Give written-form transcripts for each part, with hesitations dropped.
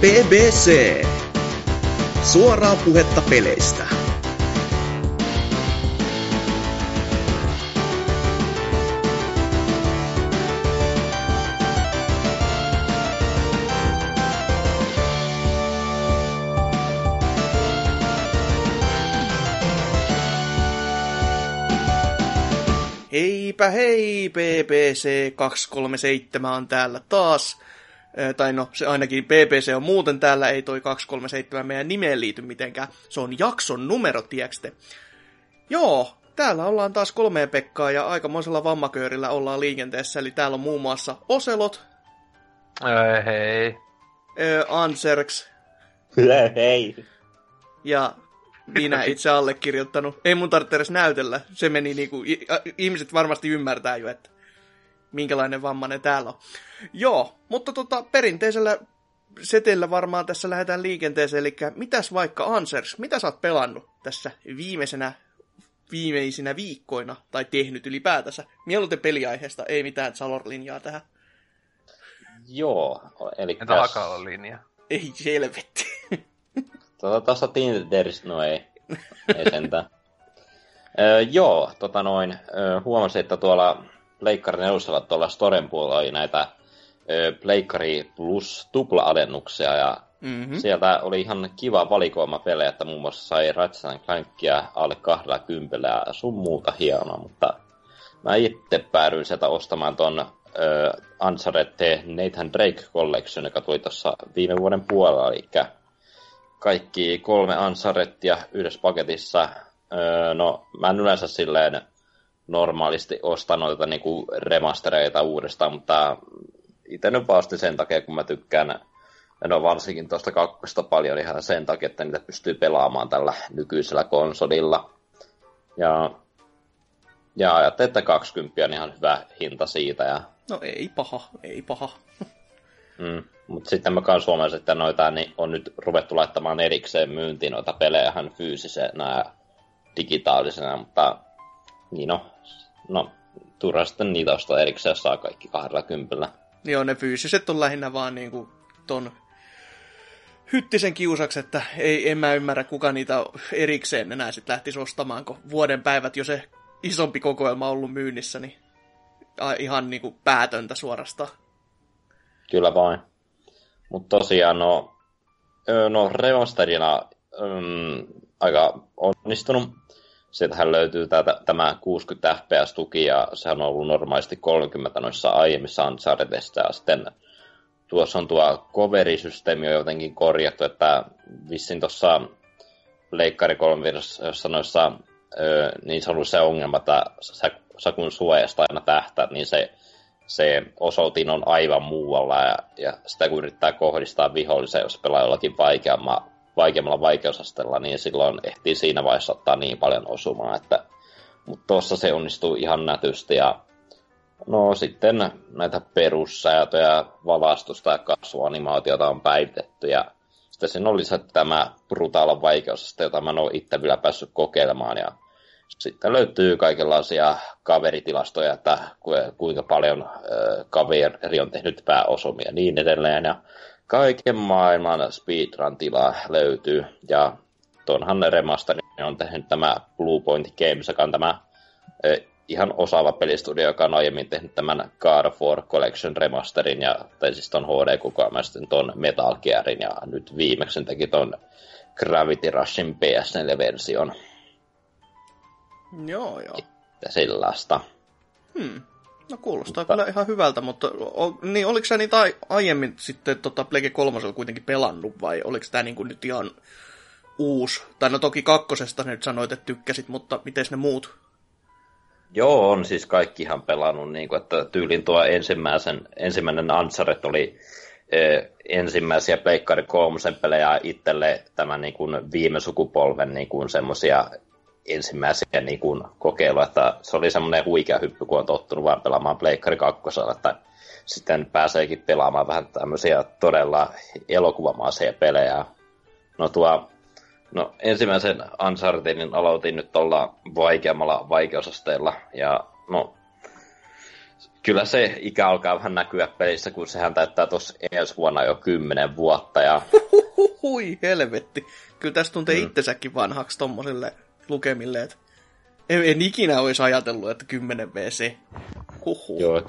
PBC. Suoraa puhetta peleistä. Heipä hei, PBC 237 on täällä taas. Tai no, se ainakin PBC on muuten täällä, ei toi 237 meidän nimeen liity mitenkään. Se on jakson numero, tiekste. Joo, täällä ollaan taas kolmeen Pekkaa ja aikamoisella vammaköörillä ollaan liikenteessä. Eli täällä on muun muassa Oselot. Hei. Ansers. Hei. Ja minä itse allekirjoittanut. Ei mun tarvitse edes näytellä. Se meni niinku, ihmiset varmasti ymmärtää jo, että minkälainen vammainen täällä on. Joo, mutta perinteisellä setillä varmaan tässä lähdetään liikenteeseen. Eli mitäs vaikka Ansers, mitä sä oot pelannut tässä viimeisinä viikkoina, tai tehnyt ylipäätänsä? Mieluiten peliaiheesta, ei mitään salor-linjaa tähän. Joo, eli entä alkaa olla linja? Ei, selvetti. Tuossa Tinderistä, no ei sentään. Joo, huomasin, että tuolla Pleikkarin edustalla tuolla Storen puolella oli näitä Pleikkari plus tupla-alennuksia, ja sieltä oli ihan kiva valikoima pelejä, että muun muassa sai Ratchet and Clankia alle 20 ja sun muuta hienoa, mutta mä itse päädyin sieltä ostamaan ton Uncharted Nathan Drake Collection, joka tuli tuossa viime vuoden puolella, eli kaikki 3 Unchartedia yhdessä paketissa. No, mä en yleensä silleen normaalisti ostan noita niinku remastereita uudestaan, mutta itse nyt vaan ostin sen takia, kun mä tykkään, no varsinkin tuosta kakkosesta paljon ihan sen takia, että niitä pystyy pelaamaan tällä nykyisellä konsolilla. Ja ajattelin, että 20 on ihan hyvä hinta siitä. Ja no ei paha. Mutta sitten mä kanssa huomasin, että noita niin on nyt ruvettu laittamaan erikseen myyntiin noita pelejä ihan fyysisenä ja digitaalisena, mutta niin no turha sitten niitä ostaa erikseen, saa kaikki 20. Joo, ne fyysiset on lähinnä vaan niinku ton Hyttisen kiusaksi, että en mä ymmärrä, kuka niitä erikseen enää sit lähtisi ostamaan, kun vuoden päivät, jos se isompi kokoelma on ollut myynnissä, niin ihan niinku päätöntä suorastaan. Kyllä vain. Mutta tosiaan, no remasterina aika onnistunut. Sieltähän löytyy tämä 60 fps-tuki, ja sehän on ollut normaalisti 30 noissa aiemmissa Unchartedissa, ja sitten tuossa on tuo coverisysteemi on jotenkin korjattu, että vissiin tuossa Pleikkari 3 jossa noissa niin se on ollut se ongelma, että sä kun suojasta aina tähtää, niin se osoitin on aivan muualla, ja sitä kun yrittää kohdistaa viholliseen, jos pelaa jollakin vaikeammalla vaikeusasteella, niin silloin ehtii siinä vaiheessa ottaa niin paljon osumaa, että mutta tuossa se onnistuu ihan nätysti, ja no sitten näitä perussäätöjä, valastusta ja kasvuanimaatiota on päivitetty, ja sitten siinä on lisätty tämä brutaalan vaikeusaste, jota mä en ole itse vielä päässyt kokeilemaan, ja sitten löytyy kaikenlaisia kaveritilastoja, että kuinka paljon kaveri on tehnyt pääosumia ja niin edelleen. Ja kaiken maailman speedrun-tilaa löytyy. Ja tuonhan remasterin on tehnyt tämä Blue Point Games, joka on tämä ihan osaava pelistudio, joka on aiemmin tehnyt tämän God of War Collection remasterin, tai siis ton HD-kokoelman, sitten ton Metal Gearin, ja nyt viimeksi teki ton Gravity Rushin PS4-version. Joo. Että sellaista. No kuulostaa kyllä ihan hyvältä, mutta niin oliko sä niitä aiemmin sitten Plege 3:lla kuitenkin pelannut, vai oliko tää niinku nyt ihan uusi? Tai no toki kakkosesta nyt sanoit, että tykkäsit, mutta mites ne muut? Joo, on siis kaikki ihan pelannut, niin kuin, että tyylin tuo ensimmäinen Uncharted oli ensimmäisiä Pleikkari 3:n pelejä itselle tämän niin kuin viime sukupolven niin kuin semmosia ensimmäisiä niin kokeilua, että se oli semmoinen huikea hyppy, kun on tottunut vaan pelaamaan Pleikkari 2:lla, että sitten pääseekin pelaamaan vähän tämmöisiä todella elokuvamaisia pelejä. No ensimmäisen Unchartedin aloitin nyt tuolla vaikeammalla vaikeusasteella, ja no kyllä se ikä alkaa vähän näkyä pelissä, kun sehän täyttää tuossa ensi vuonna jo 10 vuotta. Ja... Hui helvetti. Kyllä tässä tuntee itsensäkin vanhaksi tommosille lukemille, että en ikinä olisi ajatellut, että 10 vuotta. Huhhuh. Joo,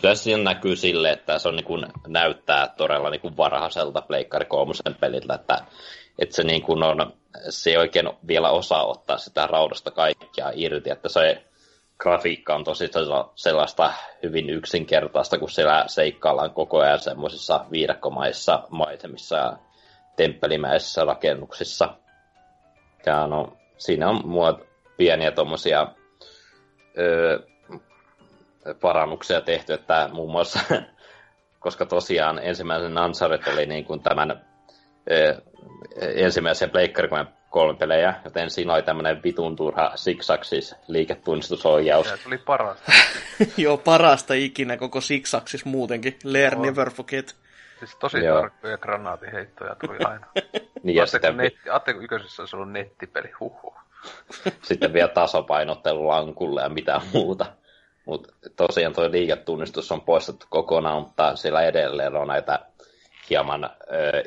kyllä siinä näkyy silleen, että se on, niin kuin, näyttää todella niin kuin varhaiselta Pleikkari 3:n pelillä, että se, niin kuin on, se ei oikein vielä osaa ottaa sitä raudasta kaikkia irti, että se grafiikka on tosi sellaista hyvin yksinkertaista, kun siellä seikkaillaan koko ajan semmoisissa viidakkomaissa maisemissa ja temppelimäisissä rakennuksissa. Ja no, siinä on mua pieniä tommosia parannuksia tehty, että muun muassa, koska tosiaan ensimmäisen Uncharted oli niin kuin tämän ensimmäisen Pleikkarikomen 3 pelejä, joten siinä oli tämmönen vitun turha siksaksis liiketunnistusohjaus. Se oli parasta. Joo, parasta ikinä koko siksaksis muutenkin. Lear never forget. Siis tosi tarkkoja granaatiheittoja tuli aina. Niin, Aatteeko yköisessä olisi ollut nettipeli? Huhhuh. Sitten vielä tasapainottelu lankulle ja mitään muuta. Mutta tosiaan tuo liiketunnistus on poistettu kokonaan, mutta siellä edelleen on näitä hieman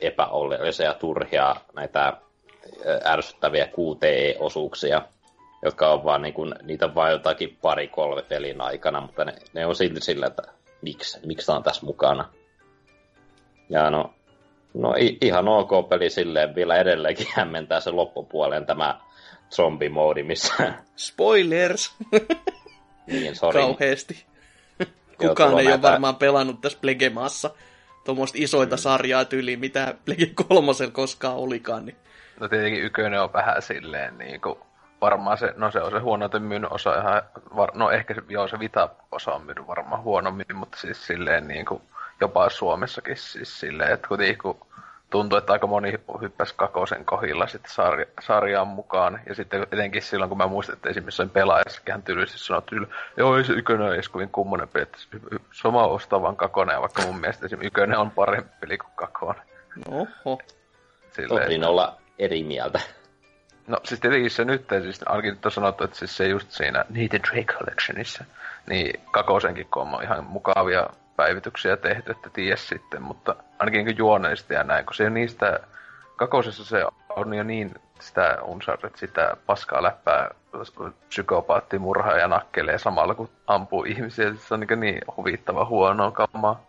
epäolleellisia ja turhia näitä ärsyttäviä QTE-osuuksia, jotka on vaan niin kuin, niitä on vaan jotakin 2-3 pelin aikana, mutta ne on silti sillä, että miksi tää on tässä mukana. Ja no ihan ok peli silleen, vielä edelleenkin hämmentää se loppupuoleen tämä zombimoodi, missä... Spoilers! Niin, sori. Kauheesti. Kukaan ei ole varmaan pelannut tässä Plegemassa tuommoista isoita sarjaa tyyliin, mitä Plege 3:lla koskaan olikaan, niin... No tietenkin yköinen on vähän silleen niinku, varmaan se, no se on se huonoiten myynyt osa ihan, no ehkä se, joo se Vita-osa on myynyt varmaan huonommin, mutta siis silleen niinku, jopa Suomessakin siis silleen, että kun tuntuu, että aika moni hyppäsi kakosen kohdilla sitten sarjaan mukaan, ja sitten etenkin silloin, kun mä muistan, että esimerkiksi pelaajassakin tylyisesti sanoi, että joo ei se yköinen ei kovin kummonen peli, että sama ostaa vaan kakonen, ja vaikka mun mielestä esimerkiksi yköinen on parempi peli kuin kakonen. Oho. Tosin olla... eri mieltä. No siis tietenkin se nyt, siis ainakin nyt on sanottu, että siis se just siinä Need and Drake Collectionissa, niin kakosenkin kun on ihan mukavia päivityksiä tehty, että ties sitten, mutta ainakin juoneista ja näin, kun se on niistä, kakosessa se on jo niin sitä Uncharted, sitä paskaa läppää, psykopaatti murhaa ja nakkelee samalla, kun ampuu ihmisiä, se on niin huvittava huonoa kamaa.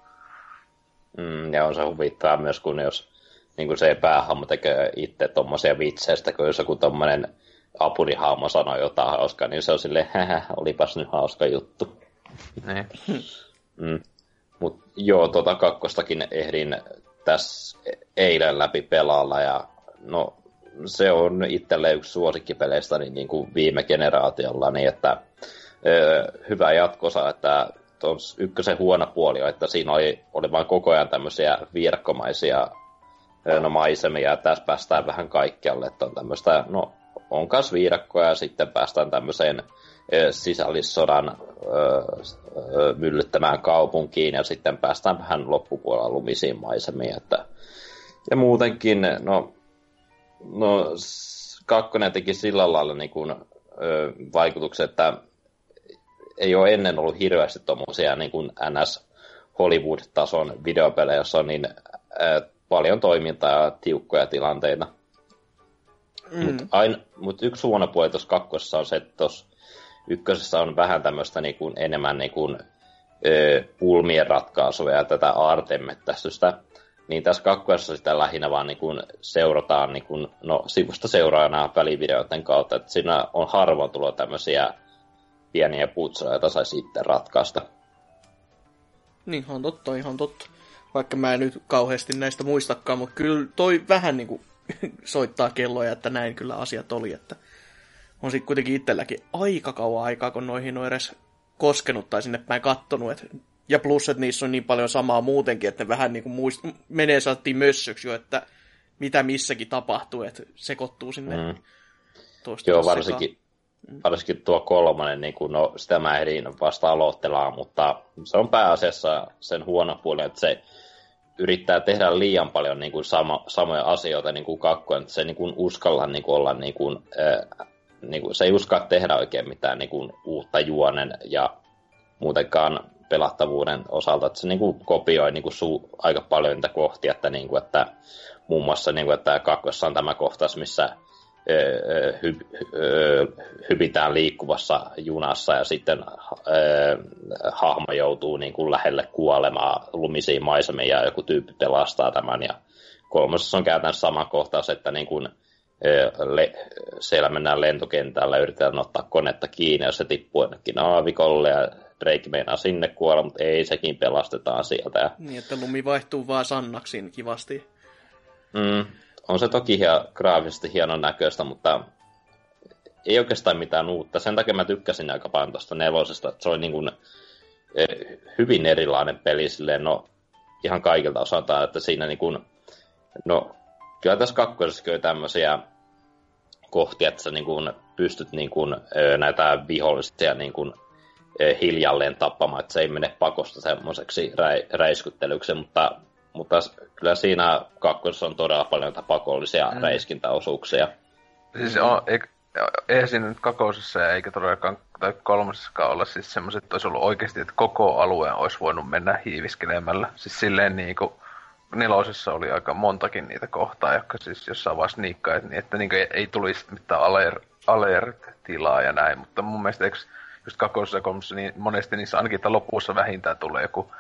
Ja on se huvittavaa myös, kun jos niin kuin se päähahmo tekee itse tommosia vitseistä, kun jos joku tommonen apurihaamo sanoo jotain hauskaa, niin se on silleen, olipas nyt hauska juttu. Mut joo, tota kakkostakin ehdin tässä eilen läpi pelaalla, ja no se on itselle yksi suosikkipeleistä niin kuin viime generaatiolla, niin että hyvä jatkosa, että ykkösen huono puoli on, että siinä oli vaan koko ajan tämmöisiä viidakkomaisia maisemia, että tässä päästään vähän kaikkialle, että on tämmöistä, no on kas viidakkoja ja sitten päästään tämmöiseen sisällissodan myllyttämään kaupunkiin ja sitten päästään vähän loppupuolella lumisiin maisemiin, että ja muutenkin, no kakkonen teki sillä lailla niin kuin vaikutuksen, että ei ole ennen ollut hirveästi tommosia niin kuin NS Hollywood-tason videopelejä, jossa on niin paljon toimintaa ja tiukkoja tilanteita. Mutta yksi huono puoli tuossa kakkosessa on se, että tuossa ykkösessä on vähän tämmöistä niinku, enemmän niinku, pulmien ratkaisuja ja tätä aartemettästystä. Niin tässä kakkosessa sitä lähinnä vaan niinku, seurataan niinku, sivusta seuraajana välivideoiden kautta. Et siinä on harvoin tullut tämmöisiä pieniä putsoja, joita saisi sitten ratkaista. Ihan totta, ihan totta. Vaikka mä en nyt kauheasti näistä muistakaan, mutta kyllä toi vähän niin kuin soittaa kelloja, että näin kyllä asiat oli. Että on sitten kuitenkin itselläkin aika kauan aikaa, kun noihin on edes koskenut tai sinne päin kattonut. Ja plus, että niissä on niin paljon samaa muutenkin, että ne vähän niin kuin menee saattiin mössöksi jo, että mitä missäkin tapahtuu, että sekoittuu sinne. Joo, varsinkin tuo kolmannen, niin kuin, no sitä mä ehdin vasta aloittelaa, mutta se on pääasiassa sen huono puoli, että se yrittää tehdä liian paljon niin kuin samoja asioita niin kuin kakkoon, että se niin kuin uskalla niin kuin olla niin kuin, se ei uskalla tehdä oikein mitään niin kuin uutta juonen ja muutenkaan pelattavuuden osalta, että se niinku kopioi niinku aika paljon niitä kohtia, että niinku, että muun muassa niinku, että kakkossa on tämä kohtaus, missä hypitään liikkuvassa junassa ja sitten hahmo joutuu niinku lähelle kuolemaa lumisiin maisemiin ja joku tyyppi pelastaa tämän. Ja kolmosessa on käytännössä sama kohtaus, että niinku siellä mennään lentokentällä, yritetään ottaa konetta kiinni, jos se tippuu jonnekin aavikolle ja Drake meinaa sinne kuolla, mutta ei, sekin pelastetaan sieltä. Niin, että lumi vaihtuu vaan sannaksiin kivasti. Mm, on se toki graafisesti hienon näköistä, mutta ei oikeastaan mitään uutta. Sen takia mä tykkäsin aika paljon tuosta nelosesta, että se oli niin kuin hyvin erilainen peli silleen, no ihan kaikilta osaltaan, että siinä niin kuin, no kyllä tässä kakkosessa kyllä tämmöisiä kohtia, että sä niin kuin pystyt niin kuin näitä vihollisia niin kuin hiljalleen tappamaan, että se ei mene pakosta semmoiseksi räiskyttelyksi, mutta kyllä siinä kakkosessa on todella paljon pakollisia räiskintäosuuksia. Siis on, eihän siinä nyt kakkosessa eikä todellakaan tai kolmosessakaan olla siis semmoiset, että olisi ollut oikeasti, että koko alueen olisi voinut mennä hiiviskelemällä. Siis silleen niin kuin nelosessa oli aika montakin niitä kohtaa, jotka siis jossain vaiheessa niikkaa, että niin ei tulisi mitään alert-tilaa ja näin, mutta mun mielestä eikö just kakkosessa ja kolmosessa, niin monesti niissä ainakin lopussa vähintään tulee joku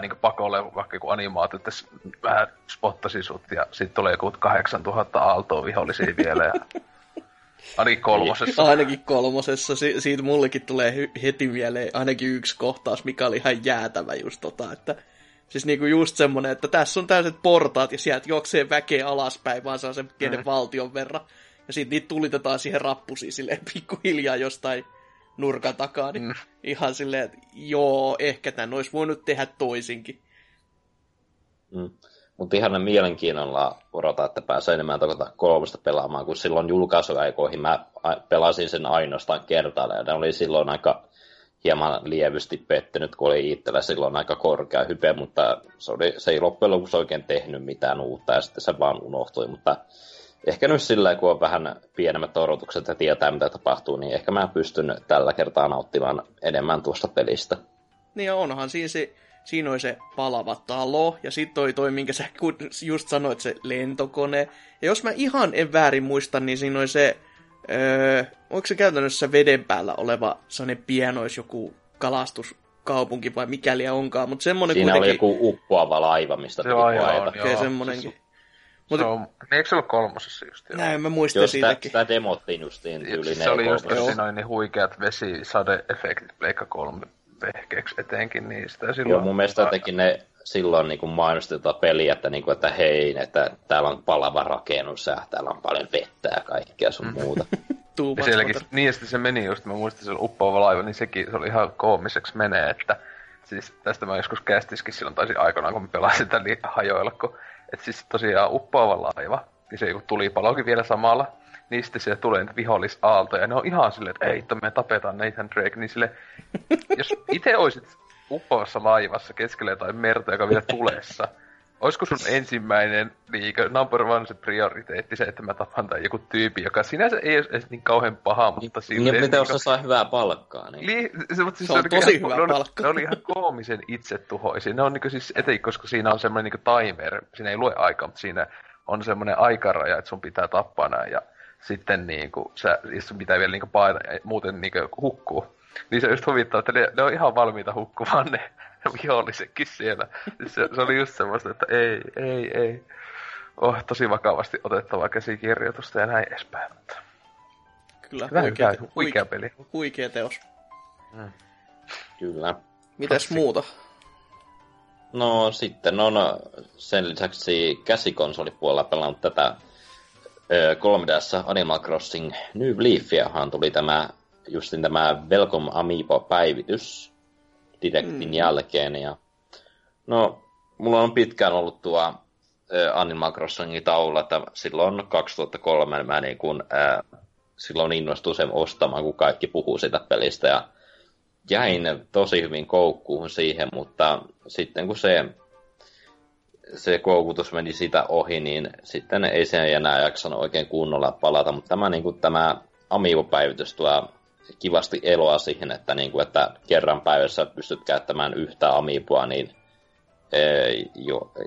niin pakolle vaikka joku animaatio, että vähän spottasi sut ja sitten tulee joku 8000 aaltoa vihollisia vielä ja ainakin kolmosessa. Ainakin kolmosessa. Siitä mullekin tulee heti mieleen ainakin yksi kohtaus, mikä oli ihan jäätävä just että siis niinku just semmonen, että tässä on täyset portaat ja sieltä juoksee väkeä alaspäin, vaan se on sen pienen valtion verran. Ja sit niitä tulitetaan siihen rappusiin silleen pikkuhiljaa jostain nurkan takaa, niin ihan silleen, että joo, ehkä tän olisi voinut tehdä toisinkin. Mm. Mutta ihan mielenkiinnolla odotan, että pääsee enemmän kolmosta pelaamaan, kun silloin julkaisuaikoihin mä pelasin sen ainoastaan kertaalla ja ne oli silloin aika hieman lievysti pettynyt, kun oli itsellä silloin aika korkea hype, mutta se ei loppujen lopuksi oikein tehnyt mitään uutta, ja sitten se vaan unohtui, mutta ehkä nyt sillä, kun on vähän pienemmät odotukset ja tietää, mitä tapahtuu, niin ehkä mä pystyn tällä kertaa nauttimaan enemmän tuosta pelistä. Niin onhan siinä oli se palava talo, ja sitten oli toi, minkä sä just sanoit, se lentokone, ja jos mä ihan en väärin muista, niin siinä oli se onko se käytännössä veden päällä oleva sellainen pienois joku kalastuskaupunki vai mikäli onkaan, mutta semmoinen kuitenkin. Siinä oli joku uppoava laiva, mistä tuli paeta. Okei, semmoinenkin. Eikö se ollut kolmosessa justiin? Näin, mä muistan siitäkin. Sitä demottiin justiin tyyliin. Se oli just noin ne huikeat vesisade-efektit Pleikka 3 vehkeeksi etenkin niistä. Silloin joo, mun mielestä jotenkin ne silloin niin mainosti tätä peliä, että, niin kuin, että hei, että täällä on palava rakennus ja täällä on paljon vettä ja kaikkea sun muuta. Ja sielläkin, niin ja se meni just, mä muistin se uppoava laiva, niin sekin se oli ihan koomiseksi menee, että siis tästä mä joskus kästiskin silloin taisin aikanaan, kun mä pelasin tällä niin hajoilla, kun että siis tosiaan uppoava laiva, niin se joku tulipalokin vielä samalla, niin sitten siellä tulee niitä vihollisaaltoja, ja ne on ihan silleen, että ei, me tapetaan Nathan Drake, niin silleen, jos itse oisit uppoavassa laivassa keskellä jotain merta, joka vielä tulessa. Olisiko sun ensimmäinen number one se prioriteetti se, että mä tapan tämän joku tyypin, joka sinänsä ei ole edes niin kauhean paha, mutta silleen. Niin, mitä jos sä saa hyvää palkkaa? Niin. Se on tosi ihan, hyvä palkka. Ne oli ihan koomisen itsetuhoisia. Ne on niin siis etenkin, koska siinä on semmoinen niin timer, siinä ei lue aikaa, mutta siinä on semmoinen aikaraja, että sun pitää tappaa nämä ja sitten niin kuin, sun pitää vielä niin paeta ja muuten niin hukkuu. Niin se just huvittaa, että ne on ihan valmiita hukkumaan ne vihollisetkin siellä. Se oli just semmoista, että ei. Tosi vakavasti otettavaa käsikirjoitusta ja näin edespäin. Kyllä, huikea peli. Huikea teos. Mm. Kyllä. Mitäs muuta? No sitten on sen lisäksi käsikonsolipuolella pelannut tätä 3DS Animal Crossing New Leafiahan tuli tämä Welcome Amiibo-päivitys Directin jälkeen. Ja no, mulla on pitkään ollut tuo Animal Crossingin taululla, että silloin 2003 mä niin kun, silloin innostuin sen ostamaan, kun kaikki puhuu sitä pelistä. Ja jäin tosi hyvin koukkuun siihen, mutta sitten kun se koukutus meni sitä ohi, niin sitten ei sen enää jaksanut oikein kunnolla palata. Mutta tämä Amiibo-päivitys tuo kivasti eloa siihen, että, niin kuin, että kerran päivässä pystyt käyttämään yhtä amiiboa, niin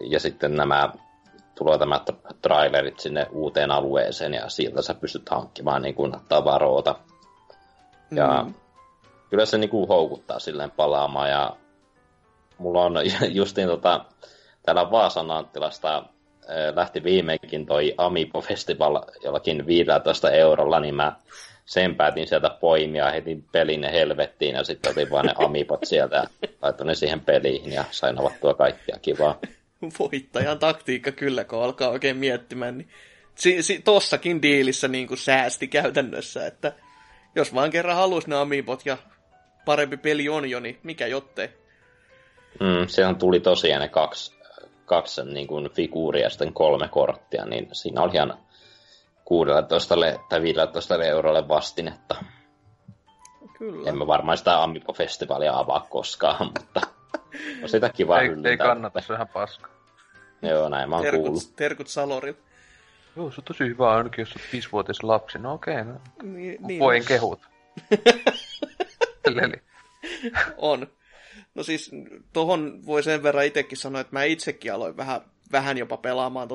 ja sitten nämä tulee tämä trailerit sinne uuteen alueeseen ja sieltä sä pystyt hankkimaan niin kuin tavaroita. Ja kyllä se niin kuin houkuttaa silleen palaamaan, ja mulla on justiin täällä Vaasan Anttilasta lähti viimeinkin toi Amiibo-festival jollakin 15 €, niin mä sen päätin sieltä poimia, heitin pelin ne helvettiin ja sitten otin vaan ne Amiibot sieltä ja laitoin ne siihen peliin ja sain avattua kaikkia kivaa. Voittajan taktiikka kyllä, kun alkaa oikein miettimään, niin tossakin diilissä niin kuin säästi käytännössä, että jos vaan kerran haluaisi ne Amiibot ja parempi peli on jo, niin mikä jottei. Sehän tuli tosiaan ne kaksi niin kuin figuuria ja sitten 3 korttia, niin siinä oli ihan 16 tai 15 € vastinetta. Kyllä. En mä varmaan sitä Amiibo-festivaalia avaa koskaan, mutta on sitä kiva hyllytä. Ei kannata, se on ihan paska. Joo, näin mä oon kuullut. Terkut Salorilla. Joo, se on tosi hyvä ainakin, jos olet 5-vuotias lapsi. No okei, no. Niin voin kehuta. On. No siis tohon voi sen verran itsekin sanoa, että mä itsekin aloin vähän jopa pelaamaan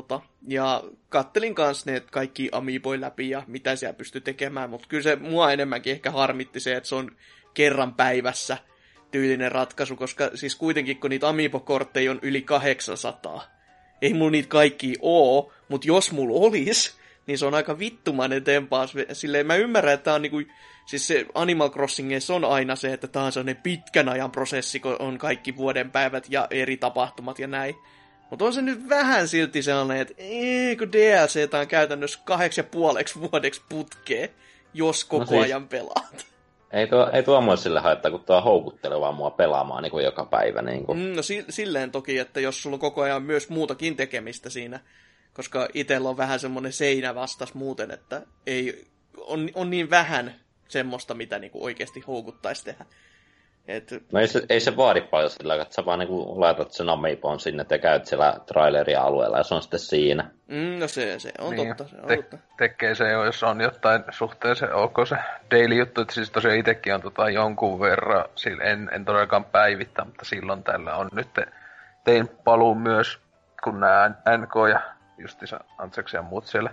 ja kattelin kans ne kaikki amiiboi läpi ja mitä siellä pystyy tekemään, mutta kyllä se mua enemmänkin ehkä harmitti se, että se on kerran päivässä tyylinen ratkaisu, koska siis kuitenkin kun niitä amiibokortteja on yli 800, ei mulla niitä kaikkia oo, mutta jos mulla olisi, niin se on aika vittumainen tempaus. Silleen mä ymmärrän, että tää on niinku, siis se Animal Crossingissa on aina se, että tää on sellainen pitkän ajan prosessi, kun on kaikki vuodenpäivät ja eri tapahtumat ja näin. Mutta on se nyt vähän silti sellainen, että kun DLC on käytännössä 8,5 vuodeksi putkeen, jos koko ajan pelaat. Ei tuo mua sille haittaa, kun tuo houkuttelee vaan mua pelaamaan niin kuin joka päivä. Niin kuin. No silleen toki, että jos sulla on koko ajan myös muutakin tekemistä siinä, koska itsellä on vähän semmoinen seinä vastas muuten, että ei, on niin vähän semmoista, mitä niinku oikeasti houkuttaisi tehdä. No ei se vaadi paljon sillä, että sä vaan niinku laitat sen amiibon sinne ja käyt siellä traileria alueella ja se on sitten siinä. No se on niin, totta. Tekee se, jos on jotain suhteellisen ok se daily juttu, että siis tosiaan itsekin on jonkun verran, en todellakaan päivittää, mutta silloin tällä on nyt tein paluun myös, kun nämä NK ja justiinsa Antseksi ja muut siellä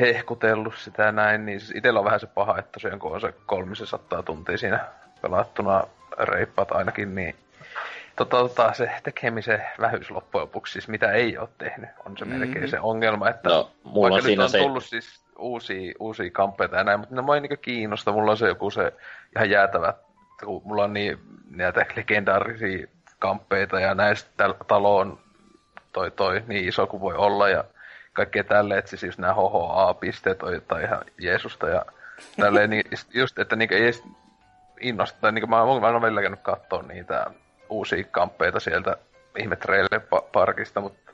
hehkutellut sitä näin, niin siis itsellä on vähän se paha, että tosiaan kun on se 300 tuntia siinä pelattuna reippaat ainakin, niin se tekemisen vähyys loppujen lopuksi, siis mitä ei ole tehnyt, on se melkein se ongelma, että no, mulla on nyt on tullut siis uusia kampeita ja näin, mutta ne mua ei niin kiinnosta, mulla on se joku se ihan jäätävä, kun mulla on niin näitä legendaarisia kampeita ja näistä taloon toi niin iso kuin voi olla ja kaikkea tälleen, että siis nämä HHA-pisteet on jotain ihan Jeesusta ja tälleen, niin just, että niin ei edes innosta, tai niin mä oon aina välillä käynyt katsoa niitä uusia kamppeita sieltä ihmetreille parkista, mutta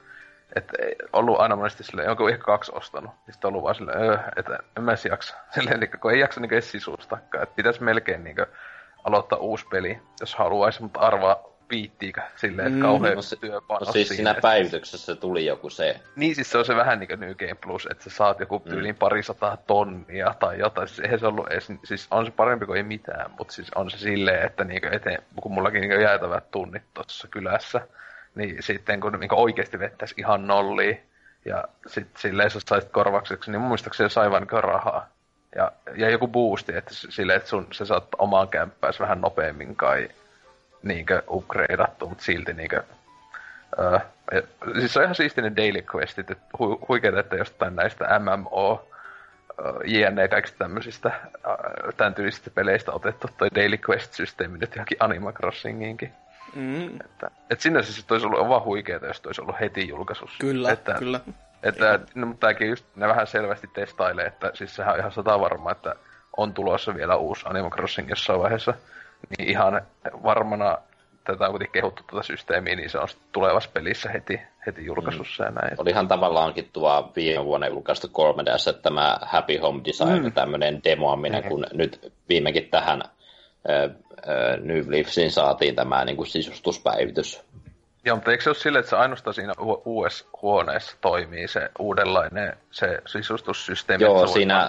et ollut aina monesti silleen, onko ehkä 2 ostanut, niin sitten on ollut vaan silleen, että en mä edes jaksa, silleen, eli kun ei jaksa niin edes sisustakaan, että pitäisi melkein niin aloittaa uusi peli, jos haluaisi, mutta arvaa piittiikö silleen, että kauhean työpanos siis siinä päivityksessä tuli joku se. Niin, siis se on se vähän niin kuin New Game Plus, että sä saat joku yli 200 tonnia tai jotain. Siis eihän se ollut edes, siis on se parempi kuin ei mitään, mutta siis on se silleen, että niinku eteen, kun mullakin niinku jäätävät tunnit tuossa kylässä, niin sitten kun niinku oikeasti vettäisi ihan nollia ja sitten silleen sä saisit korvaukseksi, niin mun muistaakseni sai vaan niinku rahaa. Ja joku boosti, että silleen, että sä saat omaan kämppääsi vähän nopeammin kai niinkö upgradeattu, mutta silti niinkö siis se on ihan siisti ne daily questit, että huikeeta, että jostain näistä MMO JNE kaikista tämmöisistä tämän tyylisistä peleistä otettu toi daily quest-systeemi nyt johonkin Animal Crossingiinkin. Että sinne siis se olisi ollut aivan huikeeta, jos olisi ollut heti julkaisussa. Kyllä, että, kyllä. Että, no, mutta tämäkin just ne vähän selvästi testailee, että siis sehän on ihan satavarma, että on tulossa vielä uusi Animal Crossing jossain vaiheessa. Niin ihan varmana tätä on kuitenkin kehuttu tuota systeemiä, niin se on tulevassa pelissä heti julkaisussa ja näin. Olihan tavallaankin tuo viime vuonna julkaistu 3DS, että tämä Happy Home Design, tämmöinen demoaminen, kun nyt viimekin tähän New Leafsiin saatiin tämä niin kuin sisustuspäivitys. Joo, mutta eikö se ole sille, että se ainoastaan siinä uudessa huoneessa toimii se uudenlainen se sisustussysteemi? Joo, siinä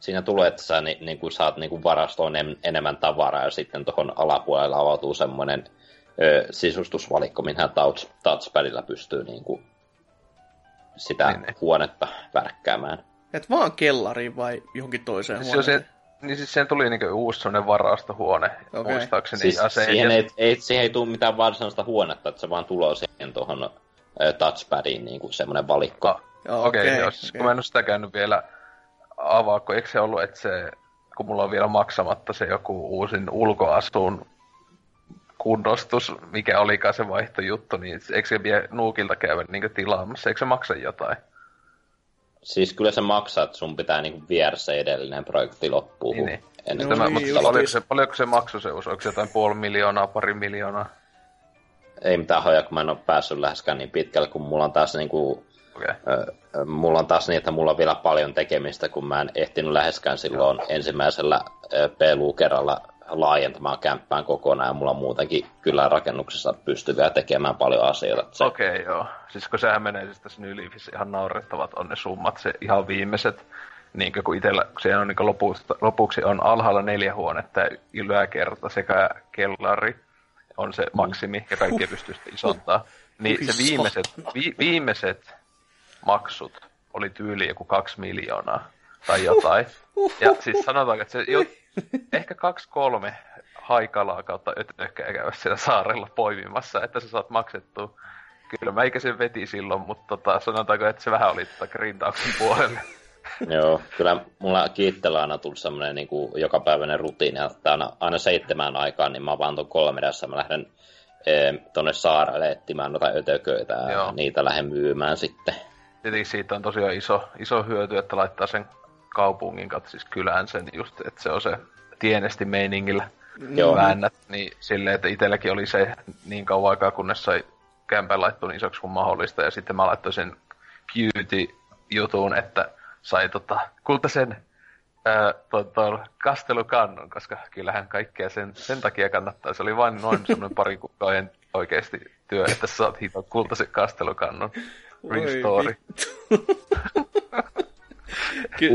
siinä tulee, että sä niin saat niin varastoon enemmän tavaraa, ja sitten tuohon alapuolella avautuu semmoinen sisustusvalikko, minähän touchpadilla pystyy niin kuin sitä huonetta värkkäämään. Et vaan kellariin vai johonkin toiseen huoneen? Siis siihen tuli niinku uusi semmoinen varastohuone, okay. Muistaakseni. Siis siihen ei tule mitään varsinaista huonetta, että se vaan tulee siihen tuohon touchpadiin niinku semmoinen valikko. Okei. Kun mä en ole sitä käynyt vielä avaa, kun eikö se ollut, että se, kun mulla on vielä maksamatta se joku uusin ulkoasuun kunnostus, mikä olikaan se vaihtojuttu, niin eikö se vielä nuukilta käydä niinku tilaamassa, eikö se maksa jotain? Siis kyllä se maksaa, että sun pitää niinku viedä se edellinen projekti loppuun. Niin. Paljonko se maksuseus? Onko se jotain 500,000, 2 miljoonaa? Ei mitään hoja, kun mä en ole päässyt läheskään niin pitkälle, kun mulla on taas niinku... Okay. Mulla on taas niin, että mulla on vielä paljon tekemistä, kun mä en ehtinyt läheskään silloin ensimmäisellä PLU-kerralla laajentamaan kämppään kokonaan, ja mulla on muutenkin kyllä rakennuksessa pystyviä tekemään paljon asioita. Se... Okei. Siis kun sehän menee siis tässä New Leafissä ihan naurettavat on ne summat, se ihan viimeiset, niin kuin itsellä, kun siellä on niin lopuksi on alhaalla 4 huonetta ja yläkerta sekä kellari on se maksimi, ja kaikki pystyy sitä isontaa. Niin se viimeiset maksut oli tyyli joku 2 miljoonaa tai jotain. Ja siis sanotaan, että se... Ehkä 2-3 haikalaa kautta ötökkää käydä siellä saarella poimimassa, että sä saat maksettua. Kyllä mä eikä sen veti silloin, mutta sanotaanko, että se vähän oli grindauksen puolelle. Joo, kyllä mulla kiittellä on aina tullut semmoinen niin jokapäiväinen rutiini, että aina 7 aikaan, niin mä vaan tuon 3 mä lähden tuonne saarelle etsimään noita ötököitä ja niitä lähden myymään sitten. Tietenkin siitä on tosiaan iso hyöty, että laittaa sen kaupungin kautta, siis kylään sen just, että se on se tienesti meiningillä väännät, niin silleen, että itselläkin oli se niin kauan aikaa, kunnes sai kämpän laittua niin isoksi kuin mahdollista, ja sitten mä laittoin sen beauty-jutun, että sai kultaisen kastelukannon, koska kyllähän kaikkea sen takia kannattaa. Se oli vain noin semmoinen 2 kuukauden oikeasti työ, että sä saat hiton kultaisen kastelukannon. Real story.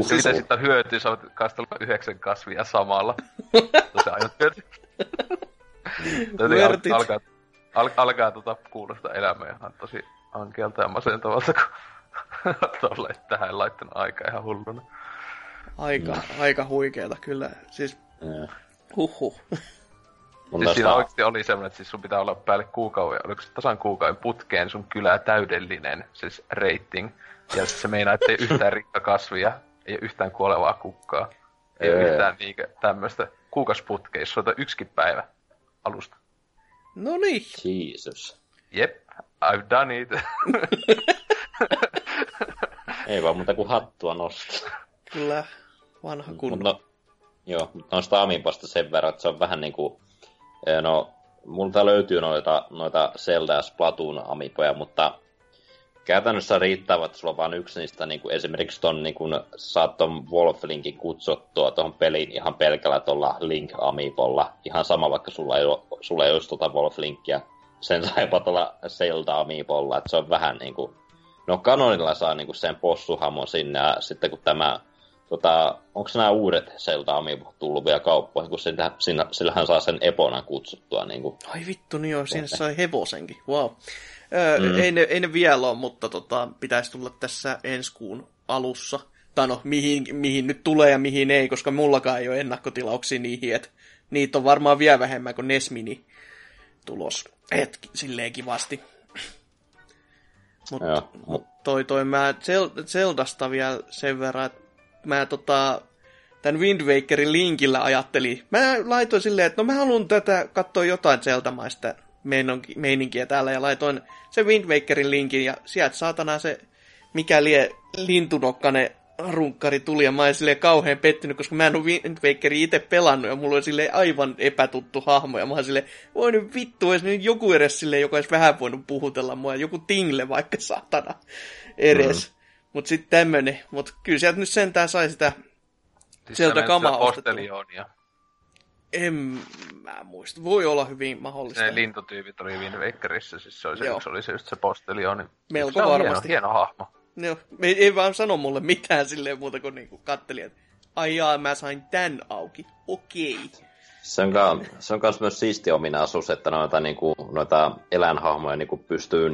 Siitä sitten hyötyy, sä olet kastella 9 kasvia samalla. Se aina hyötyy. Alkaa kuulostaa elämää ihan tosi ankealta ja masentavalta, kun tähän en laittanut aikaa ihan hulluna. Aika huikeeta kyllä. Siis Siis siinä oikeasti oli semmoinen, että siis sun pitää olla päälle kuukauden, oliko se tasan kuukauden putkeen sun kylä täydellinen, siis rating. Ja se meinaa, ettei yhtään rikkakasvia, ei yhtään kuolevaa kukkaa, ei yhtään niinkö tämmöistä kuukausputkeissa, on yksikin päivä alusta. No niin. Jeesus. Jep, I've done it. Ei vaan muuta kuin hattua nostaa. Kyllä, vanha kunno. Joo, mutta noista Amipasta sen verran, että se on vähän niinku, multa löytyy noita Zelda ja Splatoon Amipoja, mutta... Käytännössä riittää, että sulla on vain yksi niistä, niin kuin esimerkiksi ton, niin kuin, saat ton Wolflinkin kutsuttua tuohon peliin ihan pelkällä tuolla Link-amiibolla. Ihan sama, vaikka sulla ei olisi tuota Wolflinkia. Sen saa jopa tuolla Zelda-amiibolla, että se on vähän niin kuin... No kanonilla saa niin kuin sen possuhamon sinne, ja sitten kun tämä... onko nämä uudet Zelda-amiibot tullut vielä kauppoihin, kun sillähän saa sen Eponan kutsuttua niin kuin... Ai vittu, niin joo, sinne sai hevosenkin, wow. Ei ne vielä ole, mutta pitäisi tulla tässä ensi kuun alussa. Tai no, mihin nyt tulee ja mihin ei, koska mullakaan ei ole ennakkotilauksia niihin, että niitä on varmaan vielä vähemmän kuin Nesmini tulos. Silleen kivasti. Mutta toi mä Zeldasta vielä sen verran, että mä tämän Wind Wakerin linkillä ajattelin. Mä laitoin silleen, että mä haluan tätä katsoa jotain Zeldamaista meininkiä täällä, ja laitoin se Wind Wakerin linkin, ja sieltä saatana se mikäli lintunokkainen runkkari tuli, ja mä olin silleen kauhean pettynyt, koska mä en ole Wind Wakeria itse pelannut, ja mulla oli silleen aivan epätuttu hahmo, ja mä olin silleen, voi nyt vittu, olisi nyt joku edes silleen, joka olisi vähän voinut puhutella mua, joku Tingle vaikka saatana edes. Mut sit tämmönen, mut kyllä sieltä nyt sentään sai sitä siis sieltä kamaa ostettua. En mä muista. Voi olla hyvin mahdollista. Ne lintutyypit oli Wind Wakerissa, siis se oli se postelioni. Melko varmasti. Hieno hahmo. Joo, ei vaan sano mulle mitään silleen muuta kuin niinku kattelin, että Ai jaa, mä sain tän auki. Okei. Se on myös siisti ominaisuus, että noita eläinhahmoja pystyy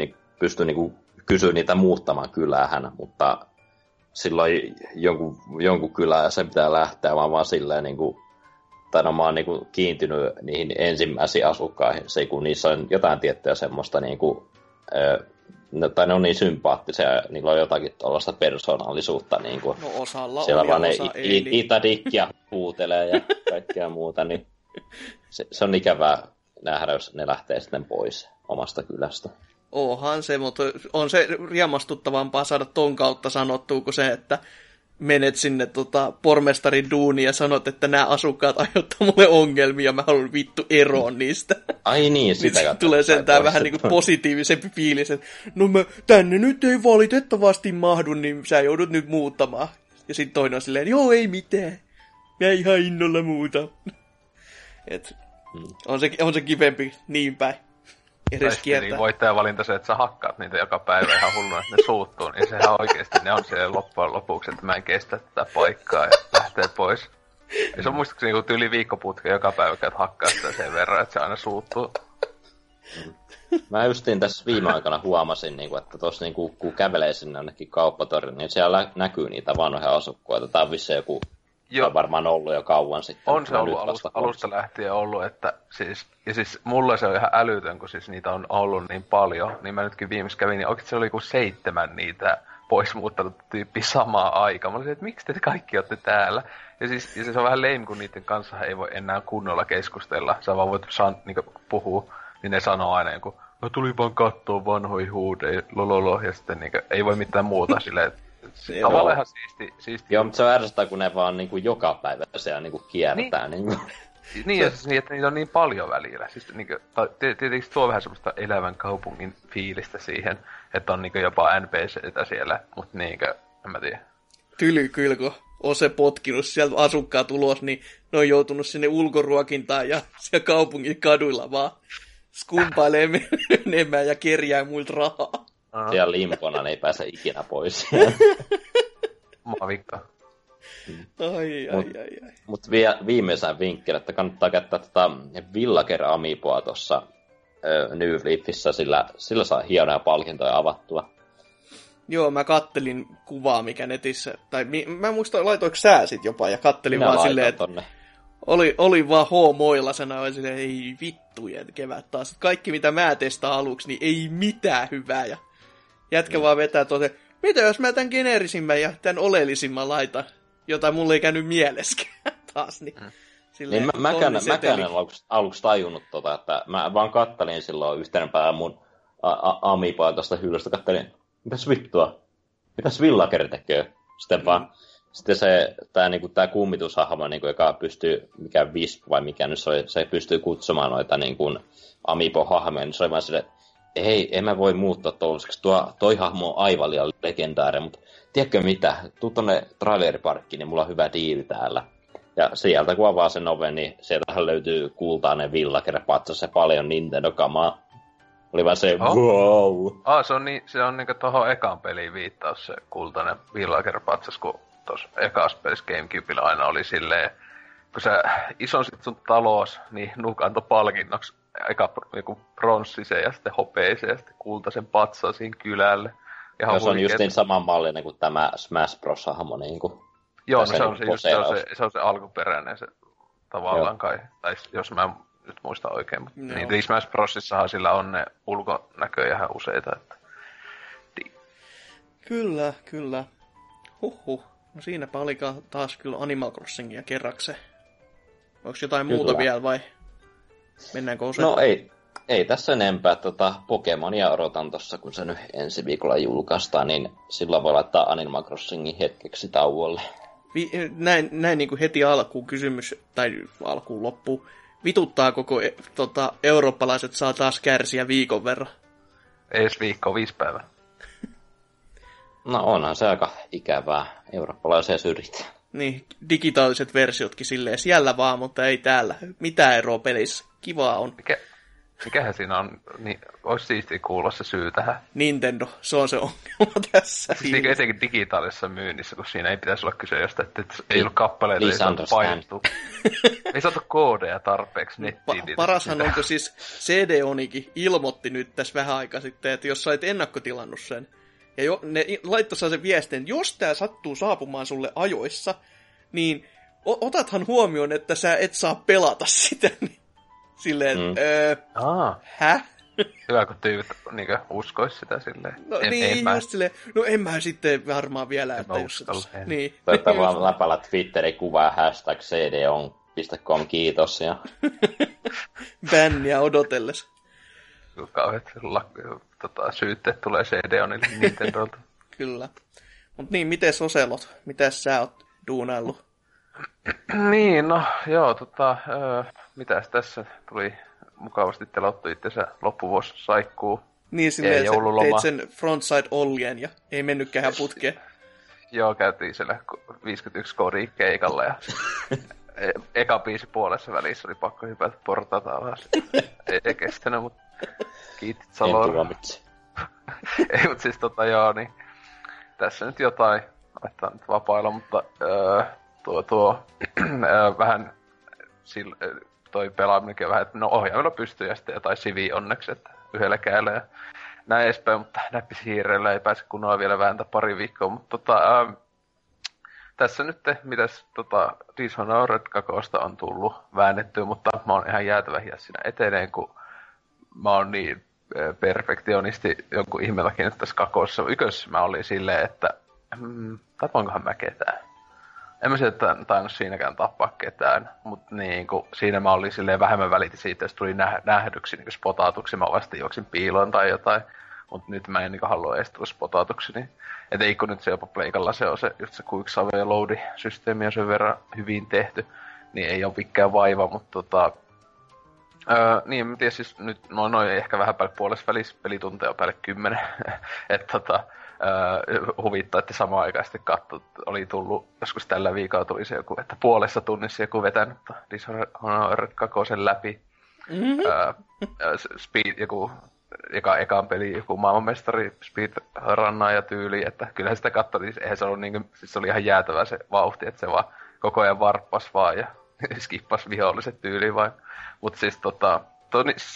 kysyä niitä muuttamaan kylähän, mutta silloin jonkun kylään sen pitää lähteä vaan silleen mä oon kiintynyt niihin ensimmäisiin asukkaihin, se kun niissä on jotain tiettyä semmoista tai ne on niin sympaattisia ja niillä on jotakin tuollaista persoonallisuutta. No osalla siellä oli, vaan osa ne itadikkiä huutelee ja kaikkea muuta, niin se on ikävää nähdä, jos ne lähtee sitten pois omasta kylästä. Oohan se, mutta on se riemastuttavampaa saada ton kautta sanottua kuin se, että menet sinne pormestarin duuniin ja sanot, että nämä asukkaat aiheuttaa mulle ongelmia, mä haluan vittu eroon niistä. Ai niin, sitä kautta. Tulee sentään vähän niin kuin positiivisempi fiilis, että no mä tänne nyt ei valitettavasti mahdu, niin sä joudut nyt muuttamaan. Ja sitten toinen on silleen, joo ei mitään, mä ihan innolla muuta. Et on se kivempi niin päin. Edes kiertää. Voittajavalinta se, että sä hakkaat niitä joka päivä ihan hulluna, että ne suuttuu, niin sehän oikeasti ne on siellä loppujen lopuksi, että mä en kestä tätä paikkaa ja lähtee pois. Ja se on muistaakseni niin tyyli viikkoputka joka päivä, että hakkaa sitä sen verran, että se aina suuttuu. Mä justiin tässä viime aikana huomasin, että tuossa kun kävelee sinne jonnekin kauppatorin, niin siellä näkyy niitä vanhoja asukkoita. Tämä on vissiin joku, on varmaan ollut jo kauan sitten. On se ollut alusta lähtien ollut, että siis mulla se on ihan älytön, kun siis niitä on ollut niin paljon, niin mä nytkin viimeksi kävin, niin oikeasti se oli kuin 7 niitä pois muuttanut tyyppiä samaa aikaa. Mä olisin, että miksi te kaikki olette täällä? Ja siis se on vähän lame, kun niiden kanssa ei voi enää kunnolla keskustella. Sä vaan voit puhua, niin ne sanoo aina joku, no tuli vaan kattoo vanhoi huudei, lololo, ja sitten ei voi mitään muuta silleen. Tavallaan ihan siisti. Joo, mutta se on ärsyttää, kun ne vaan joka päivä siellä kiertää. Niin, ja siis että niitä on niin paljon välillä. Siis, tietenkin tuo vähän semmoista elävän kaupungin fiilistä siihen, että on jopa NPCtä siellä, mutta en mä tiedä. Tylykylko on se potkinut sieltä asukkaat ulos, niin ne on joutunut sinne ulkoruokintaan ja siellä kaupungin kaduilla vaan skumpailee menemään ja kerjää muilta rahaa. Siellä limpona ne ei pääse ikinä pois. Mavikka. Ai. Mutta viimeisen vinkkeen, että kannattaa käyttää tätä Villager Amiiboa tuossa New Leafissä, sillä saa hienoja palkintoja avattua. Joo, mä kattelin kuvaa, mikä netissä... Tai mä en muista, laitoinko sä sit jopa, ja kattelin minä vaan silleen, että... Oli vaan hoomoilasena, oli silleen, ei vittuja, kevät taas. Kaikki, mitä mä testaan aluksi, niin ei mitään hyvää, ja... Jätkä vaan vetää tuossa, mitä jos mä tämän geneerisimmän ja tämän oleellisimman laitan, jota mulle ei käynyt mieleskään taas, niin... Silleen, niin mäkään en aluksi tajunnut että mä vaan kattelin silloin yhtenä päivänä mun Amiiboa tuosta hyllystä, kattelin, mitäs vittua, mitäs Villager tekee? Sitten vaan, sitten se, tää kummitushahmo, joka pystyy, mikä Visp vai mikä nyt se pystyy kutsumaan noita Amiibo-hahmoja, niin se oli vaan silleen, ei, en mä voi muuttaa tuollaiseksi. Toi hahmo on aivan liian legendaarinen, mutta tiedätkö mitä? Tuu tonne traileriparkkiin, niin mulla on hyvä diili täällä. Ja sieltä kun avaa sen oven, niin sieltähän löytyy kultainen Villager patsas ja paljon Nintendo-kamaa. Oli vaan se, wow! Se on niinku tohon ekan peliin viittaus se kultainen Villager patsas, kun tuossa ekassa pelissä Gamecubella aina oli silleen, kun sä isonsit sun talos, niin Nuk antoi palkinnoksi eka pronssisen ja sitten hopeisen ja sitten kultaisen patsaa siinä kylälle. Ihan no, se on just niin saman mallinen kuin tämä Smash Bros. Hahmo. Niin kuin, joo, no, se on se alkuperäinen se tavallaan joo. Kai. Tai jos mä nyt muistan oikein. Mutta no. Niin, Smash Brosissahan sillä on ne ulkonäköjähän useita. Että... Kyllä. Huhhuh. No siinäpä olikaan taas kyllä Animal Crossingia kerrakseen. Onko jotain kyllä. Muuta vielä vai mennäänkö usein? No ei tässä enempää. Pokemonia odotan tuossa, kun se nyt ensi viikolla julkaistaan, niin silloin voi laittaa Animal Crossingin hetkeksi tauolle. Näin niin kuin heti alkuun kysymys, tai alkuun loppuun. Vituttaa koko eurooppalaiset saa taas kärsiä viikon verran? Ei edes viikkoa, 5 päivää. No onhan se aika ikävää. Eurooppalaisia syrjitään. Niin, digitaaliset versiotkin silleen siellä vaan, mutta ei täällä. Mitä eroa pelissä? Kivaa on. Mikähän siinä on, niin olisi siistiä kuulla se syy tähän. Nintendo, se on se ongelma tässä. Siis niin etenkin digitaalisessa myynnissä, kun siinä ei pitäisi olla kyse jostain, että ei ollut kappaleita, ei saatu painettua. Ei saatu koodeja tarpeeksi nettiin. Parashan onko siis CD-onikin ilmoitti nyt tässä vähän aikaa sitten, että jos sä olet ennakkotilannut sen, ja ne laittoi sen viestin, jos tää sattuu saapumaan sulle ajoissa, niin otathan huomioon, että sä et saa pelata sitä. Silleen, hä? Hyvä, kun tyypit niinkö uskois sitä silleen. No niin, just silleen, no en mä sitten varmaan vielä, en että jos... Niin. Toivottavasti vaan läpällä Twitterin kuvaa hashtag cdon.com, kiitos. Ja... Bänniä odotelles. Kauheat syytteet tulee cdonille Nintendolta. Kyllä. Mut niin, mites Oselot? Mitäs sä oot duunaillut? Niin, no joo, mitäs tässä tuli mukavasti telattu itsensä loppuvuosi saikkuu. Niin, silleen teit sen frontside ollien ja ei mennytkään ihan putkeen. Joo, käytiin siellä 51 kodin keikalla ja eka biisi puolessa välissä oli pakko hypätä portaata alas. Ei kestänyt, mutta kiitit Salon. Ei, mutta siis joo, niin tässä nyt jotain, laittaa nyt vapailla, mutta... vähän toi pelaaminenkin vähän, että no ohjaamilla pystyy ja sitten jotain siviä onneksi, että yhdellä käydä ja näin edespäin, mutta näppisihiireillä ei pääse kunnolla vielä vääntä pari viikkoa, mutta tässä nyt, mitäs Dishonored 2:sta on tullut väännettyä, mutta mä oon ihan jäätävä hias siinä eteneen, kun mä oon niin perfektionisti jonkun ihmeelläkin, että tässä kakossa ykössä mä olin silleen, että tapoinkohan mä ketään. En mä sieltä tainnut siinäkään tappaa ketään, mutta niin siinä mä olin silleen vähemmän välitin siitä, jos tuli nähdyksi, niin spotatuksi, mä vasta juoksin piiloon tai jotain, mutta nyt mä en niin halua edes tulla spotatuksi, niin et ei kun nyt se jopa pleikalla se on se, just se quicksave loadi systeemi on sen verran hyvin tehty, niin ei ole mikään vaiva, mutta niin mä tiedän siis nyt, noin ehkä vähän päälle puolessa välissä pelitunteja päälle 10, että huvittaa, että samaan aikaan sitten katsoi, oli tullut, joskus tällä viikolla tuli se joku, että puolessa tunnissa joku vetänyt Dishonored 2 läpi. Mm-hmm. Joku ekan peli, joku maailmanmestari speedrunnaaja tyyli, että kyllähän sitä katsoi, niin eihän se ollut niin kuin, siis se oli ihan jäätävä se vauhti, että se vaan koko ajan varppasi vaan ja skippasi viholliset tyyliin vain. Mutta siis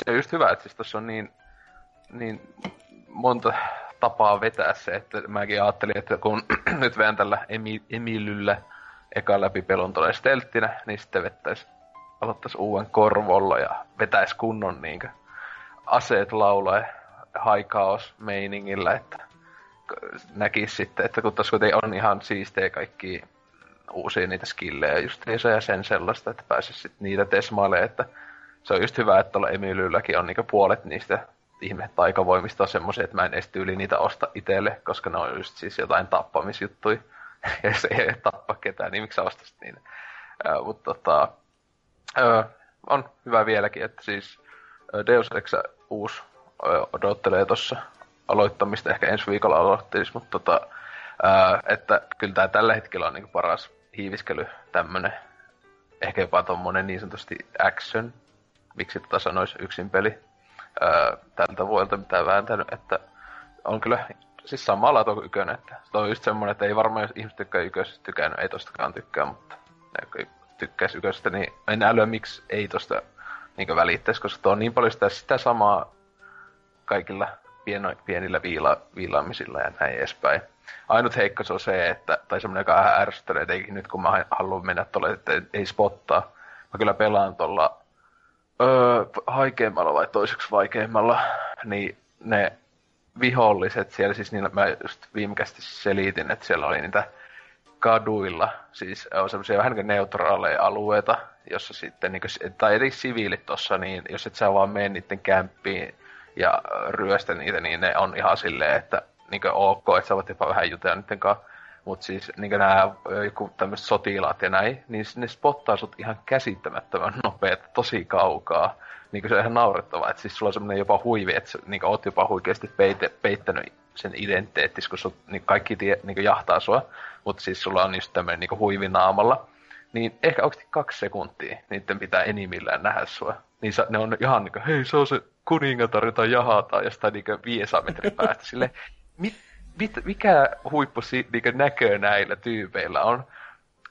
se on just hyvä, että siis tuossa on niin monta tapaa vetää se, että mäkin ajattelin, että kun nyt veen tällä Emilyllä eka läpi pelon tuolla stelttinä, niin sitten aloittaisi uuden korvolla ja vetäisi kunnon niinkö aseet laulaa ja haikaos-meiningillä, että näkisi sitten, että kun tuossa on ihan siistejä kaikki uusia niitä skillejä just ja sen sellaista, että pääsisi sitten niitä tesmailemaan, että se on just hyvä, että tuolla Emilylläkin on niinkö puolet niistä ihme taikavoimista on semmoisia, että mä en edes tyyli niitä osta itselle, koska ne on just siis jotain tappamisjuttuja. Ja jos ei tappa ketään, niin miksi sä ostasit niitä? Mutta on hyvä vieläkin, että siis Deus Ex uusi odottelee tuossa aloittamista, ehkä ensi viikolla aloittelisi, mutta että kyllä tää tällä hetkellä on niinku paras hiiviskely tämmönen, ehkä jopa tommonen niin sanotusti action, miksi sanois yksin peli. Tältä vuodelta mitä vääntänyt, että on kyllä siis samalla tuo ykönen, että se on just semmoinen, että ei varmaan jos ihmiset tykkää yköisestä tykännyt, ei tostakaan tykkää, mutta ne tykkäisi yköisestä, niin en älyä miksi ei tosta niin välittäisi, koska tuo on niin paljon sitä samaa kaikilla pienillä viilaamisilla ja näin edespäin. Ainut heikko se on se, että, tai semmoinen, joka vähän ärsyttelee, että nyt kun mä haluan mennä tuolle, että ei spottaa, mä kyllä pelaan tuolla haikeimmalla vai toiseksi vaikeimmalla, niin ne viholliset siellä, siis niillä mä just viimekästi selitin, että siellä oli niitä kaduilla, siis on semmoisia vähän niin neutraaleja alueita, jossa sitten, niin kuin, tai etenkin siviilit tossa, niin jos et sä vaan mene niiden kämppiin ja ryöstä niitä, niin ne on ihan silleen, että niin kuin ok, että sä voit jopa vähän jutella niiden kanssa, mutta siis niin nämä joku tämmöiset sotilaat ja näin, niin ne spottaa sut ihan käsittämättömän nopeeta, tosi kaukaa. Niin se on ihan naurettavaa, että siis sulla on semmoinen jopa huivi, että sä niin oot jopa huikeasti peittänyt sen identiteettis, kun sut, niin kaikki niin jahtaa sua, mutta siis sulla on just tämmöinen niin huivi naamalla. Niin ehkä oikeasti 2 sekuntia niiden pitää enimmillään nähdä sua. Niin ne on ihan niin kuin, hei se on se kuningatarjota jahataan jostain niin kuin 5 metrin päästä. Silleen, mikä huippu niin näkö näillä tyypeillä on?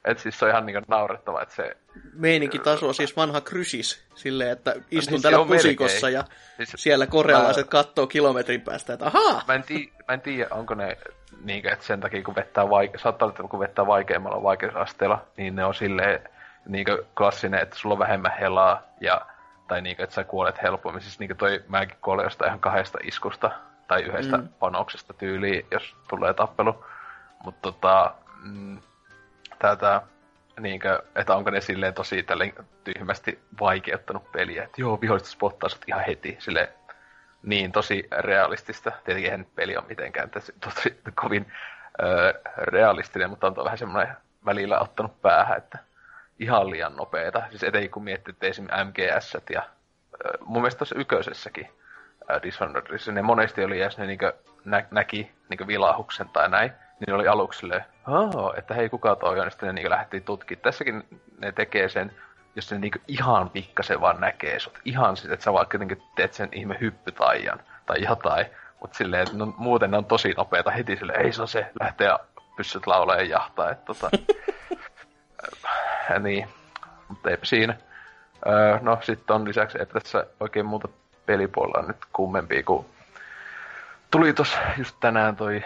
Että siis se on ihan niin naurettava, että se... Meininki-taso on siis vanha krysis, silleen, että istun siis täällä pusikossa melkein. Ja siis siellä korealaiset kattoo kilometrin päästä, että ahaa! Mä en tiedä, onko ne niin kuin, että sen takia, kun saattaa olla, kun vettää vaikeammalla vaikeusasteella, niin ne on silleen niin kuin klassinen, että sulla on vähemmän helaa, ja, tai niin kuin, että sä kuolet helpommin. Siis niin kuin toi, mäkin kuolen jostain ihan 2 iskusta tai 1 panoksesta tyyliin, jos tulee tappelu. Mutta niinkö, että onko ne silleen tosi tyhmästi vaikeuttanut peliä, että joo, viholliset spottaa sut ihan heti, silleen niin tosi realistista. Tietenkin eihän nyt peli ole mitenkään tosi kovin realistinen, mutta on vähän semmoinen välillä ottanut päähän, että ihan liian nopeeta. Siis etenkin kun miettii, että esimerkiksi MGS-t ja mun mielestä tuossa yköisessäkin Dishonoredissa, ne monesti oli jäs, ne niinkö näki niinkö vilahuksen tai näin, niin oli aluksi silleen, että hei, kuka toi on, ja sitten ne niinku lähti tutkimaan. Tässäkin ne tekee sen, jos ne niinku ihan pikkasen vaan näkee sut. Ihan siis, että sä vaan kuitenkin teet sen ihme hyppytaijan tai jotain. Mut silleen, että no, muuten ne on tosi nopeeta heti silleen, ei se on se, lähtee pyssyt laulaen jahtaa. Että niin, mutta eipä siinä. No sitten on lisäksi, että tässä oikein muuta pelipuolella on nyt kummempia, kun tuli tossa just tänään toi...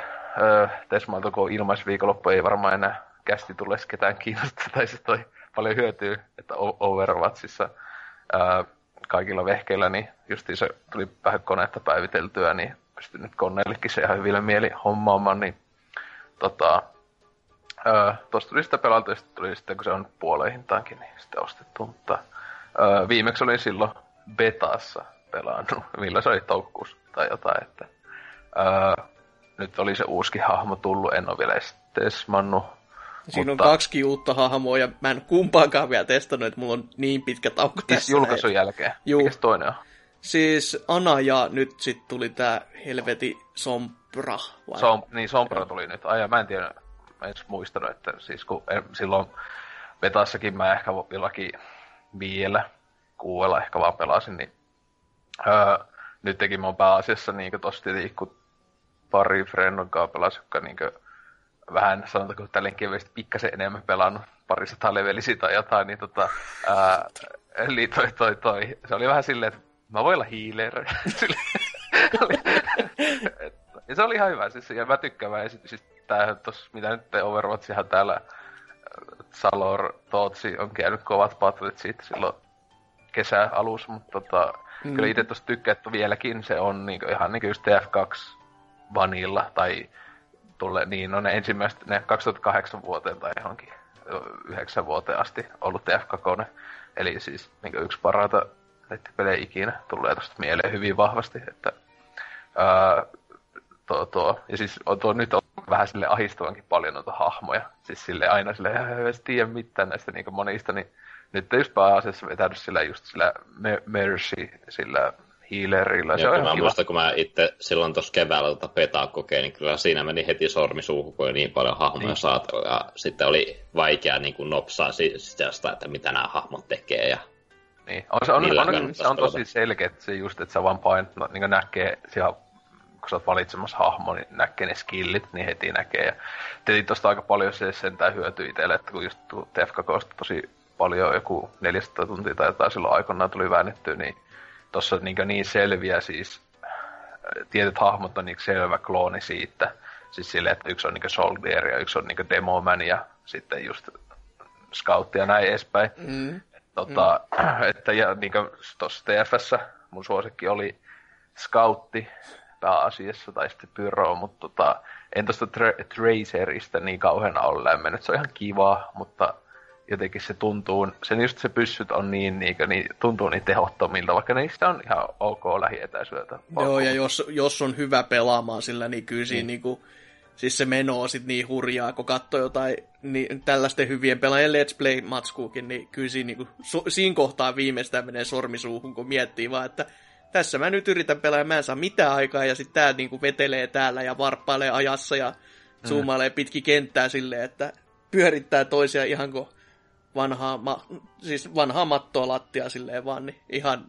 Tesmalta, kun ilmaisviikonloppu ei varmaan enää kästi tule ketään kiinnostaa, tai se toi paljon hyötyä, että Overwatchissa kaikilla vehkeillä, niin justiin se tuli vähän koneetta päiviteltyä, niin pystyn nyt koneellekin se ihan hyvillä mieli hommaamaan, niin tuosta tuli sitä pelalta, ja sitten tuli sitten, kun se on puolehintaankin, niin sitten ostettu, mutta viimeksi olin silloin betassa pelannut, millä se oli toukkuus tai jotain, että nyt oli se uusikin hahmo tullut, en ole vielä testannut. Siinä on 2 uutta hahmoa, ja mä en kumpaankaan vielä testannut, että mulla on niin pitkä tauko tässä. Julkaisun jälkeen. Mikäs toinen on? Siis Ana ja nyt sit tuli tää helveti Sombra. Sombra tuli nyt. Ai, mä en tiedä, mä en edes muistanut, että siis kun silloin betassakin mä ehkä jollakin 5, 6 ehkä vaan pelasin, niin nytkin mä oon pääasiassa niinku tossa tiikku pari Frennun kanssa pelasi, joka niinkö vähän sanotaanko tälleen kevyesti pikkasen enemmän pelannut 200 levelisiä tai jotain, niin eli toi. Se oli vähän silleen, että mä voin olla healer. Ja se oli ihan hyvä, siis, ja mä tykkään vähän esitys. Siis tämähän tossa, mitä nyt Overwatchihan täällä Salor Tootsi on käynyt kovat patrit siitä silloin kesäalussa, mutta kyllä itse tossa tykkään, että vieläkin se on niinkö ihan niinkö just TF2 Vanilla, tai tulee, niin on ne ensimmäiset, ne 2008 vuoteen tai johonkin 9 vuoteen asti ollut TF2. Eli siis niin yksi parhaita nettipelejä ikinä tulee tosta mieleen hyvin vahvasti, että ja siis on tuo nyt on vähän sille ahistavankin paljon noita hahmoja, siis sille aina sille en tiedä mitään näistä niin monista, niin nyt just pääasiassa vetänyt sillä just sillä Mercy, sillä healerillä. Se on ihan kiva. Muistan, kun mä itse silloin tuossa keväällä petaa kokein, niin kyllä siinä meni heti sormi suuhun, kun oli niin paljon hahmoja saatavilla. Ja sitten oli vaikea niin kuin nopsaa sitä, että mitä nämä hahmot tekee. Ja niin. Se on tosi selkeä, että, se just, että sä vaan painat, niin näkee, kun sä oot valitsemassa hahmo, niin näkee ne skillit, niin heti näkee. Ja tietysti tosta aika paljon se sentään hyötyy itselle, että kun just TFK:sta tosi paljon, joku 400 tuntia tai jotain silloin aikoinaan tuli väännettyä, niin tuossa on niin selviä, siis tietyt hahmot on niin selvä klooni siitä. Siis silleen, että yksi on niin soldier ja yksi on niin demoman ja sitten just scoutti ja näin edespäin. Että ja niin tuossa TF:ssä mun suosikki oli scoutti pääasiassa tai sitten pyro, mutta en tuosta tracerista niin kauheena ole lämmennyt. Se on ihan kivaa, mutta jotenkin se tuntuu, sen just se pyssyt on niin tuntuu niin tehottomilta, vaikka niistä on ihan ok lähietäisyydeltä. Joo, ja jos on hyvä pelaamaan sillä, niin kyllä siinä niinku, siis se menoo sit niin hurjaa, kun katsoo jotain niin tällaisten hyvien pelaajien Let's Play-matskuukin, niin kyllä siinä, niinku, siinä kohtaa viimeistään menee sormisuuhun, kun miettii vaan, että tässä mä nyt yritän pelaa, mä en saa mitään aikaa, ja sit tää niinku vetelee täällä ja varppailee ajassa ja zoomailee pitkin kenttää silleen, että pyörittää toisia ihan kuin vanhaa mattoa lattia silleen vaan, niin ihan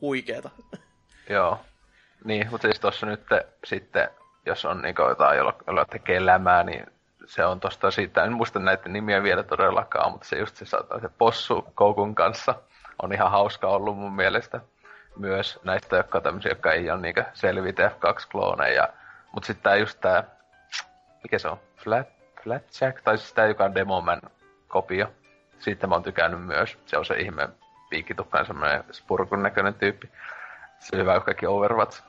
huikeeta. Joo. Niin, mutta siis tossa nyt sitten, jos on niin jotain, jolla tekee lämää, niin se on tosta siitä, en muista näitä nimiä vielä todellakaan, mutta se just se possu koukun kanssa on ihan hauska ollut mun mielestä. Myös näistä, jotka on tämmöisiä, jotka ei ole niinkö selvitä F2-klooneja. Mut sit tää just tää, mikä se on? Flatjack? Tai siis tää, joka on Demoman kopio. Siitä mä oon tykännyt myös. Se on se ihme piikkitukkaan semmonen spurkun näköinen tyyppi. Se on hyvä, kun kaikki Overwatch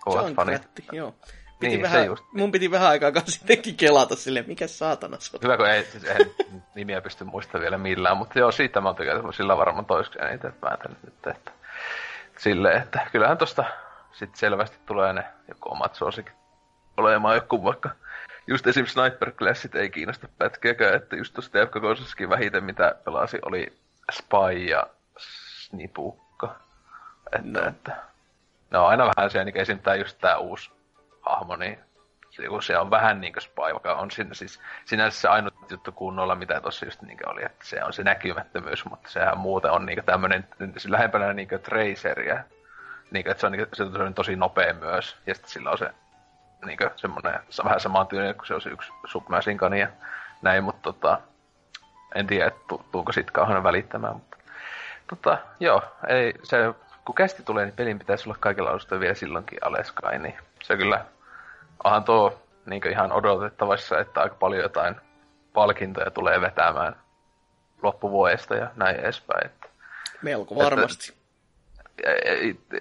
kovat fanit. Joo. Niin, vähän, mun piti vähän aikaa sittenkin kelata silleen, mikä saatana se on. Hyvä, kun ei siis nimiä pysty muistamaan vielä millään, mutta joo, siitä mä oon tykännyt. Sillä varmaan toiseksi eniten, mä ajattelin nyt, että silleen, että kyllähän tosta sit selvästi tulee ne joku omat suosikin olemaan joku, vaikka just esim. Sniper Classit ei kiinnosta pätkiäkään, että just tosta FK-koosessakin vähiten mitä pelasi oli Spy ja Snipukka. Että ne on aina vähän siellä, niin esim. Tää just tää uusi hahmo, niin se on vähän niinkö Spy, joka on siinä siis sinänsä se ainut juttu kunnolla, mitä tossa just niinkö oli, että se on se näkymättömyys, mutta sehän muuten on niinkö tämmönen lähempänä niinkö Traceria, niinkö että se on niinkö se on tosi nopea myös, ja sitten sillä on se niinkö semmonen vähän samaan tyyliin, kun se on se yksi Submersin kani ja näin, mutta en tiedä, että tuunko siitä kauhean välittämään, mutta joo, ei se, kun kästi tulee, niin pelin pitäisi olla kaikilla alustoilla vielä silloinkin aleskai, niin se kyllä onhan tuo niinkö ihan odotettavissa, että aika paljon jotain palkintoja tulee vetämään loppuvuodesta ja näin edespäin. Että, melko varmasti.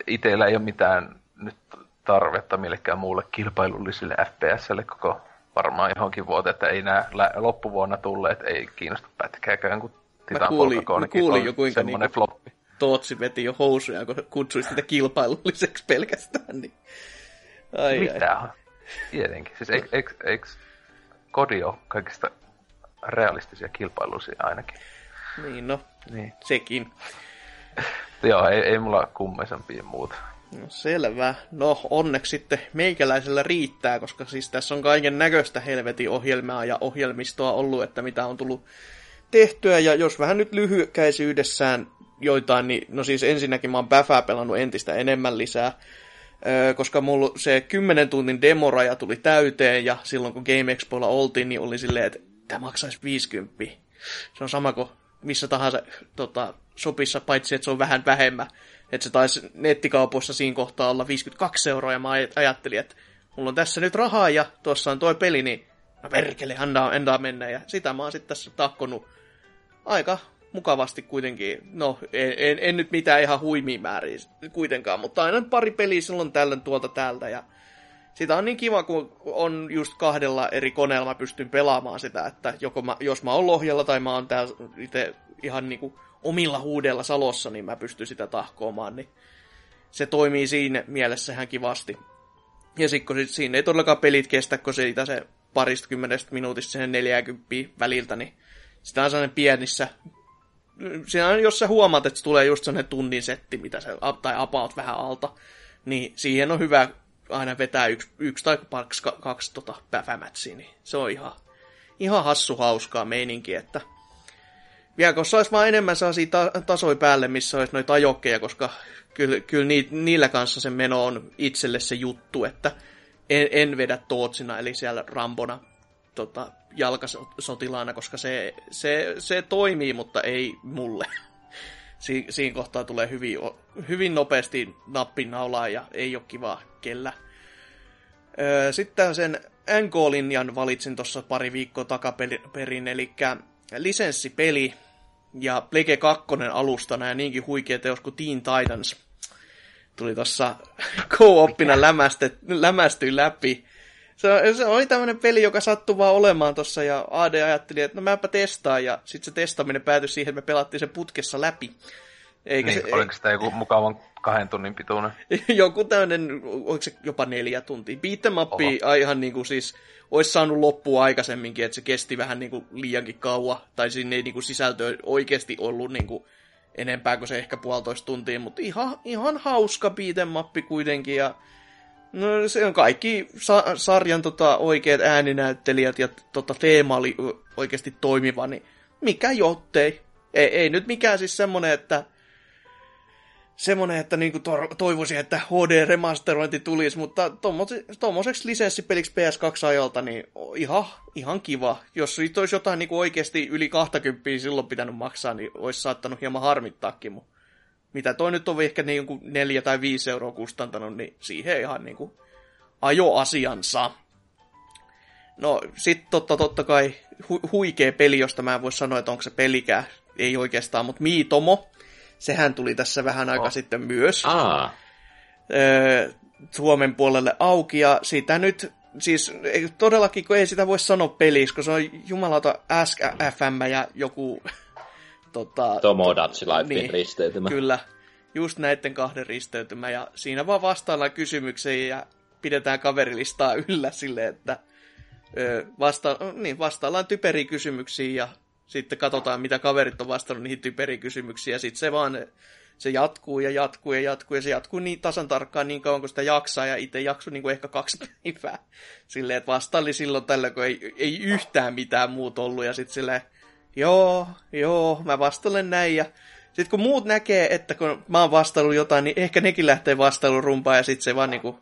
Itsellä ei ole mitään nyt tarvetta millekään muulle kilpailullisille FPS:lle koko varmaan johonkin vuoteen, että ei nämä loppuvuonna tulleet, ei kiinnosta pätkääkään, kun Titanfall 2 on jo, kuinka semmoinen niin floppi. Tootsi veti jo housuja, kun kutsui sitä kilpailulliseksi pelkästään, niin ai, mitä on? Tietenkin. Siis eikö kodi ole kaikista realistisia kilpailuisia ainakin? Niin, no. Niin. Sekin. Joo, ei mulla kummaisempia muuta. No selvä. No onneksi sitten meikäläisellä riittää, koska siis tässä on kaiken näköistä helvetin ohjelmaa ja ohjelmistoa ollut, että mitä on tullut tehtyä. Ja jos vähän nyt lyhykäisyydessään joitain, niin no siis ensinnäkin mä oon Bäfää pelannut entistä enemmän lisää. Koska mulla se 10 tunnin demoraja tuli täyteen, ja silloin kun Game Expoilla oltiin, niin oli silleen, että tämä maksaisi 50. Se on sama kuin missä tahansa sopissa, paitsi että se on vähän vähemmän. Että se taisi nettikaupoissa siinä kohtaa olla 52 €, ja mä ajattelin, että mulla on tässä nyt rahaa, ja tuossa on toi peli, niin mä perkele, antaa mennä, ja sitä mä oon sitten tässä takkonut aika mukavasti kuitenkin. No, en nyt mitään ihan huimia määriä kuitenkaan, mutta aina pari peliä silloin tällöin tuolta täältä. Ja sitä on niin kiva, kun on just kahdella eri koneella mä pystyn pelaamaan sitä, että jos mä oon lohjalla tai mä oon täällä itse ihan niinku omilla huudeilla salossa, niin mä pystyn sitä tahkoamaan. Niin se toimii siinä mielessä ihan kivasti. Ja sit, kun siinä ei todellakaan pelit kestä, kun siitä se parista 10 minuutista sen 40 väliltä, niin sitä on sellainen pienissä. Siinä, jos sä huomaat, että se tulee just sellainen tunnin setti, mitä se, tai apaut vähän alta, niin siihen on hyvä aina vetää yksi tai kaksi päfämätsiä, niin se on ihan hassu hauskaa meininkiä, että vielä kun saisi vaan enemmän sellaisia tasoja päälle, missä olisi noita ajokkeja, koska kyllä niillä kanssa se meno on itselle se juttu, että en vedä tootsina, eli siellä Rambona jalkasotilaana, koska se toimii, mutta ei mulle. Siinä kohtaa tulee hyvin nopeasti nappinaulaa ja ei ole kivaa kellä. Sitten sen NK-linjan valitsin tuossa pari viikkoa takaperin, eli lisenssipeli ja Plege 2 alustana ja niinkin huikea teos kuin Teen Titans. Tuli tuossa co-oppina lämästyi läpi. Se oli tämmönen peli, joka sattui vaan olemaan tossa, ja AD ajatteli, että no mäpä testaan, ja sit se testaaminen päätyi siihen, että me pelattiin sen putkessa läpi. Eikä niin, oliko sitä joku mukavan 2 tunnin pituinen? Joku tämmönen, oliko se jopa 4 tuntia? Beat'em upi ihan niinku siis, ois saanut loppua aikaisemminkin, että se kesti vähän niinku liiankin kauan, tai siinä ei niinku sisältöä oikeesti ollut niinku enempää kuin se ehkä 1,5 tuntia, mutta ihan hauska beat'em upi kuitenkin, ja no se on kaikki sarjan oikeat ääninäyttelijät ja teema oli oikeasti toimiva, niin mikä jottei. Ei nyt mikään siis semmonen, että semmoinen, että niinku toivoisin, että HD-remasterointi tulisi, mutta tommoseksi lisenssipeliksi PS2-ajalta, niin ihan kiva. Jos siitä olisi jotain niinku oikeasti yli 20 silloin pitänyt maksaa, niin olisi saattanut hieman harmittaakin. Mitä toi nyt on ehkä niinku 4 tai 5 euroa kustantanut, niin siihen ihan niinku ajoasiansa. No sit totta kai huikea peli, josta mä en voi sanoa, että onko se pelikään. Ei oikeastaan, mutta Miitomo. Sehän tuli tässä vähän aikaa sitten myös Suomen puolelle auki, ja sitä nyt, siis todellakin kun ei sitä voi sanoa peliksi, kun se on jumalauta Ask FM ja joku Tomodachi laittiin niin, risteytymä. Kyllä, just näiden kahden risteytymä, ja siinä vaan vastaillaan kysymykseen ja pidetään kaverilistaa yllä sille, että vastaillaan typeriä kysymyksiä ja sitten katsotaan, mitä kaverit on vastannut niihin typeriin kysymyksiin, ja sitten se vaan se jatkuu, ja se jatkuu niin tasan tarkkaan niin kauan, kun sitä jaksaa, ja itse jakso niin kuin ehkä 2 päivää. Silleen, että vastaili silloin tällä, kun ei yhtään mitään muuta ollut, ja sitten silleen, joo, mä vastailen näin, ja sitten kun muut näkee, että kun mä oon vastaillut jotain, niin ehkä nekin lähtee vastailurumpaan, ja sitten se vaan niin kuin,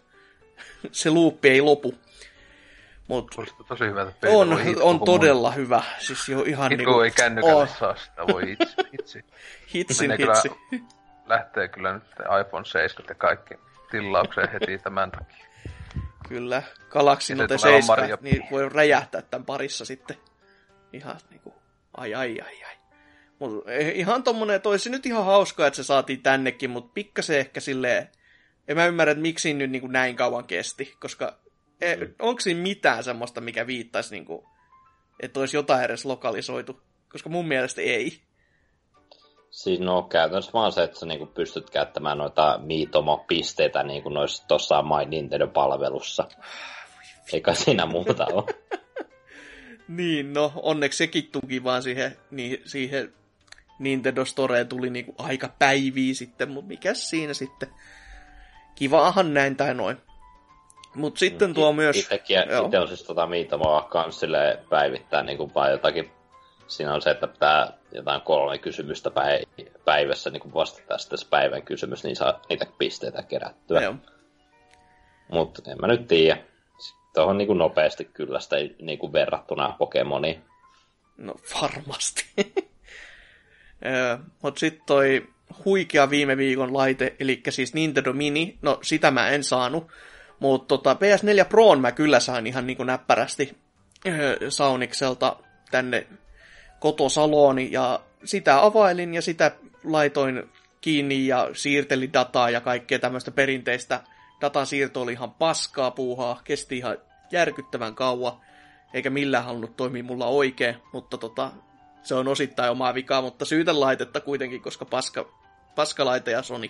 se luuppi ei lopu. Olisiko tosi hyvä, on todella hyvä. Siis jo ihan Hitko ei kännykällä saa sitä, voi hitsi. Hitsi. Lähtee kyllä nyt iPhone 7 ja kaikki tilaukseen heti tämän takia. Kyllä, Galaxy Note 7, niin voi räjähtää tämän parissa sitten. Ihan niinku, ai. Mut ihan tommonen, toisi nyt ihan hauskaa, että se saatiin tännekin, mut pikkasen ehkä silleen, en mä ymmärrä, että miksi nyt niinku näin kauan kesti, koska onko siinä mitään semmoista, mikä viittaisi, niin kuin, että olisi jotain edes lokalisoitu? Koska mun mielestä ei. Siis no käytännössä vaan se, että sä niin kuin pystyt käyttämään noita Miitomo-pisteitä niin kuin noissa tuossa My Nintendo-palvelussa. Eikä siinä muuta ole. Niin, no onneksi sekin tuki vaan siihen Nintendo Storeen tuli niin kuin aika päiviä sitten, mutta mikäs siinä sitten? Kivaahan näin tai noin. Mut sitten tuo myös... Itse on siis Miitomoa kans silleen päivittää niinku vaan jotakin... Siinä on se, että pitää jotain 3 kysymystä päivässä niinku vastata sitten se päivän kysymys, niin saa niitä pisteitä kerättyä. Joo. Mut en mä nyt tiiä. Tuohon niinku nopeasti kyllä sitä niinku verrattuna Pokemoniin. No varmasti. Mut sit toi huikea viime viikon laite, elikkä siis Nintendo Mini. No sitä mä en saanut. Mutta PS4 Proon mä kyllä sain ihan niinku näppärästi Saunikselta tänne kotosalooni, ja sitä availin ja sitä laitoin kiinni ja siirtelin dataa ja kaikkea tämmöistä perinteistä. Datansiirto oli ihan paskaa puuhaa, kesti ihan järkyttävän kauan, eikä millään halunnut toimia mulla oikein, mutta se on osittain omaa vikaa, mutta syytän laitetta kuitenkin, koska paskalaite ja Sony.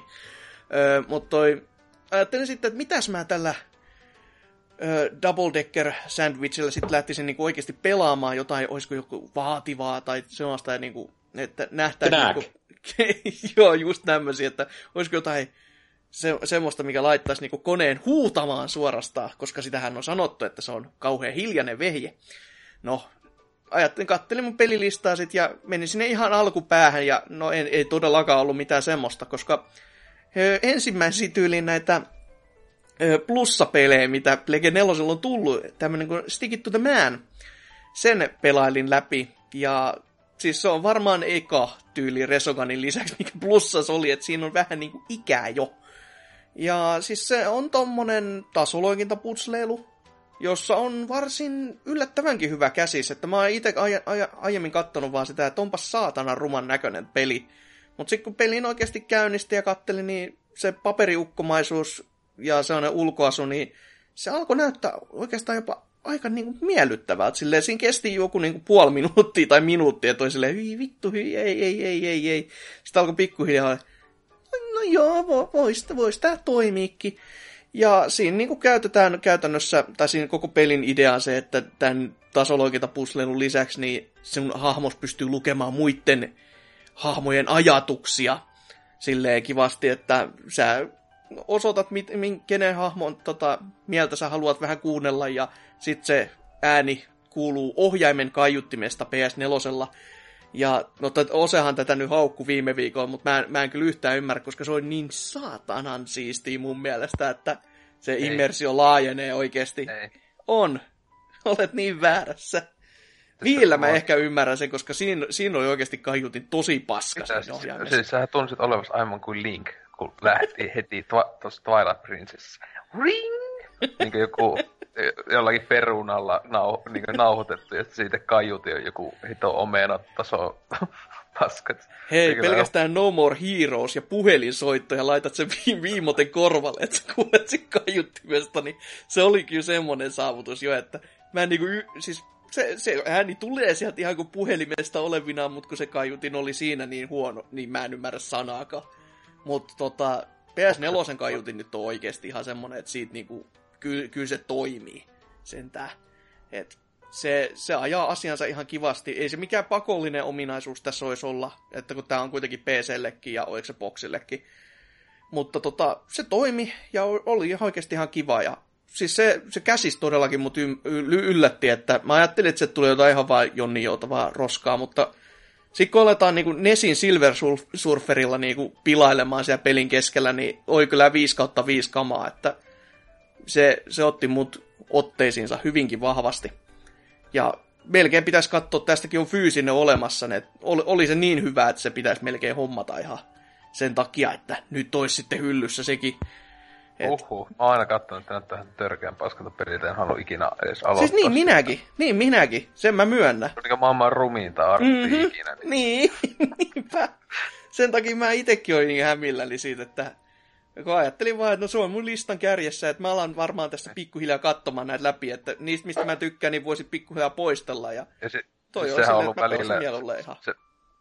Mutta toi... Ajattelin sitten, että mitäs mä tällä double-decker-sandwichillä sitten lähtisin niinku oikeasti pelaamaan jotain, olisiko joku vaativaa tai sellaista, niinku, että nähtäisiin... Joku... Joo, just tämmöisiä, että olisiko jotain semmoista, mikä laittaisi niinku koneen huutamaan suorastaan, koska sitähän on sanottu, että se on kauhean hiljainen vehje. No, kattelin mun pelilistaa sitten ja menin sinne ihan alkupäähän, ja no ei todellakaan ollut mitään semmoista, koska... Ensimmäisiin tyyliin näitä plussapelejä, mitä Plege 4 on tullut, tämmönen kuin Stick it to the Man, sen pelailin läpi, ja siis se on varmaan eka tyyli Resoganin lisäksi, mikä plussas oli, että siinä on vähän niinku ikää jo. Ja siis se on tommonen tasoloikintaputsleilu, jossa on varsin yllättävänkin hyvä käsis, että mä oon itse aiemmin kattonut vaan sitä, että onpas saatana ruman näköinen peli. Mutta sitten kun pelin oikeasti käynnisti ja katteli, niin se paperiukkomaisuus ja sellainen ulkoasu, niin se alkoi näyttää oikeastaan jopa aika niinku miellyttävältä. Silleen siinä kesti joku niinku 0,5 minuuttia tai minuuttia, ja toi silleen, ei. Sitten alkoi pikkuhiljaa, no joo, vois tää toimiikin. Ja siinä niinku käytetään käytännössä, tai siinä koko pelin idea on se, että tämän tasoloikintapusleilun lisäksi, niin sun hahmos pystyy lukemaan muiden hahmojen ajatuksia silleen kivasti, että sä osoitat, kenen hahmon mieltä sä haluat vähän kuunnella, ja sit se ääni kuuluu ohjaimen kaiuttimesta PS4. Ja no, osahan tätä nyt haukku viime viikolla, mutta mä en kyllä yhtään ymmärrä, koska se on niin saatanan siistiä mun mielestä, että se immersio laajenee oikeasti. Ei. Olet niin väärässä. Viillä mä ehkä ymmärrän sen, koska siinä oli oikeasti kaiutin tosi paskassa. Siis sähän tunsit olevasi aivan kuin Link, kun lähti heti tuossa Twilight Princess. Ring! Niin kuin joku jollakin perunalla niin kuin nauhoitettu, ja siitä kaiutin on joku hito omenataso paskat. Hei, pelkästään No More Heroes ja puhelinsoitto, ja laitat sen viimoten korvalle, että sä kuulet sen kaiuttimesta, niin se oli kyllä semmoinen saavutus jo, että mä en niin kuin, siis se ääni tulee sieltä ihan kuin puhelimesta olevinaan, mutta kun se kaiutin oli siinä niin huono, niin mä en ymmärrä sanaakaan. Mutta PS4 kaiutin nyt on oikeasti ihan semmoinen, että siitä niinku, kyllä se toimii sentään. Et se ajaa asiansa ihan kivasti. Ei se mikään pakollinen ominaisuus tässä olisi olla, että kun tää on kuitenkin PC:llekin ja oliko se boxillekin. Mutta se toimi ja oli oikeasti ihan kiva ja siis se käsis todellakin mut yllätti, että mä ajattelin, että se tulee jotain ihan vaan jonninjoutavaa roskaa, mutta sit kun aletaan niinku Nesin Silver Surferilla niinku pilailemaan siellä pelin keskellä, niin oli kyllä 5/5 kamaa, että se otti mut otteisiinsa hyvinkin vahvasti. Ja melkein pitäisi katsoa, tästäkin on fyysinen olemassa, ne, oli se niin hyvä, että se pitäisi melkein hommata ihan sen takia, että nyt olisi sitten hyllyssä sekin. Mä oon aina katsonut, että näyttää törkeän paskalta peliltä, en halua ikinä edes aloittaa. Siis niin minäkin, sen mä myönnän. Se on maailman rumiinta artti ikinä. Niin, niinpä. Sen takia mä itekin olin niin hämilläni siitä, että kun ajattelin vaan, että no se on mun listan kärjessä, että mä alan varmaan tästä pikkuhiljaa katsomaan näitä läpi, että niistä mistä mä tykkään, niin voisin pikkuhiljaa poistella. Ja se, toi on silleen, että mä palasin mielulle ihan.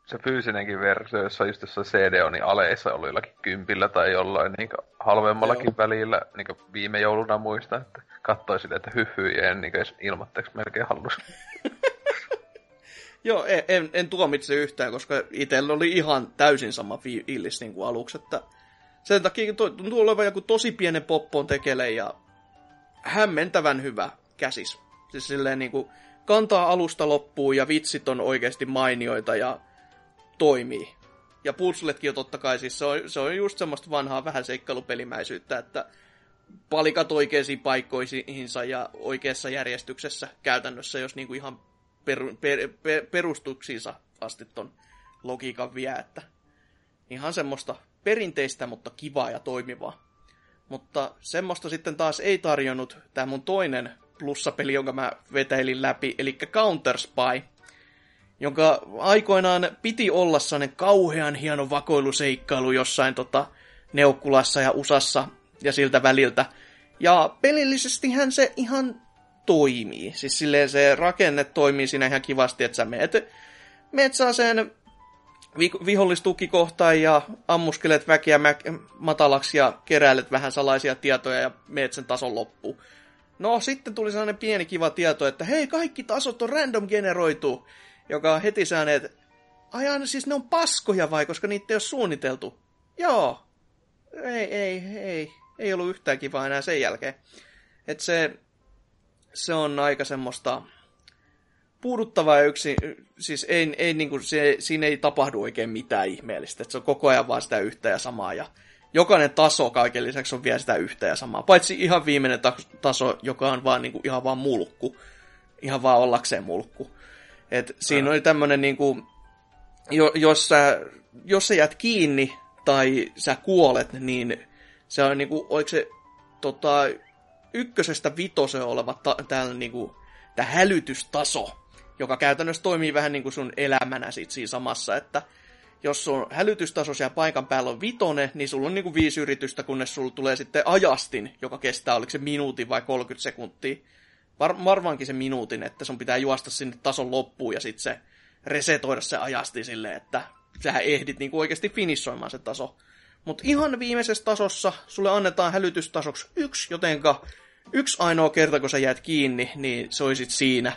Se fyysinenkin versio, jossa just tässä CD-onin aleissa oli jollakin 10 tai jollain niin halvemmallakin välillä, niin viime jouluna muistan, että kattoi sitä, että hyhyjä, en niin ilmoitteeksi melkein halus. Joo, en tuomitse yhtään, koska itsellä oli ihan täysin sama fiilis niin kuin aluksi, että sen takia tuntuu olevan joku tosi pienen poppoon tekele ja hämmentävän hyvä käsis. Siis silleen niin kuin kantaa alusta loppuun ja vitsit on oikeasti mainioita ja toimii. Ja puzzletkin on totta kai, siis se on just semmoista vanhaa vähän seikkailupelimäisyyttä, että palikat oikeisiin paikkoihinsa ja oikeassa järjestyksessä käytännössä, jos niinku ihan perustuksiinsa asti ton logiikan vie, että ihan semmoista perinteistä, mutta kivaa ja toimivaa. Mutta semmoista sitten taas ei tarjonnut tää mun toinen plussapeli, jonka mä vetäilin läpi, eli Counter Spy, jonka aikoinaan piti olla sellainen kauhean hieno vakoiluseikkailu jossain Neukkulassa ja Usassa ja siltä väliltä. Ja pelillisestihän se ihan toimii. Siis silleen se rakenne toimii siinä ihan kivasti, että sä meet saa sen vihollistukikohtaan ja ammuskelet väkeä matalaksi ja keräilet vähän salaisia tietoja ja meet sen tason loppuun. No sitten tuli sellainen pieni kiva tieto, että hei, kaikki tasot on random generoitu. Joka on heti saaneet, ajan siis ne on paskoja vai, koska niitä ei ole suunniteltu. Joo. Ei ollut yhtään kivaa enää sen jälkeen. Että se on aika semmoista puuduttavaa yksin, siis ei niinku, siinä ei tapahdu oikein mitään ihmeellistä. Et se on koko ajan vaan sitä yhtä ja samaa ja jokainen taso kaiken lisäksi on vielä sitä yhtä ja samaa. Paitsi ihan viimeinen taso, joka on vaan niinku, ihan vaan mulkku. Ihan vaan ollakseen mulkku. Et siinä oli tämmönen niinku, jos sä jäät kiinni tai sä kuolet, niin se on niinku, oliko se 1-5 oleva niinku, tää hälytystaso, joka käytännössä toimii vähän niinku sun elämänä sit siinä samassa, että jos sun hälytystaso siellä paikan päällä on 5, niin sulla on niinku 5 yritystä, kunnes sulla tulee sitten ajastin, joka kestää, oliko se minuutin vai 30 sekuntia. Varmaankin se minuutin, että sun pitää juosta sinne tason loppuun ja sitten se resetoida se ajasti silleen, että sähän ehdit niinku oikeasti finissoimaan se taso. Mutta ihan viimeisessä tasossa sulle annetaan hälytystasoksi 1, jotenka 1 ainoa kerta, kun sä jäät kiinni, niin se olisit siinä.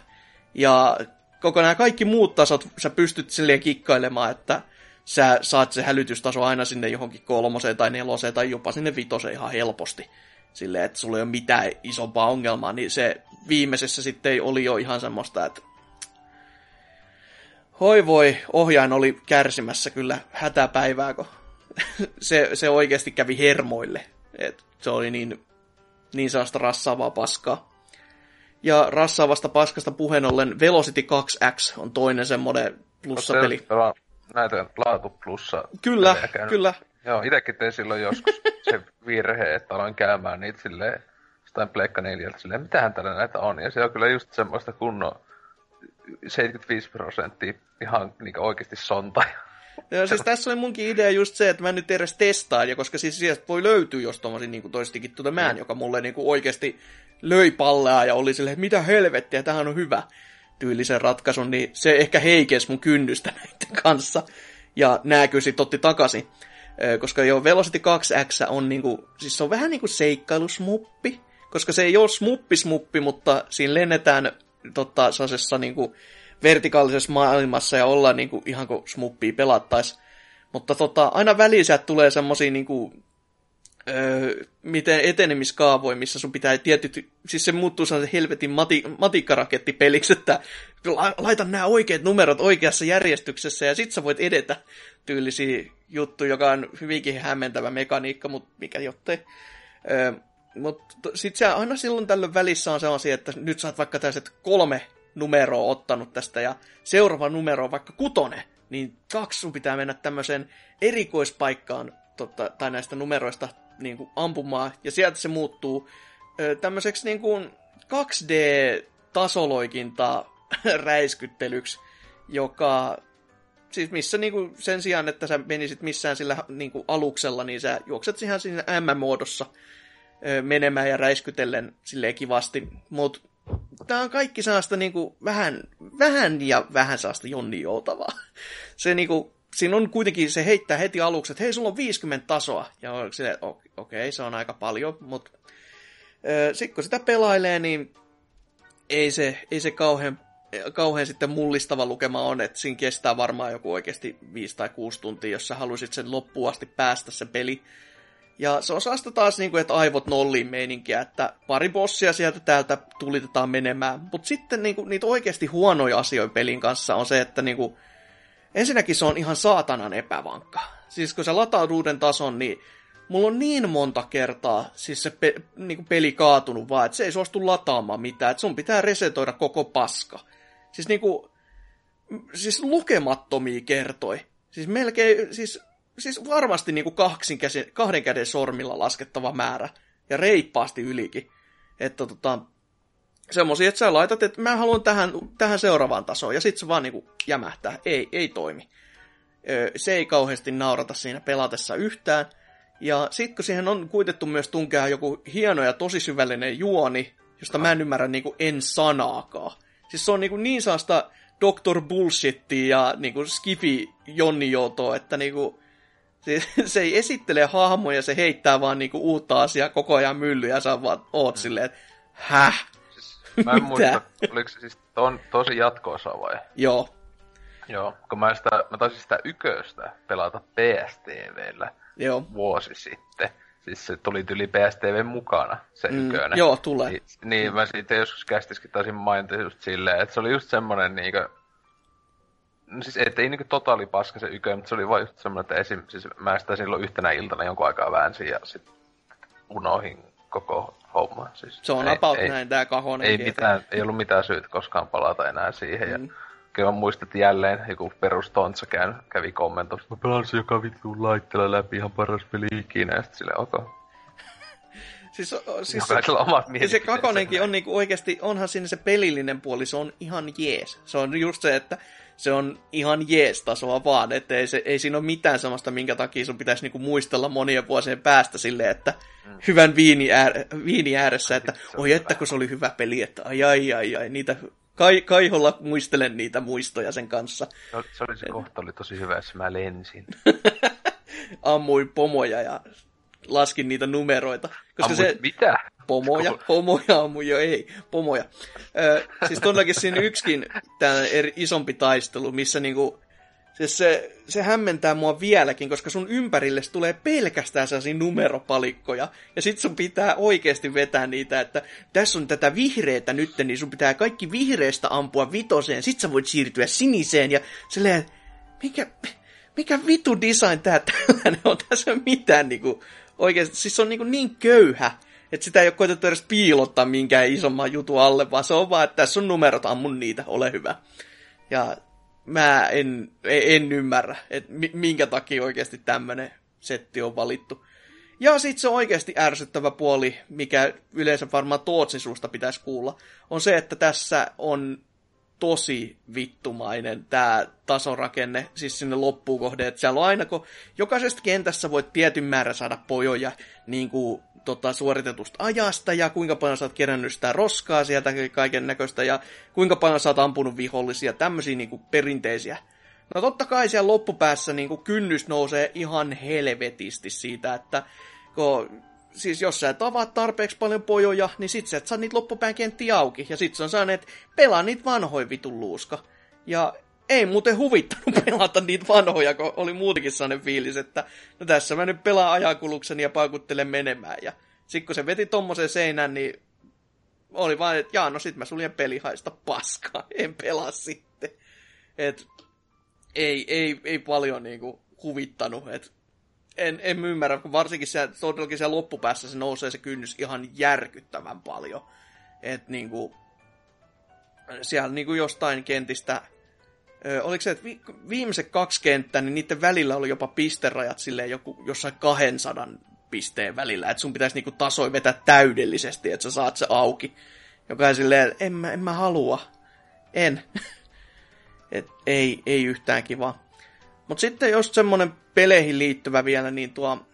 Ja kokonaan kaikki muut tasot sä pystyt silleen kikkailemaan, että sä saat se hälytystaso aina sinne johonkin 3 tai 4 tai jopa sinne 5 ihan helposti. Silleen, että sulla ei ole mitään isompaa ongelmaa, niin se viimeisessä sitten oli jo ihan semmoista, että Hoi voi, ohjaan oli kärsimässä kyllä hätäpäivää, kun se oikeasti kävi hermoille. Et se oli niin sellaista rassaavaa paskaa. Ja rassaavasta paskasta puheen ollen Velocity 2X on toinen semmoinen plussapeli. Näitä laatu plussa. Kyllä, kyllä. Joo, itsekin tein silloin joskus se virhe, että aloin käymään niitä silleen, jostain Pleikka 4, silleen, mitähän täällä näitä on. Ja se on kyllä just semmoista kunnon 75% ihan niin oikeasti sonta. Joo, siis tässä oli munkin idea just se, että mä nyt edes testaan, ja koska siis sieltä voi löytyä jos tommosin niin toistikin tuota mään, joka mulle niin oikeasti löi pallaa ja oli silleen, mitä helvettiä, tämähän on hyvä tyylisen ratkaisun, niin se ehkä heikensi mun kynnystä näiden kanssa. Ja nää kyllä sit otti takaisin. Koska jo Velocity 2X on niinku, siis se on vähän niinku seikkailusmuppi, koska se ei ole smuppismuppi, mutta siinä lennetään sellaisessa niinku vertikaalisessa maailmassa ja ollaan niinku ihan kuin smuppia pelattaisi. Mutta aina väliin sieltä tulee semmosia niinku miten etenemiskaavoja, missä sun pitää tietyt, siis se muuttuu sellaisen helvetin matikkarakettipeliksi, että laita nämä oikeat numerot oikeassa järjestyksessä ja sit sä voit edetä tyylisiä juttuja, joka on hyvinkin hämmentävä mekaniikka, mutta mikä jottei. Mutta sit se aina silloin tällöin välissä on sellaisia, että nyt sä oot vaikka tällaiset 3 numeroa ottanut tästä ja seuraava numero on vaikka 6, niin 2 sun pitää mennä tämmöiseen erikoispaikkaan tai näistä numeroista niin kuin ampumaan, ja sieltä se muuttuu tämmöiseksi niin kuin 2D-tasoloikintaa räiskyttelyksi, joka, siis missä niin kuin sen sijaan, että sä menisit missään sillä niin kuin aluksella, niin sä juokset ihan siinä M-muodossa menemään ja räiskytellen silleen kivasti, mutta tää on kaikki sellaista niin kuin vähän sellaista jonninjoutavaa. Se niinku siinä on kuitenkin, se heittää heti aluksi, että hei, sulla on 50 tasoa. Ja okei, se on aika paljon, mutta sitten kun sitä pelailee, niin ei se kauhean sitten mullistava lukema on, että siinä kestää varmaan joku oikeasti 5 tai 6 tuntia, jos sä haluaisit sen loppuun asti päästä se peli. Ja se on saasta taas niin kuin, että aivot nolliin meininkiä, että pari bossia sieltä täältä tulitetaan menemään. Mutta sitten niin kuin, niitä oikeasti huonoja asioita pelin kanssa on se, että niin kuin, ensinnäkin se on ihan saatanan epävankka. Siis kun sä lataat uuden tason, niin mulla on niin monta kertaa siis se niinku peli kaatunut vaan, että se ei suostu lataamaan mitään, että sun pitää resetoida koko paska. Siis niinku, siis lukemattomia kertoi. Siis melkein, siis varmasti niinku 2 käden sormilla laskettava määrä. Ja reippaasti ylikin. Että semmoisia, että sä laitat, että mä haluan tähän seuraavaan tasoon, ja sit se vaan niinku jämähtää. Ei toimi. Se ei kauheasti naurata siinä pelatessa yhtään. Ja sit kun siihen on kuitettu myös tunkea joku hieno ja tosi syvällinen juoni, josta mä en ymmärrä niinku en sanaakaan. Siis se on niinku niin saasta Dr. Bullshittia ja niinku skifi-jonnijoutoa, että niinku se ei esittele hahmoja, se heittää vaan niinku uutta asiaa koko ajan myllyä, ja sä vaan oot silleen, että häh? Mä en muista, oliko se siis tosi jatko-osa vai? Joo. Joo, kun mä taisin sitä yköistä pelata PSTV:llä vuosi sitten. Siis se tuli tyli PSTV:n mukana, se yköinen. Joo, tulee. Niin, mä siitä joskus kästiskin taisin mainita just silleen, että se oli just semmonen niinku... No siis ettei niinku totaali paska se yköinen, mutta se oli vaan just semmonen, että siis mä sitä silloin yhtenä iltana jonkun aikaa väänsin ja sit unohin koko homma. Siis se on näin tää Kahonen. Ei ollut mitään syytä koskaan palata enää siihen. Ja kyllä mä muistan, että jälleen joku perustontsa kävi kommentoimaan, että mä pelasin joka vittuun laitteella läpi, ihan paras peli ikinä. Ja sitten silleen, okay. Se Kakonenkin on niinku oikeasti, onhan siinä se pelillinen puoli, se on ihan jees. Se on just se, että se on ihan jees tasoa vaan, että ei siinä ole mitään samasta, minkä takia sun pitäisi niinku muistella monien vuosien päästä silleen, että hyvän viini ääressä, että oi että kun se oli hyvä peli, että ai, niitä... Kaiholla muistelen niitä muistoja sen kanssa. No, se kohta oli tosi hyvä, jos mä lensin. Ammuin pomoja ja laskin niitä numeroita. Koska se mitä? Pomoja ammuin jo, ei. Pomoja. Siis todellakin siinä yksikin isompi taistelu, missä niinku, Siis se hämmentää mua vieläkin, koska sun ympärille tulee pelkästään sellaisia numeropalikkoja. Ja sit sun pitää oikeesti vetää niitä, että tässä on tätä vihreätä nyt, niin sun pitää kaikki vihreästä ampua vitoseen. Sit sä voit siirtyä siniseen ja silleen, mikä vitu design tää tällainen on? Tässä on mitään niinku, oikeesti, siis se on niinku niin köyhä, että sitä ei ole koetettu edes piilottaa minkään isomman jutun alle, vaan se on vaan, että tässä on numerot, ammun niitä, ole hyvä. Ja mä en ymmärrä, että minkä takia oikeasti tämmönen setti on valittu. Ja sit se oikeasti ärsyttävä puoli, mikä yleensä varmaan Tootsin suusta pitäisi kuulla, on se, että tässä on tosi vittumainen tää tasorakenne, siis sinne loppuun kohde, että siellä on aina, kun jokaisesta kentässä voit tietyn määrän saada pojoja niinku suoritetusta ajasta ja kuinka paljon sä oot kerännyt sitä roskaa sieltä kaiken näköistä ja kuinka paljon sä oot ampunut vihollisia, tämmöisiä niinku perinteisiä. No totta kai siellä loppupäässä niinku kynnys nousee ihan helvetisti siitä, että siis jos sä et avaa tarpeeksi paljon pojoja, niin sit sä et saa niitä loppupään kenttiä auki. Ja sit sä on saanut, että pelaa niitä vanhoja vitun luuska. Ja ei muuten huvittanut pelata niitä vanhoja, kun oli muutenkin sellainen fiilis, että no tässä mä nyt pelaan ajankulukseni ja paukuttelen menemään. Ja sit kun se veti tommosen seinän, niin oli vaan, että jaa, no sit mä suljen pelihaista paskaa, en pelaa sitten. Et ei paljon niinku huvittanut, että En ymmärrä, kun varsinkin siellä loppupäässä se nousee se kynnys ihan järkyttävän paljon. Että niinku, siellä niinku jostain kentistä, oliko se, että viimeiset kaksi kenttää, niin niiden välillä oli jopa pisterajat silleen jossain 200 pisteen välillä. Että sun pitäisi niinku tasoja vetää täydellisesti, että sä saat se auki. Joka silleen, en mä halua. En. Et ei yhtään kivaa. Mutta sitten just semmonen peleihin liittyvä vielä, niin tuo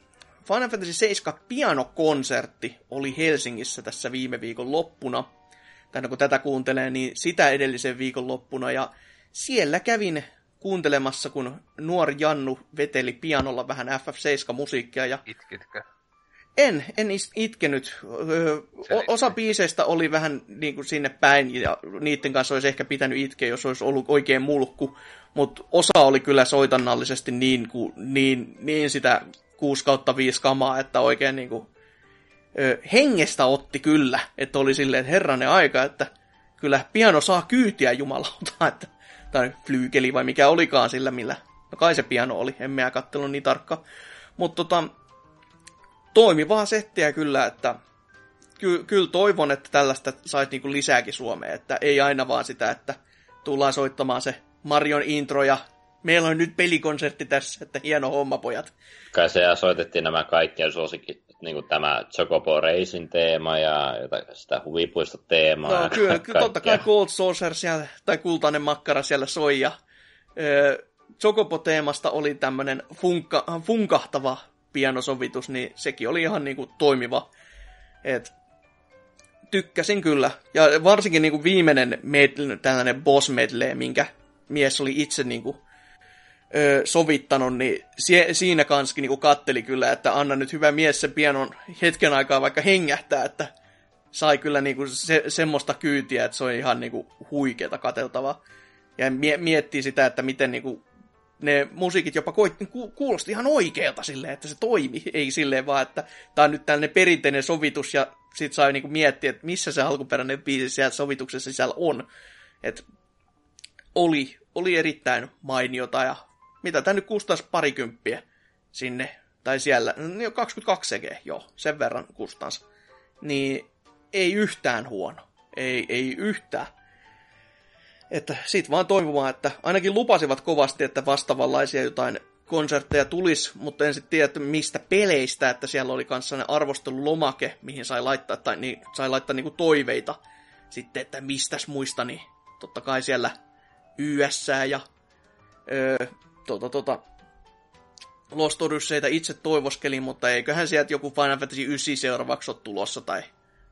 Final Fantasy 7 pianokonsertti oli Helsingissä tässä viime viikon loppuna. Tai kun tätä kuuntelee, niin sitä edellisen viikon loppuna. Ja siellä kävin kuuntelemassa, kun nuori Jannu veteli pianolla vähän FF7-musiikkia. Ja itkitkö? En itkenyt. Osa biiseistä oli vähän niin kuin sinne päin, ja niiden kanssa olisi ehkä pitänyt itkeä, jos olisi ollut oikein mulkku. Mutta osa oli kyllä soitannallisesti niin sitä 6/5 kamaa, että oikein niin kuin, hengestä otti kyllä. Että oli silleen, että herranen aika, että kyllä piano saa kyytiä jumalauta. Että, tai flyykeli vai mikä olikaan sillä, millä. No kai se piano oli, en minä katsellut niin tarkkaan. Mutta toimivaa settiä kyllä, että kyllä toivon, että tällaista saisi niinku lisääkin Suomeen, että ei aina vaan sitä, että tullaan soittamaan se Marion intro ja meillä on nyt pelikonsertti tässä, että hieno homma pojat. Kai se soitettiin nämä kaikki ja suosikin niinku tämä Chocobo Racing teema ja sitä huvipuistoteemaa. No kyllä, totta kai Gold Saucer siellä, tai kultainen makkara siellä soi ja Chocobo-teemasta oli tämmöinen funkahtava pianosovitus, niin sekin oli ihan niinku toimiva. Et tykkäsin kyllä. Ja varsinkin niinku viimeinen tällainen boss medley, minkä mies oli itse niinku sovittanut, niin siinä kanskin niinku katteli kyllä, että anna nyt hyvä mies sen pianon hetken aikaa vaikka hengähtää, että sai kyllä niinku semmoista kyytiä, että se on ihan niinku huikeeta katseltavaa. Ja miettii sitä, että miten niinku ne musiikit jopa kuulosti ihan oikealta silleen, että se toimi. Ei silleen vaan, että tää on nyt tällainen perinteinen sovitus ja sit sai niinku miettiä, että missä se alkuperäinen biisi siellä sovituksessa siellä on. Et oli erittäin mainiota ja mitä tää nyt kustaisi 20 sinne tai siellä. No 22 CG, joo, sen verran kustansi. Niin ei yhtään huono. Ei yhtään. Että sit vaan toivomaan, että ainakin lupasivat kovasti, että vastaavanlaisia jotain konsertteja tulisi, mutta en sitten tiedä, että mistä peleistä, että siellä oli kans sellainen arvostelulomake, mihin sai laittaa niinku toiveita sitten, että mistäs muista, niin totta kai siellä YS:ää ja Lost Odysseita itse toivoskelin, mutta eiköhän sieltä joku Final Fantasy 9 seuraavaksi ole tulossa tai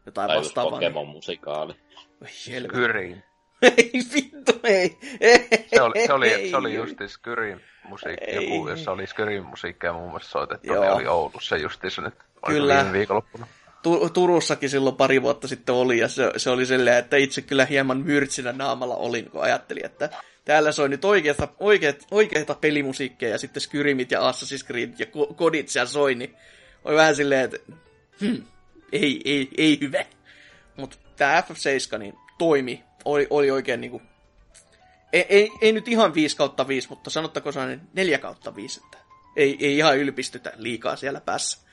jotain vastaavaa. Tai Pokémon musikaali. Kyriin. Ei vittu, ei. Se oli justi Skyrin musiikki, joku, jossa oli Skyrin musiikkia muun muassa soitettu, niin oli Oulussa justiinsa nyt. Kyllä. Viime viikonloppuna. Turussakin silloin pari vuotta sitten oli, ja se oli silleen, että itse kyllä hieman myrtsinä naamalla olin, kun ajattelin, että täällä soi nyt oikeita pelimusiikkeja ja sitten Skyrimit ja Assassin's Creed ja kodit siellä soi, niin on vähän silleen, että ei hyvä. Mutta tämä FF7 niin toimi, oli oikein niinku, ei nyt ihan 5/5, mutta sanottako sellainen 4/5, että ei ihan ylpistytä liikaa siellä päässä.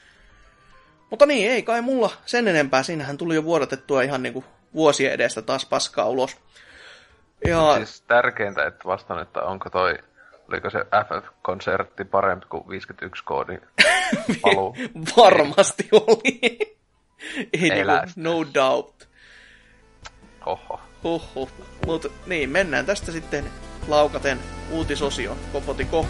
Mutta niin, ei kai mulla sen enempää. Siinähän tuli jo vuodatettua ihan niinku vuosien edestä taas paskaa ulos. Ja siis tärkeintä, että vastaan, että oliko se FF-konsertti parempi kuin 51-koodin paluu? Varmasti oli. Ei niinku, no doubt. Oho. Mutta niin, mennään tästä sitten laukaten uutisosioon. Kopotiko.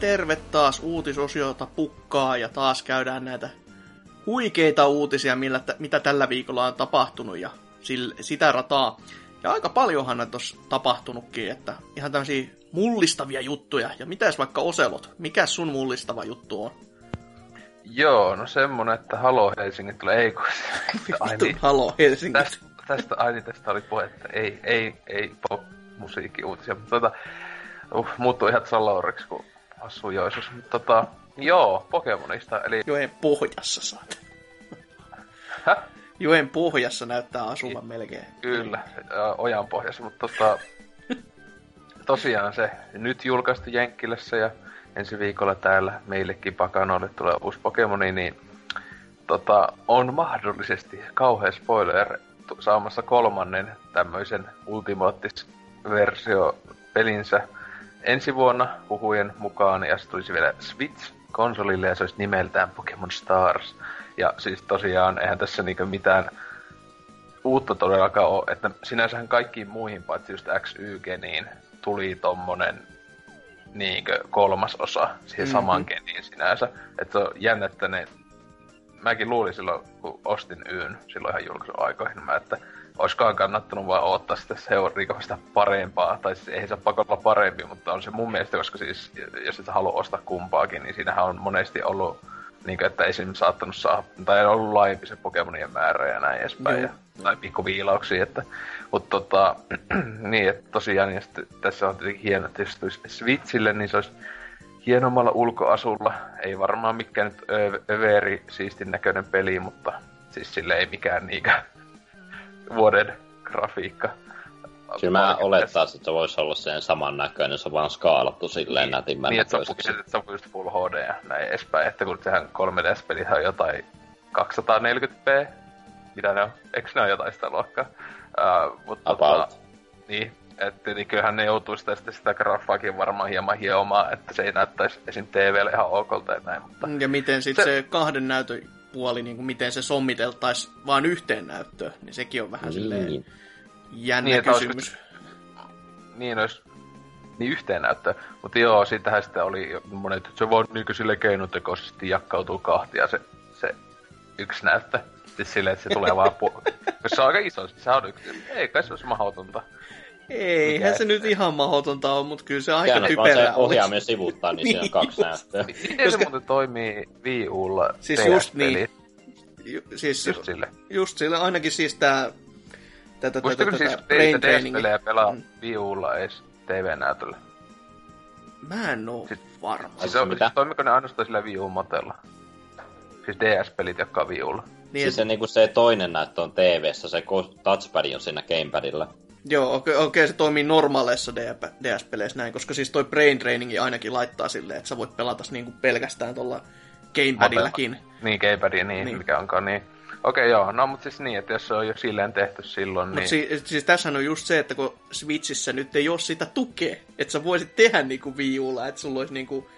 Terve taas uutisosiota pukkaa ja taas käydään näitä huikeita uutisia, mitä tällä viikolla on tapahtunut ja sitä rataa. Ja aika paljonhan on tuossa tapahtunutkin, että ihan tämmöisiä mullistavia juttuja. Ja mitäs vaikka Oselot, mikä sun mullistava juttu on? Joo, no semmonen, että Halo Helsingin tulee, ei kun vittu Halo Helsingin. Tästä tästä oli puhetta, ei pop-musiikki-uutisia, mutta muuttui ihan salauriksi, kun asuu Joisussa. Mutta joo, Pokemonista, eli joen pohjassa saat. Häh? Joen pohjassa näyttää asuvan melkein. Kyllä, ojan pohjassa, mutta tosiaan se nyt julkaistu Jenkkilässä ja ensi viikolla täällä meillekin pakanoille tulee uusi Pokemoni, niin on mahdollisesti kauhea spoiler saamassa kolmannen tämmöisen ultimaattis-versio pelinsä ensi vuonna huhujen mukaan, ja se tulisi vielä Switch-konsolille, ja se olisi nimeltään Pokémon Stars. Ja siis tosiaan, eihän tässä niinku mitään uutta todellakaan ole, että sinänsähän kaikkiin muihin, paitsi just XY-geniin, tuli tommonen niinku kolmas osa siihen saman geniin sinänsä. Että se on jännä, että mäkin luulin silloin, kun ostin Yn, silloin ihan julkaisun aikoihin, että oliskaan kannattanut vaan odottaa sitä seuraavasta parempaa, tai siis eihän se pakolla parempi, mutta on se mun mielestä, koska siis, jos et halua ostaa kumpaakin, niin siinähän on monesti ollut, niin että esimerkiksi saattanut saada, tai ei ollut laajempi se Pokemonien määrä ja näin edespäin, tai pikkuviilauksia, että, mutta niin, että tosiaan, ja sitten tässä on tietenkin hieno, että jos tulisi Switchille, niin se olisi hienommalla ulkoasulla, ei varmaan mikään nyt överi siistin näköinen peli, mutta siis sille ei mikään niinkään vuoden grafiikka. Kyllä mä oletan, että se voisi olla sen saman näköinen, se on vaan skaalattu silleen nätimmän näköiseksi. Niin, että se on just Full HD ja näin edespäin, että kun sehän 3DS-pelihän on jotain 240p, mitä ne on, eikö ne ole jotain sitä luokkaa? Mutta niin, että niin kyllähän ne joutuu sitä graffaakin varmaan hieman hiomaan, että se ei näyttäisi esim. TVlle ihan okolta ja näin, mutta ja miten sitten se kahden näytön puoli, niin kuin miten se sommiteltaisi vaan yhteen näyttöön, niin sekin on vähän silleen jännä kysymys. Olisi yhteen näyttöön. Mutta joo, siitähän sitä oli monet, että se voi niin sille keinotekoisesti jakkautuu kahtia se yksi näyttö. Siis silleen, että se tulee vaan se on aika iso, se on yksi. Ei kai se olisi mahdotonta. Eihän se nyt ihan mahdotonta ole, mutta kyllä se aika typerää on. Ohjaamme sivuttaa, niin siinä on kaksi näyttöä. Miten se muuten toimii Wii U:lla? Siis just niin. Just sille. Just sille, ainakin siis tää muistatko siis DS-pelejä pelaa Wii U:lla edes TV-näytöllä? Mä en oo varma. Siis toimiko ne ainoastaan sillä Wii U-motella? Siis DS-pelit, jotka on Wii U:lla. Siis se toinen näyttö on TV-ssä, se touchpad on siinä gamepadilla. Joo, okei, se toimii normaaleissa DS-peleissä näin, koska siis toi Brain Trainingi ainakin laittaa silleen, että sä voit pelata niinku pelkästään tuolla Gamepadilläkin. Niin, gamepadi, niin, mikä onkaan, niin. Okei, joo, no mutta siis niin, että jos se on jo silleen tehty silloin, niin... Mutta siis tässähän on just se, että kun Switchissä nyt ei ole sitä tukea, että sä voisit tehdä niinku Wii Ulla, että sulla olisi niinku...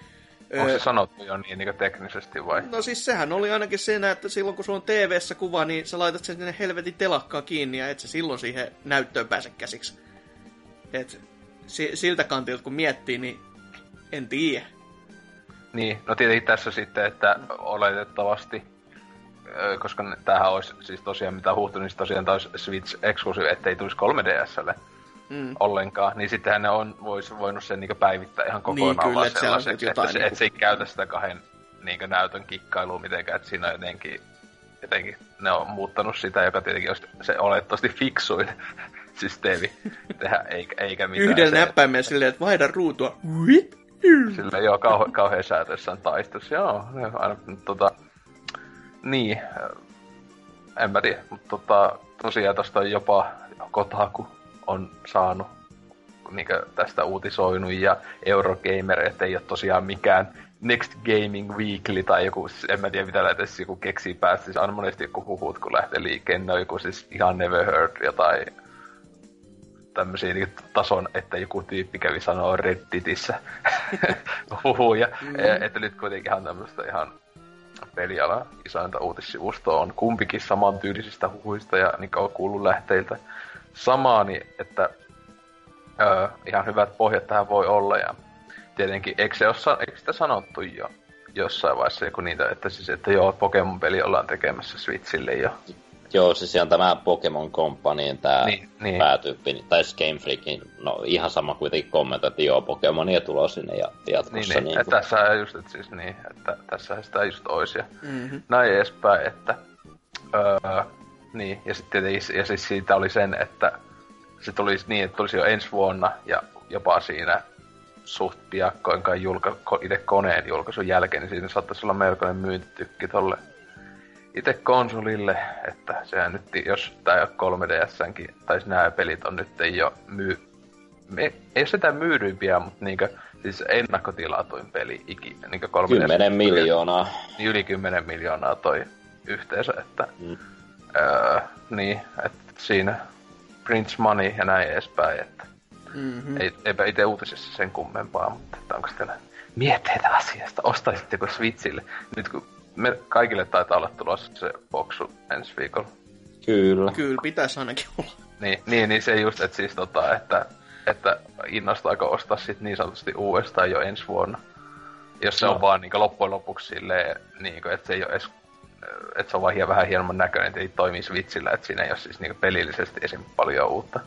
Onko se sanottu jo niin, niin teknisesti vai? No siis sehän oli ainakin siinä, että silloin kun sulla on TV-ssä kuva, niin sä laitat sen sinne helvetin telakkaa kiinni ja et sä silloin siihen näyttöön pääse käsiksi. Et siltä kantilta kun miettii, niin en tiedä. Niin, no tietenkin tässä sitten, että oletettavasti, koska tämähän olisi siis tosiaan mitä huuhtu, niin tosiaan taisi Switch Exclusive, ettei tulisi 3DS:lle. Ollenkaan, niin sittenhän ne on voinut sen niinku päivittää ihan kokonaan niin, sellaiseksi, että se ei käytä sitä kahden niinku näytön kikkailua mitenkään, että siinä on jotenkin ne on muuttanut sitä, joka tietenkin olisi se olettavasti fiksuin systeemi tehdä, eikä mitään. Yhdellä näppäimellä silleen, että vaihda ruutua. Silleen joo, kauhean säätössään taistus, joo, aina niin, en mä tiedä, mutta tosiaan tosta on jopa Kotaku on saanut niin tästä uutisoinut, ja Eurogamer, ettei ole tosiaan mikään Next Gaming Weekly tai joku, en mä tiedä mitä lähtee joku keksii päästä, siis on monesti joku huhut, kun lähtee liikkeelle, ne on joku siis ihan never heard jotain tämmöisiä niin tason, että joku tyyppi kävi sanoo Redditissä huhuja, että nyt kuitenkin ihan tämmöistä ihan peliala isointa uutissivustoa on kumpikin samantyylisistä huhuista, ja niin on kuullut lähteiltä samaani, että ihan hyvät pohjat tähän voi olla, ja tietenkin, eikö sitä sanottu jo jossain vaiheessa joku niitä, että siis, että joo, Pokémon-peli ollaan tekemässä Switchille jo. Joo, siis ihan tämä Pokémon Companyin tämä niin. Päätyyppi, tai Game Freakin, no ihan sama kuitenkin kommentoin, että joo, Pokémonia tulo sinne ja jatkossa. Niin, että tässähän just, että siis niin, että tässähän sitä just olisi, ja näin edespäin, että... Niin, ja sitten siis siitä oli sen, että se tuli niin, että tulisi jo ensi vuonna ja jopa siinä suht piakkoinkaan itse koneen julkaisun jälkeen, niin siinä saattaisi olla melkoinen myyntitykki tolle itse konsolille, että sehän nyt, jos tää ei ole 3DS:nkin, tai nämä pelit on nyt jo ei sitä myydyimpiä, mutta niinkö, siis ennakkotilatuin peli ikinä, niinkö 3DS. 10 miljoonaa. Niin, yli 10 miljoonaa toi yhteensä, että... niin, että siinä Prince Money ja näin edespäin, että eipä itse uutisissa sen kummempaa, mutta että onko sitten mietteitä asiasta, ostaisitteko Switchille? Nyt kun me kaikille taitaa olla tulossa se boksu ensi viikolla. Kyllä. Kyllä, pitäisi ainakin olla. Niin se just, että siis että innostaako ostaa sit niin sanotusti uudestaan jo ensi vuonna. Jos se on vaan niin loppujen lopuksi silleen, niin että se ei ole edes... Että se on vaan vähän hienomman näköinen, että ei toimii Switchillä, että siinä ei ole siis niinku pelillisesti esim. Paljon uutta.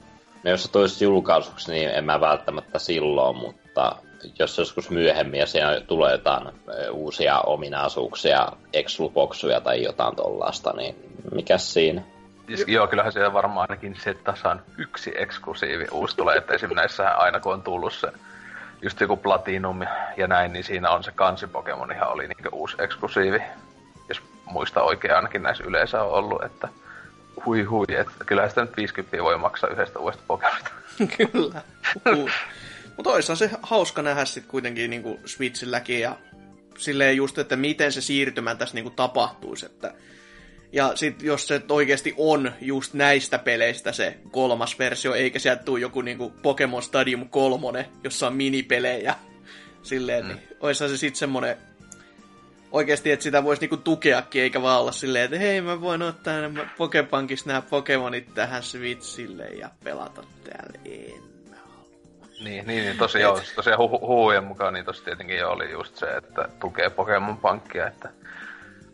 No jos se tulisi julkaisuksi, niin en mä välttämättä silloin, mutta jos joskus myöhemmin ja siinä tulee jotain uusia ominaisuuksia, exluboksuja tai jotain tollaista, niin mikäs siinä? Joo, kyllähän siellä varmaan ainakin se tasan yksi eksklusiivi uusi tulee, että esim. Näissähän aina kun on tullut se just joku Platinum ja näin, niin siinä on se kansipokemon ihan oli niinku uusi eksklusiivi. Muista oikein ainakin näissä yleensä on ollut, että hui, että kyllähän sitä nyt 50 voi maksaa yhdestä uudesta Pokemonista. Kyllä. Mutta oishan se hauska nähdä sitten kuitenkin niinku Switchilläkin ja silleen just, että miten se siirtymä tässä niinku tapahtuisi. Että... Ja sitten jos se oikeasti on just näistä peleistä se kolmas versio, eikä sieltä tule joku niinku Pokemon Stadium 3, jossa on minipelejä. Silleen, niin oishan se sitten semmoinen... Oikeesti, että sitä voisi niinku tukeakin, eikä vaan olla silleen, että hei, mä voin ottaa Pokepankissa nämä Pokemonit tähän Switchille ja pelata täällä. En mä halua. Niin tosiaan, tosiaan huhujen mukaan niin tossa tietenkin oli just se, että tukee Pokemon Pankkia, että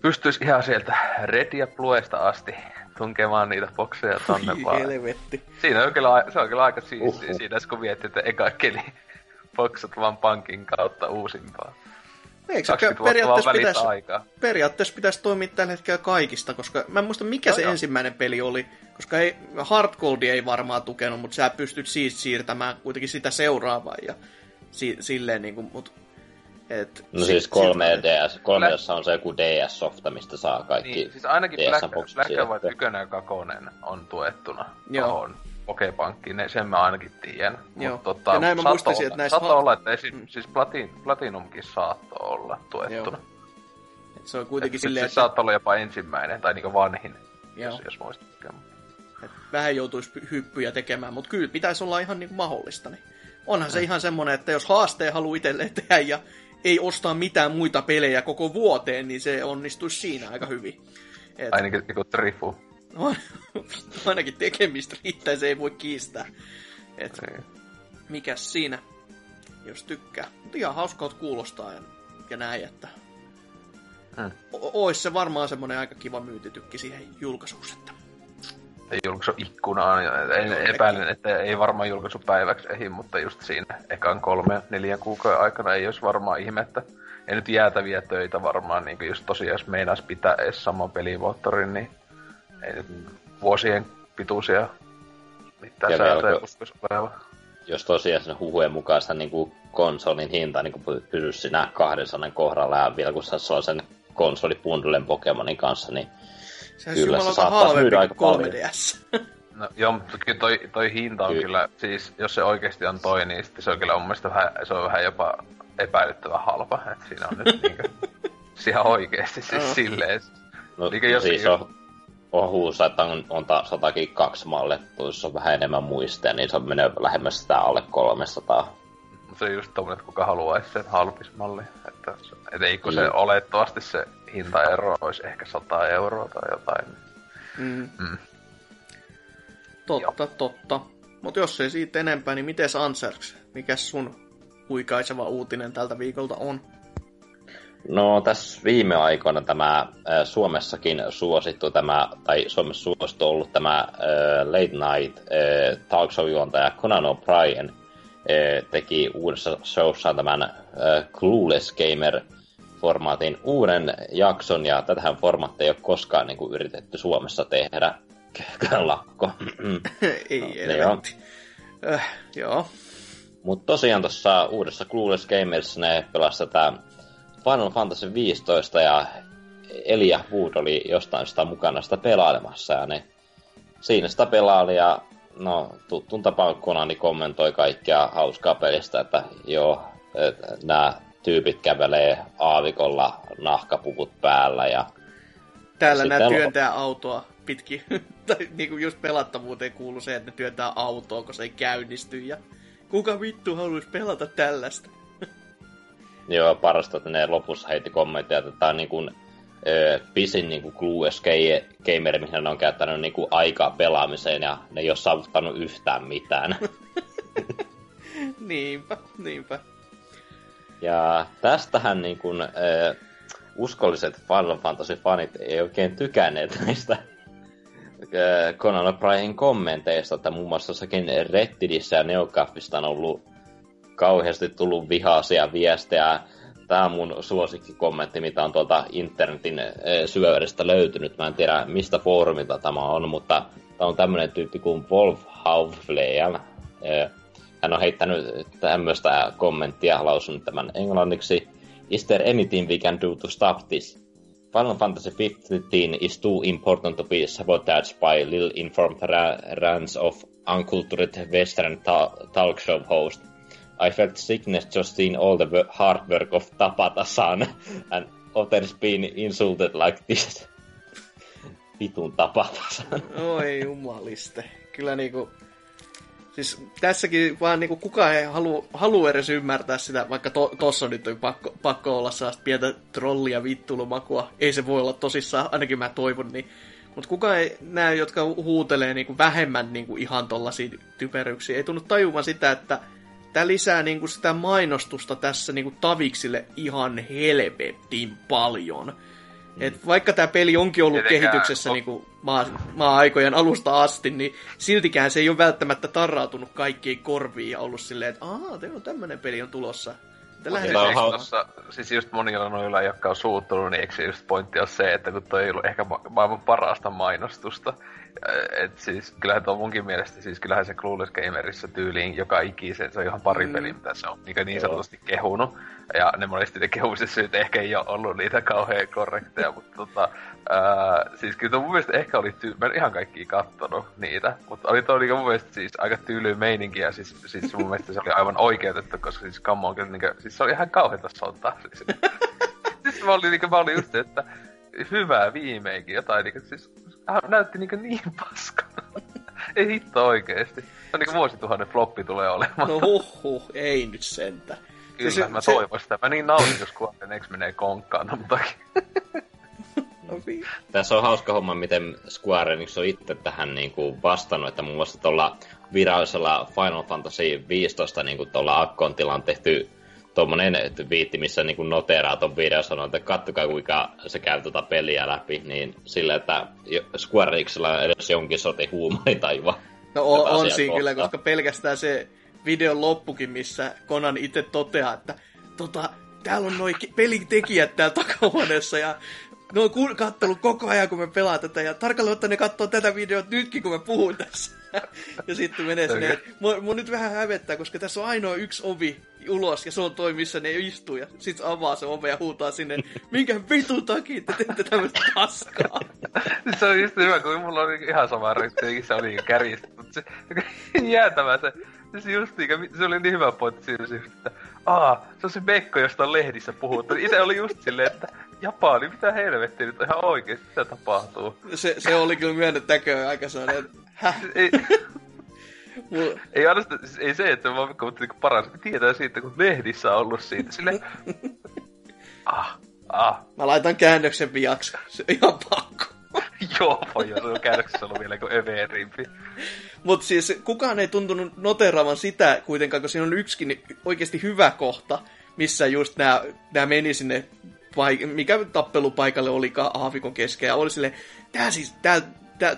pystyisi ihan sieltä Red ja Bluesta asti tunkemaan niitä bokseja tonne vaan. Helvetti. Siinä on kyllä, se on kyllä aika siistiä siinä, kun miettii, että eka keli boksat vaan pankin kautta uusimpaan. Eikö periaatteessa pitäisi toimia tällä hetkellä kaikista, koska mä en muista mikä se ensimmäinen peli oli, koska Hardcoldi ei varmaan tukenut, mutta sä pystyt siis siirtämään kuitenkin sitä seuraavaan ja silleen niin kuin, mut... No siis 3DS on se joku DS-softa, mistä saa kaikki niin, siis ainakin Black vai Tykönen ja Kakonen on tuettuna tohon Pokepankkiin, sen mä ainakin tiedän. Joo, ja näin mä muistaisin, että näissä... Saattaa olla, että siis Platinumkin saattoi olla tuettuna. Joo. Se on kuitenkin silleen... Sä oot ollut jopa ensimmäinen, tai niinku vanhin, jos muistatkaan. Vähän joutuisi hyppyjä tekemään, mutta kyllä pitäisi olla ihan niinku mahdollista. Niin. Onhan se ihan semmoinen, että jos haasteen haluaa itselleen tehdä ja ei ostaa mitään muita pelejä koko vuoteen, niin se onnistuisi siinä aika hyvin. Et... Ainakin niinku trifu. No, ainakin tekemistä riittää, se ei voi kiistää. Et... Mikäs siinä, jos tykkää. Mutta ihan hauskaa kuulostaa ja näin, että... Ois se varmaan semmoinen aika kiva myytitykki siihen julkaisuun, että... Julkaisuikkunaan, epäilen, että ei varmaan julkaisupäiväksi ehdi, mutta just siinä ekan 3-4 kuukauden aikana ei olisi varmaan ihmettä. Ei nyt jäätäviä töitä varmaan, niin kuin just tosiaan, jos meinaisi pitää edes saman pelimoottorin, niin ei nyt vuosien pituisia mitään säätöjä uskoisi olevan. Jos tosiaan sen huhujen mukaan sitä niin kuin konsolin hinta niin kuin pysyisi siinä 200 kohdalla ja vielä kun se on sen konsolipundlen Pokemonin kanssa, niin sehän kyllä se saattaisi myydä aika paljon. No joo, mutta kyllä toi hinta on kyllä, siis jos se oikeasti on toi, niin se on kyllä mun mielestä vähän, se on vähän jopa epäilyttävän halpa, että siinä on nyt niinkö, ihan oikeasti siis silleen. No siis on huussa, että on 102 mallettu, jos on vähän enemmän muistia, niin se menee lähemmäs sitä alle 300. Se on just tommoinen, että kuka haluaisi sen halpismalli. Että ei kun se olettavasti se hintaero olisi ehkä 100 euroa tai jotain. Totta. Mut jos ei siitä enempää, niin mites Ansers? Mikäs sun huikaiseva uutinen tältä viikolta on? No tässä viime aikoina tämä Suomessakin suosittu tämä, tai Suomessa suosittu ollut tämä Late Night Talk Show-juontaja Conan O'Brien teki uudessa showssaan tämän Clueless Gamer-formaatin uuden jakson, ja tätähän formaattia ei ole koskaan niin kuin yritetty Suomessa tehdä. Lakko. Ei elementti. Joo. Mutta tosiaan tuossa uudessa Clueless Gamers ne pelasivat tätä Final Fantasy 15 ja Elijah Wood oli jostain sitä mukana sitä pelailemassa ja ne siinä sitä pelaali ja no tuttuun tapaan Konani kommentoi kaikkea hauskaa pelistä, että joo, nämä tyypit kävelee aavikolla nahkapuvut päällä ja... Täällä nämä työntää autoa pitkin, tai niinku just pelattavuuteen kuuluu se, että ne työntää autoa, kun se ei käynnisty ja kuka vittu haluaisi pelata tällaista? Joo, parasta, että ne lopussa heitti kommentteja, että tämä on niin kuin, pisin niin kuin Clueless Gamer, mihin ne on käyttänyt niin kuin aikaa pelaamiseen, ja ne ei ole saavuttanut yhtään mitään. Niinpä. Ja tästähän niin kuin, uskolliset Final Fantasy-fanit ei oikein tykänneet näistä Conan O'Brienin kommenteista, että muun muassa jossakin Redditissä ja Neocafista on ollut kauheasti tullut vihaisia viestejä. Tämä on mun suosikkikommentti, mitä on tuolta internetin syöverestä löytynyt. Mä en tiedä, mistä foorumilta tämä on, mutta tämä on tämmöinen tyyppi kuin Wolfhaufleijal. Hän on heittänyt tämmöistä kommenttia, lausunut tämän englanniksi. Is there anything we can do to stop this? Final Fantasy 15 is too important to be sabotaged by little informed rants of uncultured western talk show host. I felt sickness just seeing all the hard work of Tabata-San and others being insulted like this. Vitun Tabata-San. Oi jumaliste. Kyllä niinku... Siis tässäkin vaan niinku kukaan ei halua edes ymmärtää sitä, vaikka tossa nyt on pakko olla sellaista pientä trollia vittuilumakua. Ei se voi olla tosissaan, ainakin mä toivon niin. Mutta kukaan ei näe, jotka huutelee niinku vähemmän niinku ihan tollasia typeryksiä. Ei tunnu tajumaan sitä, että... Tämä lisää niinku sitä mainostusta tässä niinku taviksille ihan helvetin paljon. Et vaikka tämä peli onkin ollut kehityksessä niinku maa-aikojen alusta asti, niin siltikään se ei ole välttämättä tarrautunut kaikkiin korviin ja ollut silleen, että tämmöinen peli on tulossa. Siis just monilla noilla, jotka on suuttunut, niin eikö se just pointti ole se, että kun toi ei ollut ehkä maailman parasta mainostusta. Et siis kyllähän tuo munkin mielestä, siis kyllähän se Clueless Gamerissä tyyliin joka ikisen, se on ihan pari peliä, mitä se on niin sanotusti kehunut. Ja ne monesti ne kehumiset syyt ehkä ei ole ollut niitä kauhean korrekteja, mutta siis kyllä tuo mun mielestä ehkä oli mä en ihan kaikkia kattonut niitä, mutta oli tuo mun mielestä siis aika tyyly meininki ja siis mun mielestä se oli aivan oikeutettu, koska siis come on, kyllä, siis se oli ihan kauheata sontaa. Siis mä olin just, että hyvää viimeinkin jotain, niin kuin, siis näytti niin paskana. Ei hitto oikeesti. No niin kuin vuosituhannen floppi tulee olemaan. No huh, ei nyt sentä. Kyllä se, mä toivon sitä. Mä niin nautin, jos Squadronex menee konkkaan tomtakin. No, tässä on hauska homma, miten Square Enix on itse tähän niinku vastannut, että muun muassa tuolla virallisella Final Fantasy 15 niinku tuolla Akkontilla on tehty tuommoinen viitti, missä niinku noteraa ton video sanoo, että kattokaa kuinka se käy tuota peliä läpi, niin sillä, että Square Enixilla on edes jonkin sortin huumorintajua. No on siinä kohtaa. Kyllä, koska pelkästään se videon loppukin, missä Conan itse toteaa, että täällä on noi pelitekijät täällä takahuoneessa ja ne on kattelut koko ajan, kun me pelaan tätä, ja tarkalleen ottaen ne katsoo tätä videota nytkin, kun mä puhun tässä. Ja sitten menee sinne. Mua nyt vähän hävettää, koska tässä on ainoa yksi ovi ulos, ja se on toi, missä ne istuu, ja sit avaa se ove ja huutaa sinne, minkä vitun takia te teette tämmöistä paskaa. Se on just hyvä, kun mulla on ihan sama reakti, se oli kärjistä, mutta se jäätävä se. Se justiin, se oli niin hyvä pointti siinä, että se on se Mekko, josta on lehdissä puhuttu. Itse oli just silleen, että Japani, mitä helvettiä nyt on ihan oikeesti, mitä tapahtuu. Se oli kyllä myönnettäköön aika sellainen, häh. Ei ainoastaan, siis ei se, että mä Mekko, mutta niin paras, tietää siitä, kun lehdissä on ollut siitä. Silleen, Mä laitan käännöksen piaksi, se on ihan pakko. Joo, se on käännöksessä ollut vielä kuin överimpi. Mutta siis kukaan ei tuntunut noteraavan sitä kuitenkaan, kun siinä on yksikin oikeasti hyvä kohta, missä just nämä meni sinne, mikä tappelupaikalle olikaan aavikon keskellä, ja oli silleen,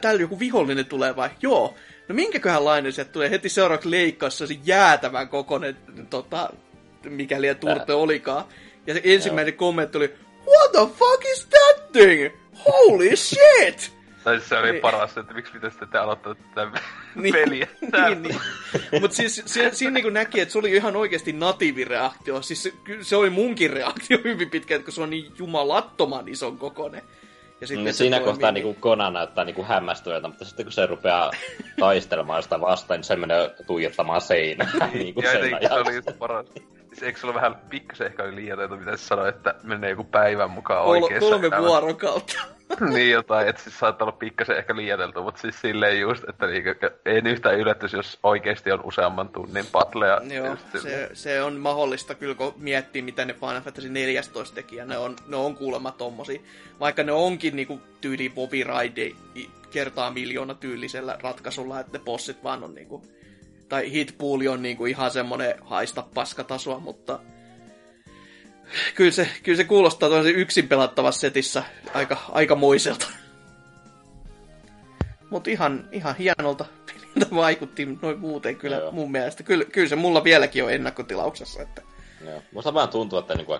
täällä joku vihollinen tulee vai? Joo. No minkäköhän lainen sieltä tulee? Heti seuraavaksi leikkaassa se jäätävän kokoinen, mikäli turte olikaan. Ja se ensimmäinen kommentti oli, what the fuck is that thing? Holy shit! Tai se oli paras, että miksi pitäisi tätä aloittaa tätä peliä. Niin. Mutta siis siinä niin näki, että se oli ihan oikeasti natiivireaktio. Siis se oli munkin reaktio hyvin pitkään, kun se on niin jumalattoman ison kokoinen. Ja sitten siinä kohtaa niin Kona näyttää niin hämmästyneeltä, mutta sitten kun se rupeaa taistelemaan sitä vastaan, niin se menee tuijottamaan seinään. Niin ja jotenkin se oli just paras. Eikö se ole vähän pikkasen ehkä liioiteltu, mitä se sanoi, että menee joku päivän mukaan oikeassa? 3 vuorokautta. Niin jotain, että siis saattaa olla pikkasen ehkä liioiteltu, mutta siis silleen just, että en yhtään yllättyisi, jos oikeasti on useamman tunnin patleja. Joo, se on mahdollista kyllä, kun miettii, mitä ne Final Fantasy 14 teki, ja ne on kuulemma tommosia. Vaikka ne onkin niinku tyyli Bobby Ride kertaa miljoona tyylisellä ratkaisulla, että ne bossit vaan on niinku... Tai hitpooli on niinku ihan semmoinen haista paskatasoa, mutta kyllä se kuulostaa tosi yksin pelattavassa setissä aika moiselta. Mut ihan hienolta peliltä vaikutti noin muuten kyllä mun mielestä. Kyllä se mulla vieläkin on ennakkotilauksessa. Että... Joo. Musta vähän tuntuu, että niinku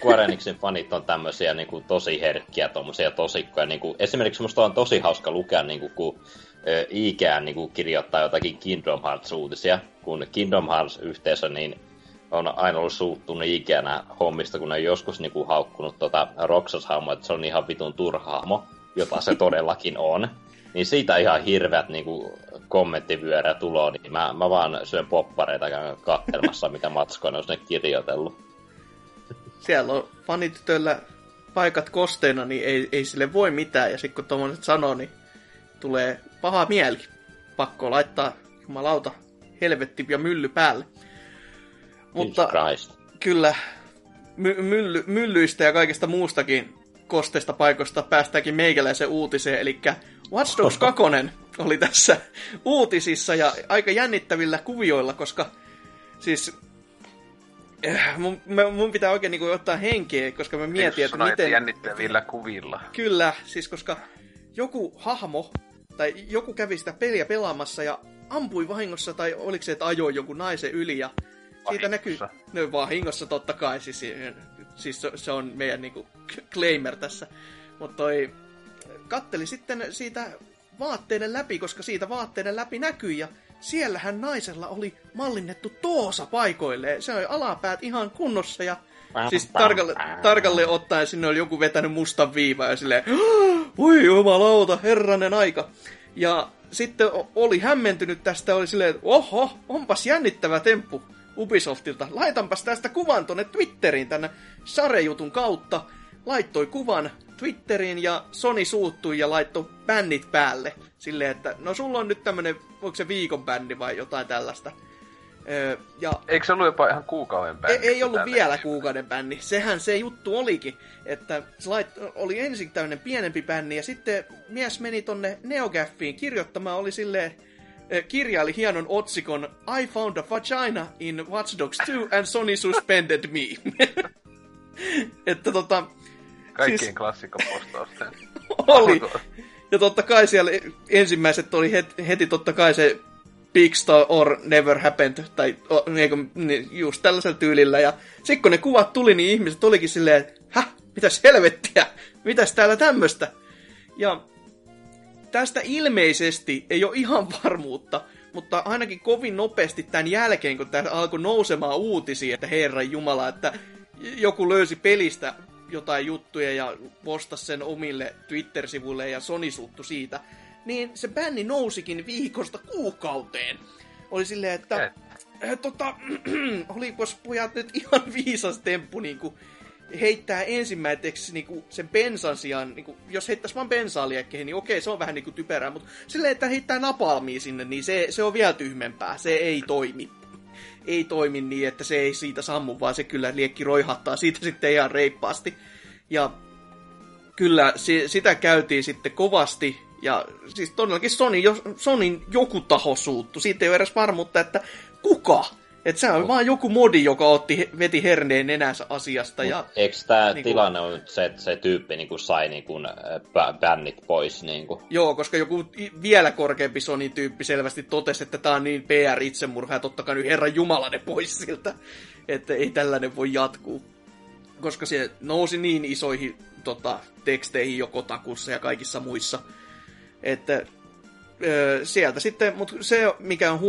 Square Enixin fanit on tämmösiä niinku tosi herkkiä tommosia tosikkoja. Niinku, esimerkiksi musta on tosi hauska lukea niinku kun Ikään niin kirjoittaa jotakin Kingdom Hearts-uutisia, kun Kingdom Hearts-yhteisö niin on aina ollut suuttunut Ikänä hommista, kun on joskus niin kuin haukkunut Roxas-hahmoa, että se on ihan vitun turhaamo, jota se todellakin on. Niin siitä ihan hirveät niin kuin kommenttivyörä tuloa, niin mä vaan syön poppareita käyn katselmassa, mitä matskoina on sinne kirjoitellut. Siellä on fanitytöllä paikat kosteena, niin ei sille voi mitään, ja sitten kun tuommoiset sanoo, niin tulee paha mieli. Pakko laittaa jumalauta helvetti ja mylly päälle. Mutta kyllä myllyistä ja kaikesta muustakin kosteista paikoista päästäänkin meikäläiseen uutiseen. Eli Watch Dogs 2 oli tässä uutisissa ja aika jännittävillä kuvioilla, koska siis mun pitää oikein niin kuin ottaa henkeä, koska mä mietin, että miten... Jännittävillä kuvilla. Kyllä, siis koska joku hahmo tai joku kävi sitä peliä pelaamassa ja ampui vahingossa, tai oliko se, että ajoi jonkun naisen yli, ja siitä näkyy... No vahingossa totta kai, siis se on meidän niinku claimer tässä. Mutta toi katteli sitten siitä vaatteiden läpi, koska siitä vaatteiden läpi näkyi, ja siellähän naisella oli mallinnettu toosa paikoilleen. Se oli alapäät ihan kunnossa, ja siis tarkalleen ottaen sinne oli joku vetänyt mustan viivaa ja silleen, voi jumalauta, herranen aika. Ja sitten oli hämmentynyt tästä, oli silleen, oho, onpas jännittävä temppu. Ubisoftilta, laitanpas tästä kuvan tonne Twitteriin tänne sarejutun kautta. Laittoi kuvan Twitteriin ja Sony suuttui ja laittoi bännit päälle. Silleen, että no sulla on nyt tämmönen, onko se viikon bändi vai jotain tällaista. Ja eikö se ollut jopa ihan kuukauden bändi? Ei ollut vielä kuukauden bändi. Sehän se juttu olikin, että oli ensin tämmönen pienempi bändi ja sitten mies meni tonne NeoGaffiin kirjoittamaan, oli silleen, kirjaili hienon otsikon I found a vagina in Watch Dogs 2 and Sony suspended me. Että kaikkien siis klassikkopostausten. Oli. Ja totta kai siellä ensimmäiset oli heti totta kai se Big Star or Never Happened, tai just tällaisella tyylillä. Ja sitten kun ne kuvat tuli, niin ihmiset olikin silleen, että häh, mitäs helvettiä, mitäs täällä tämmöstä? Ja tästä ilmeisesti ei ole ihan varmuutta, mutta ainakin kovin nopeasti tämän jälkeen, kun tämä alkoi nousemaan uutisia, että herran jumala, että joku löysi pelistä jotain juttuja ja postasi sen omille Twitter-sivuille ja Sony suuttui siitä, niin se bänni nousikin viikosta kuukauteen. Oli silleen, että olikos pojat nyt ihan viisas temppu niinku heittää ensimmäiseksi niinku sen bensan sijaan, niinku, jos heittäisi vaan bensaaliekkeihin, niin okei, se on vähän niinku typerää, mutta silleen, että heittää napalmia sinne, niin se on vielä tyhmempää. Se ei toimi. Ei toimi niin, että se ei siitä sammu, vaan se kyllä liekki roihahtaa siitä sitten ihan reippaasti. Ja kyllä sitä käytiin sitten kovasti. Ja siis todellakin Sonyn joku taho suuttu. Siitä ei ole edes varmuutta, että kuka? Että se on vaan joku modi, joka veti herneen nenänsä asiasta. Ja eikö tämä niin tilanne on nyt se, että se tyyppi niin sai niin bännit pois? Niin joo, koska joku vielä korkeampi Sonin tyyppi selvästi totesi, että tämä on niin PR-itsemurha, ja totta kai nyt herran jumala ne pois siltä. Että ei tällainen voi jatkuu. Koska se nousi niin isoihin teksteihin joko takussa ja kaikissa muissa. Että sieltä sitten, mutta se mikä on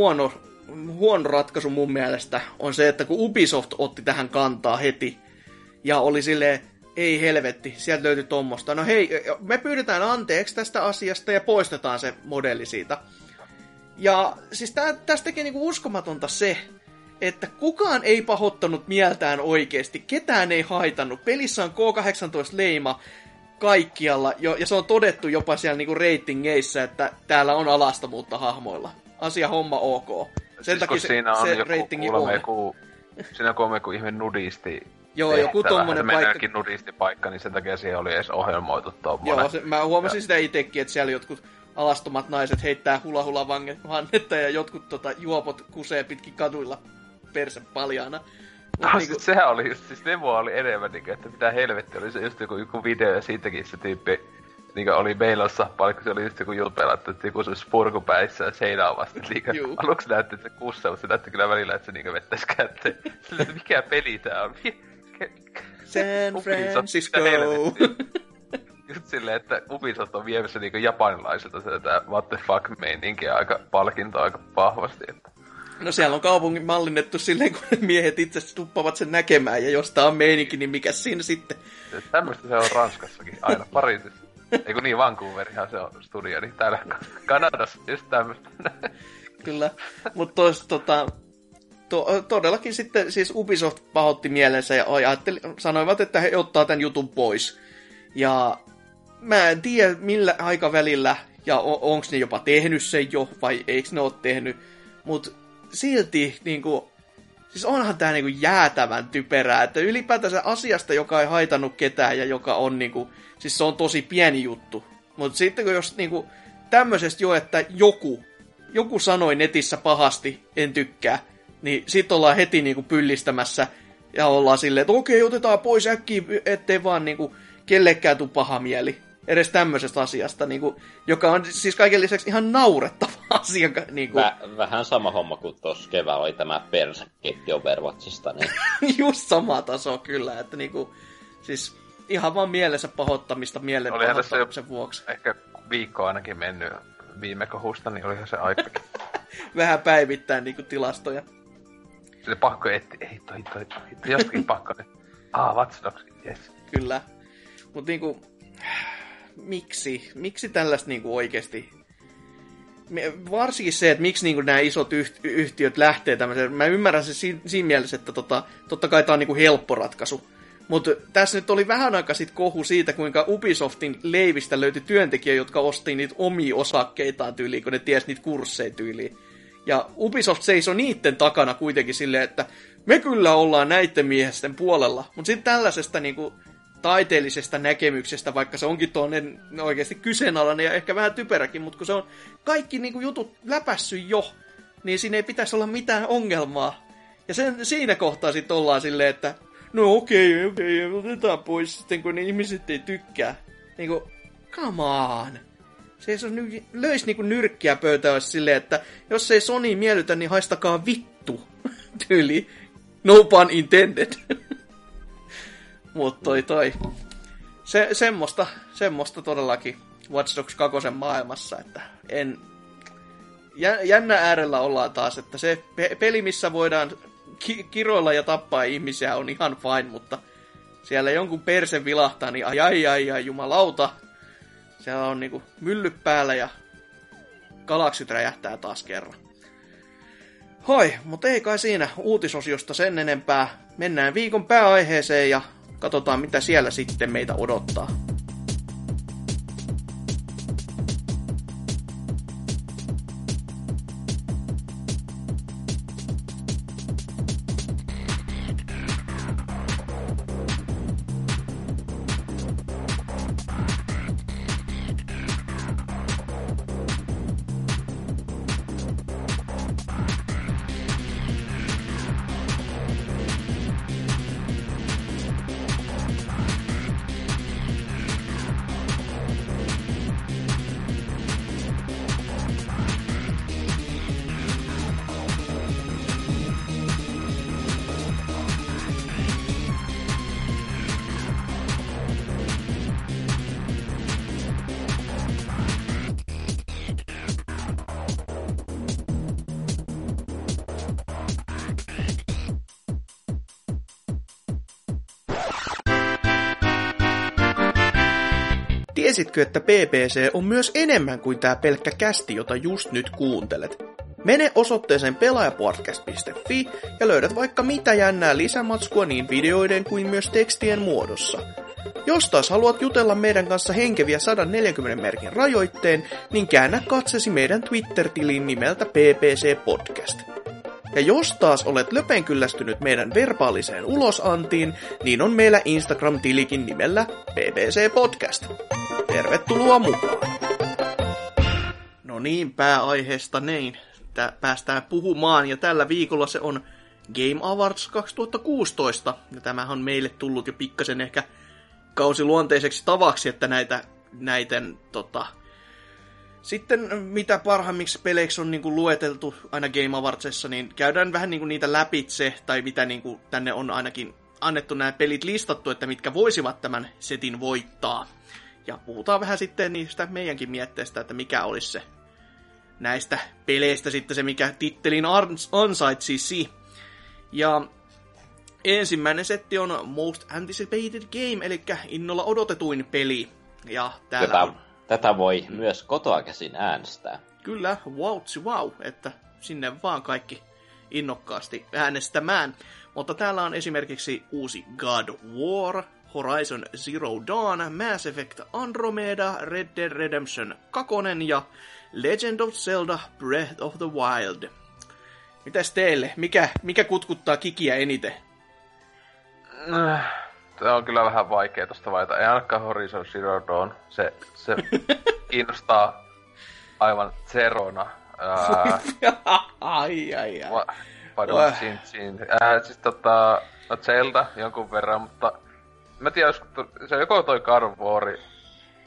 huono ratkaisu mun mielestä on se, että kun Ubisoft otti tähän kantaa heti ja oli silleen, ei helvetti, sieltä löytyi tommosta. No hei, me pyydetään anteeksi tästä asiasta ja poistetaan se modelli siitä. Ja siis tästä tekee niinku uskomatonta se, että kukaan ei pahoittanut mieltään oikeesti, ketään ei haitannut. Pelissä on K18-leima kaikkialla, ja se on todettu jopa siellä niinku reitingeissä, että täällä on alastomuutta hahmoilla. Asia homma ok. Sen takia se reitingi on. Siinä kun on joku ihme nudisti. Joo, joku tommonen paikka. Mennäänkin nudistipaikka, niin sen takia siihen oli edes ohjelmoitu tommonen. Joo, mä huomasin sitä itsekin, että siellä jotkut alastomat naiset heittää hula vannetta ja jotkut juopot kusee pitkin kaduilla persen paljaana. Niin sehän oli just, siis nevoa oli enemmän, niin kuin, että mitä helvettiä oli se just joku video ja siitäkin se tyyppi niin oli meilossa, palkko se oli just joku julpeilla, että joku se spurku päissään seinään vasta. Niin aluksi näytti, että se kussa, mutta se näytti kyllä välillä, että se niin vettäisi kätteen. Silloin, mikä peli tää on? San Francisco! Just silleen, että Ubisoft on viemässä niin japanilaisilta sitä what the fuck meininkiä aika palkintoa aika vahvasti. Että no siellä on kaupungin mallinnettu silleen, kun miehet itse tuppavat sen näkemään, ja jos tää on meininki, niin mikä siinä sitten? Tämmöistä se on Ranskassakin, aina Pariisissa. Eiku niin, Vancouverihan se on studio, niin täällä Kanadassa just tämmöistä. Kyllä, mutta todellakin sitten siis Ubisoft pahoitti mielensä ja sanoivat, että he ottaa tämän jutun pois. Ja mä en tiedä millä aikavälillä, ja onks ne jopa tehnyt sen jo, vai eiks ne oo tehnyt, mut silti, niinku, siis onhan tää niinku jäätävän typerää, että ylipäätänsä asiasta, joka ei haitannut ketään ja joka on niinku, siis se on tosi pieni juttu. Mutta sitten kun jos niinku tämmöisestä jo, että joku sanoi netissä pahasti, en tykkää, niin sit ollaan heti niinku pyllistämässä ja ollaan silleen, että okei, otetaan pois äkkiä, ettei vaan niinku kellekään tuu paha mieli. Edes tämmöisestä asiasta, niin kuin, joka on siis kaiken lisäksi ihan naurettava asia. Niin kuin vähän sama homma kuin tuossa keväällä oli tämä persekkeetti Overwatchista. Niin just sama taso kyllä, että niin kuin, siis ihan vaan mielensä pahoittamista mielen pahoittamisen vuoksi. Ehkä viikko ainakin mennyt viime kohusta, niin olihan se aikakin. Vähän päivittäin niin kuin tilastoja. Se pakko ei toi, jostakin pakko. Vatsadoksit, yes. Kyllä, mutta niinku miksi tällaista niinku oikeasti varsinkin se, että miksi niinku nämä isot yhtiöt lähtee tämmöiseen. Mä ymmärrän se siinä mielessä, että totta kai tämä on niinku helppo ratkaisu. Mutta tässä nyt oli vähän aikaa sitten kohu siitä, kuinka Ubisoftin leivistä löytyi työntekijä, jotka ostii niitä omia osakkeitaan tyyliin, kun ne tiesi niitä kursseja tyyliin. Ja Ubisoft seisoi niiden takana kuitenkin silleen, että me kyllä ollaan näiden miehesten puolella. Mutta sitten tällaisesta niinku taiteellisesta näkemyksestä, vaikka se onkin toinen oikeasti kyseenalainen ja ehkä vähän typeräkin, mutta kun se on kaikki niinku jutut läpässyt jo, niin siinä ei pitäisi olla mitään ongelmaa. Ja siinä kohtaa sitten ollaan silleen, että no okei, otetaan pois sitten, kun ne ihmiset ei tykkää. Niinku, come on. Se löisi niinku nyrkkiä pöytää silleen, että jos ei Sony miellytä, niin haistakaa vittu. Tyyli. No pun intended. Mut toi. Semmosta todellakin Watch Dogs 2 maailmassa, että jännä äärellä ollaan taas, että se peli, missä voidaan kiroilla ja tappaa ihmisiä on ihan fine, mutta siellä jonkun perse vilahtaa, niin ai jumalauta. Siellä on niinku myllyt päällä ja galaksit räjähtää taas kerran. Hoi, mutta ei kai siinä uutisosiosta sen enempää. Mennään viikon pääaiheeseen ja katsotaan mitä siellä sitten meitä odottaa. Tiesitkö, että PBC on myös enemmän kuin tää pelkkä kästi, jota just nyt kuuntelet? Mene osoitteeseen pelaajapodcast.fi ja löydät vaikka mitä jännää lisämatskua niin videoiden kuin myös tekstien muodossa. Jos taas haluat jutella meidän kanssa henkeviä 140 merkin rajoitteen, niin käännä katsesi meidän Twitter-tilin nimeltä PBC Podcast. Ja jos taas olet löpenkyllästynyt meidän verbaaliseen ulosantiin, niin on meillä Instagram-tilikin nimellä PBC Podcast. Tervetuloa mukaan! No niin, pääaiheesta näin. Päästään puhumaan, ja tällä viikolla se on Game Awards 2016. Ja tämähän on meille tullut jo pikkasen ehkä kausiluonteiseksi tavaksi, että näiden sitten mitä parhaimmiksi peleiksi on niinku lueteltu aina Game Awardsissa, niin käydään vähän niinku niitä läpitse, tai mitä niinku tänne on ainakin annettu nämä pelit listattu, että mitkä voisivat tämän setin voittaa. Ja puhutaan vähän sitten niistä meidänkin mietteistä, että mikä olisi se näistä peleistä sitten se, mikä tittelin ansaitsisi. Ja ensimmäinen setti on Most Anticipated Game, eli innolla odotetuin peli. Ja täällä on... Tätä voi myös kotoa käsin äänestää. Kyllä, wow, että sinne vaan kaikki innokkaasti äänestämään. Mutta täällä on esimerkiksi uusi God of War, Horizon Zero Dawn, Mass Effect Andromeda, Red Dead Redemption 2 ja Legend of Zelda Breath of the Wild. Mitäs teille? Mikä kutkuttaa kikiä eniten? Tämä on kyllä vähän vaikea tosta vaita. Ei ainakaan Horizon Zero Dawn. Se kiinnostaa aivan zerona. Ai. Padon Chin. Siis Zelda jonkun verran, mutta... Mä tiedän, se on joko toi God of War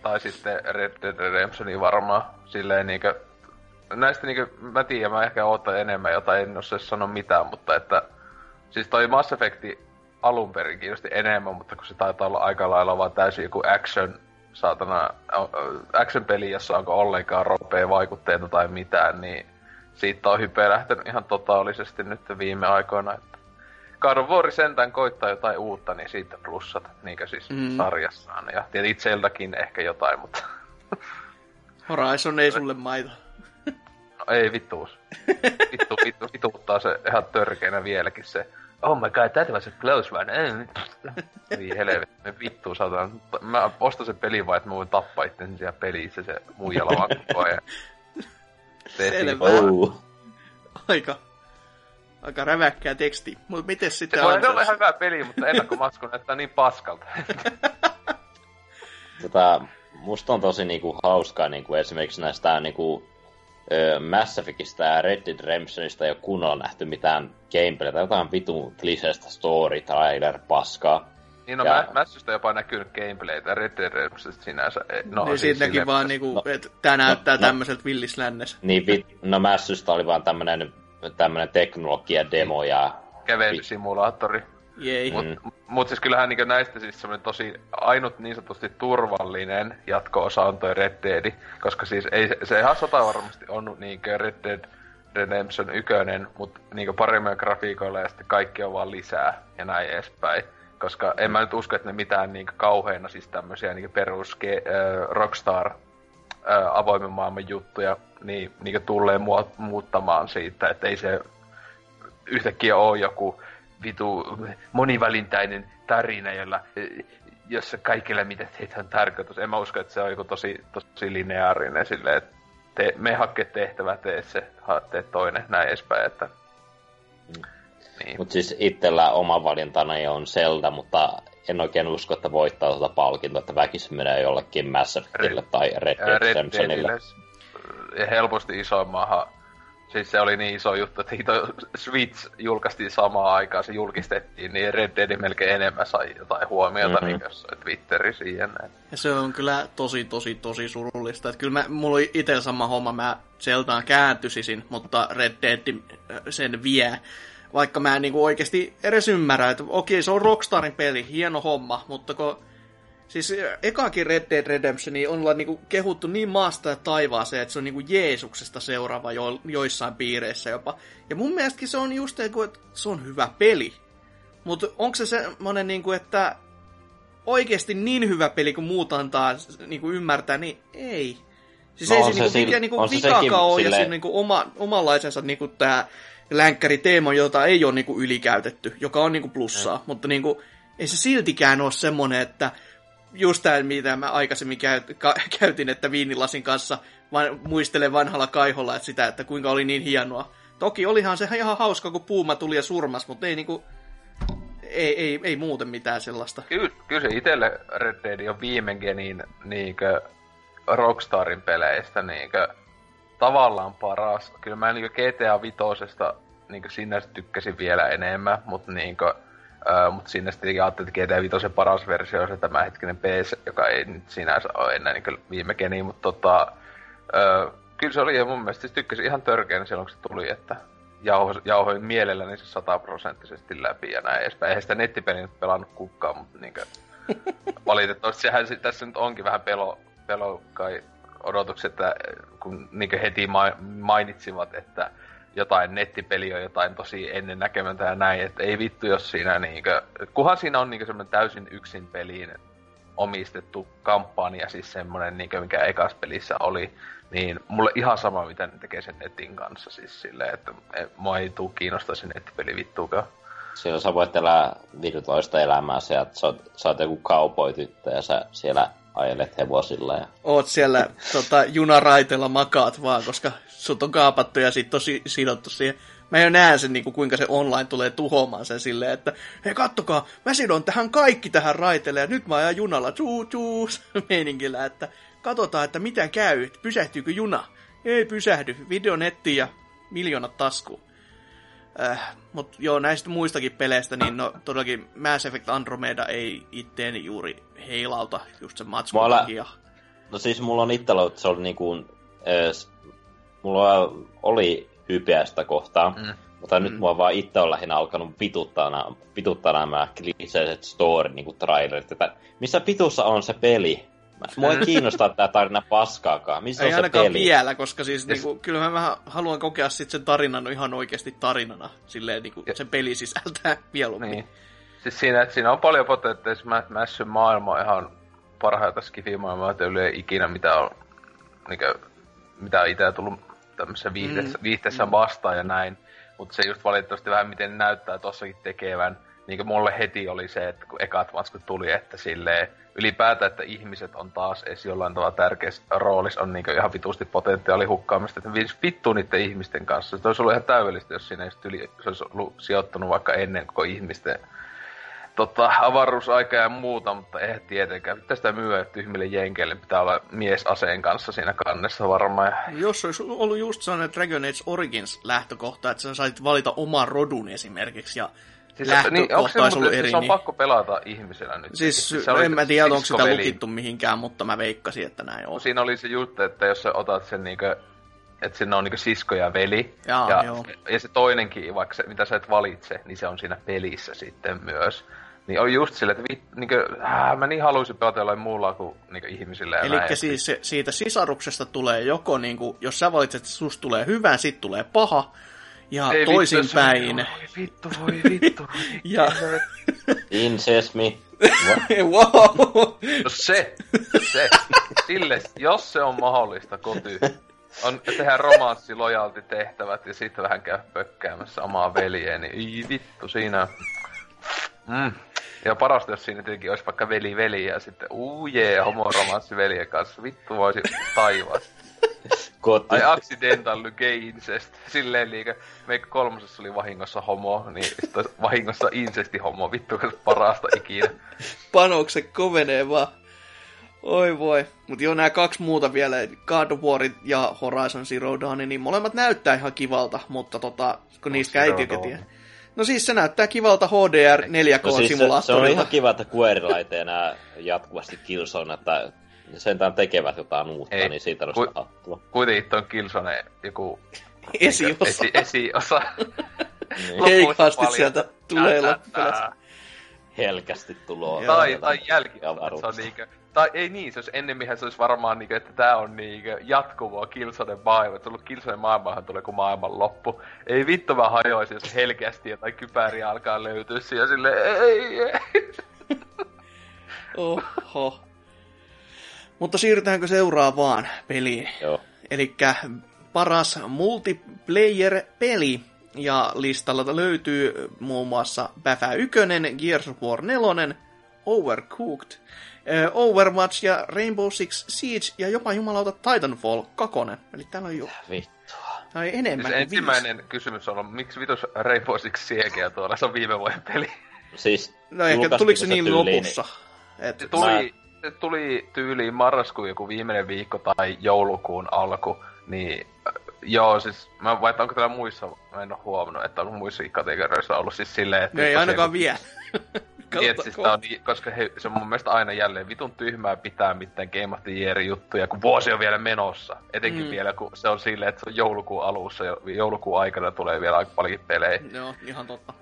tai sitten Red Dead Redemption varmaan. Silleen niinkö... Näistä niinkö... Mä tiedän, mä ehkä ootan enemmän jotain, en osaa sano mitään, mutta että... Siis toi Mass Effecti... alun perin kiinnosti enemmän, mutta kun se taitaa olla aika lailla vaan täysin joku action-peli, jossa onko ollenkaan ropea vaikutteita tai mitään, niin siitä on hypeä lähtenyt ihan totaalisesti nyt viime aikoina. God of War sentään koittaa jotain uutta, niin siitä plussat, niinkö siis sarjassaan. Ja itseltäkin ehkä jotain, mutta... Horizon ei sulle maita. No ei vittuus. Vittuuttaa se ihan törkeinä vieläkin se. Oh my god, that was a close one. Niin helvetti, me vittuun saadaan. Mä ostan sen pelin vaan, että mä voin tappaa itseäni siellä pelissä se muijalla vaan koko ajan. Selvä. Aika räväkkää teksti. Mut mites sitten se on? Se on ihan hyvä peli, mutta ennakkomasku näyttää niin paskalta. Musta on tosi niinku hauskaa niinku esimerkiksi näistä niinku Mass Effectistä ja Red Dead Redemptionista ei ole kunnolla nähty mitään gameplaytä, jotain vitun kliseistä story, trailer, paskaa. Niin no, ja Massista jopa näkynyt gameplaytä, Red Dead Redemptionista sinänsä. No, niin siis siitäkin vaan niinku, no, että tää näyttää tämmöiseltä villislännessä. Niin, Massista oli vaan tämmönen teknologia-demo ja kävelysimulaattori. Jei. Mut siis kyllähän niinku näistä siis semmonen tosi ainut niin sanotusti turvallinen jatko-osa on toi Red Dead, koska siis se ihan satavarmasti on niinku Red Dead Redemption 1, mut niinku paremmilla grafiikoilla ja sitten kaikki on vaan lisää ja näin edespäin. Koska en mä nyt usko, että ne mitään niinku kauheena siis tämmösiä niinku perus Rockstar avoimen maailman juttuja niin niinku tulee muuttamaan siitä, että ei se yhtäkkiä oo joku vitu monivälintäinen tarina, jossa kaikilla mitä teitä on tarkoitus. En mä usko, että se on joku tosi lineaarinen silleen, että me hakkee tehtävä, tee toinen, näin edespäin. Että niin. Mut siis itsellä oma valintani on Zelda, mutta en oikein usko, että voittaa tuota palkintoa, että väkisin menee jollekin Mass Effectille tai Red Dead Redemptionille. Ja helposti isoimmahan. Siis se oli niin iso juttu, että Switch julkaistiin samaan aikaan, se julkistettiin, niin Red Dead melkein enemmän sai jotain huomiota, niin jossain Twitterissä ja näin. Ja se on kyllä tosi surullista. Että kyllä mulla oli itsellä sama homma, mä Zeldaan kääntysisin, mutta Red Dead sen vie. Vaikka mä en niinku oikeesti edes ymmärrä, että okei, se on Rockstarin peli, hieno homma, mutta kun siis ekaakin Red Dead Redemptionia on niinku kehuttu niin maasta ja taivaaseen, että se on niinku Jeesuksesta seuraava joissain piireissä jopa. Ja mun mielestäkin se on just niin kuin, että se on hyvä peli. Mutta onko se semmoinen, niinku, että oikeasti niin hyvä peli, kun muut antaa niinku ymmärtää, niin ei. Siis no ei se niinku vikakaan ole, ja se on niinku omanlaisensa niinku tämä länkkäriteema, jota ei ole niinku ylikäytetty, joka on niinku plussaa. Mm. Mutta niinku, ei se siltikään ole semmoinen, että just tämä, mitä mä aikaisemmin käytin, että viinilasin kanssa muistelen vanhalla kaiholla että sitä, että kuinka oli niin hienoa. Toki olihan se ihan hauska, kun puuma tuli ja surmas, mutta ei, niinku, ei muuten mitään sellaista. Kyllä se itselle Red Dead on viimeinkin niinkö Rockstarin peleistä niinkö tavallaan paras. Kyllä mä niinkö GTA Vitosesta niinkö sinä tykkäsin vielä enemmän, mutta niinkö mutta siinä sitten ajattelin, että GTA Vitosen paras versio on se tämänhetkinen PC, joka ei nyt sinänsä ole enää niin viime geni, mutta kyllä se oli ja mun mielestä siis tykkäsin ihan törkeänä silloin, kun se tuli, että jauhoin mielelläni se 100% läpi ja näin edespäin. Eihän sitä nettipeliä nyt pelannut kukaan, mutta niin kuin, valitettavasti sehän tässä nyt onkin vähän pelo kai odotukset, että kun niin kuin heti mainitsivat, että jotain nettipeliä, jotain tosi ennennäkemätöntä ja näin, että ei vittu jos siinä niinkö, kunhan siinä on niinkö semmoinen täysin yksin peliin omistettu kampanja, siis semmoinen niinkö mikä ekas pelissä oli, niin mulle ihan sama mitä ne tekee sen netin kanssa, siis silleen, että mua ei tuu kiinnostaa se nettipeli vittuukaan. Silloin sä voit elää virtuaalista elämää, sä oot joku kaupoityttö ja sä siellä ajelet hevosilla. Ja oot siellä junaraiteella makaat vaan, koska sut on kaapattu ja sit on sidottu siihen. Mä jo näen sen, niin kuinka se online tulee tuhoamaan sen silleen, että hei kattokaa, mä sidon tähän kaikki tähän raiteelle ja nyt mä ajan junalla tsuutsuus meiningillä, että katsotaan, että mitä käy, että pysähtyykö juna. Ei pysähdy, videonetti ja miljoonat taskuun. Mut joo, näistä muistakin peleistä, niin no todellakin Mass Effect Andromeda ei itteeni juuri heilauta just sen matskun takia. No siis mulla on itsellä, että se oli niinkuin mulla oli hypeä sitä kohtaa, mutta nyt mua vaan itse on lähinnä alkanut vituttaa nämä kliseiset story niinku trailerit. Että missä vitussa on se peli? Mua ei kiinnostaa tää tarina paskaakaan. Missä ei on se peli? Ei ainakaan vielä, koska siis niinku, kyllä mä vähän haluan kokea sit sen tarinan ihan oikeasti tarinana. Silleen niinku sen peli sisältää mieluummin. Niin. Siis siinä on paljon potentiaalia. Mässyn maailma on ihan parhaita skifimaailmaa, että yli ei ikinä mitä on, mitä on itse tullut tämmöisessä viihteessä vastaan ja näin. Mutta se just valitettavasti vähän miten näyttää tossakin tekevän. Niinku mulle heti oli se, että kun ekat matskut tuli, että silleen ylipäätään, että ihmiset on taas edes jollain tavalla tärkeässä roolissa, on niinku ihan vitusti potentiaali hukkaamista, että vittuu niiden ihmisten kanssa. Se olisi ollut ihan täydellistä, jos siinä se olisi ollut sijoittunut vaikka ennen koko ihmisten avaruusaika ja muuta, mutta eihän tietenkään. Pitää sitä myyä tyhmille jenkeille. Pitää olla mies aseen kanssa siinä kannessa varmaan. Jos olisi ollut just sellainen Dragon Age Origins lähtökohta, että sä sait valita oman rodun esimerkiksi ja siis lähtökohta olisi ollut eri. Se on pakko pelata ihmisellä nyt. Siis en mä tiedä, onko sitä lukittu mihinkään, mutta mä veikkasin, että näin on. Siinä oli se juttu, että jos sä otat sen niinkö, että siinä on niinku sisko ja veli. Jaa, ja se toinenkin, vaikka se, mitä sä et valitse, niin se on siinä pelissä sitten myös. Niin on just sille, että mä niin haluaisin pelata jollain muulla kuin niinku ihmisillä. Elikkä siis siitä sisaruksesta tulee joko, niinku, jos sä valitset, että susta tulee hyvä, sit tulee paha. Ja toisinpäin. Voi vittu. Ja incest me. Wow. Se. Sille, jos se on mahdollista kotiin. On tehdä romanssi-lojalti-tehtävät ja sitten vähän käy pökkäämässä omaa veljeen, niin ei vittu, siinä ja parasta, jos siinä tietenkin olisi vaikka veli ja sitten homoromanssi-veljen kanssa. Vittu voisi taivaasta. Ai accidental gay incest. Silleen liikaa. Meikä kolmosessa oli vahingossa homo, niin sitten vahingossa incesti-homo. Vittu, parasta ikinä. Panokset kovenee vaan. Oi voi. Mut joo, nämä kaksi muuta vielä, God of War ja Horizon Zero Dawn, niin molemmat näyttää ihan kivalta, mutta kun niistä ei tiedä. No siis se näyttää kivalta HDR 4K-simulaattorilta. Siis se on ihan kiva, että Query-laite enää jatkuvasti Killzone, että sentään tekevät jotain uutta, niin siitä on sitä hattua. Kuitenkin tuon Killzone joku esiosa. Heikkaasti sieltä tulee loppupelässä. Helkästi tuloa. Tai jälkiavaruudesta. Tai ei niin, se olisi ennemminhän se olisi varmaan niinku, että tää on niinku jatkuvaa Killzone maailma. Että tullut Killzone maailmahan tulee kuin maailman loppu. Ei vittu mä hajoisi, jos helkeästi jotain kypäriä alkaa löytyä siellä silleen, ei. Oho. Mutta siirrytäänkö seuraavaan peliin? Joo. Elikkä paras multiplayer-peli. Ja listalta löytyy muun muassa Bäfä 1, Gears of War 4, Overcooked, Overwatch ja Rainbow Six Siege ja jopa jumalauta Titanfall 2. Eli täällä on jo vittua. Tai enemmän siis ensimmäinen kysymys on ollut, miksi vitos Rainbow Six Siege tuolla? Se on viime vuoden peli. Siis, no ehkä tuliko se niin lopussa? Että se tuli tyyliin marraskuun joku viimeinen viikko tai joulukuun alku, niin joo, siis mä vaikka onko täällä muissa, mä en oo huomannut, että on muissa kategorioissa ollut siis silleen, että no ei ainakaan se, vielä. Siis on, koska se on mun mielestä aina jälleen vitun tyhmää pitää mitään Game of the Year-juttuja, kun vuosi on vielä menossa. Etenkin vielä, kun se on silleen, että se on joulukuun alussa, joulukuun aikana tulee vielä aika paljon pelejä. Joo, ihan totta.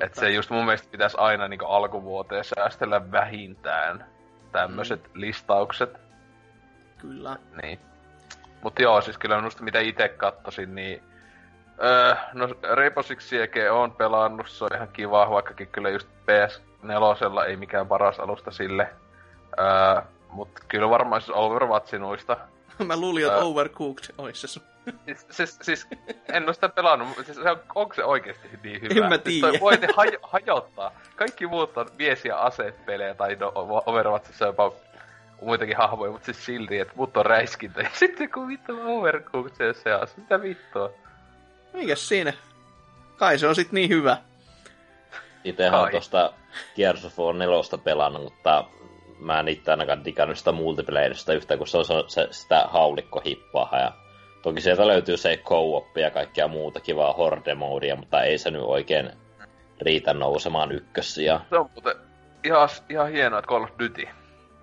Että se just mun mielestä pitäisi aina niinku alkuvuoteen säästellä vähintään tämmöset listaukset. Kyllä. Niin. Mutta joo, siis kyllä minusta mitä itse kattosin, niin no Rainbow Six Siege on pelannut, se on ihan kiva, vaikkakin kyllä just PS4 ei mikään paras alusta sille. Mutta kyllä varmaan siis Overwatchinuista. Mä luulin, että Overcooked olisi se. Siis en ole sitä pelannut, siis onko se oikeasti niin hyvä? En mä tiedä. Siis voi hajottaa. Kaikki muut on mies- ja asepelejä, tai no, Overwatchissa jopa muitakin hahmoja, mutta siis silti, että mut on räiskintä. Ja sitten kun vittu Overcooked se on. Mitä vittua? Mikäs siinä? Kai se on sit niin hyvä. Itsehän on tosta Gears of War 4 pelannut, mutta mä en itse ainakaan digannut sitä multiplayerista yhtään, kun se on sitä haulikkohippaa. Ja toki sieltä löytyy se co-op ja kaikkea muuta kivaa horde-moodia, mutta ei se nyt oikein riitä nousemaan ykkössiä. Se on muuten ihan hienoa, että Call of Duty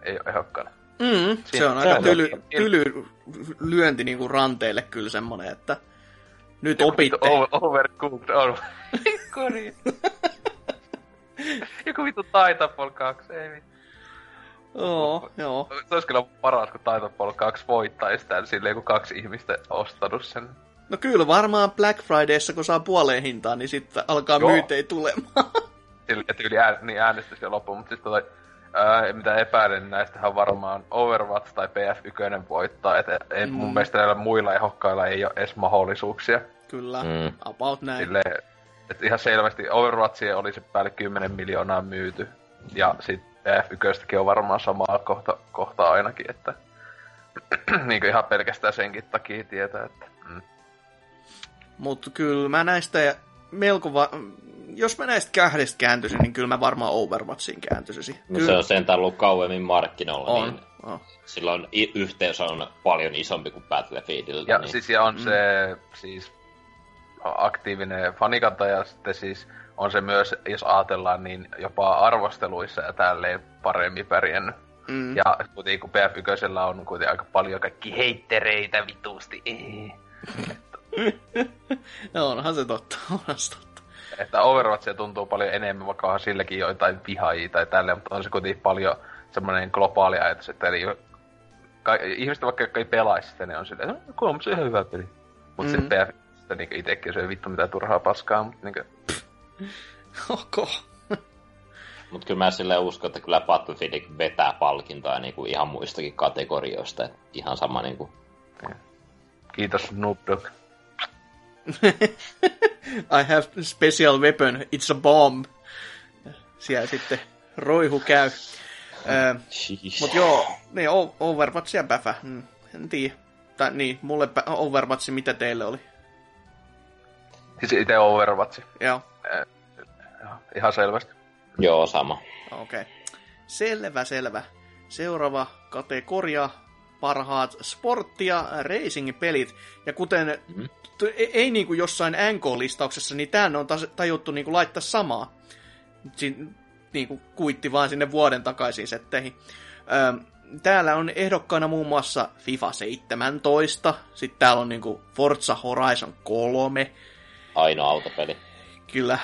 ei ole ehokkana. Se on aika tyly lyönti niinku ranteille kyllä semmonen, että nyt joku opitte. Overcooked on. Kori. Joku vittu Titanfall 2, ei mitään. Joo. Se olisi kyllä paras, kun Titanfall 2 voittaisi tämän silleen, kun kaksi ihmistä ostanut sen. No kyllä, varmaan Black Fridayssa, kun saa puoleen hintaan, niin sitten alkaa myytei tulemaan. Silleen, että yli äänestys jo loppuun, mutta siis Mitä epäilen, niin näistähän varmaan Overwatch tai PF1 voittaa. Et mun mielestä näillä muilla ehokkailla ei ole edes mahdollisuuksia. Kyllä, about näin. Silleen, et ihan selvästi Overwatchia oli se päälle 10 miljoonaa myyty. Ja sit PF1stäkin on varmaan samaa kohtaa ainakin, että... niinku ihan pelkästään senkin takia tietää, että... Mut kyllä mä näistä melko... Jos mä näistä kähdestä kääntyisin, niin kyllä mä varmaan Overwatchiin kääntyisin. No se on sentään ollut kauemmin markkinoilla, niin silloin yhteys on paljon isompi kuin Battlefieldillä. Ja niin. Siis ja on se siis aktiivinen fanikanta ja sitten siis on se myös, jos ajatellaan, niin jopa arvosteluissa ja tälleen paremmin pärjännyt. Ja kuitenkin PF1 on kuitenkin aika paljon kaikki heittereitä vitusti. No onhan se totta, onhan se totta. Että Overwatchia tuntuu paljon enemmän, vaikka onhan silläkin joitain vihaajia tai tälleen, mutta on se kuitenkin paljon semmoinen globaali ajatus, että eli ihmiset vaikka, jotka ei pelaisi sitä, ne on silleen, että kuulemma se on ihan hyvä peli. Mutta sitten PF1 niin itsekin se vittu mitään turhaa paskaa, mutta niinkö... Okei. Mutta kyllä mä silleen uskon, että kyllä Battlefield vetää palkintaa niinku ihan muistakin kategorioista, että ihan sama niinku... Kiitos Snoop Dogg. I have special weapon, it's a bomb. Siellä sitten roihu käy. Mut joo, niin Overwatch ja päfä. En tiedä. Tai niin, mulle Overwatch, mitä teille oli? Siis itse Overwatch. Joo. Ihan selvästi. Joo, sama. Okei. Okay. Selvä. Seuraava kategoria. Parhaat sportti- ja racing-pelit. Ja kuten ei niin kuin jossain NK-listauksessa, niin tämän on tajuttu niin kuin laittaa samaa. Niin kuin kuitti vaan sinne vuoden takaisiin setteihin. Täällä on ehdokkaana muun muassa FIFA 17. Sitten täällä on niin kuin Forza Horizon 3. Ainoa autopeli. Kyllä,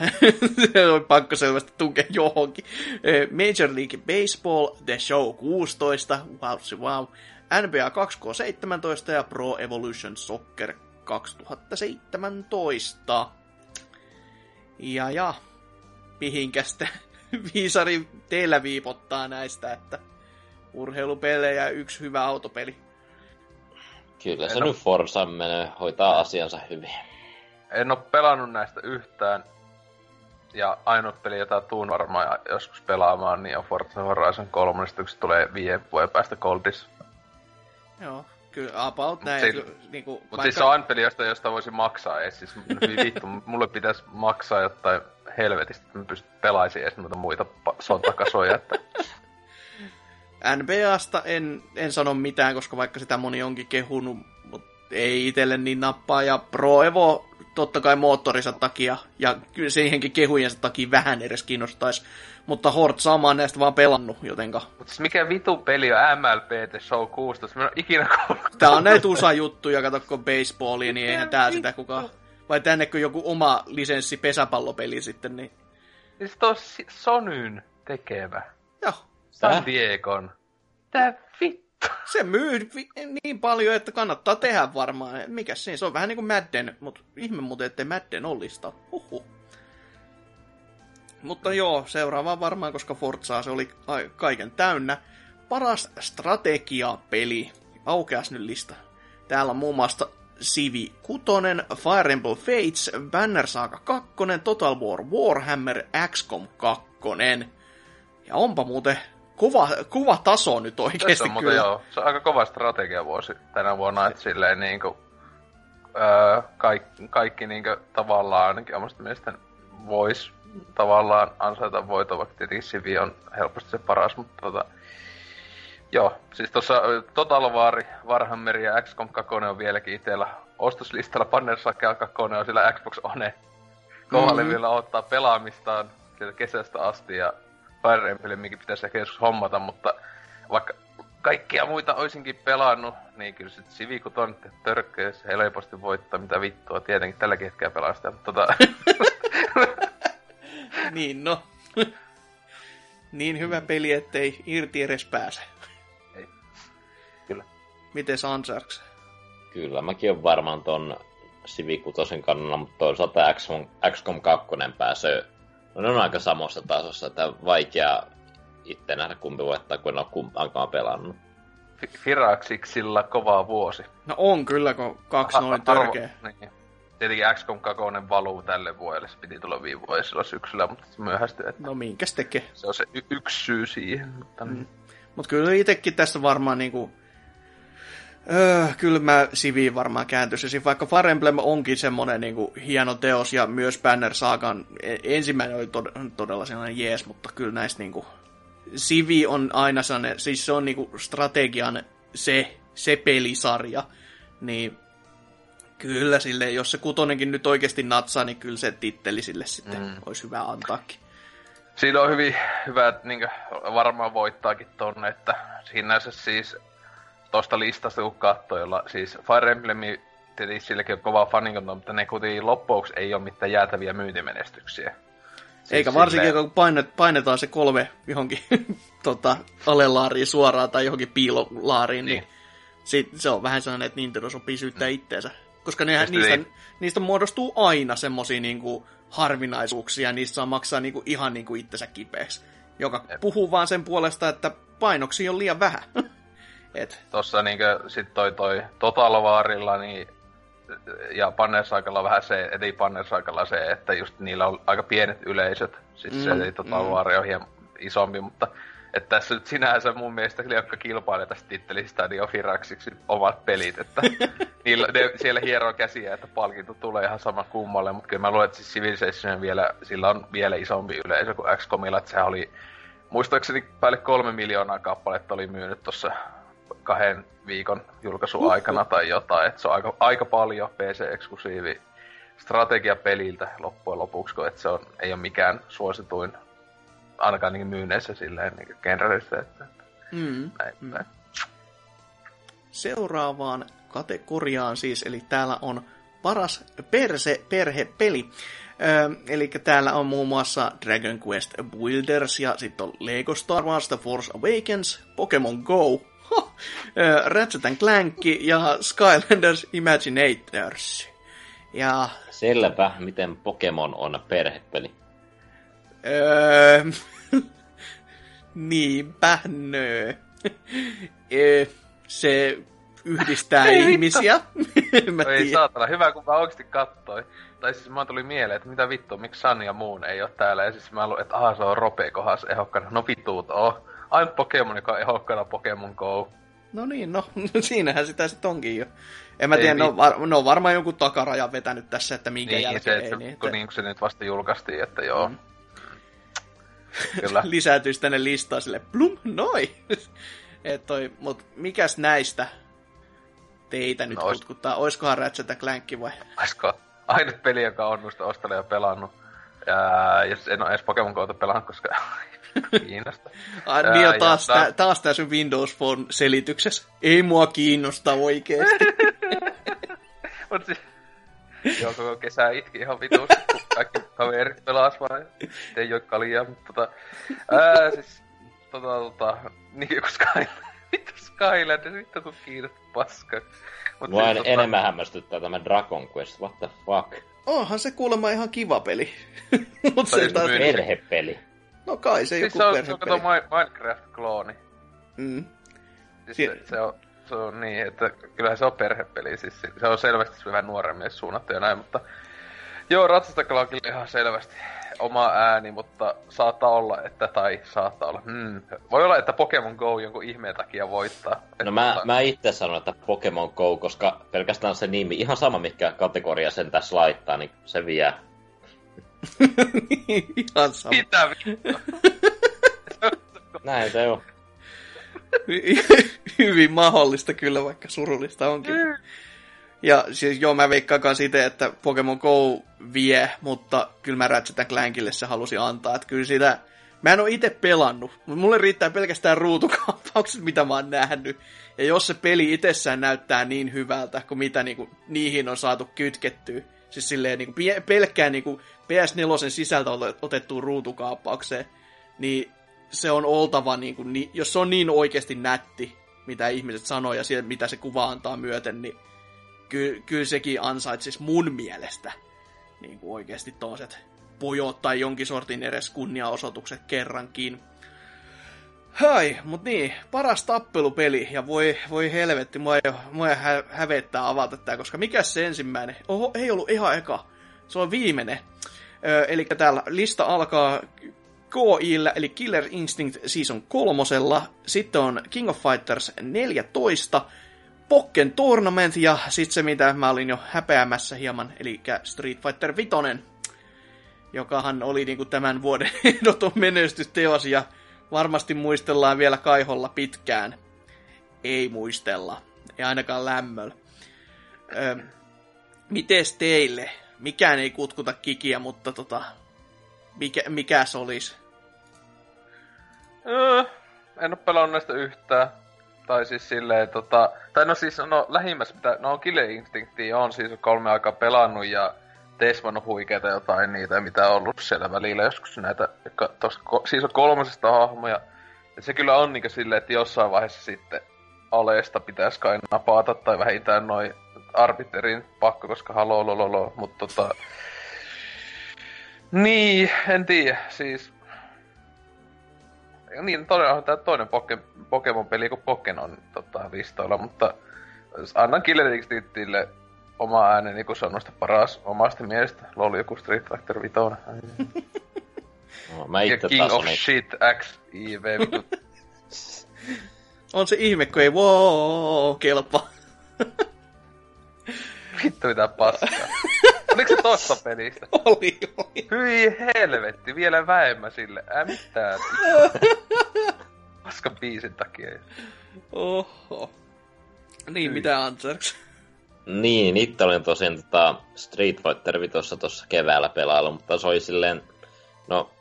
se on pakko selvästi tukea johonkin. Major League Baseball, The Show 16, wow. NBA 2K17 ja Pro Evolution Soccer 2017. Ja, mihinkästä viisari teillä viipottaa näistä, että urheilupelejä yksi hyvä autopeli. Kyllä se nyt Forza menee, hoitaa asiansa hyvin. En ole pelannut näistä yhtään. Ja ainut peli, jota tuun varmaan joskus pelaamaan, niin on Forza Horizon 3, yksi tulee 5 vuoden päästä Goldissa. Joo, kyllä about näin. Mutta siis se on peli, josta voisi maksaa edes. Siis, vittu, mulle pitäisi maksaa jotain helvetistä, että mä pelaisin edes muita sontakasoja. Että... NBAsta en sano mitään, koska vaikka sitä moni onkin kehunut, mutta ei itselle niin nappaa. Ja Pro Evo totta kai moottorinsa takia, ja kyllä siihenkin kehujensa takia vähän edes kiinnostaisi. Mutta Horzaa mä oon näistä vaan pelannut, jotenka. Mutta siis mikä vitu peli on MLB The Show 16? Mä en oo ikinä kuullut. Tää on näitä USA-juttuja, katsokko baseballia, niin eihän tää sitä kukaan... Vai tännekö joku oma lisenssi pesäpallopeli sitten, niin... Siis toi Sonyn tekevä. Joo. San Diegon. Tää vittu. Se myy niin paljon, että kannattaa tehdä varmaan. Mikäs siinä? Se on vähän niinku Madden, mutta ihme muuten, ettei Madden ole lista. Huhhuh. Mutta joo, seuraava varmaan, koska Forzaa se oli kaiken täynnä. Paras strategiapeli. Aukeas nyt lista. Täällä on muun muassa Civi 6, Fire Emblem Fates, Banner Saga 2, Total War Warhammer, XCOM 2. Ja onpa muuten kova taso nyt oikeesti kyllä. Joo, se on aika kova strategiavuosi tänä vuonna, että silleen niinku... kaikki niinku tavallaan ainakin omasta mielestäni vois... tavallaan ansaita voitoa, vaikka tietenkin Civi on helposti se paras, mutta joo, siis tuossa Total War, Warhammer ja XCOM 2 on vieläkin itsellä ostoslistalla, Banner Saga 2 on sillä Xbox One kovalevyllä odottaa pelaamistaan kesästä asti, ja Fire Embleminkin pitäisi ehkä joskus hommata, mutta vaikka kaikkia muita olisinkin pelannut, niin kyllä sitten Civi, kun on törkkäys, helposti voittaa mitä vittua, tietenkin tälläkin hetkellä pelaa sitä, mutta niin no. Niin hyvä peli, ettei irti edes pääse. Ei. Kyllä. Mites Ansarks? Kyllä, mäkin on varmaan ton Civi 6 kannalla, mutta toisaalta XCOM 2 pääsee. No, ne on aika samassa tasossa, että vaikea itse nähdä kumpi voittaa, kun en ole kumpaankaan pelannut. Firaxiksilla kova vuosi. No on kyllä, kun kaksi noin törkeä. Niin. Tietenkin XCOM 2 valuu tälle vuodelle, se piti tulla viime vuodella syksyllä, mutta se myöhästyi. No minkäs tekee? Se on se yksi syy siihen. Mutta Mut kyllä itsekin tässä varmaan niinku... kyllä mä siviin varmaan kääntyisin, vaikka Fire Emblem onkin semmoinen niinku hieno teos ja myös Banner Saagan ensimmäinen oli todella sellainen jees, mutta kyllä näistä niinku... Sivi on aina sellainen, siis se on niinku strategian se pelisarja, niin... Kyllä sille, jos se kutonenkin nyt oikeasti natsaa, niin kyllä se titteli sille sitten olisi hyvä antaakin. Siinä on hyvä, että niin varmaan voittaakin tonne, että sinänsä siis tosta listasta kun katsoo, jolla siis Fire Emblem, tietysti silläkin on kovaa fanikontoa, mutta ne kuitenkin loppuksi ei ole mitään jäätäviä myyntimenestyksiä. Siis eikä varsinkin, kun painetaan se 3 johonkin alelaariin suoraan tai johonkin piilolaariin, niin se on vähän sellainen, että Nintendo sopii syyttää itteensä. Koska niistä muodostuu aina semmosia niinku harvinaisuuksia, niistä saa maksaa niinku ihan niinku itsensä kipeäksi. Joka puhuu vaan sen puolesta, että painoksia on liian vähän. Tossa niinku sit toi Total Warilla niin, ja Bannersaakalla vähän se, ettei Bannersaakalla se, että just niillä on aika pienet yleisöt. Sit se Total War on hieman isompi, mutta... Että tässä nyt sinänsä mun mielestä jotka kilpailee tästä tittelistä, niin on Firaxiksi omat pelit, että ne siellä hieroo käsiä, että palkinto tulee ihan sama kummalle, mutta kyllä mä luulen, että siis Civilization vielä, sillä on vielä isompi yleisö kuin XCOMilla, että sehän oli, muistaakseni päälle 3 miljoonaa kappaletta oli myynyt tuossa 2 viikon julkaisuaikana tai jotain, että se on aika paljon PC-eksklusiivi strategiapeliltä loppujen lopuksi, kun että se on, ei ole mikään suosituin ainakaan niin myyneissä silleen niin generalista, että näin. Seuraavaan kategoriaan siis, eli täällä on paras perhepeli. Eli täällä on muun muassa Dragon Quest Builders, ja sitten on Lego Star Wars The Force Awakens, Pokémon GO, Ratchet and Clank ja Skylanders Imaginators. Ja... Selvä, miten Pokémon on perhepeli. Niinpä nöö. Se yhdistää ihmisiä. Ei saatana, hyvä kun mä oikeesti katsoin. Tai siis mä tuli mieleen, että mitä vittua, miksi Sun ja Moon ei oo täällä. Ja siis mä luin, että se on Rope kohas ehokkana. No vituut oo. Ainut Pokemon, joka on ehokkana Pokemon Go. No niin, no siinähän sitä sit onkin jo. En mä tiedä, ne on varmaan jonkun takarajan vetänyt tässä, että minkä niin, jälkeen se, ei. Kun se nyt vasta julkaistiin, että joo. Kyllä. Lisäytyisi tänne listaan silleen, plum, noi! Mutta mikäs näistä teitä nyt kutkuttaa? Oiskohan Ratchet & Clank vai? Oisko? Ainut peli, joka on musta ostanut ja pelannut. Jos en ole edes Pokemon GO:ta pelannut, koska kiinnosta. Niin taas tää sun Windows Phone -selityksessä. Ei mua kiinnosta oikeesti. Mut siis... Joo, koko kesä itki ihan vitusti, kun kaikki kaverit pelas vaan, ettei oo kaljaa, mut siis, niin joku Skylanders, vittu kun kiinnostaa paska. Mua niin, enemmän hämmästyttää tämä Dragon Quest, what the fuck. Onhan se kuulemma ihan kiva peli. Mut se taas... Perhepeli. No kai se siis joku perhepeli. Siis se on Minecraft-klooni. Siis se on niin, että kyllähän se on perhepeli, siis se on selvästi vähän nuoremmin suunnattu ja näin, mutta joo, Ratchet&Clankilla on kyllä ihan selvästi oma ääni, mutta saattaa olla, että voi olla, että Pokemon Go jonkun ihmeen takia voittaa. No mä itse sanon, että Pokemon Go, koska pelkästään se nimi, ihan sama mikä kategoria sen tässä laittaa, niin se vie. Ihan sama. Mitä vittua? Näin se on. Hyvin mahdollista kyllä, vaikka surullista onkin. Ja siis joo, mä veikkaan siitä, että Pokemon Go vie, mutta kyllä mä Ratchet & Clankille se halusin antaa. Että kyllä sitä, mä en oo ite pelannut, mutta mulle riittää pelkästään ruutukampaukset, mitä mä oon nähnyt. Ja jos se peli itsessään näyttää niin hyvältä, kuin mitä niihin on saatu kytkettyä. Siis silleen pelkkään PS4 sisältä otettuun ruutukaappaukseen, niin... Se on oltava, jos se on niin oikeasti nätti, mitä ihmiset sanoo ja siitä, mitä se kuva antaa myöten, niin kyllä sekin ansaitsisi mun mielestä niin kuin oikeasti tommoset pojot tai jonkin sortin edes kunniaosoitukset kerrankin. Hai, mut niin, paras tappelupeli, ja voi helvetti, mua hävettää avata tää, koska mikäs se ensimmäinen? Oho, ei ollut ihan eka, se on viimeinen. Eli täällä lista alkaa KI:llä, eli Killer Instinct Season 3, sitten on King of Fighters 14, Pokken Tournament, ja sitten se, mitä mä olin jo häpeämässä hieman, eli Street Fighter 5, jokahan oli niinku tämän vuoden ehdoton menestysteos, ja varmasti muistellaan vielä kaiholla pitkään. Ei muistella. Ei ainakaan lämmöllä. Mites teille? Mikään ei kutkuta kikiä, mutta mikäs olis? En oo pelannut näistä yhtään. Tai siis silleen lähimmäs mitä... No Killer Instinctia on siis 3 aikaa pelannut ja... Teisman on huikeita jotain niitä, mitä on ollut siellä välillä joskus näitä, siis on 3 hahmoja. Ja se kyllä on niinkö silleen, että jossain vaiheessa sitten aleesta pitäis kai napata, tai vähintään noin arbiterin pakko, koska halolololo, mut Niin, en tiedä, siis... Niin, todella on tää toinen Pokemon-peli, kun Pokken on listoilla, mutta annan Killer Instinctille oma ääneni, kun se on noista paras omasta mielestä. LOL, joku Street Fighter 5. No, ja King of Shit XIV. On se ihme, kun ei kelpaa. Vittu mitä paskaa. Oliko se tosta pelistä? Oli. Hyi helvetti, vielä vähemmän sille. Mitään. Paskan biisin takia. Oho. Niin, mitä Ansers? Niin, itse olen tosin Street Fighter 5 tossa keväällä pelailu, mutta se oli silleen, no,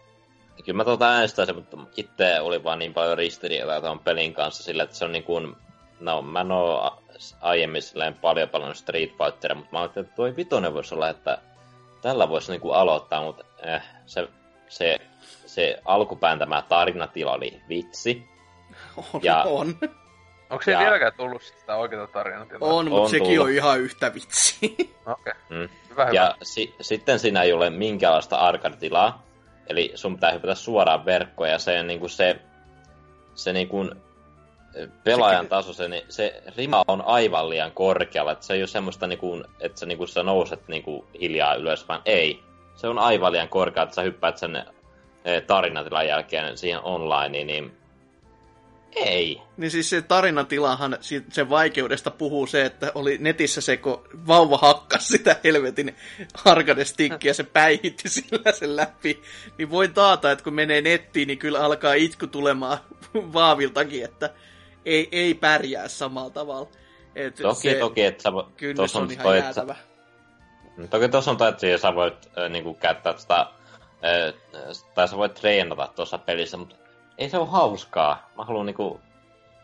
kyllä mä äänestäisin, mutta itse oli vaan niin paljon ristiriitaa tuon pelin kanssa sillä, että se on niin kuin, no, mä en oo aiemmin silleen paljon Street Fighteria, mutta mä ajattelin, että toi vitonen voisi olla, että tällä voisi niin kuin aloittaa, mutta se alkupään tämä tarinatila oli vitsi. On. Onko se vieläkään tullut sitä oikeaa tarinaa? On, mutta sekin tullut. On ihan yhtä vitsi. Okei. Hyvä. Ja sitten siinä ei ole minkäänlaista arcade-tilaa. Eli sun pitää hypätä suoraan verkkoon ja se niinku se niinku pelaajan taso, se rima on aivan liian korkealla. Et se ei ole semmoista niinku, että sä niinku nouset niinku hiljaa ylös, vaan ei. Se on aivan liian korkealla, että sä hyppäät sen tarinatilan jälkeen siihen onlineen, niin ei. Niin siis se tarinatilahan, sen vaikeudesta puhuu se, että oli netissä se, kun vauva hakkas sitä helvetin arcade-stickiä, se päihitti sillä sen läpi. Niin voin taata, että kun menee nettiin, niin kyllä alkaa itku tulemaan vaaviltakin, että ei pärjää samalla tavalla. Et toki, että sä voit... Kynnys on ihan jäätävä. Toki tuossa on taittu, ja sä voit käyttää sitä, tai sä voit treenata tuossa pelissä, mutta ei se ole hauskaa. Mä haluan niinku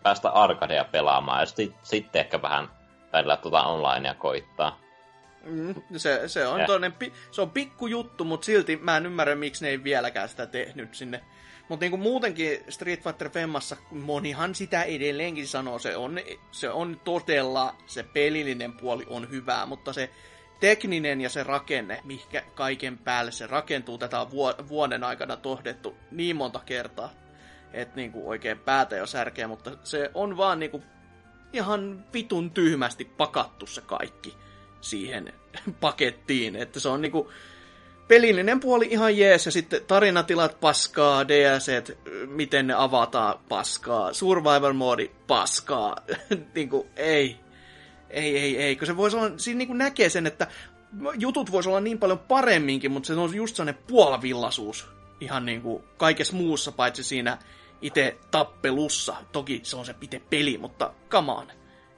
päästä arcadea pelaamaan ja sitten ehkä vähän välillä onlinea koittaa. Se on toinen, se on pikku juttu, mutta silti mä en ymmärrä, miksi ne ei vieläkään sitä tehnyt sinne. Mutta niinku muutenkin Street Fighter Femmassa monihan sitä edelleenkin sanoo, se on todella, se pelillinen puoli on hyvää, mutta se tekninen ja se rakenne, mihinkä kaiken päälle se rakentuu, tätä on vuoden aikana tohdettu niin monta kertaa. Että niinku oikein päätä jo särkeä, mutta se on vaan niinku ihan vitun tyhmästi pakattu se kaikki siihen pakettiin. Että se on niinku pelillinen puoli ihan jees, ja sitten tarinatilat paskaa, DLCt, miten ne avataan paskaa, survival mode paskaa, niinku ei, kun se voisi olla, siinä niinku näkee sen, että jutut voisi olla niin paljon paremminkin, mutta se on just sellainen puolivillaisuus. Ihan niinku kaikessa muussa, paitsi siinä itse tappelussa. Toki se on se itse peli, mutta come on.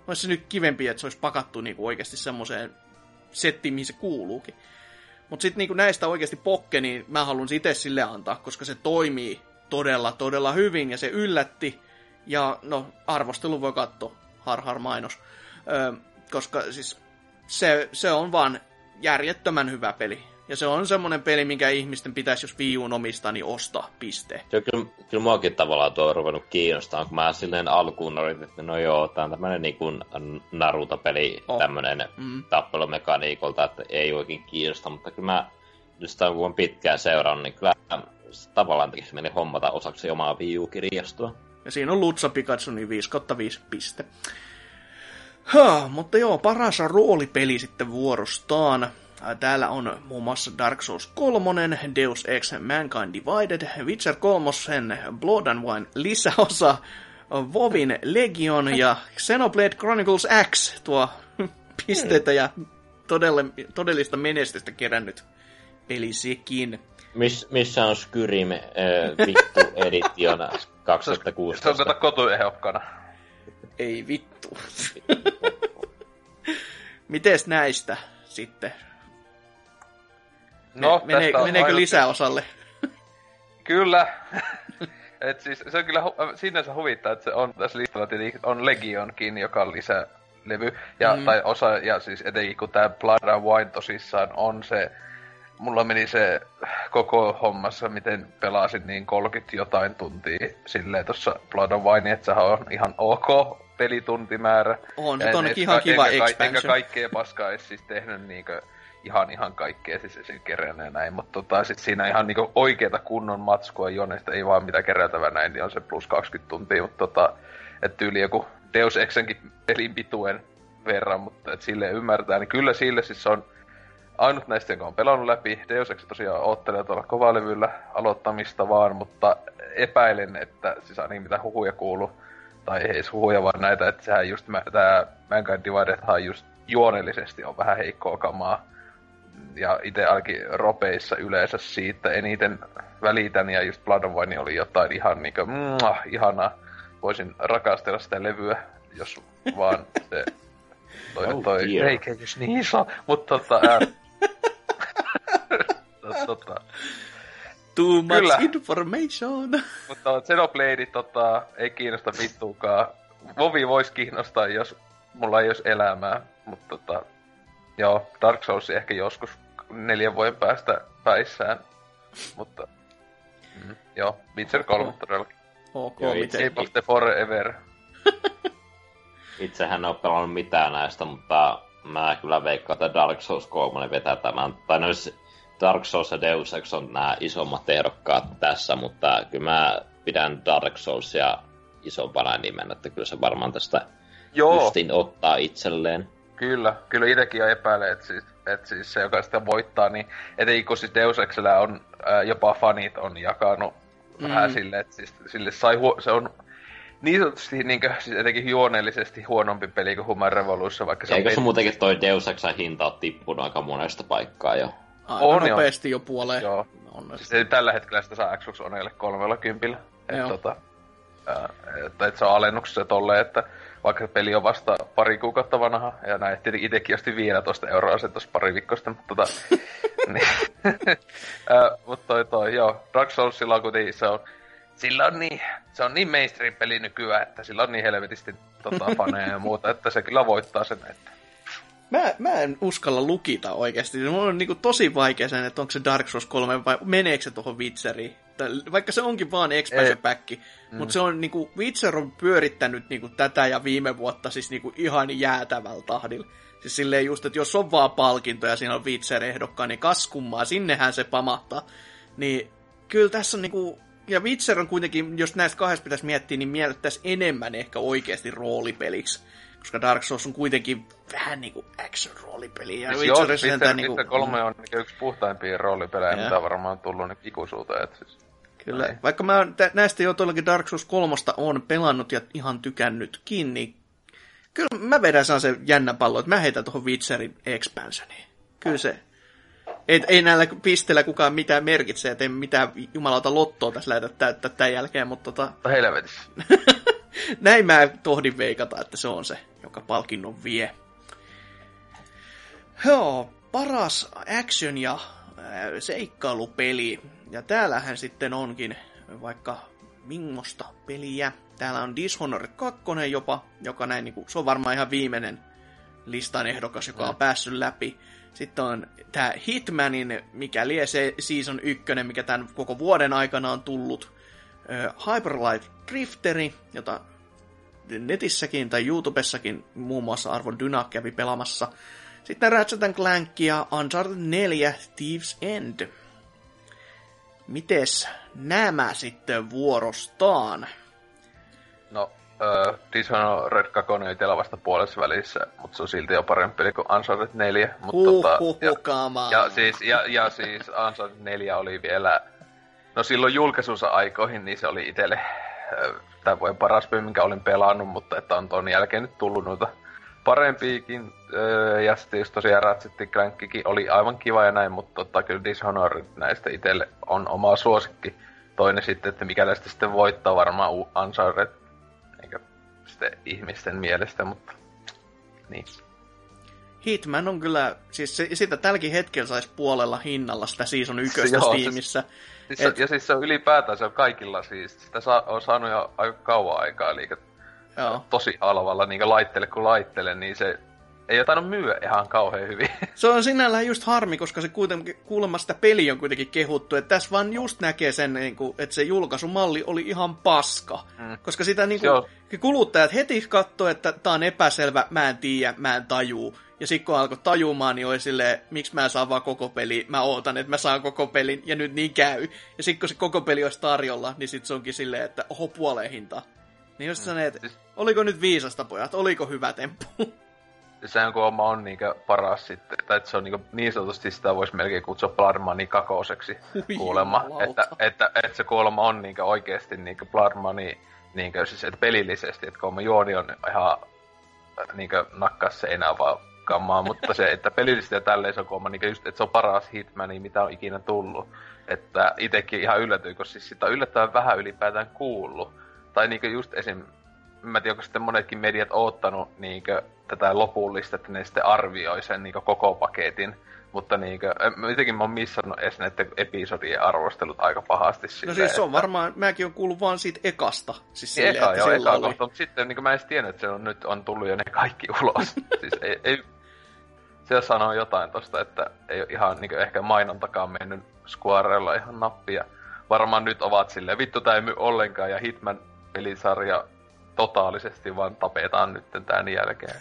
Olisi se nyt kivempi, että se olisi pakattu niinku oikeasti semmoiseen settiin, mihin se kuuluukin. Mutta sitten niinku näistä oikeasti Pokke, niin mä haluan itse sille antaa, koska se toimii todella, todella hyvin ja se yllätti. Ja no, arvostelu voi katsoa, harhar mainos. Koska siis se on vaan järjettömän hyvä peli. Ja se on semmoinen peli, minkä ihmisten pitäisi, jos Wii U:n omistaa, niin ostaa, piste. Kyllä muakin tavallaan tuo on ruvennut kiinnostamaan, kun mä silleen alkuun olin, että no joo, tää on tämmönen niin kuin Naruto-peli, tämmönen tappelumekaniikolta, että ei oikein kiinnosta, mutta kyllä mä sitä on pitkään seurannut, niin kyllä tavallaan tekisi mieli hommata osaksi omaa Wii U-kirjastoa. Ja siinä on Lutsa Pikachu, niin 5/5 piste. Mutta joo, paras roolipeli sitten vuorostaan. Täällä on muun muassa Dark Souls 3, Deus Ex Mankind Divided, Witcher 3, Blood and Wine lisäosa, Vovin Legion ja Xenoblade Chronicles X, tuo pisteitä ja todellista menestystä kerännyt peli sekin. Missä on Skyrim vittu editiona 2016? Se on kato kotuehdokkana. Ei vittu. Mites näistä sitten? No, meneekö lisäosalle? Kyllä. Et siis, se on kyllä sinänsä huvittaa, että se on tässä listalla on Legionkin, joka on lisälevy. Ja, tai osa, ja siis etenkin kun tää Blood and Wine tosissaan on se... Mulla meni se koko hommassa, miten pelasin niin 30 jotain tuntia silleen tossa Blood and Wine, että sehän on ihan ok pelituntimäärä. On, nyt on ihan kiva expansion. Enkä kaikkea paskaa edes siis tehnyt niinkö... Ihan kaikkea siis sen keräneen näin, mutta sit siinä ihan niinku oikeeta kunnon matskua Jonesta, ei vaan mitä kerätävä näin, niin on se plus 20 tuntia, mutta et tyyli joku Deus Exenkin pelin pituen verran, mutta et sille ymmärtää, niin kyllä sille siis se on ainut näistä, jonka on pelannut läpi. Deus Ex tosiaan oottelee tuolla kovalevyllä aloittamista vaan, mutta epäilen, että siis ainakin mitä huhuja kuuluu, tai ei edes huhuja vaan näitä, että sehän just tää Mankind Dividedhan just juonellisesti on vähän heikkoa kamaa. Ja itse ainakin ropeissa yleensä siitä eniten välitän, ja just Blood and Wine oli jotain ihan niinkö, ihanaa. Voisin rakastella sitä levyä, jos vaan se... Toi reikeitys niin iso, mutta Too much kyllä. Information! Mutta Xenoblade ei kiinnosta vittuukaan. Vovi vois kiinnostaa, jos mulla ei olisi elämää, mutta joo, Dark Souls ehkä joskus 4 vuoden päästä päissään, mutta joo, Witcher 3 todellakin. Okay, joo, Game of the Forever. Itsehän en ole pelannut mitään näistä, mutta mä kyllä veikkaan, että Dark Souls 3 vetää tämän. Tai Dark Souls ja Deus Ex on nämä isommat ehdokkaat tässä, mutta kyllä mä pidän Dark Soulsia isompana nimen, että kyllä se varmaan tästä justiin ottaa itselleen. Kyllä itsekin jo epäilee, että siis se, joka sitä voittaa, niin etenkin kun siis Deus Exillä on, jopa fanit on jakanut vähän sille, että siis sille sai se on niin sanotusti niin kuin, siis etenkin juoneellisesti huonompi peli kuin Human Revolution, vaikka se... Eikö se muutenkin toi Deus Exin hinta on tippunut aika monesta paikkaa jo? Aika nopeasti jo puoleen. Joo, siis tällä hetkellä sitä saa Xbox Onelle 30, että et se on alennuksessa tolleen, että... Vaikka peli on vasta pari kuukautta vanha, ja näin, tietenkin itsekin osti 15 euroa sen tossa pari viikkoista, mutta mutta joo, Dark Soulsilla on kuitenkin, se on niin mainstream-peli nykyään, että sillä on niin helvetisti faneja ja muuta, että se kyllä voittaa sen, että... Mä en uskalla lukita oikeesti, mulla on niinku tosi vaikea sen, että onko se Dark Souls 3 vai meneekö se tohon Witcheriin. Vaikka se onkin vaan expansion pack, mutta se on niinku, Witcher on pyörittänyt niinku tätä ja viime vuotta siis niinku ihan jäätävällä tahdilla. Siis silleen just, että jos on vaan palkinto ja siinä on Witcher-ehdokkaan, niin kaskummaa, sinnehän se pamahtaa. Niin kyllä tässä on niinku, ja Witcher on kuitenkin, jos näistä kahdesta pitäisi miettiä, niin miellettäisiin enemmän ehkä oikeasti roolipeliksi. Koska Dark Souls on kuitenkin vähän niinku action-roolipeli. Ja siis joo, Witcher 3 on yksi puhtaimpia roolipelejä, mitä varmaan on tullut nyt ikuisuuteen. Siis. Kyllä, näin. Vaikka mä näistä jo todellakin Dark Souls 3 on pelannut ja ihan tykännytkin, niin kyllä mä vedän se jännä pallo, että mä heitän tuohon Witcherin expansioniin. Kyllä se. Ei näillä pisteillä kukaan mitään merkitse, ettei mitään jumalauta lottoa tässä lähdetä täyttää tämän jälkeen, mutta helvetis. Näin mä tohdin veikata, että se on se, joka palkinnon vie. Joo, paras action- ja seikkailupeli. Ja täällähän sitten onkin vaikka mingosta peliä. Täällä on Dishonored 2 jopa, joka näin niinku, se on varmaan ihan viimeinen listan ehdokas, joka on päässyt läpi. Sitten on tää Hitmanin, mikä lie se Season 1, mikä tämän koko vuoden aikana on tullut. Hyper Light Drifteri, jota netissäkin tai YouTubessakin muun muassa Arvo Dyna kävi pelaamassa. Sitten Ratchet and Clank ja Uncharted 4 Thieves End. Mites nämä sitten vuorostaan? Dishonored Red 2 itsellä vasta puolessa välissä, mutta se on silti jo parempi peli kuin Uncharted 4. Ja siis Uncharted 4 oli vielä... No silloin julkaisunsa aikoihin, niin se oli itselle... Tämä voi paras peli, minkä olin pelannut, mutta että on ton jälkeen nyt tullut noita parempiikin. Ja sitten just tosiaan Ratchet and Clankkikin oli aivan kiva ja näin, mutta kyllä Dishonored näistä itselle on oma suosikki. Toinen sitten, että mikä näistä sitten voittaa varmaan Uncharted ihmisten mielestä, mutta niin. Hitman on kyllä, siis sitä tälläkin hetkellä saisi puolella hinnalla sitä Season 1 Steamissä. Ja siis se on ylipäätään, se on kaikilla siis, sitä on saanut jo aika kauan aikaa, eli tosi halvalla, niin kuin laittele, niin se ei jotain myyä ihan kauhean hyvin. Se on sinällään just harmi, koska se kuitenkin, kuulemma sitä peli on kuitenkin kehuttu, että tässä vaan just näkee sen, että se julkaisumalli oli ihan paska. Mm. Koska sitä niin kuin, kuluttajat heti katsoo, että tää on epäselvä, mä en tiedä, mä en tajuu. Ja sitten kun alkoi tajumaan, niin oli silleen, miksi mä en saa vaan koko peli, mä ootan, että mä saan koko pelin, ja nyt niin käy. Ja sitten kun se koko peli olisi tarjolla, niin sitten se onkin silleen, että oho, puoleen hinta. Niin just sanoin, että oliko nyt viisasta pojat, oliko hyvä temppu? Sehän kun on niinkö paras sitten, tai se on niin sanotusti sitä voisi melkein kutsua Blood Money kakoseksi kuulemma. Että se kuulemma on niinkö oikeesti niinkö Blood Money, niinkö siis et pelillisesti, että kun juoni on ihan niinkö nakkaa seinää vaan kammaa, mutta se, että pelillisesti ja tälleen se on kuulemma niinkö just, että se on paras Hitmani, mitä on ikinä tullut. Että itekin ihan yllätyy, kun siis sitä on yllättävän vähän ylipäätään kuullut. Tai niinkö just esim. Mä tiedän, onko sitten monetkin mediat oottanut niinkö tätä lopullista, että ne sitten arvioi sen niinkö koko paketin. Mutta niinkö, jotenkin mä oon missannut edes näiden episodien arvostelut aika pahasti. Silleen, no siis se on että... varmaan, mäkin oon kuullut vaan siitä ekasta. Siis silleen, eka joo, eka oli... kohta, mutta sitten niinkö mä en edes tiennyt, että se on, nyt on tullut jo ne kaikki ulos. Siis ei... Se sanoo jotain tosta, että ei ole ihan niinkö ehkä mainontakaan mennyt Squarella ihan nappia. Varmaan nyt ovat silleen, vittu tää ei myy ollenkaan ja Hitman pelisarja... totaalisesti vaan tapetaan nytten tän jälkeen.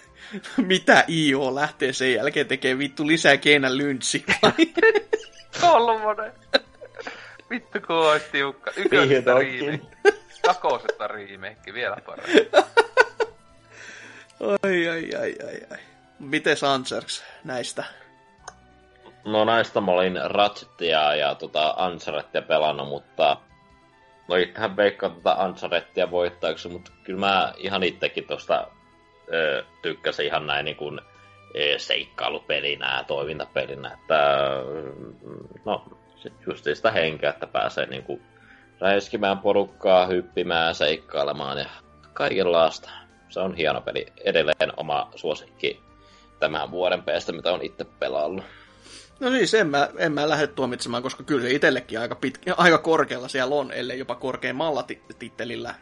Mitä IO lähtee sen jälkeen tekee vittu lisää Keenan Lynchia? Kolmonen. Vittu kun ois tiukka. Yköisestä riimekki. Kakosesta riimekki vielä paremmin. Ai. Mites Ansers näistä? No näistä mä olin Ratchetia ja Anserettia pelannut, mutta... No itsehän veikkaan Ansarettia voittajaksi, mutta kyllä mä ihan itsekin tosta tykkäsin ihan näin niin kuin seikkailupelinä ja toimintapelinä, että no just sitä henkeä, että pääsee niin kuin räiskimään porukkaa, hyppimään, seikkailemaan ja kaikenlaista. Se on hieno peli, edelleen oma suosikki tämän vuoden päästä, mitä on itse pelannut. No siis, en mä lähde tuomitsemaan, koska kyllä se itsellekin aika korkealla siellä on, ellei jopa korkeammalla tittelillä.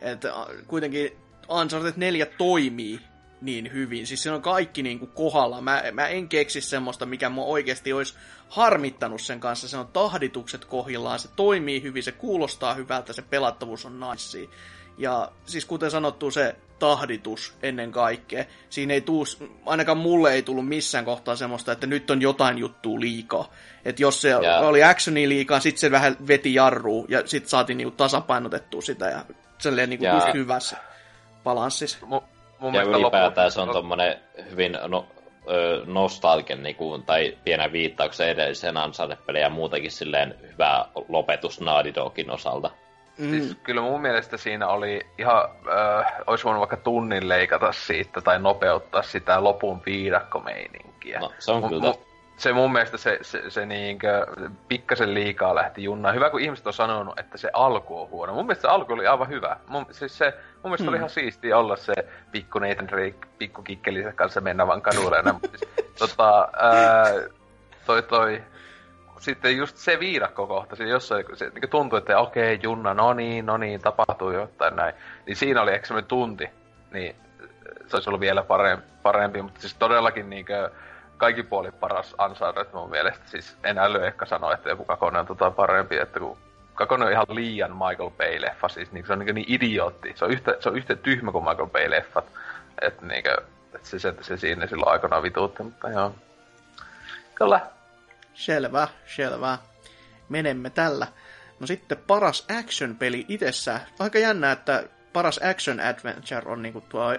Et kuitenkin Uncharted 4 toimii niin hyvin, siis se on kaikki niin kuin kohdalla. Mä en keksi semmoista, mikä mua oikeasti olisi harmittanut sen kanssa. Se on tahditukset kohdillaan, se toimii hyvin, se kuulostaa hyvältä, se pelattavuus on nice. Ja siis kuten sanottu, se tahditus ennen kaikkea. Siinä ei tuu, ainakaan mulle ei tullut missään kohtaa semmoista, että nyt on jotain juttua liikaa. Että jos se oli actionia liikaa, sit se vähän veti jarruu ja sit saatiin niinku tasapainotettua sitä ja selleen niinku just hyvässä balanssissa. Mun ja ylipäätään se on tommonen hyvin nostalgian niinku, tai pienen viittauksen edellisen Uncharted-pelejä ja muutenkin silleen hyvä lopetus Naughty Dogin osalta. Mm. Siis kyllä mun mielestä siinä oli ihan, olisi voinut vaikka tunnin leikata siitä tai nopeuttaa sitä lopun viidakkomeininkiä. No, se on kyllä. Se mun mielestä se niinkö pikkasen liikaa lähti junnaan. Hyvä kun ihmiset on sanonut, että se alku on huono. Mun mielestä se alku oli aivan hyvä. Mun mielestä oli ihan siistiä olla se pikku Nathan Drake, pikku kikkelisen kanssa mennä vaan kadulle. Sitten just se viidakkokohta, se niin tuntui, että okei, Junna, no niin, tapahtuu jotain näin. Niin siinä oli ehkä semmoinen tunti, niin se olisi ollut vielä parempi. Mutta siis todellakin niin kaikin puolin paras Uncharted mun mielestä. Siis en äly ehkä sanoa, että joku kakonen on parempi, että kun kakonen on ihan liian Michael Bay-leffa. Siis niin, se on niin idiootti. Se on yhtä tyhmä kuin Michael Bay-leffat. Että niin, et se siinä silloin aikanaan vituutti, mutta joo. Kyllä. Selvä. Menemme tällä. No sitten paras action-peli itsessään. Aika jännää, että paras action adventure on niinku tuo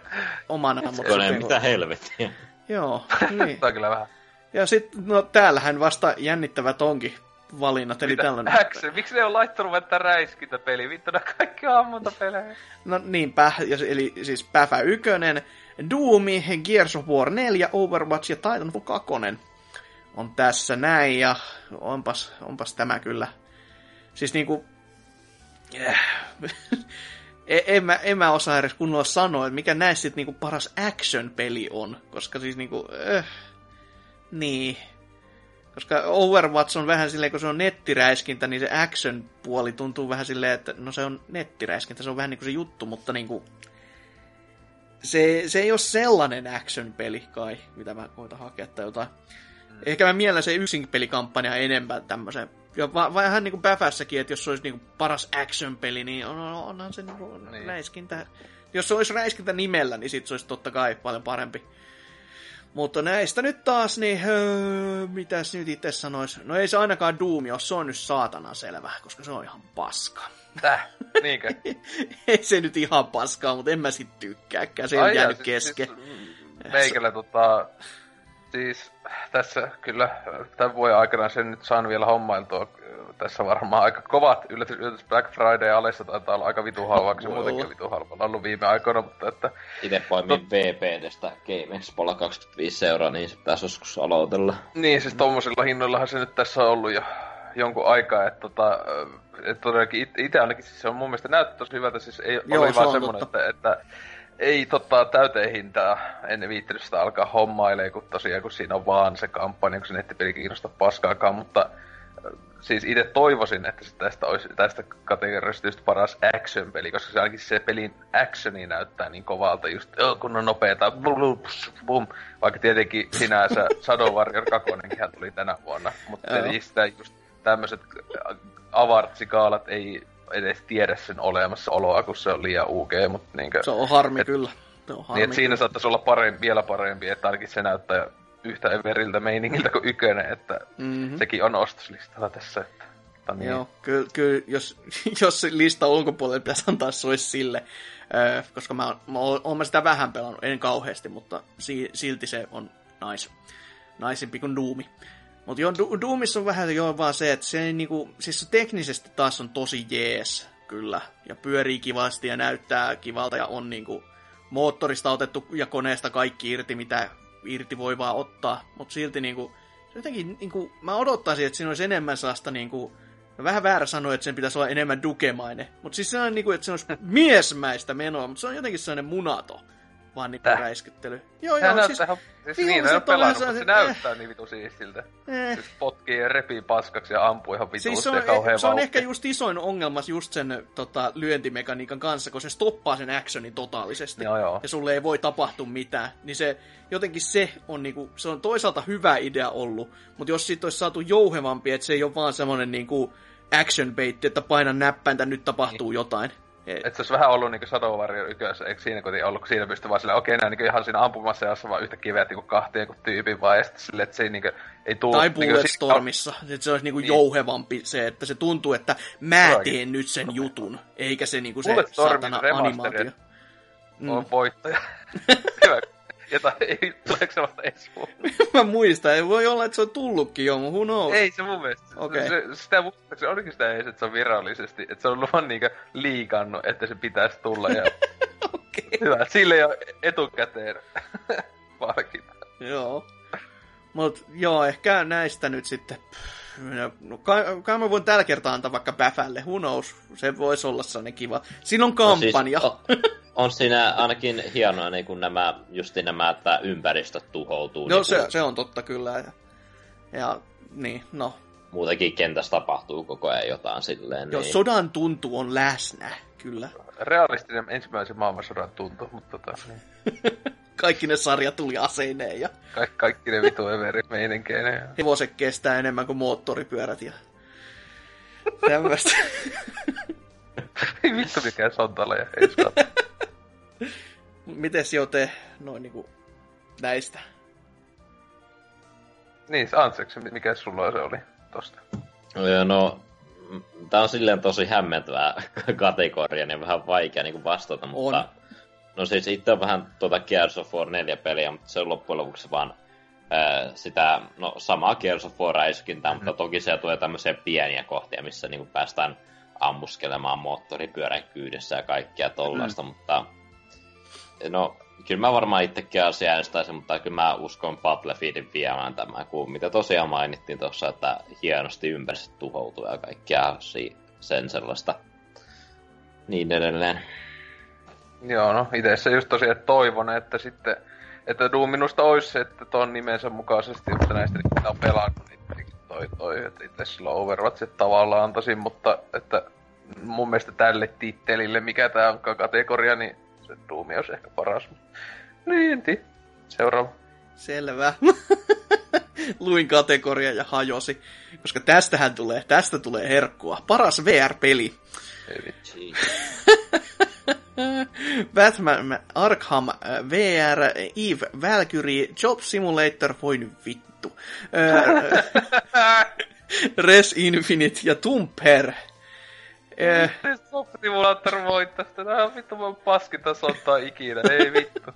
omana. Mutta mitä helvettiä. Joo, niin. Tää on kyllä vähän. Ja sitten, no täällähän vasta jännittävät onkin valinnat, eli tällainen. Miksi ne on laittanut vettä räiskintäpeliä? Vittona kaikki ammuntapelejä. No niinpä, eli siis Päfä 1, Doom, Gears of War 4, Overwatch ja Titanfall 2 on tässä näin, ja onpas tämä kyllä. Siis niinku... En mä osaa edes kunnolla sanoa, että mikä näissä sit niinku paras action-peli on, koska siis niinku... Niin. Koska Overwatch on vähän silleen, kun se on nettiräiskintä, niin se action-puoli tuntuu vähän silleen, että no se on nettiräiskintä, se on vähän niinku se juttu, mutta niinku... Se ei ole sellainen action-peli kai, mitä mä koitan hakea tai jotain. Ehkä mä mielen se yksin-pelikampanja enemmän tämmöiseen. Ja vähän niinku Päfässäkin, että jos se olisi niinku paras action-peli, niin onhan se niinku räiskintä. Jos se olisi räiskintä nimellä, niin sit se olisi totta kai paljon parempi. Mutta näistä nyt taas, niin mitäs nyt itse sanois? No ei se ainakaan Doom, jos se on nyt saatana selvää, koska se on ihan paska. Niinkö? Ei se nyt ihan paskaa, mutta en mä sit tykkääkään, se on jäänyt kesken. Meikällä siis tässä kyllä tämän vuoden aikana sen nyt saan vielä hommailtua. Tässä varmaan aika kovat yllätys Black Friday alessa taitaa olla aika vitun halvaksi, muutenkin vitun halvalla ollut viime aikoina, mutta että... Itse poimin VP:stä Game Expolla 25 €, niin se pitäisi joskus aloitella. Niin, siis tommosilla hinnoillahan se nyt tässä on ollut jo jonkun aikaa, että todellakin itse ainakin siis se on mun mielestä näyttää tosi hyvältä, siis ei ole vaan semmonen, että ei täyteen hintaa ennen viittelystä alkaa hommailee, kun tosiaan kun siinä on vaan se kampanja, kun se nettipeli kiinnostaa paskaakaan, mutta... Siis itse toivoisin, että tästä olisi tästä kategoriasta just paras action-peli, koska se ainakin se pelin actioni näyttää niin kovalta just, kun on nopeeta, blum. Vaikka tietenkin sinänsä Shadow Warrior 2 tuli tänä vuonna, mutta sitä just tämmöiset avartsikaalat ei edes tiedä sen olemassaoloa, kun se on liian UG, mutta niinkö... Se on harmi kyllä. Niin, siinä saattaisi olla vielä parempi, että ainakin se näyttää... yhtä everiltä meiningiltä kuin ykönen, että sekin on ostoslistalla tässä. Että niin. Joo, kyllä jos lista ulkopuolelle pitäisi antaa, se olisi sille, koska mä sitä vähän pelannut, en kauheasti, mutta silti se on naisempi kuin Doomi. Mutta joo, Doomissa on vähän vaan se, että se, niinku, siis se teknisesti taas on tosi jees, kyllä, ja pyörii kivasti ja näyttää kivalta ja on niinku moottorista otettu ja koneesta kaikki irti, mitä irti voi vaan ottaa, mutta silti niinku, jotenkin niinku, mä odottaisin, että siinä olisi enemmän sellaista niinku, vähän väärä sanoa, että sen pitäisi olla enemmän dukemainen, mutta siis sellainen niinku, että se olisi miesmäistä menoa, mutta se on jotenkin sellainen munato, vaan niinku räiskyttely. Joo, siis niin, en ole pelannut, mutta se näyttää niin vitu siistiltä. Siis potkii ja repii paskaksi ja ampuu ihan vituusti siis ja kauhean se on ehkä just isoin ongelmas just sen lyöntimekaniikan kanssa, kun se stoppaa sen actionin totaalisesti. Joo. Ja sulle ei voi tapahtua mitään. Niin se, jotenkin se on niinku, se on toisaalta hyvä idea ollut, mutta jos siitä olisi saatu jouhevampi, että se ei ole vaan semmoinen niinku action bait, että paina näppäintä, nyt tapahtuu jotain. Että se olisi vähän ollut niinku Shadow Warrior ykössä, eikö siinä kuitenkin ollut, kun siinä pystyi vaan silleen, okei, nää niinku ihan siinä ampumassa ajassa vaan yhtä kiveä niinku kahteen kuin tyypin vaan, ja sitten silleen, että se ei niinku, ei tuu... Tai Bulletstormissa, että se olisi niinku jouhevampi se, että se tuntuu, että mä teen nyt sen jutun, eikä se niinku se satana animaatio. On voittaja. Tuleeko se vasta ensi vuonna? Mä muistan, voi olla, että se on tullutkin jo, who knows? Ei se mun mielestä. Okay. Sitä muistaakseni onkin sitä edes, että se on virallisesti, että se on vaan niinku liikannut, että se pitäisi tulla. Ja... okay. Hyvä, sille ei ole etukäteen palkinta. Joo. Mut joo, ehkä näistä nyt sitten... No, kai mä voin tällä kertaa antaa vaikka Päfälle, who knows? Se voisi olla sellainen kiva. Siinä on kampanja. No siis, on siinä ainakin hienoa, niin kun nämä, justi nämä, että ympäristöt tuhoutuu. No niin se on totta kyllä. Ja niin, no. Muutenkin kentässä tapahtuu koko ajan jotain silleen. Joo, niin... sodan tuntu on läsnä, kyllä. Realistinen ensimmäisen maailmansodan tuntu, mutta kaikki ne sarja tuli aseineen ja... Kaikki ne vitu everit meininkeinen. Ja... Hevoset kestää enemmän kuin moottoripyörät ja... tämmöstä. Ei vittu mikään sontala ja heiskalla. Mites Jote, noin niinku näistä? Niin, Anseksi, mikä sulla se oli tosta? No, Tämä on silleen tosi hämmentävää kategoria, niin vähän vaikea niin kuin vastata, mutta... On. No siis itse on vähän tuota Gears of War 4-peliä, mutta se on loppujen lopuksi vaan sitä... No samaa Gears of War-räiskintää, mutta toki siellä tulee tämmöisiä pieniä kohtia, missä niin kuin päästään ammuskelemaan moottoripyörän kyydessä ja kaikkea tollaista, mutta... No, kyllä mä varmaan itsekin asiaa äänestäisin, mutta kyllä mä uskon Battlefieldin viemään tämän, kun mitä tosiaan mainittiin tuossa, että hienosti ympäristö tuhoutuu ja kaikkea sen sellaista. Niin edelleen. Joo, no itse se just tosiaan toivon, että sitten, että Doom minusta olisi, että ton nimensä mukaisesti, että näistä niitä on pelannut, niin toi, että itse sillä Overwatchet tavallaan antaisin, mutta että mun mielestä tälle tittelille, mikä tää on kategoria, niin se Doomi olisi ehkä paras. Niin, seuraava. Selvä. Luin kategoria ja hajosi. Koska tästä tulee herkkua. Paras VR-peli. Batman Arkham VR, Eve Valkyrie, Job Simulator, voi nyt vittu. Res Infinite ja Tumper. Miten Soft-simulator voittais? Tää on vittu vaan paskitasottaa ikinä, ei vittu.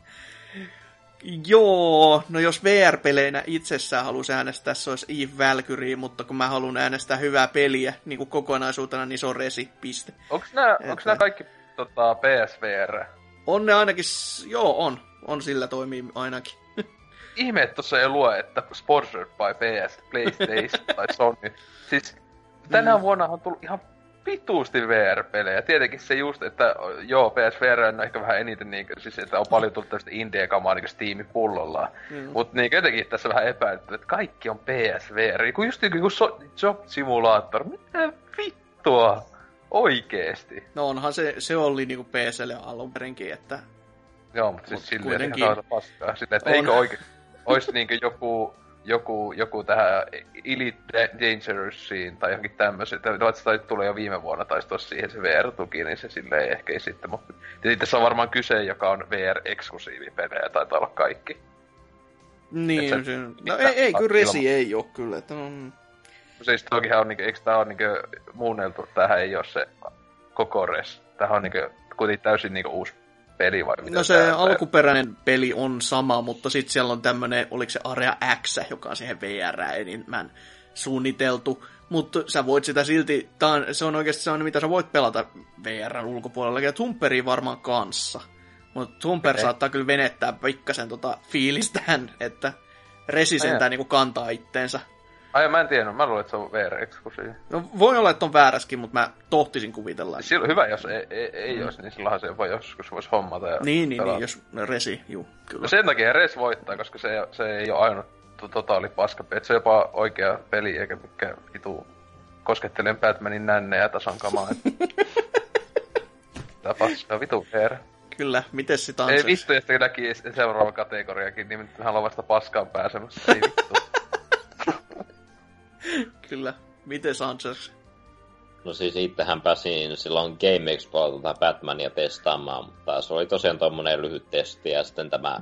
Joo, no jos VR-peleinä itsessään haluaisi äänestää, se olisi Eve Valkyrie, mutta kun mä haluan äänestää hyvää peliä niin kuin kokonaisuutena, niin se on Resi, piste. Onks nää kaikki PSVR? On ne ainakin, joo on sillä toimii ainakin. Ihme, että tossa ei lue, että sponsored by PS, PlayStation tai Sony. Siis tänä vuonna on tullut ihan vituusti VR-pelejä. Tietenkin se just, että joo, PSVR on ehkä vähän eniten niinkö, siis että on paljon tullut tämmöistä indie-kamaa niinkö Steamin pullollaan. Mut niinkö jotenkin tässä vähän epäilytty, että kaikki on PSVR. Kun just joku Job Simulator, mitä vittua? Oikeesti. No onhan se oli niinku PC:lle alunperinkin, että... Joo, mutta siis silleen kuitenkin... ihan noita paskaa. Silleen, että eikö oikeesti ois niinkö joku tähän Elite Dangerousiin tai johonkin tämmöiseen. Sitä tulee jo viime vuonna, taisi tuossa siihen se VR-tuki, niin se silleen ehkä ei sitten. Mutta tässä on varmaan kyse, joka on VR-eksklusiivipelejä, taitaa olla kaikki. Niin, se, no ei kyllä Resi ei oo kyllä, että on... Siis tokihan on niinkö, eiks tää on niinkö muunneltu, tämähän ei oo se koko Res. Tämähän on niinkö kuitenkin täysin niinkö uusi peli vai mitä? No se alkuperäinen peli on sama, mutta sit siellä on tämmönen, oliko se Area X, joka on siihen VR enemmän suunniteltu. Mutta sä voit sitä silti, se on oikeesti sellainen, mitä sä voit pelata VR:n ulkopuolella, ja Tumperi varmaan kanssa. Mutta Tumper saattaa kyllä venettää pikkasen fiilistään, että Resi sentään niinku kantaa itteensä. Ai, mä en tiennyt. Mä luulen, että se on VR-eksklusiivi. No voi olla, että on vääräskin, mutta mä tohtisin kuvitella. Silloin hyvä, jos ei olisi, niin silloinhan se voi joskus voisi hommata. Ja niin, jos Resi, juu, kyllä. No sen takia Res voittaa, koska se ei ole ainoa totaali paskapeli. Se on jopa oikea peli, eikä mikään vitu koskettelen Batmanin nänneä tasan kamaa. Tää paskaa vitu VR. Kyllä, mites sit Ansers? Ei vittu, että näki seuraava kategoriakin, niin mehän ollaan vasta paskaan pääsemässä. Ei vittu. Kyllä. Mites Ansers? No siis itsehän pääsin silloin Game Expolta Batmania testaamaan, mutta se oli tosiaan tommonen lyhyt testi, ja sitten tämä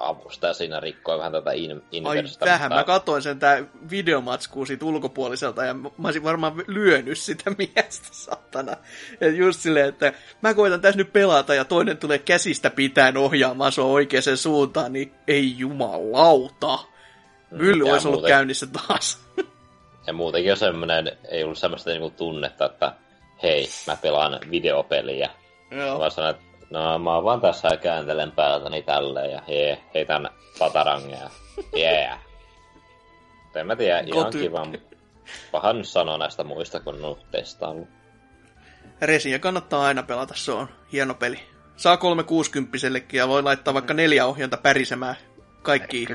avustaja siinä rikkoi vähän tätä inversiota. Ai tähän, mutta... mä katsoin sen tää videomatskuu siitä ulkopuoliselta, ja mä olisin varmaan lyönyt sitä miestä, satana. Ja just silleen, että mä koitan tässä nyt pelata, ja toinen tulee käsistä pitäen ohjaamaan sua oikeaan suuntaan, niin ei jumalauta. Mylly olisi ollut käynnissä taas. Ja muutenkin ei ollut semmoista niinku tunnetta, että hei, mä pelaan videopeliä. Joo. Mä sanon, että no mä oon vaan tässä kääntelen päältäni tälleen ja heitän patarangeja. Yeah. En mä tiedä, ihan kiva. Pahan sanoa näistä muista, kun on testaillut. Resiä kannattaa aina pelata, se on hieno peli. Saa 360-sellekin ja voi laittaa vaikka 4 ohjanta pärisemään kaikkiin.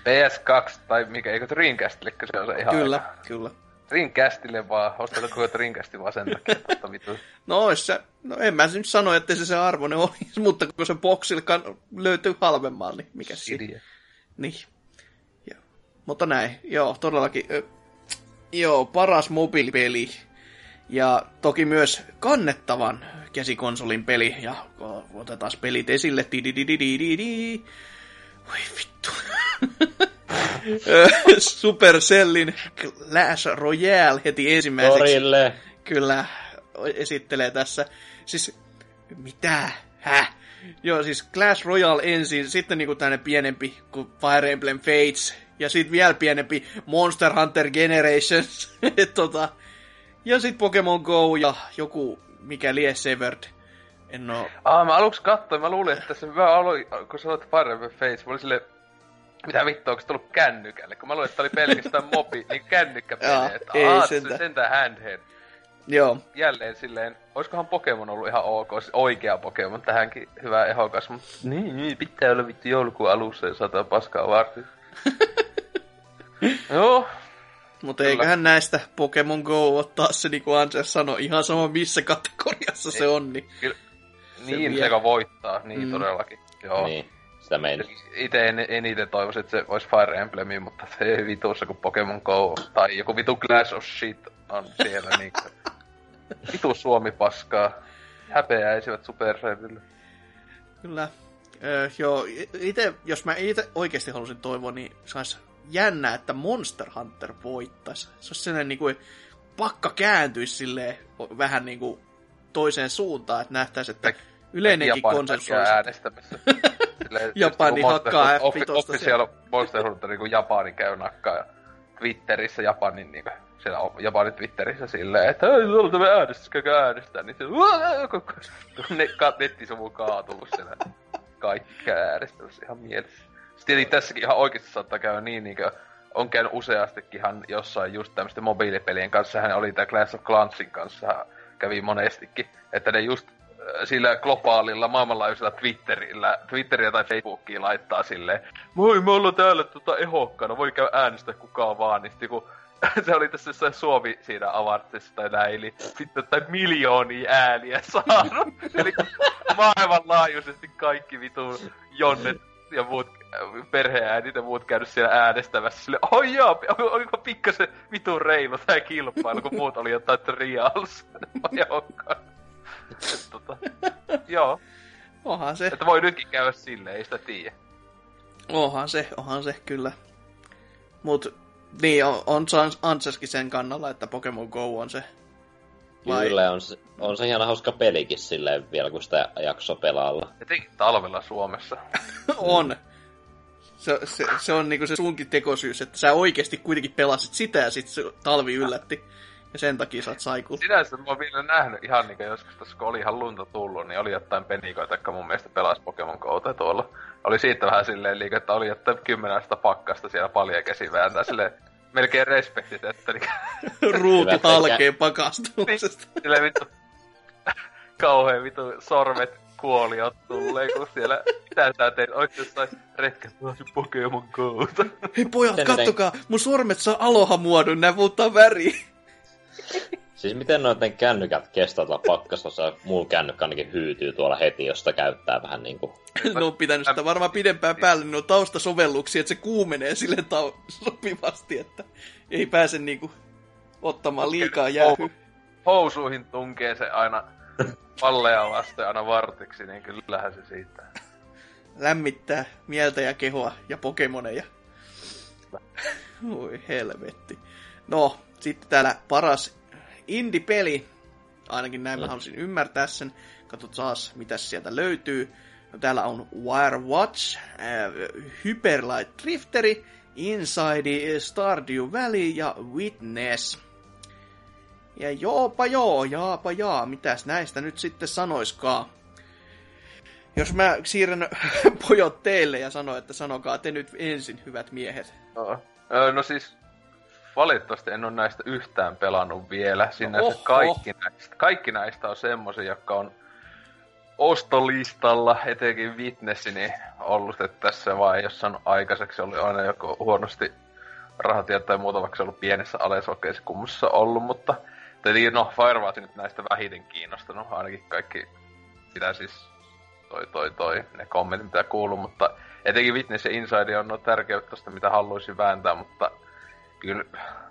PS2 tai mikä, eikö Dreamcastille, kun se on se ihan... Kyllä, aika. Kyllä. Dreamcastille vaan, ostako koko Dreamcasti vaan sen takia, että vitu. No en mä nyt sano, ettei se arvoinen olisi, mutta kun se boxilkaan löytyy halvemmaan, niin mikä siinä. Niin. Ja, mutta näin, joo, todellakin. Joo, paras mobiilipeli. Ja toki myös kannettavan käsikonsolin peli. Ja otetaan pelit esille. Oi vittu. Supercellin Clash Royale heti ensimmäiseksi. Torille. Kyllä, esittelee tässä. Siis, mitä? Häh? Joo, siis Clash Royale ensin, sitten niinku tämmönen pienempi kuin Fire Emblem Fates, ja sitten vielä pienempi Monster Hunter Generations, ja sitten Pokémon GO ja joku, mikä lie Severed. En oo. Mä aluksi katsoin, mä luulin, että se hyvä aloi, kun sä olet Fire Emblem Fates, mä olin silleen, mitä vittua, onko se tullut kännykälle? Kun mä luulin, että oli pelkästään mobi, niin kännykkä menee, että aah, sentään handheld. Joo. Jälleen silleen, oiskohan Pokemon ollut ihan ok, siis oikea Pokemon, tähänkin hyvä ehokas, mutta niin, pitää olla vittu joulukuun alussa, jos saattaa paskaa varsin. Joo. Mutta eiköhän näistä Pokemon Go ottaa se, niin kuin Ansers sanoi, ihan sama missä kategoriassa ei, se on, niin... Kyllä. Niin, joka voittaa, niin todellakin. Joo. Niin, sitä meidän. Itse eniten toivoisin, että se olisi Fire Emblemi, mutta se ei vituussa kuin Pokemon Go, tai joku vitu Clash of Shit on siellä, niin... Vitu Suomi-paskaa. Häpeäisivät Supercellille. Kyllä. Joo, ite, jos mä itse oikeasti halusin toivoa, niin saisi jännää, että Monster Hunter voittaisi. Se olisi sellainen, niin kuin, pakka kääntyisi silleen vähän niin kuin toiseen suuntaan, että nähtäisiin, että yleinenkin konsensus olisi... äänestämässä. Japani hakkaa F-15. Official Monster Hunter, niin kuin Japani käy nakkaa Twitterissä Japanin niin kuin... Siellä on Japanin Twitterissä silleen, että ei ole tämä äänestys, käykö äänestää, niin nettisuvun kaatunut siellä. Kaikki äänestämässä ihan mielessä. Sitten tässäkin ihan oikeasti saattaa käydä niin kuin on käynyt useastikinhan jossain just tämmöisten mobiilipelien kanssa. Hän oli tää Clash of Clansin kanssa, kävi monestikin, että ne just sillä globaalilla maailmanlaajuisella Twitteriä tai Facebookia laittaa silleen, voi me ollaan täällä ehokkaana, voi käydä äänestää kukaan vaan, niin sitten kun se oli tässä jossain Suomi siinä avartissa tai näin, eli sitten jotain miljoonia ääniä saanut. Eli maailmanlaajuisesti kaikki vitun jonnet ja muut perheäänit ja muut käynyt siellä äänestämässä silleen, oi joo, oliko pikkasen vitun reilu tää kilpailu, kun muut oli jotain trials. Joo. Onhan se. Että voi nytkin käydä silleen, ei sitä tiedä. Onhan se kyllä. Mut... Niin, on Anserskin sen kannalla, että Pokemon Go on se. Kyllä, on se ihan hauska pelikin silleen vielä, kun sitä jakso pelaalla. Etenkin talvella Suomessa. On. Se on niinku se sunkin tekosyys, että sä oikeesti kuitenkin pelasit sitä ja sit se talvi yllätti. Ja sen takia sä oot saikun. Sinänsä mä oon vielä nähnyt ihan niinku joskus, tässä, kun oli ihan lunta tullut, niin oli jotain penikoita, jotka mun mielestä pelasi Pokemon Gota tuolla. Oli siitä vähän silleen liikaa, että oli jotain 10 pakkasta siellä paljon käsivään, tai silleen melkein respektit, että... Ruukut alkeen pakastumuksesta. Silleen vittu, kauheen vittu sormet kuoliot tulleen, kun siellä... Mitä sä teet? Oit jossain retkä pelasin Pokemon Gota. Hei pojat, kattokaa, mun sormet saa aloha-muodon, nää muuttaa väriin. Siis miten noiden kännykät kestää tuolla pakkassa, muun kännykkä ainakin hyytyy tuolla heti, jos sitä käyttää vähän niinku... Ne on pitänyt sitä varmaan pidempään päälle, ne on taustasovelluksia, että se kuumenee silleen sopivasti, että ei pääse niinku ottamaan liikaa jäähyä. Housuihin tunkee se aina palleja vasten aina vartiksi, niin kyllähän se siitä... Lämmittää mieltä ja kehoa ja pokemoneja. Oi helvetti. No... Sitten täällä paras indie-peli, ainakin näin mä halusin ymmärtää sen. Katsotaan taas, mitä sieltä löytyy. No, täällä on Overwatch, Hyper Light Drifteri, Inside, Stardew Valley ja Witness. Ja jaapa jaa, mitäs näistä nyt sitten sanoiskaan? Jos mä siirrän pojot teille ja sanon, että sanokaa te nyt ensin, hyvät miehet. No siis... Valitettavasti en ole näistä yhtään pelannut vielä. Sinänsä kaikki näistä on semmosia, jotka on ostolistalla, etenkin Witnessini ollut, että tässä vaan jos sanon aikaiseksi, oli aina joko huonosti rahatietoja tai muuta, vaikka se ollut pienessä alesokeissa kummussa ollut, mutta eli no, Firewatch nyt näistä vähiten kiinnostanut, ainakin kaikki pitää siis toi, ne kommentit mitä kuuluu, mutta etenkin Witness ja Inside on tärkeyttä sitä, mitä haluaisin vääntää, mutta kyllä,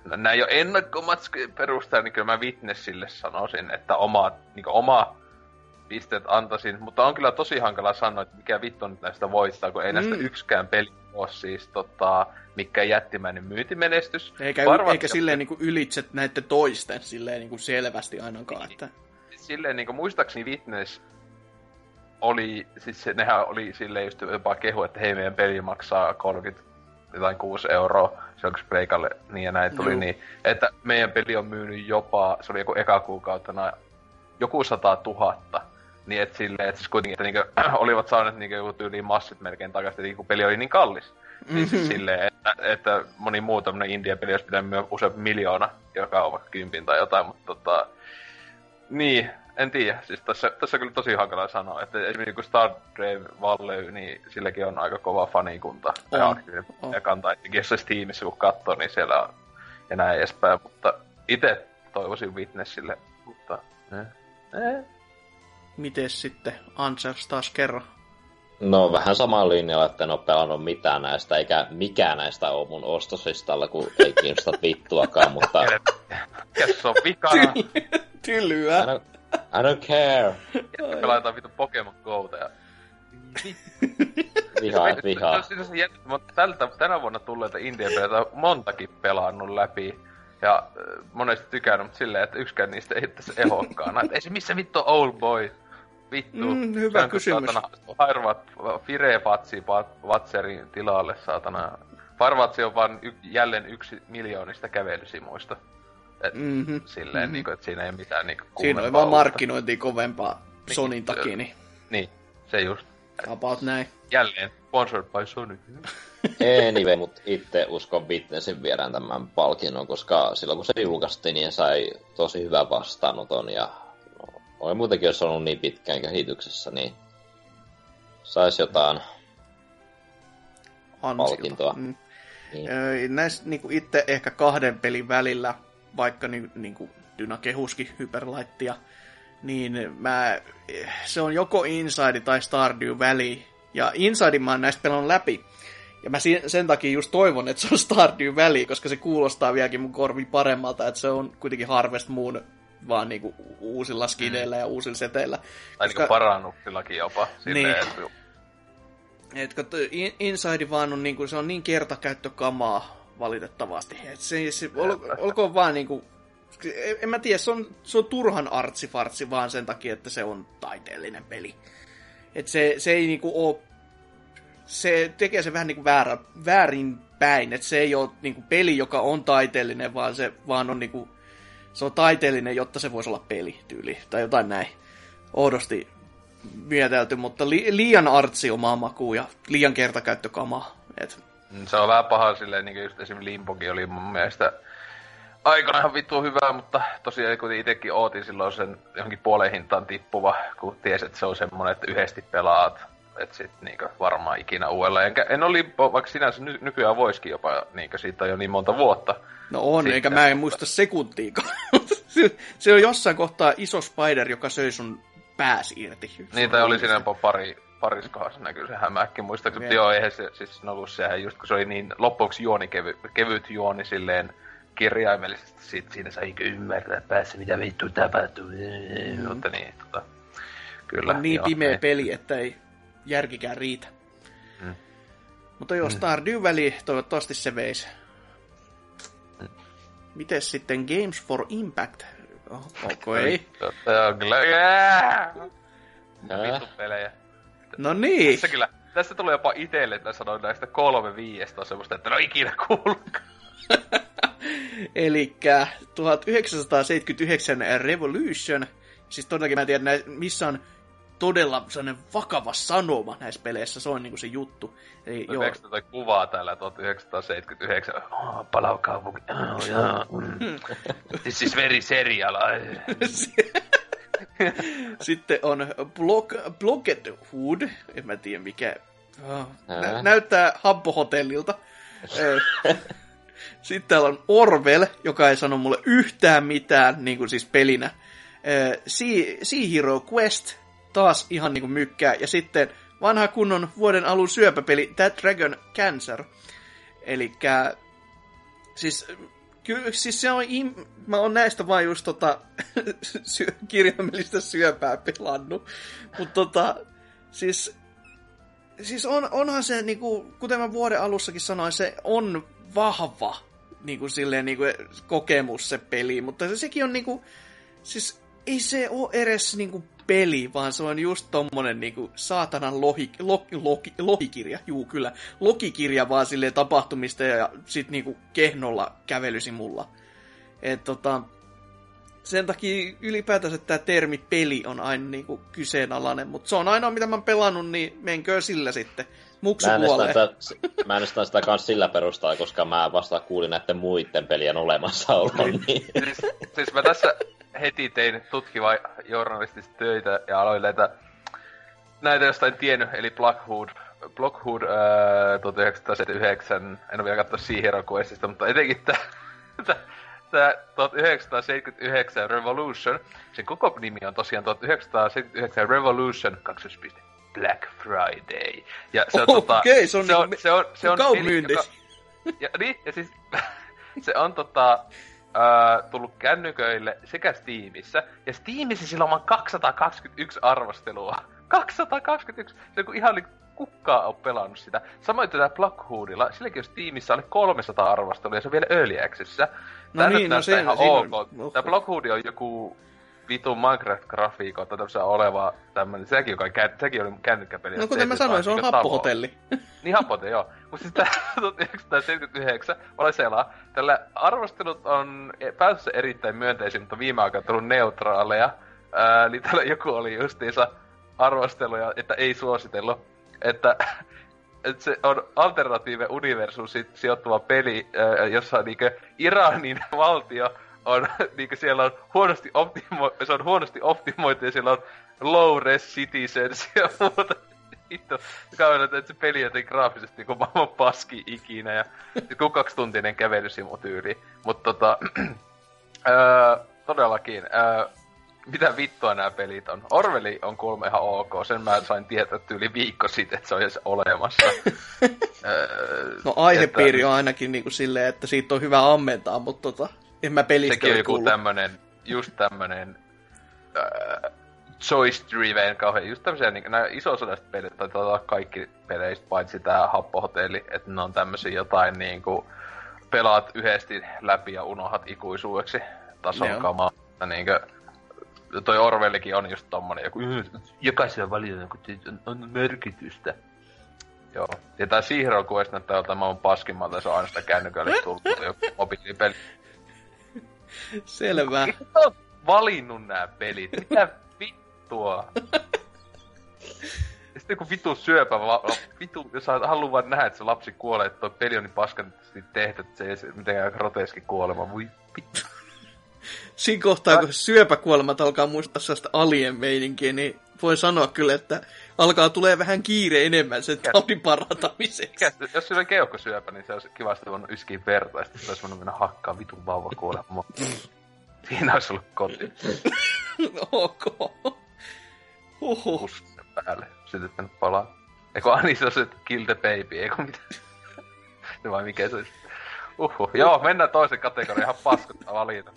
nää jo ennakkomatskojen perusteella, niin kyllä mä Witnessille sanoisin, että oma pisteet antaisin, mutta on kyllä tosi hankala sanoa, että mikä vittu nyt näistä voittaa, kun ei näistä yksikään peli ole siis mikä jättimäinen myytimenestys. Eikä silleen niinku ylitse näiden toisten silleen niinku selvästi ainakaan, että... Silleen niinku muistaakseni Witness oli, siis nehän oli silleen just jopa kehu, että hei meidän peli maksaa 36 €, se onko Pleikalle niin ja näin tuli niin, että meidän peli on myynyt jopa, se oli joku eka kuukautena, joku 100 000, niin et silleen, et siis kuitenkin, että niinku, olivat saaneet niinku joku tyyliin massit melkein takaisin, että kun peli oli niin kallis. Niin siis silleen, että moni muu tämmönen indie-peli olisi pitänyt myö useampi 1 000 000, joka on vaikka 10 tai jotain, mutta niin, en tiedä, siis tässä on kyllä tosi hankala sanoa, että esimerkiksi kun Star Drive Valley, niin silläkin on aika kova fanikunta. Ja kantaa, jos se Steamissä kun katsoo, niin siellä on enää edespäin, mutta itse toivoisin Witnessille, mutta... Mites sitten Ansers taas kerran? No vähän samaan linjalla, että en ole pelannut mitään näistä, eikä mikään näistä ole mun ostoslistalla, kun ei kiinnosta vittuakaan, mutta... Mikäs on vikana? Tylyä! I don't care! Jätkä pelataan vittu Pokémon GOta ja... Vihaa. Tänä vuonna tulleita indie-peleitä montakin pelannut läpi. Ja monesti tykännyt, mutta silleen, että yksikään niistä ei tässä ehokkaana. Ei se missä vittu Old Boy. Vittu. Hyvä kysymys. Firevatsi Vatserin tilalle, saatana. Firevatsi on vaan jälleen 1 miljoonista kävelysimuista. Et silleen, niinku, että siinä ei mitään niinku kummempaa. Siinä on vaan markkinointia kovempaa Sonin takia. Niin, se just. About näin. Jälleen sponsored by Sony. Anyway, mutta itse uskon Witnessin viedään tämän palkinnon, koska silloin kun se julkaistiin, niin sai tosi hyvän vastaanoton ja oli muutenkin, jos on ollut niin pitkään kehityksessä, niin saisi jotain palkintoa. Niin. Näissä niin itse ehkä 2 pelin välillä, vaikka niin Dyna kehuski Hyperlightia, niin se on joko Inside tai Stardew Valley. Ja Inside mä oon näistä pelannut läpi. Ja mä sen takia just toivon, että se on Stardew Valley, koska se kuulostaa vieläkin mun korvi paremmalta, että se on kuitenkin Harvest Moon vaan niinku uusilla skideillä ja uusilla seteillä. Tai koska... niinku parannuksillakin jopa. Niin. Että Inside vaan on niinku, se on niin kertakäyttökamaa valitettavasti. Et se olkoon vaan niinku... En mä tiedä, se on turhan artsifartsi vaan sen takia, että se on taiteellinen peli. Että se ei niinku oo... Se tekee se vähän niinku väärinpäin, että se ei oo niinku peli, joka on taiteellinen, vaan se vaan on niinku... Se on taiteellinen, jotta se voisi olla pelityyli, tai jotain näin. Oudosti mietelty, mutta liian artsi omaa makuun ja liian kertakäyttökamaa. Et. Se on vähän paha silleen, niin kuin just esimerkiksi Limbokin oli mun mielestä... Aikanaan vittu hyvää, mutta tosiaan kuten itsekin ootin silloin sen johonkin puoleen hintaan tippuva, kun ties, että se on semmoinen, että yhdesti pelaat, että sit niinku varmaan ikinä uudelleen. En ole Limbo, vaikka sinänsä nykyään voisikin jopa, niinku siitä on jo niin monta vuotta. No on, sitten, eikä mä en muista sekuntiikaan. Se on jossain kohtaa iso spider, joka söi sun pääsi irti. Niitä oli siinä jopa pariskohdassa näkyy se hämähäkki. Muistaakseni, että joo, eihän se siis ollut sehän just, kun se oli niin loppuksi juoni, kevyt juoni silleen, kirjaimellisesti sit siinä sai ymmärtää päässä, mitä vittu tapahtuu. Mutta niin, kyllä. On niin joo, pimeä peli, että ei järkikään riitä. Mutta joo, Stardew Valley toivottavasti se veisi. Mites sitten Games for Impact? Okei. Vittu pelejä. No niin. Tässä kyllä, tästä tulee jopa itselle, että sanoin näistä 3-5 on semmoista, että no ikinä kuulkaa. Elikkä 1979 Revolution, siis todellakin mä en tiedä, missä on todella sellainen vakava sanoma näissä peleissä, se on niinku se juttu. Eli, joo. Toi kuvaa täällä 1979, palaukaupunki, this is very serial. Sitten on Blocked Hood, en mä tiedä mikä, näyttää Habbo-hotellilta. Sitten täällä on Orwell, joka ei sano mulle yhtään mitään, niin kuin siis pelinä. Sea Hero Quest, taas ihan niin kuin mykkää. Ja sitten vanha kunnon vuoden alun syöpäpeli, That Dragon Cancer. Elikkä, siis Kyllä, siis se on, mä oon näistä vaan just kirjaimellista syöpää pelannut, mutta siis onhan se, niinku, kuten mä vuoden alussakin sanoin, se on vahva niinku, silleen, niinku, kokemus se peli, mutta sekin on niinku, siis ei se ole edes niinku peli, vaan se on just tommonen niinku saatanan lohikirja, juu kyllä, lokikirja vaan silleen tapahtumista ja sit niinku kehnolla kävelysi mulla. Et sen takia ylipäätänsä tää termi peli on aina niinku kyseenalainen, mutta se on ainoa mitä mä oon pelannut, niin menkö sillä sitten. Mä äänestän sitä kans sillä perustaa, koska mä vasta kuulin näiden muiden pelien olemassaoloa. Niin. Siis mä tässä heti tein tutkiva journalistista töitä ja aloin näitä jostain tiennyt, eli Blockhood 1979, en ole vielä katsoa Sea-Hero Questista, mutta etenkin tää 1979 Revolution, sen koko nimi on tosiaan 1979 Revolution 2.1. Black Friday. Ja se on se on kaupmyynnissä. Ja siis se on tullut kännyköille sekä Steamissä, ja Steamissä sillä on 221 arvostelua. 221! Se on kun ihan kukkaa on pelannut sitä. Samoin tätä Blackhoodilla, silläkin on Steamissä alle 300 arvostelua, ja se on vielä Early Accessissä. Tää niin, no se ihan ok. Tää Blackhood on joku vitun Minecraft-grafiikko, tai tämmöisellä oleva tämmöinen, sekin oli kännykkäpeli. No kuten mä sanoin, se on happohotelli. Niin happohotelli, joo. Mutta siis tää 1979, olen selaa. Tällä arvostelut on päässyt erittäin myönteisiä, mutta viime aikaan tullut neutraaleja. Niin täällä joku oli justiinsa arvosteluja, että ei suositellut. Että se on alternatiive universuusiin sijoittuva peli, jossa niinkö Iranin valtio on, niin siellä on huonosti optimoitu ja siellä on low-res citizens ja muuta. Kauan, että se peli joten graafisesti niin kuin maailman paski ikinä ja kun 2-tuntinen kävelysimutyyli. Mutta todellakin, mitä vittua nämä pelit on? Orwelli on kuulemma ihan ok, sen mä sain tietää tyyli viikko sitten, että se on edes olemassa. No aihepiiri on ainakin niin kuin silleen, että siitä on hyvä ammentaa, mutta en mä pelistä sekin on joku kuullut. Tämmönen, just tämmönen choice-driven kauhean, just tämmösiä niinku, nää isosodasta peleistä, taitaa olla kaikki peleistä paitsi tää happohotelli, että ne on tämmösiä jotain niinku, pelaat yhdesti läpi ja unohat ikuisuudeksi tason kamaa. Niinkö, toi Orwellikin on just tommonen joku, jokaisella valiolla on merkitystä. Joo. Ja tää Sihron kuesta näyttää joltain maailman paskimmalta, se on aina sitä kännykölle tullut joku mobiilipeli. Selvä. Mitä oot valinnut nää pelit? Mitä vittua? Ja sitten joku vitu syöpä, jos haluaa vaan nähdä, että se lapsi kuolee, että toi peli on niin paskasti tehty, että se ei mitenkään groteski kuolema. Voi vittu. Siinä kohtaa, kun syöpäkuolemat alkaa muistaa sellaista alien-meininkiä, niin voi sanoa kyllä, että alkaa tulee vähän kiire enemmän sen taudin parantamiseksi. Jos sillä on keuhkosyöpä, niin se olisi kivasti voinut yskiä verta, ja sitten se olisi voinut mennä hakkaan vitun vauvakuolemaan. Siinä olisi ollut koti. Ok. Huhhuh. Pusten päälle. Sytyttänyt palaa. Eikö Anissa olisi, että kill the baby, eikö mitään? Se vai mikä se olisi? Joo, mennään toisen kategoriin. Ihan paskuttaa valita.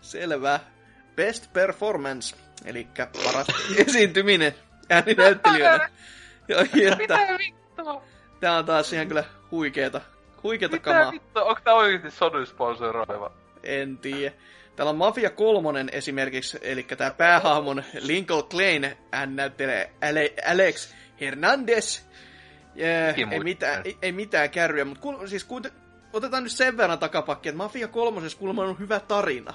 Selvä. Best performance. Elikkä paras esiintyminen ääninäyttelijöinä. Mitä vittua? Tää on taas ihan kyllä huikeeta kamaa. Mitä vittua? Onko tää oikeesti Sony sponsoroiva? En tiedä. Täällä on Mafia 3 esimerkiksi, elikkä tää päähahmon Lincoln Klein, hän näyttelee Alex Hernandez. Ei mitään kärryä, mutta otetaan nyt sen verran takapakki, että Mafia 3 kuulemma on hyvä tarina.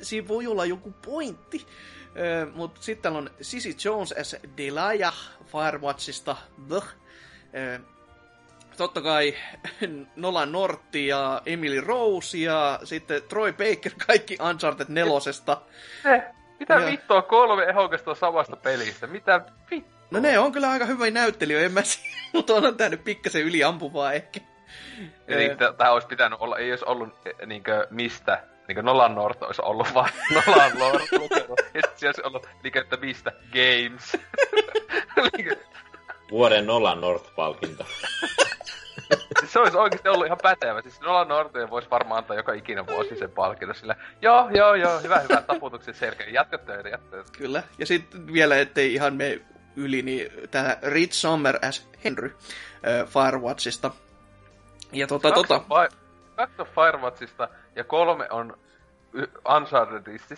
Siinä voi olla joku pointti. Mutta sitten täällä on Sissy Jones as Delilah Firewatchista. Totta kai Nola Nortti ja Emily Rose ja sitten Troy Baker, kaikki Uncharted 4. Mitä vittua, 3 ehokasta samasta pelistä? Mitä vittua? No ne on kyllä aika hyvä näyttelijä, mutta onhan tää nyt pikkasen yliampuvaa ehkä. Eli tää olisi pitänyt olla, ei olisi ollut niinkö mistä, niinkö Nolan North olisi ollut vaan Nolan North lukero. Ja sit siellä olisi ollut niinkö, että mistä, Games. Vuoden Nolan North-palkinto. se olisi oikeesti ollut ihan pätevä. Siis Nola Norteen voisi varmaan antaa joka ikinen vuosi sen palkinnon sillä. Joo, hyvä taputuksen selkeä. Jatka töitä. Kyllä. Ja sitten vielä, ettei ihan mene yli, niin tämä Reed Sommer as Henry Firewatchista. Ja kaksi on Firewatchista ja 3 on Unchartedista.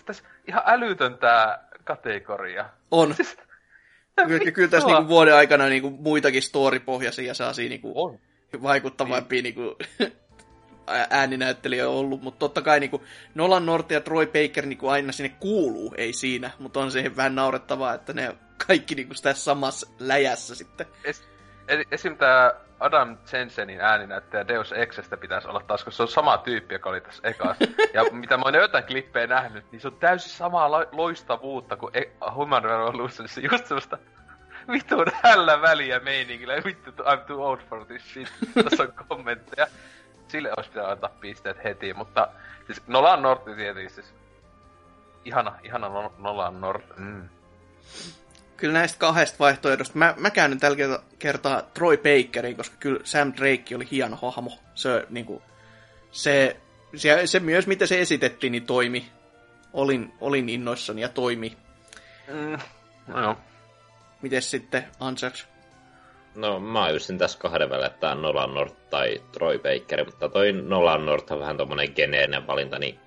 Ihan älytön tää kategoria. On. Siis, kyllä tässä niinku vuoden aikana niinku muitakin storypohjaisia saa siinä niinku vaikuttavampia niinku ääninäyttelijä on ollut, mutta totta kai niinku Nolan North ja Troy Baker niinku aina sinne kuuluu, ei siinä, mutta on se vähän naurettavaa, että ne kaikki niinku tässä samassa läjässä sitten. Esim. Tämä Adam Jensenin ääninäyttäjä Deus Exestä pitäisi olla taas, koska se on sama tyyppi, joka oli tässä ekassa. Ja mitä mä oon jotain klippejä nähnyt, niin se on täysin samaa loistavuutta kuin Human Revolutionissa. Just semmoista vitun hällä väliä meiningillä. Vittu, I'm too old for this shit. Tässä on kommentteja. Sille olisi pitää antaa pisteet heti, mutta siis Nolan North tietysti. Ihana Nolan North. Mm. Kyllä näistä 2 vaihtoehdosta. Mä käännyn tällä kertaa Troy Bakeriin, koska kyllä Sam Drake oli hieno hahmo. Se, niinku, se myös, mitä se esitettiin, niin toimi. Olin innoissani ja toimi. Mm. No joo. Mites sitten, Ansers? No, mä ajustin tässä 2 välillä, että Nolan North tai Troy Baker, mutta toi Nolan North on vähän tommonen geneerinen valinta, niin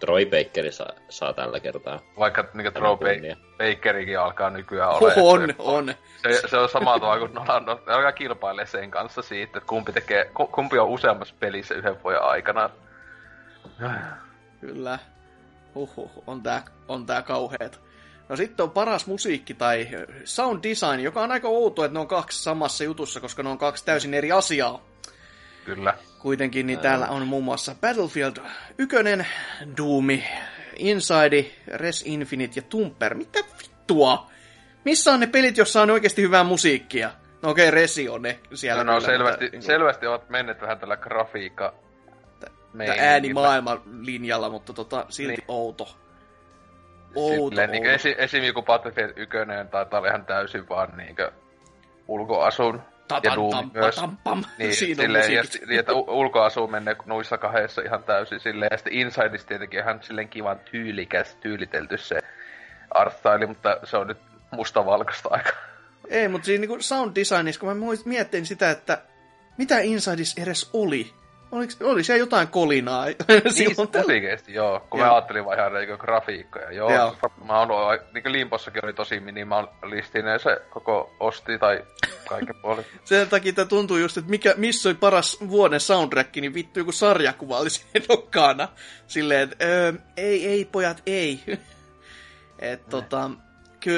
Troy Bakeri saa tällä kertaa. Vaikka niin Troy Bakerikin alkaa nykyään olla. On. Se on samaa tavalla kuin Nolan North. Ne alkaa kilpailemaan sen kanssa siitä, että kumpi on useammassa pelissä yhden vuoden aikana. Kyllä. On tää kauheeta. No sitten on paras musiikki tai sound design, joka on aika outoa, että ne on 2 samassa jutussa, koska ne on 2 täysin eri asiaa. Kyllä. Kuitenkin niin täällä on muun muassa Battlefield 1, Doom, Inside, Res Infinite ja Tumper. Mitä vittua? Missä on ne pelit, jossa on oikeasti hyvää musiikkia? No okei, Resi on ne siellä. No selvästi olet mennyt vähän tällä grafiikka äänimaailman linjalla, mutta silti niin. Outo. Niin esim. Joku Battlefield 1 taitaa olla ihan täysin vaan niinkö ulkoasun. Ja Doom myös. Niin, silleen, ja että ulkoasu menee noissa 2 ihan täysin silleen. Ja sitten Insidessa tietenkin ihan silleen kivan tyylitelty se artstyle, mutta se on nyt mustavalkoista aika. Ei, mutta siinä niin sound designissa, kun mä miettin sitä, että mitä Insidessa edes oli? Oli siellä jotain kolinaa? Niin, oikeesti, joo. Kun mä ajattelin vaan ihan reikö grafiikkoja. Joo. Mä oon niin Limpossakin oli tosi minimaalistinen se koko osti tai kaiken puolin. Sen takia tää tuntuu just, että missä oli paras vuoden soundtrack, niin vittu joku sarjakuva oli siinä nokkaana. Silleen, että ei pojat, ei. Että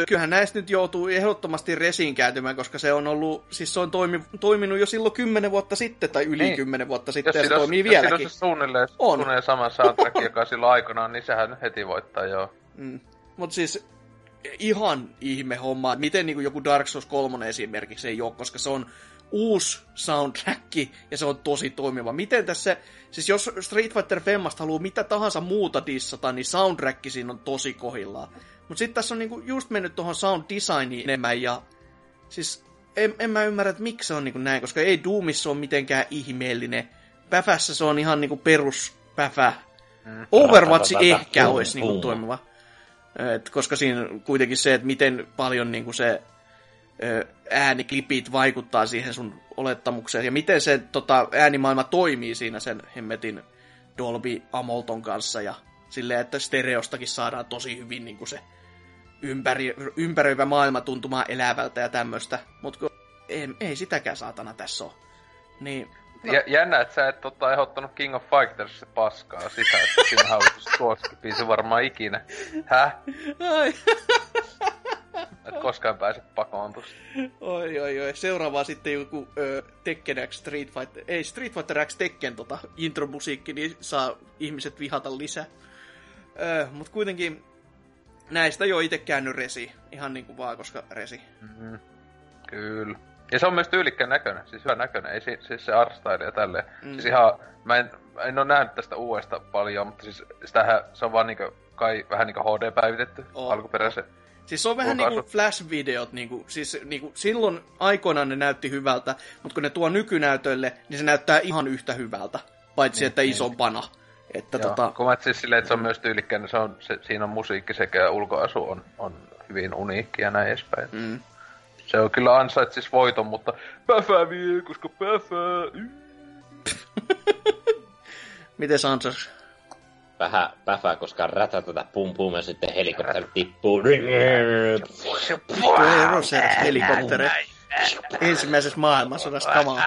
kyllähän näistä nyt joutuu ehdottomasti Resiin kääntymään, koska se on ollut, siis se on toiminut jo silloin 10 vuotta sitten, tai yli 10 vuotta sitten, ja se toimii vieläkin. Jos siinä on se suunnilleen sama soundtrack, joka silloin aikanaan, niin sehän heti voittaa, joo. Mm. Mutta siis ihan ihme homma, miten niin kuin joku Dark Souls 3 esimerkiksi ei ole, koska se on uusi soundtrack, ja se on tosi toimiva. Miten tässä, siis jos Street Fighter Femmasta haluaa mitä tahansa muuta dissata, niin soundtrack siinä on tosi kohillaan. Mutta sitten tässä on niinku just mennyt tuohon sound designiin enemmän, ja siis en mä ymmärrä, että miksi se on niinku näin, koska ei Doomissa ole mitenkään ihmeellinen. Päfässä se on ihan niinku peruspäfä. Overwatch ehkä olisi niinku toimiva, koska siinä kuitenkin se, että miten paljon niinku se ääniklipit vaikuttaa siihen sun olettamukseen, ja miten se äänimaailma toimii siinä sen hemmetin Dolby Amolton kanssa, ja silleen, että stereostakin saadaan tosi hyvin niin kuin se ympäröivä maailma tuntumaan elävältä ja tämmöistä. Mutta ei sitäkään saatana tässä ole. Niin, no. Jännä, että sä et ehdottanut King of Fighters se paskaa sitä, että sinä haluaisi suoskipii se varmaan ikinä. Häh? Et koskaan pääse pakoon tuosta. Oi. Seuraavaa sitten joku Tekken X Street Fighter. Ei, Street Fighter X Tekken intromusiikki, niin saa ihmiset vihata lisää. Mut kuitenkin näistä ei oo ite käännyt Resi. Ihan niinku vaan, koska Resi. Mm-hmm. Kyllä. Ja se on myös tyylikkään näköinen. Siis hyvä näköinen. Ei siis se artstyle ja tälleen. Mm. Siis ihan, mä en oo nähnyt tästä uudesta paljon, mutta siis sitähän se on vaan niinku, kai vähän niinku HD päivitetty alkuperäisen. Siis se on vähän niin kuin Flash-videot. Siis silloin aikoinaan ne näytti hyvältä, mutta kun ne tuo nykynäytölle, niin se näyttää ihan yhtä hyvältä. Paitsi niin, että isompana. Että joo, kun mä siis silleen, että se on myös tyylikkään, siinä on musiikki sekä ulkoasu on hyvin uniikki ja näin edespäin. Mm. Se on kyllä ansaitsis voiton, mutta päfää vie, koska päfää. Mites Ansers? Päfää, koska rätä tätä pum pum ja sitten helikopteri tippuu. Rosers helikopteri. Ensimmäisessä maailmansodassa kamaa.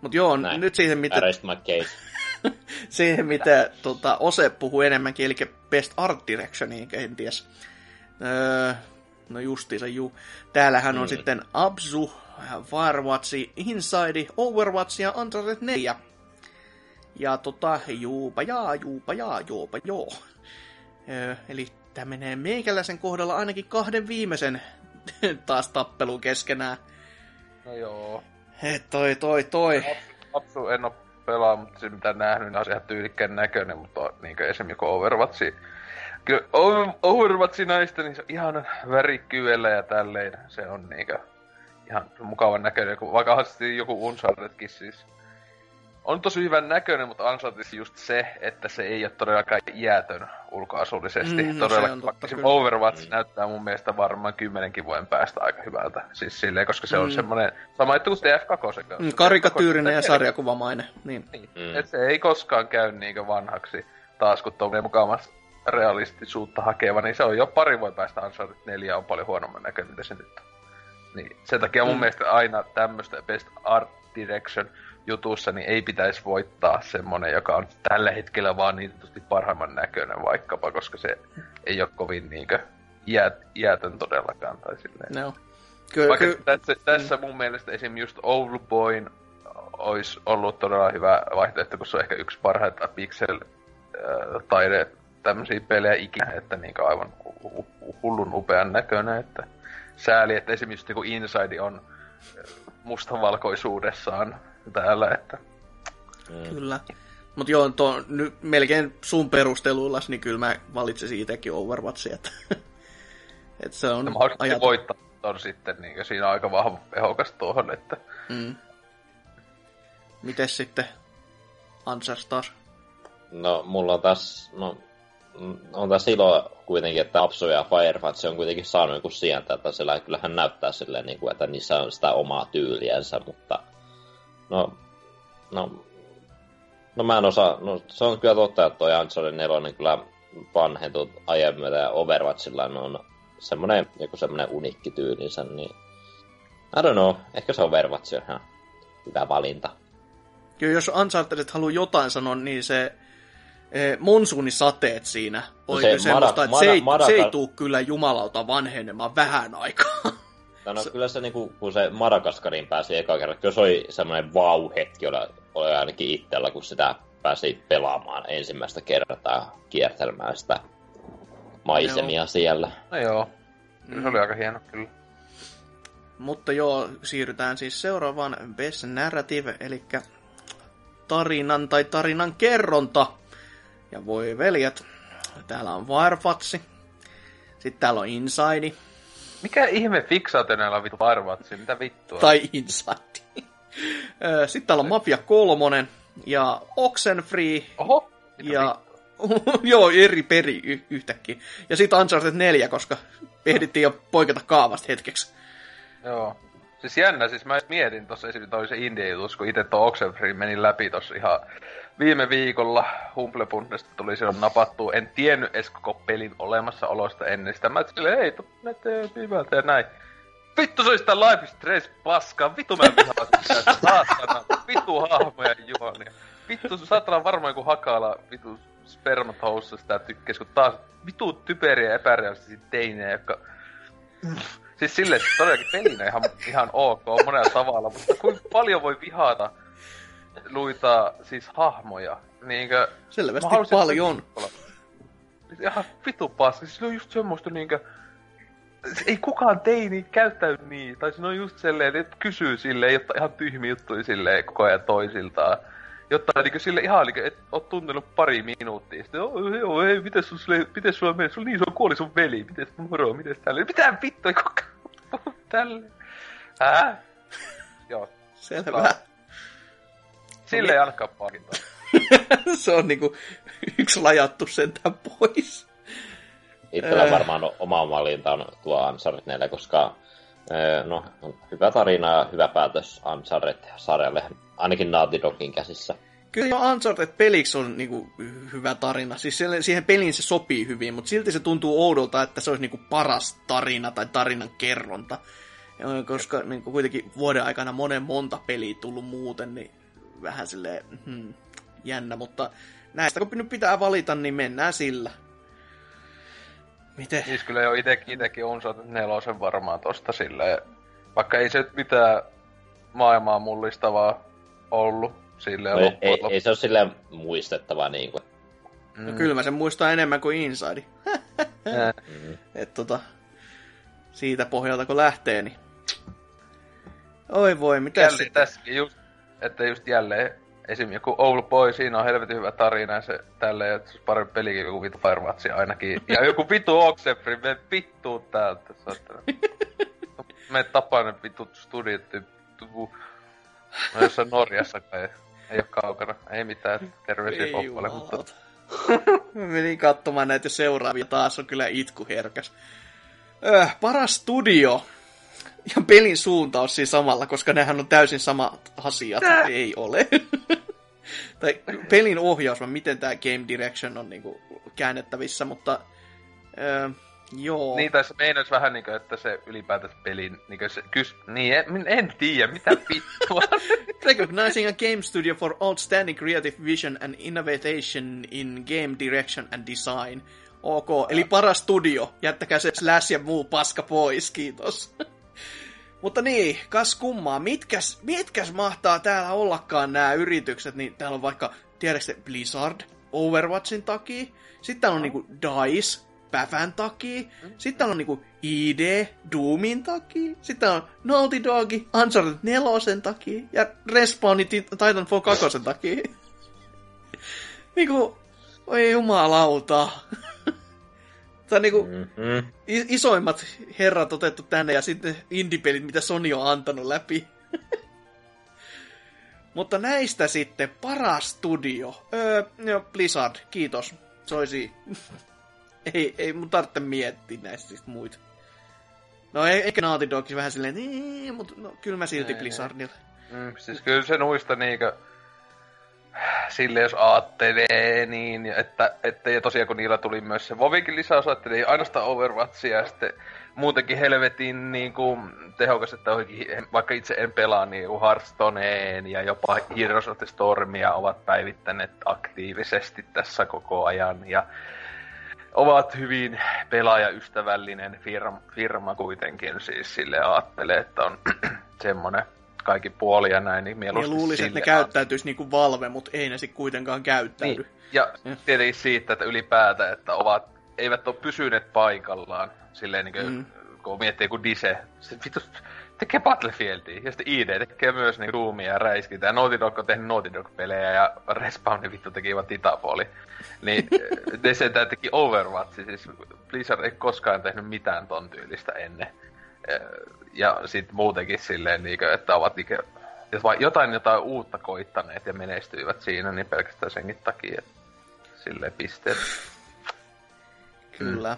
Mut joo, näin. Nyt siihen mitä... siihen mitä Ose puhuu enemmänkin, eli Best Art Directioniin kenties. No justiinsa, juu. Täällähän on sitten Abzu, Firewatchi, Inside, Overwatch ja Uncharted 4. Ja juupa joo. Eli tää menee meikäläisen kohdalla ainakin kahden viimeisen taas tappelu keskenään. No joo. Toi. Abzu en oo pelaa, mutta se mitä nähnyt, niin asiat tyylikkään näköinen, mutta niinkö esimerkiksi Overwatchi. Kyllä Overwatchi näistä, niin se on ihan värikyellä ja tälleen. Se on niinkö ihan mukavan näköinen, vaikka joku Unchartedkin siis. On tosi hyvän näköinen, mutta Unchartedissa just se, että se ei ole todellakaan iätön ulkoasullisesti. Todellakin Overwatch näyttää mun mielestä varmaan 10 vuoden päästä aika hyvältä. Siis silleen, koska se on semmoinen, sama juttu kuin TF2. Karikatyyrinen ja sarjakuvamainen. Niin. Et se ei koskaan käy niinkö vanhaksi taas, kun tuommoinen mukavasti realistisuutta hakeva, niin se on jo pari vuoden päästä Uncharted 4 on paljon huonomman näköinen, mitä se nyt on. Niin, sen takia mun mielestä aina tämmöistä Best Art Direction jutussa, niin ei pitäisi voittaa semmonen, joka on tällä hetkellä vaan niin tietysti parhaimman näköinen vaikkapa, koska se ei ole kovin niinkö iätön todellakaan tai silleen. No. Tässä mun mielestä esim. Just Oldboyn olisi ollut todella hyvä vaihtoehto, kun se on ehkä yksi parhaita pixel-taide tämmösiä pelejä ikinä, että niinkö aivan hullun upean näköinen, että sääli, että esimerkiksi niinku Inside on mustavalkoisuudessaan täällä, että... Kyllä. Mut joo, nyt melkein sun perusteluillas, niin kyllä mä valitsisin itekin Overwatchia, että... et se on... Mä voittaa on sitten, niin siinä on aika vahva ehokas tuohon, että... Mm. Mites sitten Ansers taas? No, mulla on taas... on taas iloa kuitenkin, että Abzu ja Firewatch on kuitenkin saanut joku sieltä, että siellä kyllähän näyttää silleen, niin kuin, että niissä on sitä omaa tyyliänsä, mutta... No mä en osaa, se on kyllä totta, että toi Uncharted 4 on kyllä vanhentunut aiemmin ja Overwatchilla on semmonen, joku semmonen uniikki tyylinsä, niin I don't know, ehkä se Overwatch on ihan hyvä valinta. Kyllä jos Unchartedet haluaa jotain sanoa, niin se monsuunisateet siinä on no semmoista, että se ei tuu kyllä jumalauta vanhenemaan vähän aikaa. No kyllä se niinku, kun se Madagaskarin pääsi eka kerran, kyllä se oli semmoinen vau-hetki, oli ainakin itsellä, kun sitä pääsi pelaamaan ensimmäistä kertaa kiertelmään sitä maisemia siellä. No joo, se oli aika hieno kyllä. Mutta joo, siirrytään siis seuraavaan Best Narrative, eli tarinan tai tarinan kerronta. Ja voi veljet, täällä on Firewatch, sitten täällä on Inside. Mikä ihme fiksaatioilla on vittu Firewatch, mitä vittua? Tai Inside. Sitten täällä on Mafia 3 ja Oxenfree. Oho, ja joo, eri peri yhtäkkiä. Ja sitten Uncharted 4, koska ehdittiin jo poiketa kaavasta hetkeksi. Joo. Siis jännä, siis mä mietin tossa esimerkiksi toi se indie-jutus, kun ite tuo Oxenfree meni läpi tossa ihan viime viikolla. Humblepunnesta tuli silloin napattua, en tiennyt edes koko pelin olemassaolosta ennen sitä. Mä silleen, ei, näyttää hyvältä ja näin. Vittu se oli sitä Life is Strange paskaa, vittu mä en vihaa sitä saatana, vittu hahmoja juonia. Vittu saatana varmaan kun Hakala vittu spermatoussa sitä tykkäs, kun taas vittu typeriä ja epärealistisia teinejä, jotka... Siis silleen, että todellakin pelinä ihan ok monella tavalla, mutta kuinka paljon voi vihata luita siis hahmoja? Niinkö... Selvästi paljon. Ihan vitu paska. Siis se on just semmoista niinkö... Ei kukaan teini käyttäy niin. Tai se on just silleen, että kysyy silleen, jotta ihan tyhmiä juttuja silleen koko ajan toisiltaan. Jotta niin sille ihan, niin et oot tuntenut pari minuuttia. Sitten, joo, hei, mites sun silleen, mites sulla menee? Sulla niin se on kuoli sun veli, mites moro, mites tälleen? Mitä vittu, ei kukaan tälleen? Hää? Joo. Selvä. Sille ei alkaa pahintaa. Se on niinku yksi lajattu sentään pois. Itsellä varmaan oma valinta on tuo Ansari 4, koska no, hyvä tarina ja hyvä päätös Uncharted-sarjalle, ainakin Naughty Dogin käsissä. Kyllä jo Uncharted-peliksi on niinku hyvä tarina, siis siihen peliin se sopii hyvin, mutta silti se tuntuu oudolta, että se olisi niinku paras tarina tai tarinan kerronta. Koska niinku kuitenkin vuoden aikana monta peliä tullut muuten, niin vähän silleen jännä, mutta näistä kun nyt pitää valita, niin mennään sillä. Miten? Siis kyllä jo itekin on saanut nelosen varmaan tosta silleen. Vaikka ei se nyt mitään maailmaa mullistavaa ollut silleen no, ei se ole silleen muistettavaa niinku. No kyllä mä sen muistan enemmän kuin Inside. Et siitä pohjalta kun lähtee, niin... Oi voi, mitäs jälleen sitten? Tässäkin just, että just jälleen esim. Joku Old Boy, siinä on helvetin hyvä tarina, se tälleen, että se olisi parempi pelikin joku vitu Firewatch ainakin. Ja joku vitu Oxenfree, mene vittuu täältä, satana. Mene tapainen vitu studiotyyppi, jossain Norjassa, ei ole kaukana, ei mitään, terveisiä poppalle. Mutta... Mä menin katsomaan näitä seuraavia, taas on kyllä itku herkäs. Paras studio ja pelin suuntaus siinä samalla, koska nehän on täysin sama asia, ei ole. Tai pelin ohjaus, vaan miten tämä game direction on niinku käännettävissä, mutta joo. Niin, tai se meinaisi vähän niinku, että se ylipäätänsä pelin, niinku se en tiedä, mitä vittua. Recognizing a game studio for outstanding creative vision and innovation in game direction and design. Ok, eli paras studio. Jättäkää se slash ja muu paska pois, kiitos. Mutta niin, kas kummaa. Mitkäs mahtaa täällä ollakaan nämä yritykset? Niin täällä on vaikka, tiedätkö te, Blizzard Overwatchin takia. Sitten täällä on niinku DICE, Päfän takia. Sitten täällä on niinku ID, Doomin takia. Sitten täällä on Naughty Dogi, Uncharted 4 takia. Ja Respawni Titanfall 2 takia. Niinku, oi jumalauta. Tämä on niinku isoimmat herrat otettu tänne ja sitten indie-pelit, mitä Sony on antanut läpi. Mutta näistä sitten paras studio. Blizzard, kiitos. Soisi. ei mun tarvitse miettiä näistä siis muita. No eikä Naughty Dogkin vähän silleen, mutta no, kyllä mä silti Blizzardilla. Siis kyllä se muista niinkö... Sille jos aattelee, niin, että ja tosiaan kun niillä tuli myös se Vovinkin lisäosa, että ei ainoastaan Overwatchia, ja sitten muutenkin helvetin niin kuin, tehokas, että vaikka itse en pelaa, niin Hearthstoneen ja jopa Heroes of the Stormia ovat päivittäneet aktiivisesti tässä koko ajan, ja ovat hyvin pelaajaystävällinen firma kuitenkin, siis sille aattelee, että on semmoinen... kaikki puolia näin, niin mieluusti luulisin, että ne käyttäytyisi niin kuin Valve, mutta ei ne sitten kuitenkaan käyttäydy. Niin. Ja tietenkin siitä, että ylipäätään, että eivät ole pysyneet paikallaan, silleen niin kuin, kun miettii joku Dise, tekee Battlefieldia, ja sitten ID tekee myös niin ruumia ja räiskintä, ja Naughty Dog on tehnyt Naughty Dog-pelejä, ja Respawni vittu tekivät Titanfallin. Niin Dise teki Overwatch, siis Blizzard ei koskaan tehnyt mitään ton tyylistä ennen. Ja sitten muutenkin silleen, että ovat jotain uutta koittaneet ja menestyivät siinä, niin pelkästään senkin takia, että silleen pisteet. Kyllä.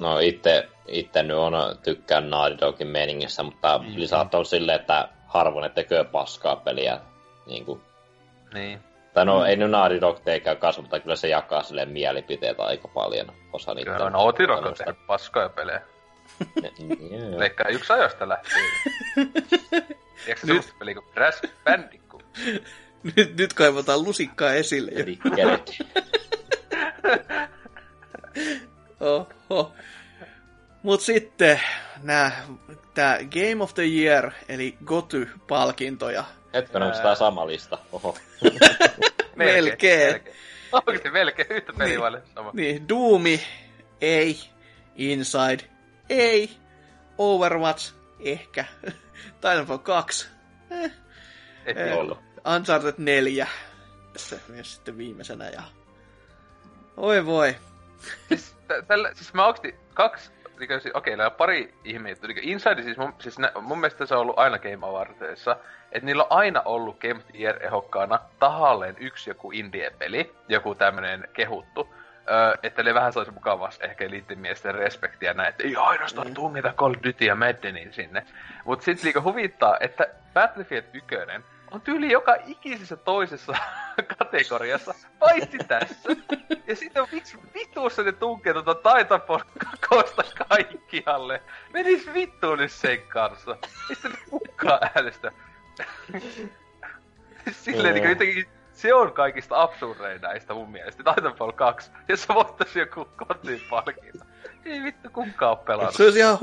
No itse nyt on tykkään Naughty Dogin meiningissä, mutta Blizzard on silleen, että harvoin ne tekee paskaa peliä. Niin. Tai ei nyt Naughty Dog teekään kanssa, mutta kyllä se jakaa silleen mielipiteitä aika paljon. Osa niitä. Kyllä Naughty Dog on tehnyt paskoja pelejä. Leikkaa yksi ajoista lähtee. Tiedätkö se semmoista peliä kuin Crash Bandicoot? Nyt kaivataan lusikkaa esille jo. Rikkelet. Oho. Mut sitten tää Game of the Year, eli GOTY-palkintoja. Hetkinen, onko tää sama lista? Oho. Melkein. Oikeesti melkein, yhtä peliä vaille sama. Niin, Doomi, ei, Inside, ei. Overwatch, ehkä. Titanfall 2. Ei ollut. Uncharted 4 tässä myös sitten viimeisenä. Ja... Oi voi. Siis, siis mä oikeasti kaksi... Okei, näillä on pari ihmeitä. Inside, siis mun mielestä se on ollut aina Game Awardsissa, että niillä on aina ollut Game Tier-ehokkaana tahalleen yksi joku indie-peli, joku tämmönen kehuttu, että ne vähän saisi mukavasti ehkä liittimiesten respektiä näin, että ei ainoastaan tungeta Call of Duty ja Maddenin sinne. Mut sit liikaa huvittaa, että Battlefield 1 on tyyli joka ikisessä toisessa kategoriassa, paitsi tässä. Ja sitten on vituussa ne tunkee tuota Titanfall 2 kaikkialle. Menis vittuun nyt sen kanssa. Mistä ne kukaan äänestä? Silleen niinku jotenkin... Se on kaikista absurdein näistä mun mielestä. Titanfall 2, jossa voittaisi joku kotipalkinto. Ei vittu kukaan ole pelannut. Se olisi ihan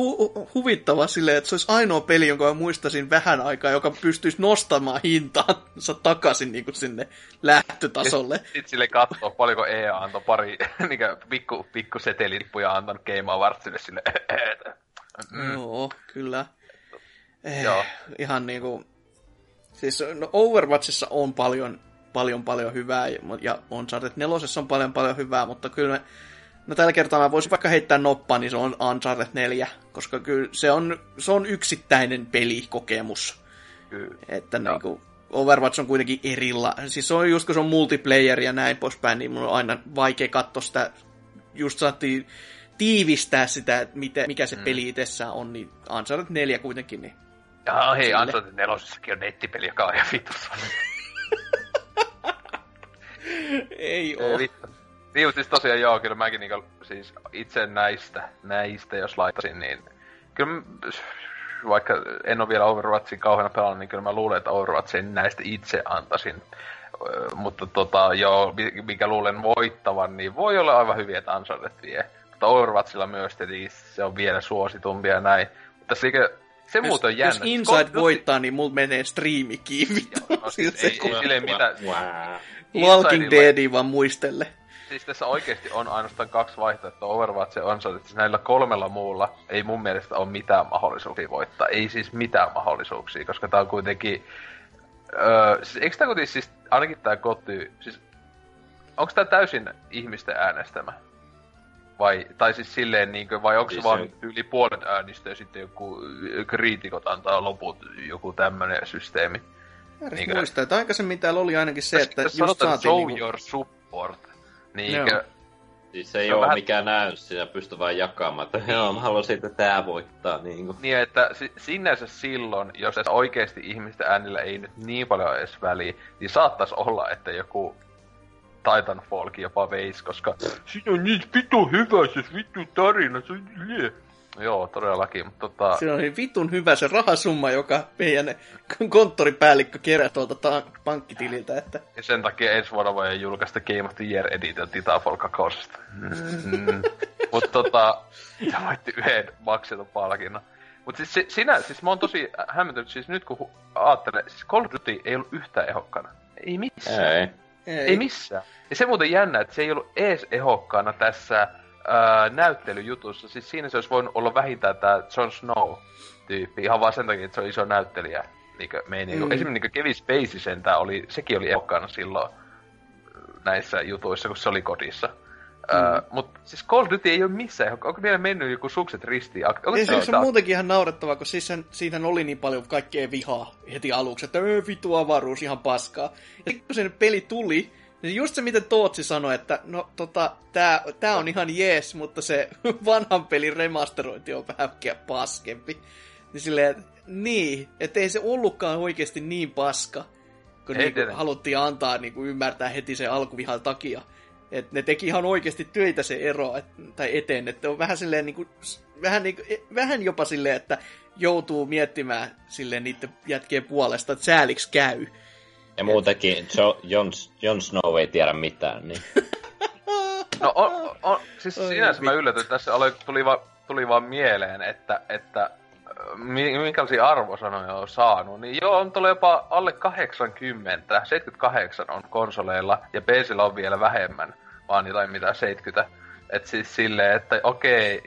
huvittava silleen, että se olisi ainoa peli, jonka mä muistasin vähän aikaa, joka pystyisi nostamaan hintaansa takaisin niin kuin sinne lähtötasolle. Sitten sille katsoo, paljonko EA antoi pari pikku setelippuja antanut Game Awardsille sille. Joo, kyllä. Ihan niinku... Siis Overwatchissa on paljon hyvää, ja Uncharted 4:ssä on paljon hyvää, mutta kyllä no tällä kertaa mä voisin vaikka heittää noppaa, niin se on Uncharted 4, koska kyllä se on yksittäinen pelikokemus. Kyllä. Että niinku, Overwatch on kuitenkin siis se on just kun se on multiplayer ja näin poispäin, niin mun on aina vaikea katsoa sitä, just saatiin tiivistää sitä, mikä se peli itsessään on, niin Uncharted 4 kuitenkin. Niin ja hei, Uncharted 4:ssäkin on nettipeli, joka on ihan vitus. Ei oo. Niin, siis tosiaan joo, kyllä mäkin niinku, siis itse näistä jos laittaisin, niin kyllä vaikka en ole vielä Overwatchin kauheena pelannut, niin kyllä mä luulen, että Overwatchin näistä itse antaisin. Mutta joo, mikä luulen voittavan, niin voi olla aivan hyviä, että Uncharted vie. Mutta Overwatchilla myös, eli se on vielä suositumpia näin. Tässä se muuten on jännä. Jos Inside voittaa, niin mulla menee striimi kiinni. No, siis ei silleen mitään. Walking Deadin vaan muistelle. Siis tässä oikeesti on ainoastaan kaksi vaihtoehtoa Overwatch ja Uncharted. Siis näillä kolmella muulla ei mun mielestä ole mitään mahdollisuuksia voittaa. Ei siis mitään mahdollisuuksia, koska tää on kuitenkin... siis eikö tää kuitenkin siis... Ainakin tää kotyy... Siis... Onks tää täysin ihmisten äänestämä? Tai siis silleen niinkö, vai onko se vaan yli puolet äänistä ja sitten joku kriitikot antaa loput, joku tämmönen systeemi? Mä muistan, että aikaisemmin täällä oli ainakin se, että just saatiin... Show niinku... your support. Niinkö? Siis se ei oo vähän... mikään äänys, siinä pystyy vaan jakamaan, että joo, mä haluan siitä tää voittaa. Niinku. Niin, että sinänsä silloin, jos oikeesti ihmisten äänillä ei nyt niin paljon edes väliä, niin saattais olla, että joku... Titanfallkin jopa veis, koska siinä on niin vitun hyvä se vitun tarina, se on lie. Joo, todellakin, mutta siinä on niin vitun hyvä se rahasumma, joka meidän konttoripäällikkö kerää tuolta pankkitililtä, että... Ja sen takia ensi vuonna voi julkaista Game of the Year Edition Titanfall 2. Mut se voitti yhden maksetun palkinnon. Mut siis mä oon tosi hämmentynyt, siis nyt kun aattelen, siis Call of Duty ei ollut yhtään ehokkana. Ei missään. Ei missään. Ja se muuten jännä, että se ei ollut ees ehokkaana tässä näyttelyjutussa. Siis siinä se olisi voinut olla vähintään tää Jon Snow-tyyppi. Ihan vaan sen takia, että se on iso näyttelijä. Esimerkiksi Kevin Spacey sentään oli, sekin oli ehokkaana silloin näissä jutuissa, kun se oli kodissa. Mutta siis Call of Duty ei ole missään ehokkaan. Onko vielä mennyt joku sukset ristiin? Se on muutenkin ihan naurettavaa, kun siis siitä oli niin paljon kaikkea vihaa heti aluksi, että vittu avaruus, ihan paskaa. Ja sitten kun se peli tuli, niin just se miten Tootsi sanoi, että no tää on ihan jees, mutta se vanhan pelin remasterointi on vähänkin paskempi. Niin silleen, niin, että ei se ollutkaan oikeasti niin paska, kun niinku haluttiin antaa niinku ymmärtää heti sen alkuvihan takia. Et ne teki ihan oikeasti työtä se ero tai eteen, että on vähän silleen vähän jopa silleen, että joutuu miettimään silleen niiden jätkien puolesta, että sääliksi käy. Ja muutenkin Jon Snow ei tiedä mitään, niin. No siis sinänsä mä yllätyin, tässä tuli vaan mieleen, että minkälaisia arvosanoja on saanut, niin joo, on tullut jopa alle 80, 78 on konsoleilla, ja PC:llä on vielä vähemmän, vaan jotain mitä 70. Että siis silleen, että okei,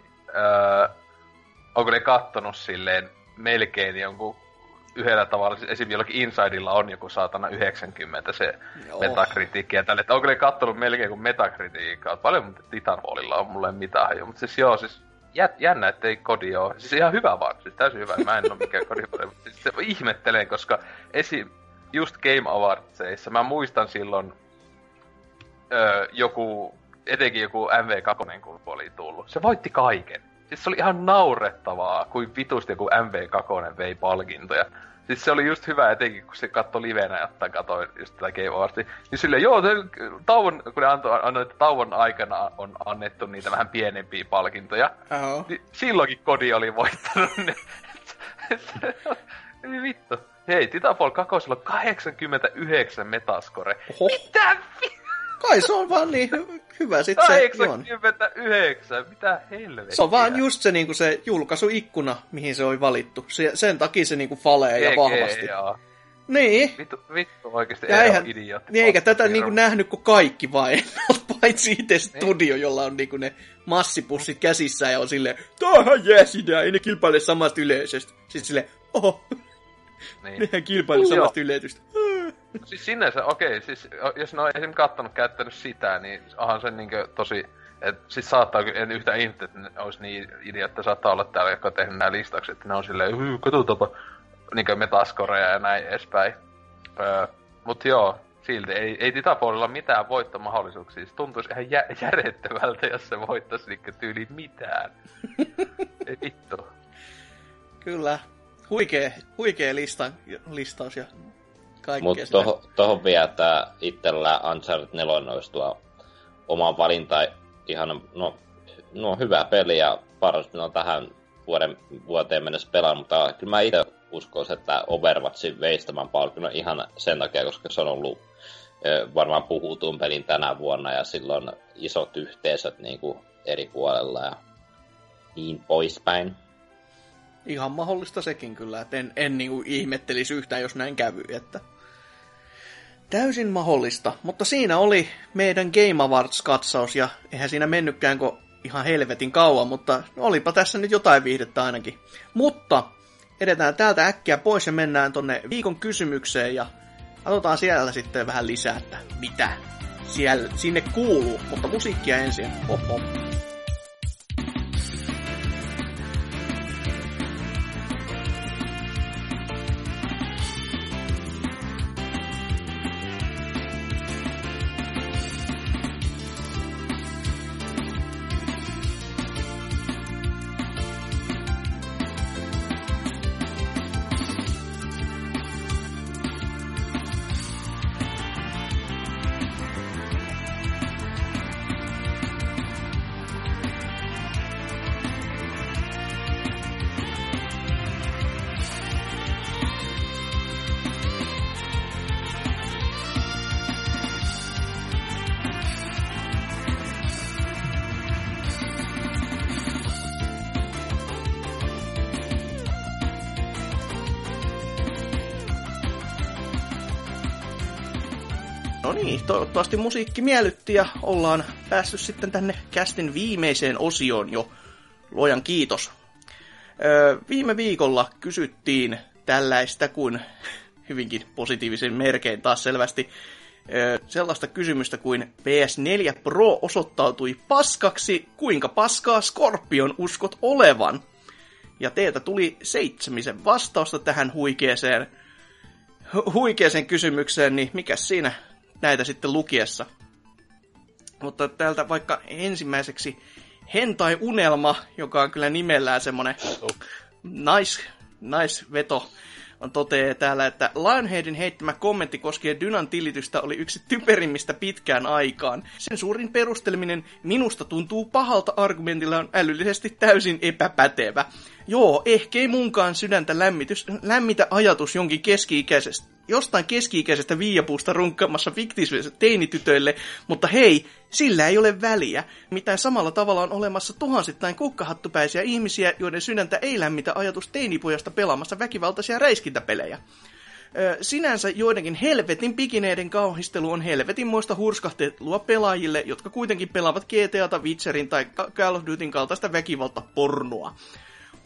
onko ne kattonut silleen melkein jonkun yhdellä tavalla, esim. Jollakin Insidella on joku saatana 90 se metakritiikkiä tälle, että on kyllä kattonut melkein kuin metakritiikkaa, paljon Titanfallilla on mulle mitään hajua, mutta siis joo, siis jännä, ettei kodi oo, siis ihan hyvä vaan, siis täysin hyvä, mä en oo mikään kodi, mutta siis se ihmettelen, koska esim. Just Game Awardsissa, mä muistan silloin joku, etenkin joku MV2 kun oli tullut, se voitti kaiken. Siis se oli ihan naurettavaa, kuin vitusti joku MV2 vei palkintoja. Siis se oli just hyvä, etenkin kun se katsoi livenä, jotta katsoi just tätä Game Awardsista. Niin silleen, joo, tauon, kun ne annoi, tauon aikana on annettu niitä vähän pienempiä palkintoja. Niin silloinkin kodi oli voittanut ne. Ei vittu. Hei, Titanfall 2 on 89 metaskore. Oho. Mitä? Kai se on vaan niin hyvä sit se 89, on. Mitä helvettiä. Se on vaan just se, niinku se julkaisuikkuna, mihin se oli valittu. Sen takia se niinku falee ja vahvasti. Jaa. Niin. Vittu oikeesti ei ole idiotti. Niin eikä tätä niinku nähnyt kuin kaikki vain, paitsi itse studio, niin. Jolla on niinku ne massipussit käsissään ja on silleen, tämähän jää sinä, ei ne kilpaile samasta yleisöstä. Sitten silleen, oho. Niin. Nehän kilpailu samasta yleitystä. Siis sinänsä, okei, siis jos ne on esim. käyttänyt sitä, niin onhan se niinkö tosi... Et siis saattaa, en yhtä ihmettä, että ne ois niin idiotta, saattaa olla täällä, jotka on tehnyt nää listaukset, että ne on silleen, katotapa, niinkö metaskoreja ja näin edespäin. Mut joo, silti ei Titanfallilla mitään voittomahdollisuuksia, siis tuntuis ihan järjettömältä, jos se voittais niinkö tyyliin mitään. Ei vittu. Kyllä. Huikee listaus ja kaikkea. Mutta tohon vielä tää itsellä Uncharted 4 olisi tuo oman valintaan ihan, no hyvä peli ja paras minä on tähän vuoteen mennessä pelannut, mutta kyllä mä itse uskoisin, että Overwatchin veisi tämän palkinnon ihan sen takia, koska se on ollut varmaan puhutun pelin tänä vuonna ja silloin isot yhteisöt niin kuin eri puolella ja niin poispäin. Ihan mahdollista sekin kyllä, että en niin kuin ihmettelisi yhtään, jos näin kävi, että täysin mahdollista. Mutta siinä oli meidän Game Awards-katsaus, ja eihän siinä mennytkään kuin ihan helvetin kauan, mutta olipa tässä nyt jotain viihdettä ainakin. Mutta edetään täältä äkkiä pois ja mennään tonne viikon kysymykseen, ja katsotaan siellä sitten vähän lisää, että mitä sinne kuuluu, mutta musiikkia ensin, hoho. Toivottavasti musiikki miellytti ja ollaan päässyt sitten tänne kästin viimeiseen osioon jo. Luojan kiitos. Viime viikolla kysyttiin tällaista kuin, hyvinkin positiivisen merkein taas selvästi, sellaista kysymystä kuin PS4 Pro osoittautui paskaksi, kuinka paskaa Scorpion uskot olevan? Ja teiltä tuli 7 vastausta tähän huikeeseen kysymykseen, niin mikäs siinä... näitä sitten lukiessa. Mutta täältä vaikka ensimmäiseksi Hentai Unelma, joka on kyllä nimellään semmonen naisveto, on toteaa täällä, että Lionheadin heittämä kommentti koskien Dynan tilitystä oli yksi typerimmistä pitkään aikaan. Sen suurin perusteleminen minusta tuntuu pahalta argumentilla on älyllisesti täysin epäpätevä. Joo, ehkei munkaan sydäntä lämmitä ajatus jonkin jostain keski-ikäisestä viiapuusta runkkaamassa fiktiiviselle teinitytöille, mutta hei, sillä ei ole väliä. Mitään samalla tavalla on olemassa tuhansittain kukkahattupäisiä ihmisiä, joiden sydäntä ei lämmitä ajatus teinipojasta pelaamassa väkivaltaisia räiskintäpelejä. Sinänsä joidenkin helvetin pikineiden kauhistelu on helvetinmoista hurskahtelua pelaajille, jotka kuitenkin pelaavat GTAta, Witcherin tai Call of Dutyn kaltaista väkivaltapornoa.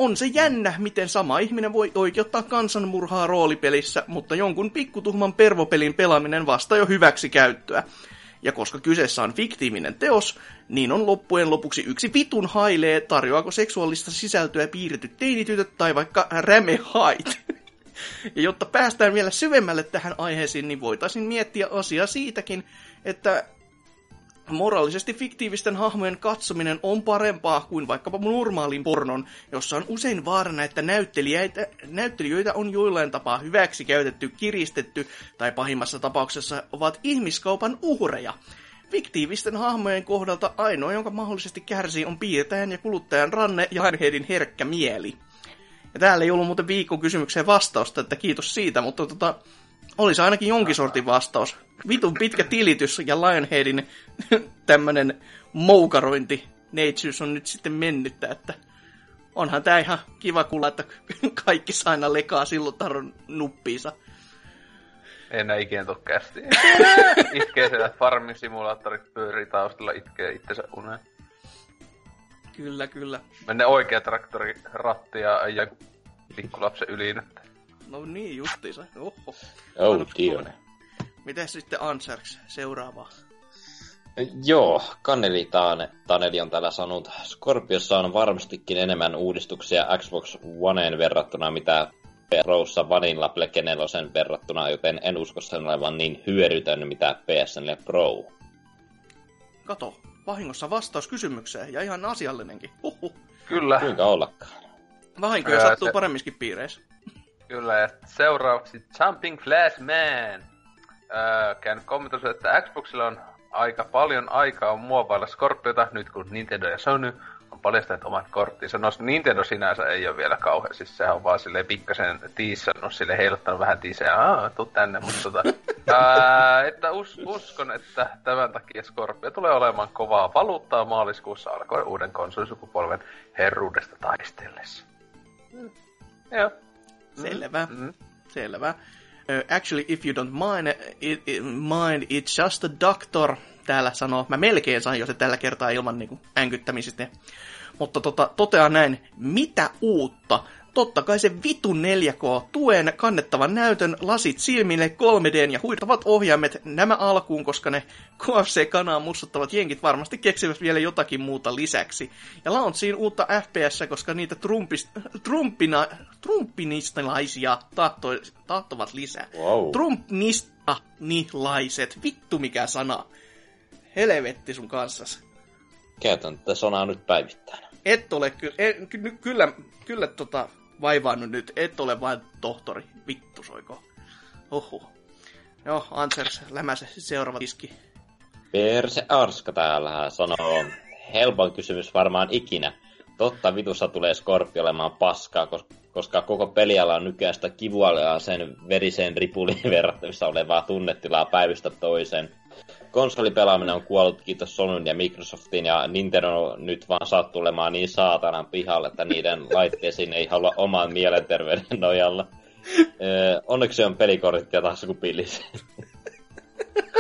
on se jännä, miten sama ihminen voi oikeuttaa kansanmurhaa roolipelissä, mutta jonkun pikkutuhman pervopelin pelaaminen vasta jo hyväksikäyttöä. Ja koska kyseessä on fiktiivinen teos, niin on loppujen lopuksi yksi vitun hailee, tarjoaako seksuaalista sisältöä piirretyt teinitytöt tai vaikka rämehait. Ja jotta päästään vielä syvemmälle tähän aiheeseen, niin voitaisiin miettiä asiaa siitäkin, että moraalisesti fiktiivisten hahmojen katsominen on parempaa kuin vaikkapa normaalin pornon, jossa on usein vaarana, että näyttelijöitä on joillain tapaa hyväksikäytetty, kiristetty tai pahimmassa tapauksessa ovat ihmiskaupan uhreja. Fiktiivisten hahmojen kohdalta ainoa, jonka mahdollisesti kärsii, on piirtäjän ja kuluttajan ranne ja ainehdin herkkä mieli. Ja täällä ei ollut muuten viikon kysymykseen vastausta, että kiitos siitä, mutta olisi ainakin jonkin sortin vastaus. Vitun pitkä tilitys ja Lionheadin tämmönen moukarointi neitsyys on nyt sitten mennyttä, että onhan tää ihan kiva kuulla, että kaikki aina lekaa silloin taron nuppiinsa. Enää ikinä tuu kästi. Itkee siellä farmin simulaattorit pyörii taustalla, itkee itsensä uneen. Kyllä, kyllä. Mennään oikea traktori rattia ja pikkulapsen yliin. No niin, justiinsa. Oho. Oh, tione. Mitäs sitten Ansers seuraavaa? Joo, Kaneli on täällä sanonut. Scorpiossa on varmastikin enemmän uudistuksia Xbox Oneen verrattuna, mitä Roussa Vanilla Black 4 verrattuna, joten en usko sen olevan niin hyödytön, mitä PS4 Pro. Kato, vahingossa vastaus kysymykseen ja ihan asiallinenkin. Huhhuh. Kyllä. Kuinka ollakaan. Vahinkoja sattuu paremminkin piireissä. Kyllä, ja seuraavaksi Jumping Flash Man. Käyn kommentoisin, että Xboxilla on aika paljon aikaa muovailla Scorpiota, nyt kun Nintendo ja Sony on paljastanut omat korttinsa. No, Nintendo sinänsä ei ole vielä kauhean, siis sehän on vaan silleen pikkasen tiissannut, silleen heilottanut vähän tiissejä, tuu tänne, mutta että uskon, että tämän takia Scorpio tulee olemaan kovaa valuuttaa maaliskuussa alkoen uuden konsolisukupolven herruudesta taistellessa. Joo. Selvä. Selvä. Actually, if you don't mind, it's just a doctor, täällä sanoo. Mä melkein sain jo se tällä kertaa ilman niinku änkyttämisistä. Mutta toteaa näin, mitä uutta? Totta kai se vitun 4K-tuen, kannettavan näytön, lasit silmille, 3D:n ja huitavat ohjaimet nämä alkuun, koska ne KFC-kanaa mussuttavat jenkit varmasti keksivät vielä jotakin muuta lisäksi. Ja launchiin uutta FPS, koska niitä trumpinistilaisia tahtovat lisää. Wow. Trumpnistanilaiset, vittu mikä sana. Helvetti sun kanssas. Käytän tätä sanaa nyt päivittäin. Et ole kyllä vaivaannut nyt, et ole vain tohtori, vittu soiko. Oho. Joo, Ansers, lämäse seuraava iski. Perse Arska täällä sanoo, helpoin kysymys varmaan ikinä. Totta vitussa tulee Scorpio olemaan paskaa, koska koko peliala on nykyään sitä kivualaa sen veriseen ripuliin verrattavissa olevaa tunnetilaa päivystä toiseen. Konsolipelaaminen on kuollut kiitos Sonyn ja Microsoftin, ja Nintendo nyt vaan saa tulemaan niin saatanan pihalle, että niiden laitteisiin ei halua oman mielenterveyden nojalla. Onneksi on pelikortit ja taskupillis.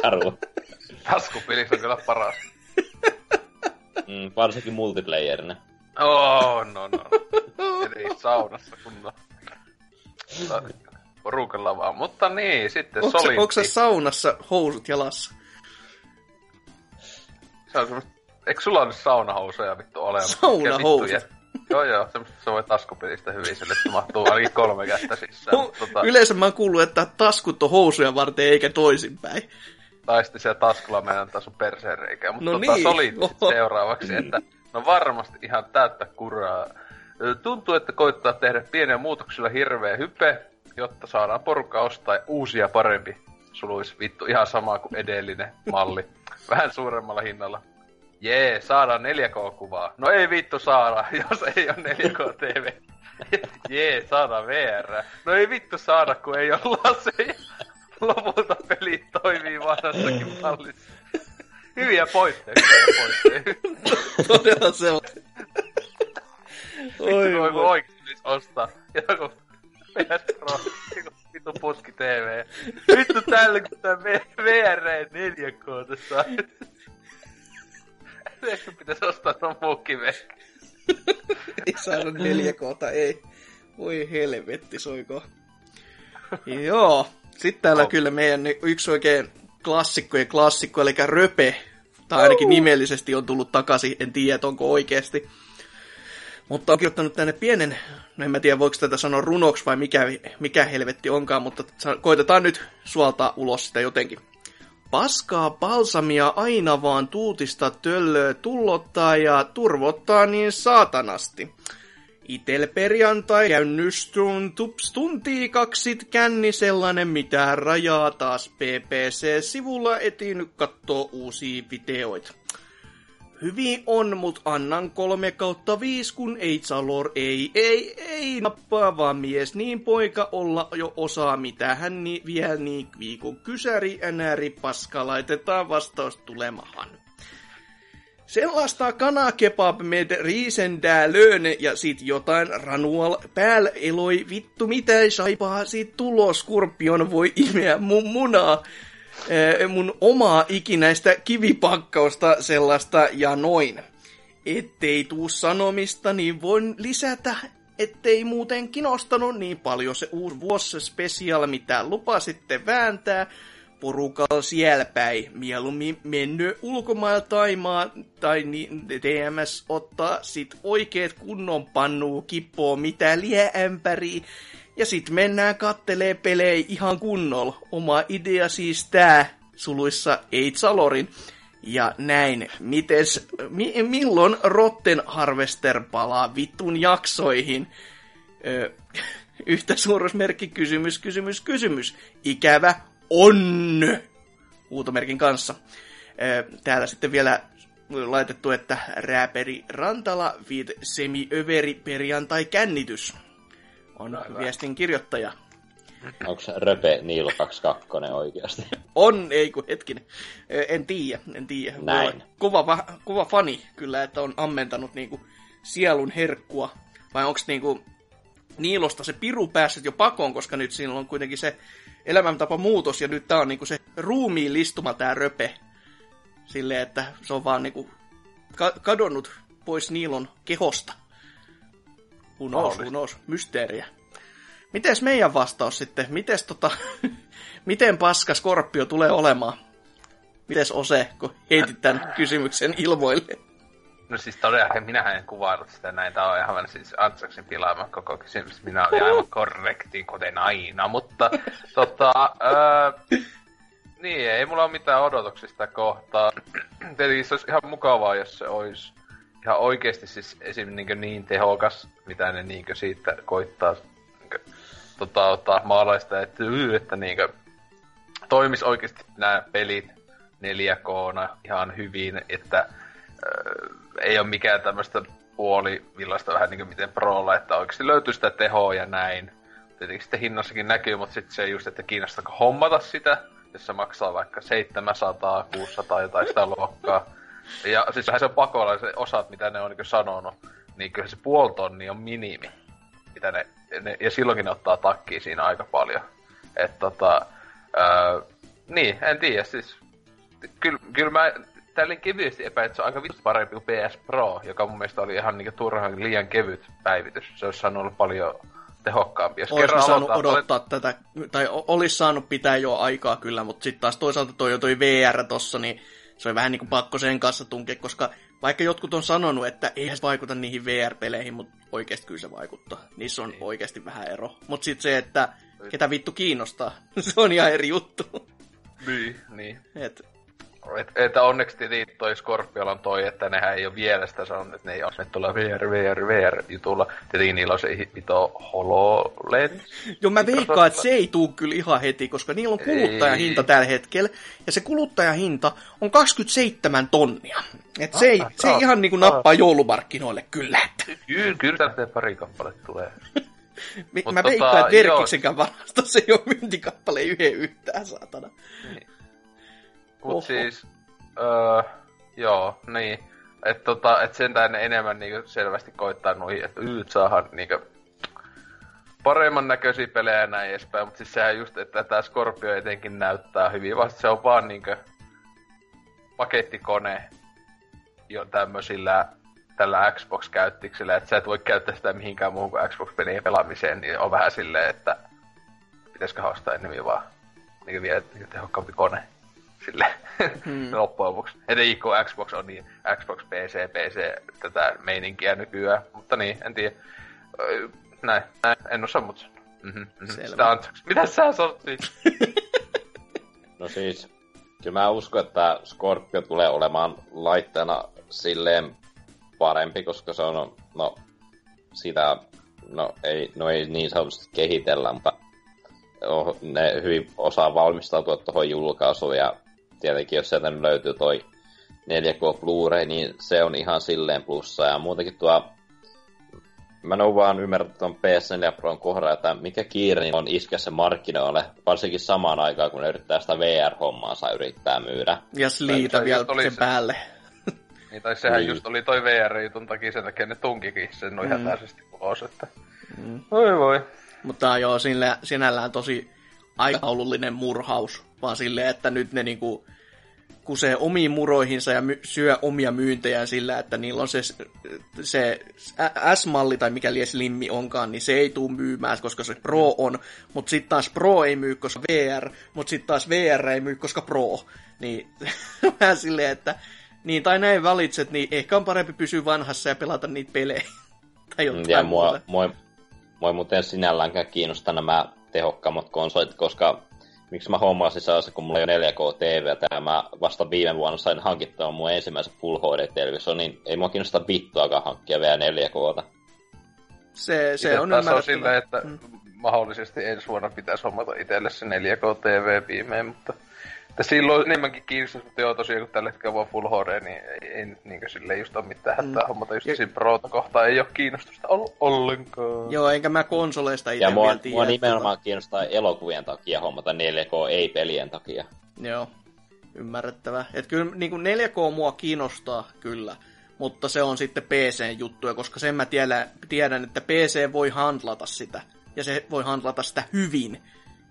Karvo. Taskupillis on kyllä paras. Varsinkin multiplayerina. Oh, no. Eli saunassa kunnolla. Porukalla vaan, mutta niin, sitten Solid. Onko se saunassa housut jalassa? Eikö sulla ole saunahousuja vittu olemassa? Saunahousut? Joo, se voi taskupelistä hyvin sille, että mahtuu ainakin 3 kättä sisään. Yleensä mä oon kuullut, että taskut on housuja varten eikä toisinpäin. Tai sitten siellä taskulla meidän antaa sun perseen reikää, mutta Solid seuraavaksi, että no varmasti ihan täyttä kuraa. Tuntuu, että koittaa tehdä pieniä muutoksilla hirveä hype, jotta saadaan porukka ostaa uusia parempi. Suluis vittu ihan sama kuin edellinen malli. Vähän suuremmalla hinnalla. Jee, saadaan 4K-kuvaa. No ei vittu saada, jos ei ole 4K-TV. Jee, saadaan VR. No ei vittu saada, kun ei ole laseja. Lopulta peli toimii vanhassakin mallissa. Hyviä pointteja. Todella sellainen. Vittu voi oikein nyt ostaa. Joku vittu poski TV. Vittu tällä kun tää VR4K tässä. Ehkä pitäis ostaa ton muukin vehkä. Ei saanut 4K:ta, ei. Voi helvetti, soiko. Joo. Sitten täällä kyllä meidän yksi oikein klassikko, eli Röpe. Tai ainakin nimellisesti on tullut takaisin, en tiedä, onko oikeasti. Mutta on kirjoittanut tänne pienen, en mä tiedä voiko tätä sanoa runoksi vai mikä helvetti onkaan, mutta koitetaan nyt suoltaa ulos sitä jotenkin. Paskaa balsamia aina vaan tuutista töllöä tullottaa ja turvottaa niin saatanasti. Itel perjantai käynnystun tups tuntii kaksit känni sellainen mitään rajaa taas PPC-sivulla etin kattoo uusia videoita. Hyvin on, mut annan 3/5, kun ei salor, ei nappaava mies, niin poika olla jo osaa, mitä hän vielä niin viikon kysäri, änäri, paska, laitetaan vastaus tulemahan. Sellaista kanakebab med riisendää lööne ja sit jotain ranual päällä eloi, vittu mitä saipaa sit tuloskurpion voi imeä mun munaa. Mun omaa ikinäistä kivipakkausta sellaista ja noin. Ettei tuu sanomista, niin voin lisätä, ettei muuten kinostanut niin paljon se uusi vuosi special, mitä lupasitte vääntää porukalla sielpäin. Mieluummin mennyt ulkomailla Taimaan tai niin, TMS ottaa sit oikeet kunnon pannuu kippoo mitä lieämpäriä. Ja sit mennään kattelee pelejä ihan kunnolla. Oma idea siis tää, suluissa Eitzalorin. Ja näin, mites, milloin Rotten Harvester palaa vittun jaksoihin? Yhtä suurusmerkki, kysymys. Ikävä on! Huutomerkin kanssa. Täällä sitten vielä laitettu, että rääperi Rantala vid semi-överi perjantai kännitys. On viestin kirjoittaja. Onko Röpe Niilo 22 oikeasti? On, ei kun hetkinen. En tiedä. Näin. Kova fani kyllä, että on ammentanut niinku sielun herkkua. Vai onko niinku Niilosta se piru päässyt jo pakoon, koska nyt siinä on kuitenkin se elämäntapa muutos ja nyt tää on niinku se ruumiin listuma tää Röpe. Silleen, että se on vaan niinku kadonnut pois Niilon kehosta. Unos, mysteeriä. Mites meidän vastaus sitten? Miten paska Skorpio tulee olemaan? Mites Ose, kun heitit tämän kysymyksen ilmoille? No siis todellakin, minähän en kuvaillut sitä näin. Tämä on ihan siis Antsaksen pilaama koko kysymys. Minä olin aivan korrektiin, kuten aina, mutta niin, ei mulla ole mitään odotuksista kohtaa. Tietenkin se olisi ihan mukavaa, jos se olisi ihan oikeesti siis esim. Niin tehokas, mitä ne niinkö siitä koittaa maalaista, että niinkö toimis oikeesti nämä pelit 4K:na ihan hyvin, että ei ole mikään tämmöstä puolivillaista vähän niinkö miten prolla, että oikeesti löytyy sitä tehoa ja näin. Tietenkin sitten hinnassakin näkyy, mutta sitten se just, että kiinnostako hommata sitä, jos se maksaa vaikka 700, 600 jotain sitä luokkaa. Ja siis se on pakolaiset osat, mitä ne on niin sanonut, niin kyllä se 500 000 on minimi. Mitä ne, ja silloinkin ne ottaa takkiin siinä aika paljon. Että niin, en tiedä, siis kyllä mä tälleen kevyesti epäin, että se on aika vittu parempi kuin PS Pro, joka mun mielestä oli ihan niin turhaan liian kevyt päivitys. Se olisi saanut olla paljon tehokkaampi. Olisi saanut odottaa tätä, tai olisi saanut pitää jo aikaa kyllä, mutta sitten taas toisaalta toi VR tossa, niin se on vähän niin kuin pakko sen kanssa tunkea, koska vaikka jotkut on sanonut, että eihän se vaikuta niihin VR-peleihin, mutta oikeasti kyllä se vaikuttaa. Niissä on oikeasti vähän ero. Mutta sitten se, että ketä vittu kiinnostaa, se on ihan eri juttu. Niin. Että onneksi toi Scorpiolla on toi, että nehän ei ole vielä sitä sanonut, että ne ei ole. Ne tulee VR-jutulla. Tietenkin niillä on se vito HoloLens. Joo, mä veikkaan, että se ei tuu kyllä ihan heti, koska niillä on kuluttajahinta tällä hetkellä. Ja se kuluttajahinta on 27 000. Että se ei ihan niinku nappaa joulumarkkinoille kyllä. Kyllä tästä pari kappale tulee. Mä veikkaan, että Verkiksenkään varastossa ei ole myyntikappaleen yhtään, saatana. Niin. Mut siis, niin, että et sentään enemmän niinku selvästi koittaa noihin, että saadaan niinku paremman näköisiä pelejä ja näin edespäin, mut siis sehän just, että tää Scorpio etenkin näyttää hyvin, vasta se on vaan niinku pakettikone jo tämmösillä tällä Xbox-käyttiksellä, että sä et voi käyttää sitä mihinkään muuhun kuin Xbox-pelien pelaamiseen, niin on vähän silleen, että pitäisikö ostaa enemmän vaan niin vielä tehokkaampi kone silleen loppujen lopuksi. Etenkin kun Xbox on niin Xbox PC tätä meininkiä nykyään, mutta niin, en tiedä. Näin, en osaa, mutta sitä anteeksi. Mitä sä sortit? No siis, kyllä mä uskon, että Scorpio tulee olemaan laitteena silleen parempi, koska se on, no, sitä, no ei niin sanotusti kehitellä, mutta ne hyvin osaa valmistautua tuohon julkaisuun, ja tietenkin jos sieltä nyt löytyy toi 4K Blu-ray, niin se on ihan silleen plussa, ja muutenkin tuo, mä en ole vaan ymmärtänyt tuon PS4 Pron kohdalla, että mikä kiire on iskässä markkinoille, varsinkin samaan aikaan, kun ne yrittää sitä VR-hommaansa yrittää myydä. Ja sliita vielä sen päälle. Niin, tai sehän just oli toi VR-jutun takia, sen takia ne tunkikin sen noin hätäisesti ulos, että voi voi. Mutta joo, sinällään tosi aikataulullinen murhaus, vaan silleen, että nyt ne niinku kusee omiin muroihinsa ja syö omia myyntejään sillä, että niillä on se S-malli tai mikä liian slimmi onkaan, niin se ei tule myymään, koska se Pro on, mutta sitten taas Pro ei myy, koska VR, mutta sitten taas VR ei myy, koska Pro. Niin vähän silleen, että niin tai näin valitset, niin ehkä on parempi pysyä vanhassa ja pelata niitä pelejä. Tai jotain ja mua ei muuten sinälläänkään kiinnosta nämä tehokkaammat konsolit, koska miksi mä hommasin sellaisen, kun mulla ei ole 4K-tvtä ja mä vasta viime vuonna sain hankittua mun ensimmäisen Full HD-television, niin ei mua kiinnosta vittuakaan hankkia vielä 4K:ta. Se on ymmärrettävä. On silleen, että mahdollisesti ensi vuonna pitäisi hommata itselle se 4K-tv viimein, mutta silloin enemmänkin kiinnostus, mutta joo tosiaan kun tällä hetkellä vaan Full HD, niin ei niinkö silleen just ole mitään hätää hommata. Just siinä Prota kohtaa ei ole kiinnostusta ollut ollenkaan. Joo, enkä mä konsoleista itse vielä tiedä. Ja mua nimenomaan kiinnostaa elokuvien takia hommata 4K, ei pelien takia. Joo, ymmärrettävä. Et kyllä niin kuin 4K mua kiinnostaa kyllä, mutta se on sitten PC-juttuja, koska sen mä tiedän, että PC voi handlata sitä. Ja se voi handlata sitä hyvin.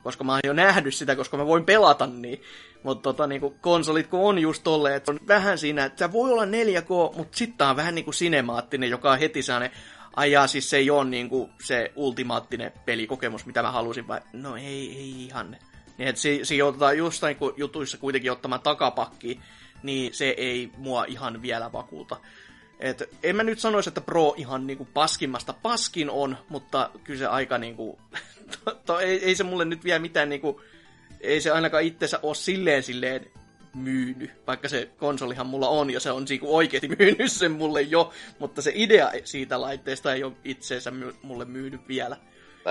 Koska mä oon jo nähnyt sitä, koska mä voin pelata niin. Mutta niinku, konsolit kun on just tolleen, että on vähän siinä, että se voi olla 4K, mutta sit tää on vähän niinku sinemaattinen, joka on heti sellainen, ajaa siis se ei oo niinku se ultimaattinen pelikokemus, mitä mä halusin, vai no ei ihan. Niin että se joudutaan just niinku jutuissa kuitenkin ottamaan takapakkiin, niin se ei mua ihan vielä vakuuta. Et en mä nyt sanoisi, että Pro ihan niinku paskimmasta paskin on, mutta kyllä se aika niinku ei se mulle nyt vielä mitään niinku, ei se ainakaan itsensä ole silleen myynyt, vaikka se konsolihan mulla on ja se on niinku oikeesti myynyt sen mulle jo, mutta se idea siitä laitteesta ei ole itseensä mulle myynyt vielä.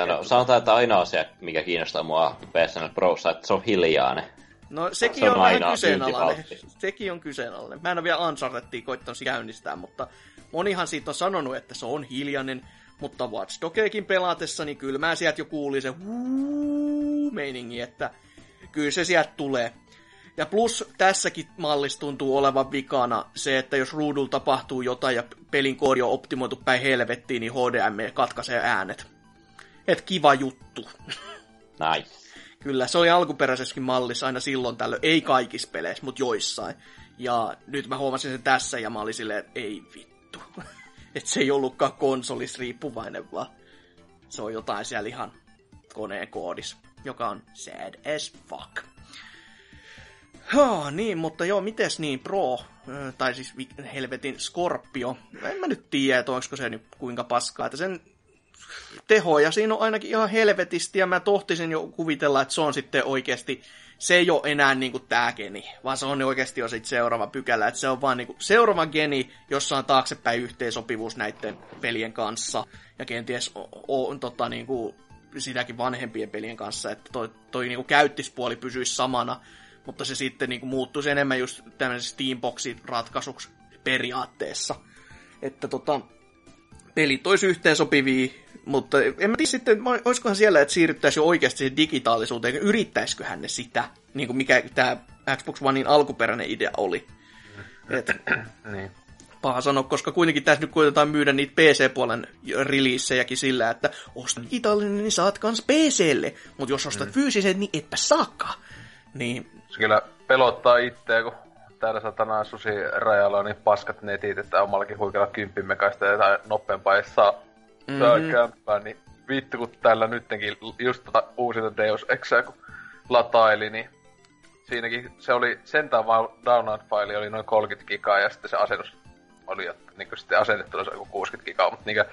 No, sanotaan, että ainoa asia, mikä kiinnostaa mua PSN Prossa, että se on hiljainen. No sekin on vähän kyseenalainen. Sekin on kyseenalainen. Mä en ole vielä Unchartedia koittanut käynnistää, mutta monihan siitä on sanonut, että se on hiljainen. Mutta Watch Dogeakin pelatessa, niin kyllä mä sieltä jo kuulin se meiningi, että kyllä se sieltä tulee. Ja plus tässäkin mallissa tuntuu olevan vikana se, että jos ruudulla tapahtuu jotain ja pelin koodi on optimoitu päin helvettiin, niin HDMI katkaisee äänet. Et kiva juttu. Nice. Kyllä, se oli alkuperäisessäkin mallissa aina silloin tällöin, ei kaikissa peleissä, mutta joissain. Ja nyt mä huomasin sen tässä ja mä olin silleen, että ei vittu. Että se ei ollutkaan konsolis riippuvainen, vaan se on jotain siellä ihan koneen koodissa, joka on sad as fuck. Haa, niin, mutta joo, mites niin, Pro, tai siis helvetin Scorpio, en mä nyt tiedä, että onko se nyt kuinka paskaa, että sen tehoja siinä on ainakin ihan helvetisti, ja mä tohtisin jo kuvitella, että se on sitten oikeasti, se ei ole enää niinku tää geni, vaan se on oikeasti jo sit seuraava pykälä, että se on vaan niinku seuraava geni, jossa on taaksepäin yhteensopivuus näiden pelien kanssa, ja kenties on niinku sitäkin vanhempien pelien kanssa, että toi niinku käyttispuoli pysyisi samana, mutta se sitten niinku muuttuisi enemmän just tämmöisen Steamboxin ratkaisuksi periaatteessa, että pelit olisi yhteensopivia, mutta en mä tiedä sitten, olisikohan siellä, että siirryttäisiin oikeasti siihen digitaalisuuteen, yrittäisiköhän ne sitä, niin kuin mikä tämä Xbox Onein alkuperäinen idea oli. Et, niin. Paha sanoa, koska kuitenkin tässä nyt koitetaan myydä niitä PC-puolen releasejäkin sillä, että ostat digitaalinen, niin saat kans PClle, mutta jos ostat fyysisen, niin etpä saakaan. Niin. Se kyllä pelottaa itseä, kun täällä satanaan susirajalla on niin paskat netit, että omallakin huikalla 10 mekaista ja jotain nopeampaa ei saa kämpää, niin vittu kun täällä nyttenkin just tota uusinta Deus Exää kun lataili, niin siinäkin se oli sentään vaan download-faili oli noin 30 gigaa ja sitten se asennus oli niin sitten asennettuna se oli 60 gigaa, mutta niin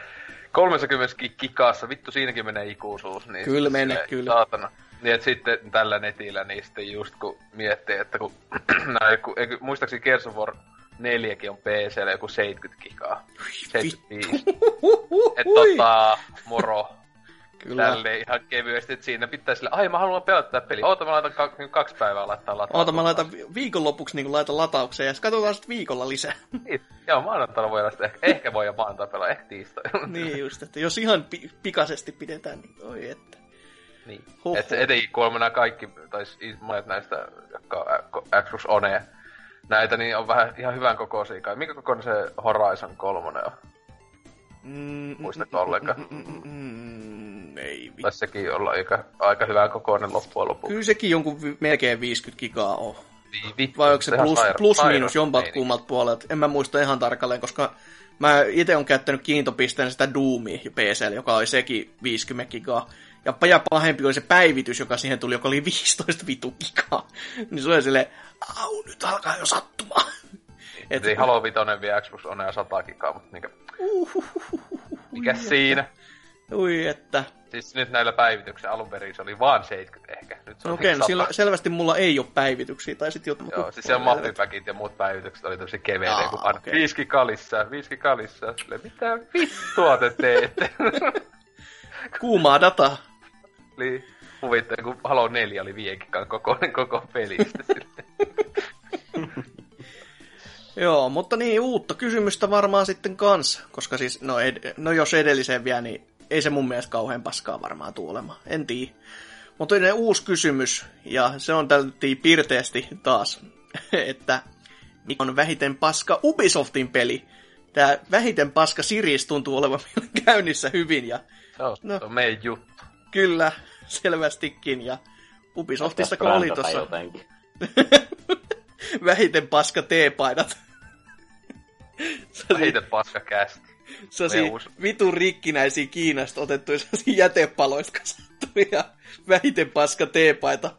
30 gigaassa vittu siinäkin menee ikuisuus, niin kyllä menee, kyllä. Saatana. Niin, sitten tällä netillä, niin sitten just kun miettii, että kun muistaakseni Gears of War 4:kin on PC:llä joku 70 gigaa. 75. Et moro. Kyllä. Tälleen ihan kevyesti, että siinä pitää sillä, ai mä haluan pelata tätä peliä. Oota mä laitan kaksi päivää laittaa lataa. Oota mä laitan viikonlopuksi niin laitan lataukseen ja katsotaan sitten viikolla lisää. Niin, joo maanantaina voidaan sitten ehkä voi jo maanantaina pelaa, ehkä tiistaina. Niin just, että jos ihan pikaisesti pidetään, niin oi että. Niin. Huh-huh. Et etenkin kuulemma nämä kaikki, tai monet näistä, jotka on Xbox One, näitä, niin on vähän ihan hyvän kokoisia kai. Minkä kokoinen se Horizon 3 on? Muistatko ollenkaan? Ei vittu. Tai sekin olla aika hyvän kokoinen loppujen lopuksi. Kyllä sekin jonkun melkein 50 gigaa on. Vittu, vai onko se plus-miinus jompat kummat puolet? En mä muista ihan tarkalleen, koska mä ite on käyttänyt kiintopisteenä sitä Doomia PC:llä, joka oli sekin 50 gigaa. Ja pahempi oli se päivitys, joka siihen tuli, joka oli 15 vitun gigaa. Niin se oli silleen, au, nyt alkaa jo sattumaan. Et ei Halo 5 vielä Xbox on ja 100 gigaa, mutta niinkä... Mikäs siinä? Ui, että... Siis nyt näillä päivityksillä alun perin se oli vaan 70 ehkä. Nyt se on okei, no sillä, selvästi mulla ei ole päivityksiä, tai sit jotain... Joo, siis siellä mappipäkit ja muut päivitykset oli tämmöisiä keveitä, kun aina okay. 5 gigaa lisää. Silleen, mitä vittua te teette? Kuumaa dataa. Eli kuvittain, kun Halo 4 oli vienkikaan koko pelistä sitten. Joo, mutta niin, uutta kysymystä varmaan sitten kans. Koska siis, no jos edelliseen vielä, niin ei se mun mielestä kauhean paskaa varmaan tule olemaan. En tiedä. Mutta toinen uusi kysymys, ja se on tälti pirteästi taas, että mikä on vähiten paska Ubisoftin peli? Tää vähiten paska series tuntuu olevan käynnissä hyvin, ja... Se on meidän juttu. Kyllä, selvästikin, ja Ubisoftissa kun oli tossa... Vähiten paska teepaidat. Vähiten paska kästi. Sellaisia vitun rikkinäisiä Kiinasta otettuja jätepaloista kasattuja. Vähiten paska teepaita.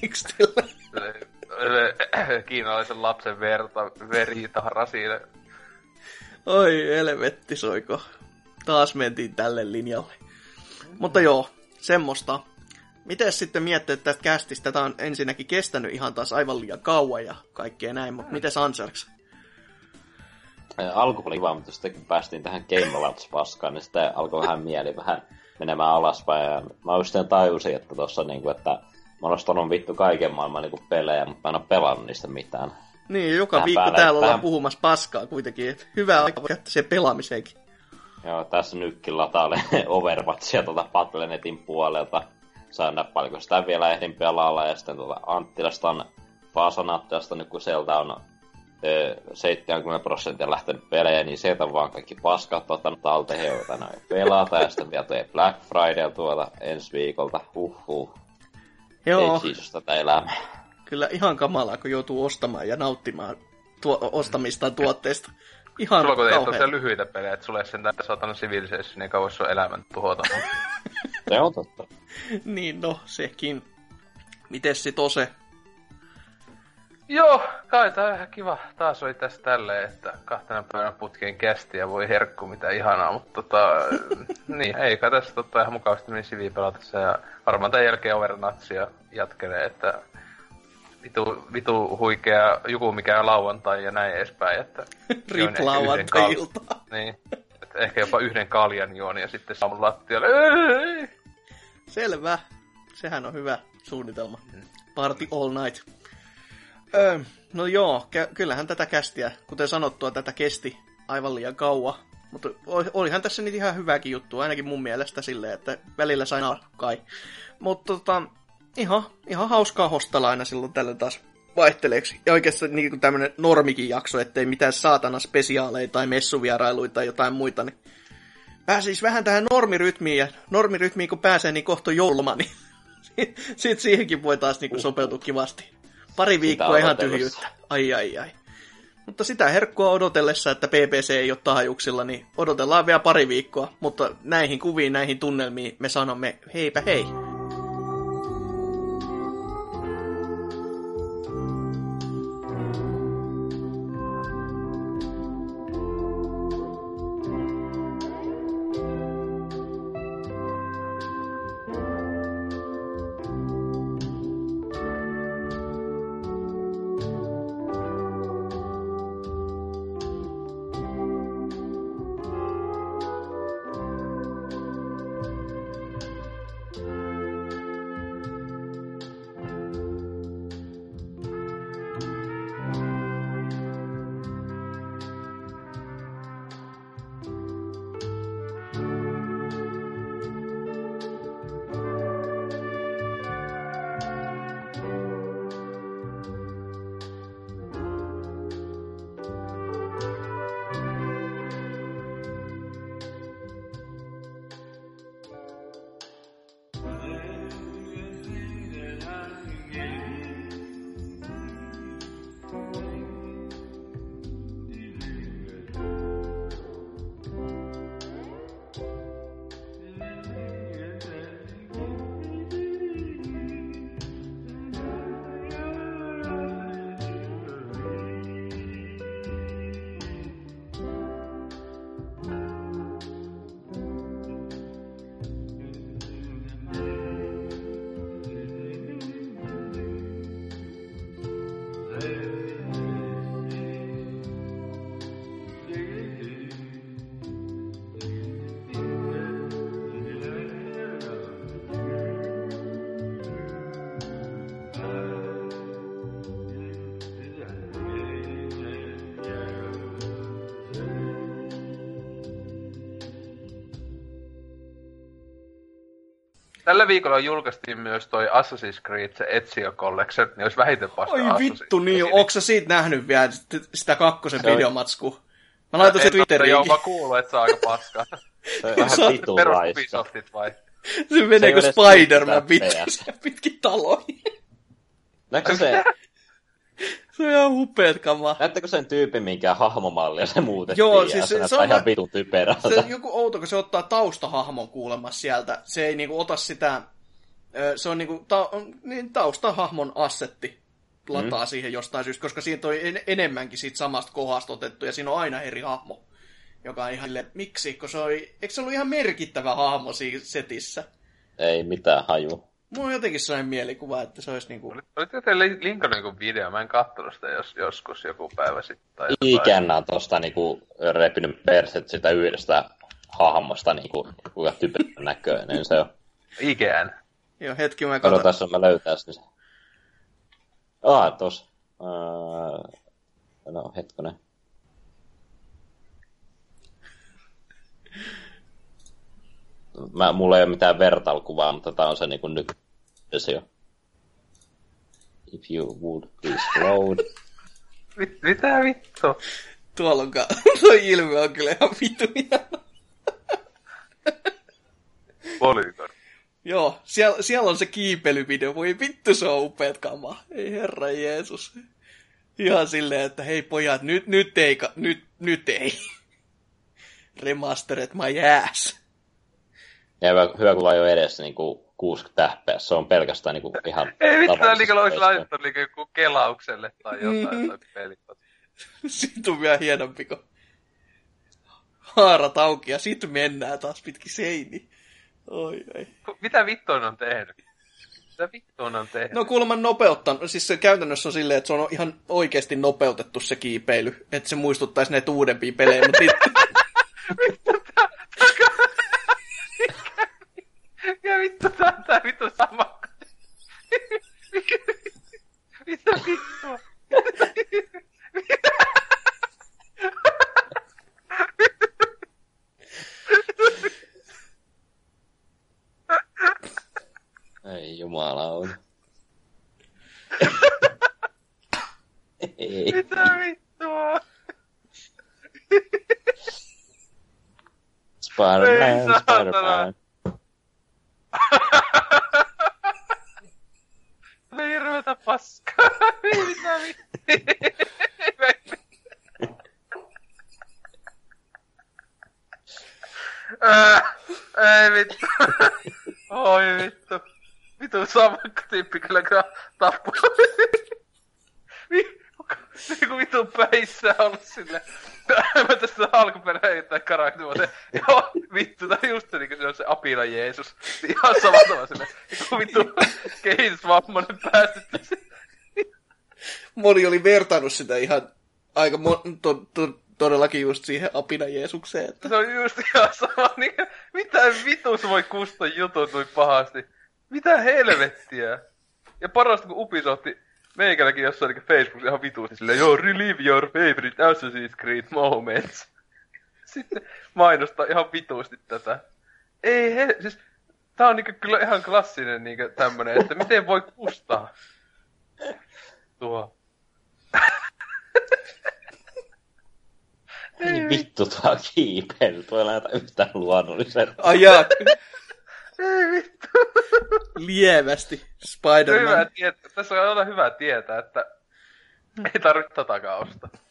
Tekstillä. Kiinalaisen lapsen veritahra siinä. Oi helvetti soiko. Taas mentiin tälle linjalle. Mutta joo, semmoista. Mites sitten miettii tästä kästistä? Tämä on ensinnäkin kestänyt ihan taas aivan liian kauan ja kaikkea näin, mutta mites Ansers? Alku oli hyvä, mutta sitten kun päästiin tähän Game Awards-paskaan, niin sitä alkoi vähän mieli vähän menemään alaspäin. Ja mä oikeastaan tajusin, että tossa niinku, että mä olen ostanut vittu kaiken maailman niinku pelejä, mutta mä en ole pelannut niistä mitään. Niin, joka tähän viikko päälle, täällä ollaan puhumassa paskaa kuitenkin, että hyvää aikaa voi jättää sen pelaamiseenkin. Joo, tässä nytkin latailen Overwatchia tuolta Battlenetin puolelta. Sain näppäilikö sitä vielä ehdin pelalla, ja sitten tuota Anttilasta on Fasanattilasta, nyt kun sieltä on 70% lähtenyt pelejä, niin sieltä on vaan kaikki paskat ottanut talteen, joita noin pelata, ja sitten vielä tulee Black Friday tuolta ensi viikolta, huhhuh. Joo. Ei siis tätä elämää. Kyllä ihan kamalaa, kun joutuu ostamaan ja nauttimaan ostamistaan tuotteista. Ihan sulla kun teet tosiaan lyhyitä pelejä, että sulle sen tässä otanut Civilization, eikä voi sun elämän tuhota. Se on totta. Niin, no, sekin. Mites sit Ose? Joo, kai tää on ihan kiva. Taas oli tässä tälleen, että 2 päivänä putkeen kästi ja voi herkku mitä ihanaa, mutta niin, ei kai tässä totta ihan mukavasti meni Civi pelatessa ja varmaan tämän jälkeen Overnatsia jatkelee, että vitu huikea joku mikä lauantai ja näin edespäin, että... Rip lauantailta. Niin. Ehkä jopa yhden kaljan juoni ja sitten saamun lattialle. Selvä. Sehän on hyvä suunnitelma. Party all night. No joo, kyllähän tätä kästiä, kuten sanottua, tätä kesti aivan liian kauan. Mutta olihan tässä nyt ihan hyvääkin juttua, ainakin mun mielestä silleen, että välillä sain kai. Mutta ihan hauskaa hostella aina silloin tällöin taas vaihteleeksi. Ja oikeastaan niin kuin tämmönen normikin jakso, ettei mitään saatana spesiaaleja tai messuvierailuja tai jotain muita, niin pääsis vähän tähän normirytmiin, ja normirytmiin kun pääsee, niin kohta jouluma, niin sit siihenkin voi taas niin kuin sopeutua kivasti. Pari viikkoa ihan tyhjyyttä. Ai. Mutta sitä herkkua odotellessa, että PBC ei ole taajuuksilla, niin odotellaan vielä pari viikkoa. Mutta näihin kuviin, näihin tunnelmiin me sanomme heipä hei. Tällä viikolla julkaistiin myös toi Assassin's Creed, se Ezio Collection, niin olisi vähiten vasta Assassin's. Oi vittu, niin onko sä siitä nähnyt vielä sitä kakkosen videomatskua? Mä laitoin se Twitteriin. Joo, mä kuulun, että se on aika paskaa. Se on vähän vitun raiska. Se menee kuin Spider-Man pitkin taloihin. Näetkö se? Se on ihan hupeet kamaa. Näyttääkö sen tyypin minkään hahmomallia se muutettiin? Joo, siis se on ihan vitun typerältä. Se on joku outo, kun se ottaa taustahahmon kuulemassa sieltä. Se ei niinku ota sitä... Se on niinku taustahahmon assetti lataa siihen jostain syystä, koska siitä on enemmänkin siitä samasta kohdasta otettu, ja siinä on aina eri hahmo, joka on ihan silleen, miksi? Kun se oli, eikö se ollut ihan merkittävä hahmo siinä setissä? Ei mitään haju. Mulla on jotenkin sellainen mielikuva, että se olisi niinku... Olitko teille linkannut joku video? Mä en katsonut sitä joskus joku päivä sitten. Ikänä on tosta niinku repinyt perset sitä yhdestä hahmosta niinku, kuinka typerän näköinen se on. Ikään. Joo, hetki mä katson. Odotas, mä löytän sen. Tos. No, hetkonen. Mulla ei ole mitään vertailukuvaa, mutta tää on se niinku nykyisio. If you would please load. Mitä vittu? Tuolla onkaan. Tuo ilme on kyllä ihan vituja. Polygon. Joo, siellä on se kiipeilyvideo. Voi vittu, se on upeat kamaa. Ei herra Jeesus. Ihan silleen, että hei pojat, nyt ei. Remastered my ass. Ja hyvä, kun laajo edessä niin 60 tähpeä. Se on pelkästään niin ihan... Ei mitään, niin kuin olisi laittanut niin kelaukselle tai jotain peliä. Siitä on vielä hienompi, kun haarat auki ja sitten mennään taas pitkin seiniin. Oi. Mitä vittua on tehnyt? No kuulemma nopeuttanut. Siis se käytännössä on silleen, että se on ihan oikeasti nopeutettu se kiipeily. Että se muistuttaisi näitä uudempia pelejä. Mikä vittu tää vittu sama? Mitä? Ei jumalauta. Mitä vittua? Spider-Man. Hirveetä paskaa. Ei vittu. Oi vittu. Vittu samakka tyyppi kyllä tappaa. Niinku vittu päissä on ollut silleen. Mä tästä alkuperäin heittää karakteria muuten. Joo, vittu, tää on just se niinku se on se apina Jeesus. Ihan sama silleen. Niinku vittu kehitysvammainen päästetty se. Moni oli vertannut sitä ihan aika todellakin just siihen apina Jeesukseen. Että... Se on just ihan sama, niin mitä vitus voi kustaa jutun noin pahasti. Mitä helvettiä. Ja parasta kun Ubisoft meikäläkin jossain niin Facebookissa ihan vitusti silleen, joo, relive your favorite Assassin's Creed moments. Sitten mainostaa ihan vitusti tätä. Ei siis tää on niinku kyllä ihan klassinen niinku tämmönen, että miten voi kustaa. Tuo. Ei vittu, tuo kiipeily. Tuo ei lähetä yhtään luonnolliseen. Ajaa. Ei vittu. Lievästi. Spider-Man. Hyvä tietää. Tässä on aina hyvä tietää, että ei tarvitse tätä kausta.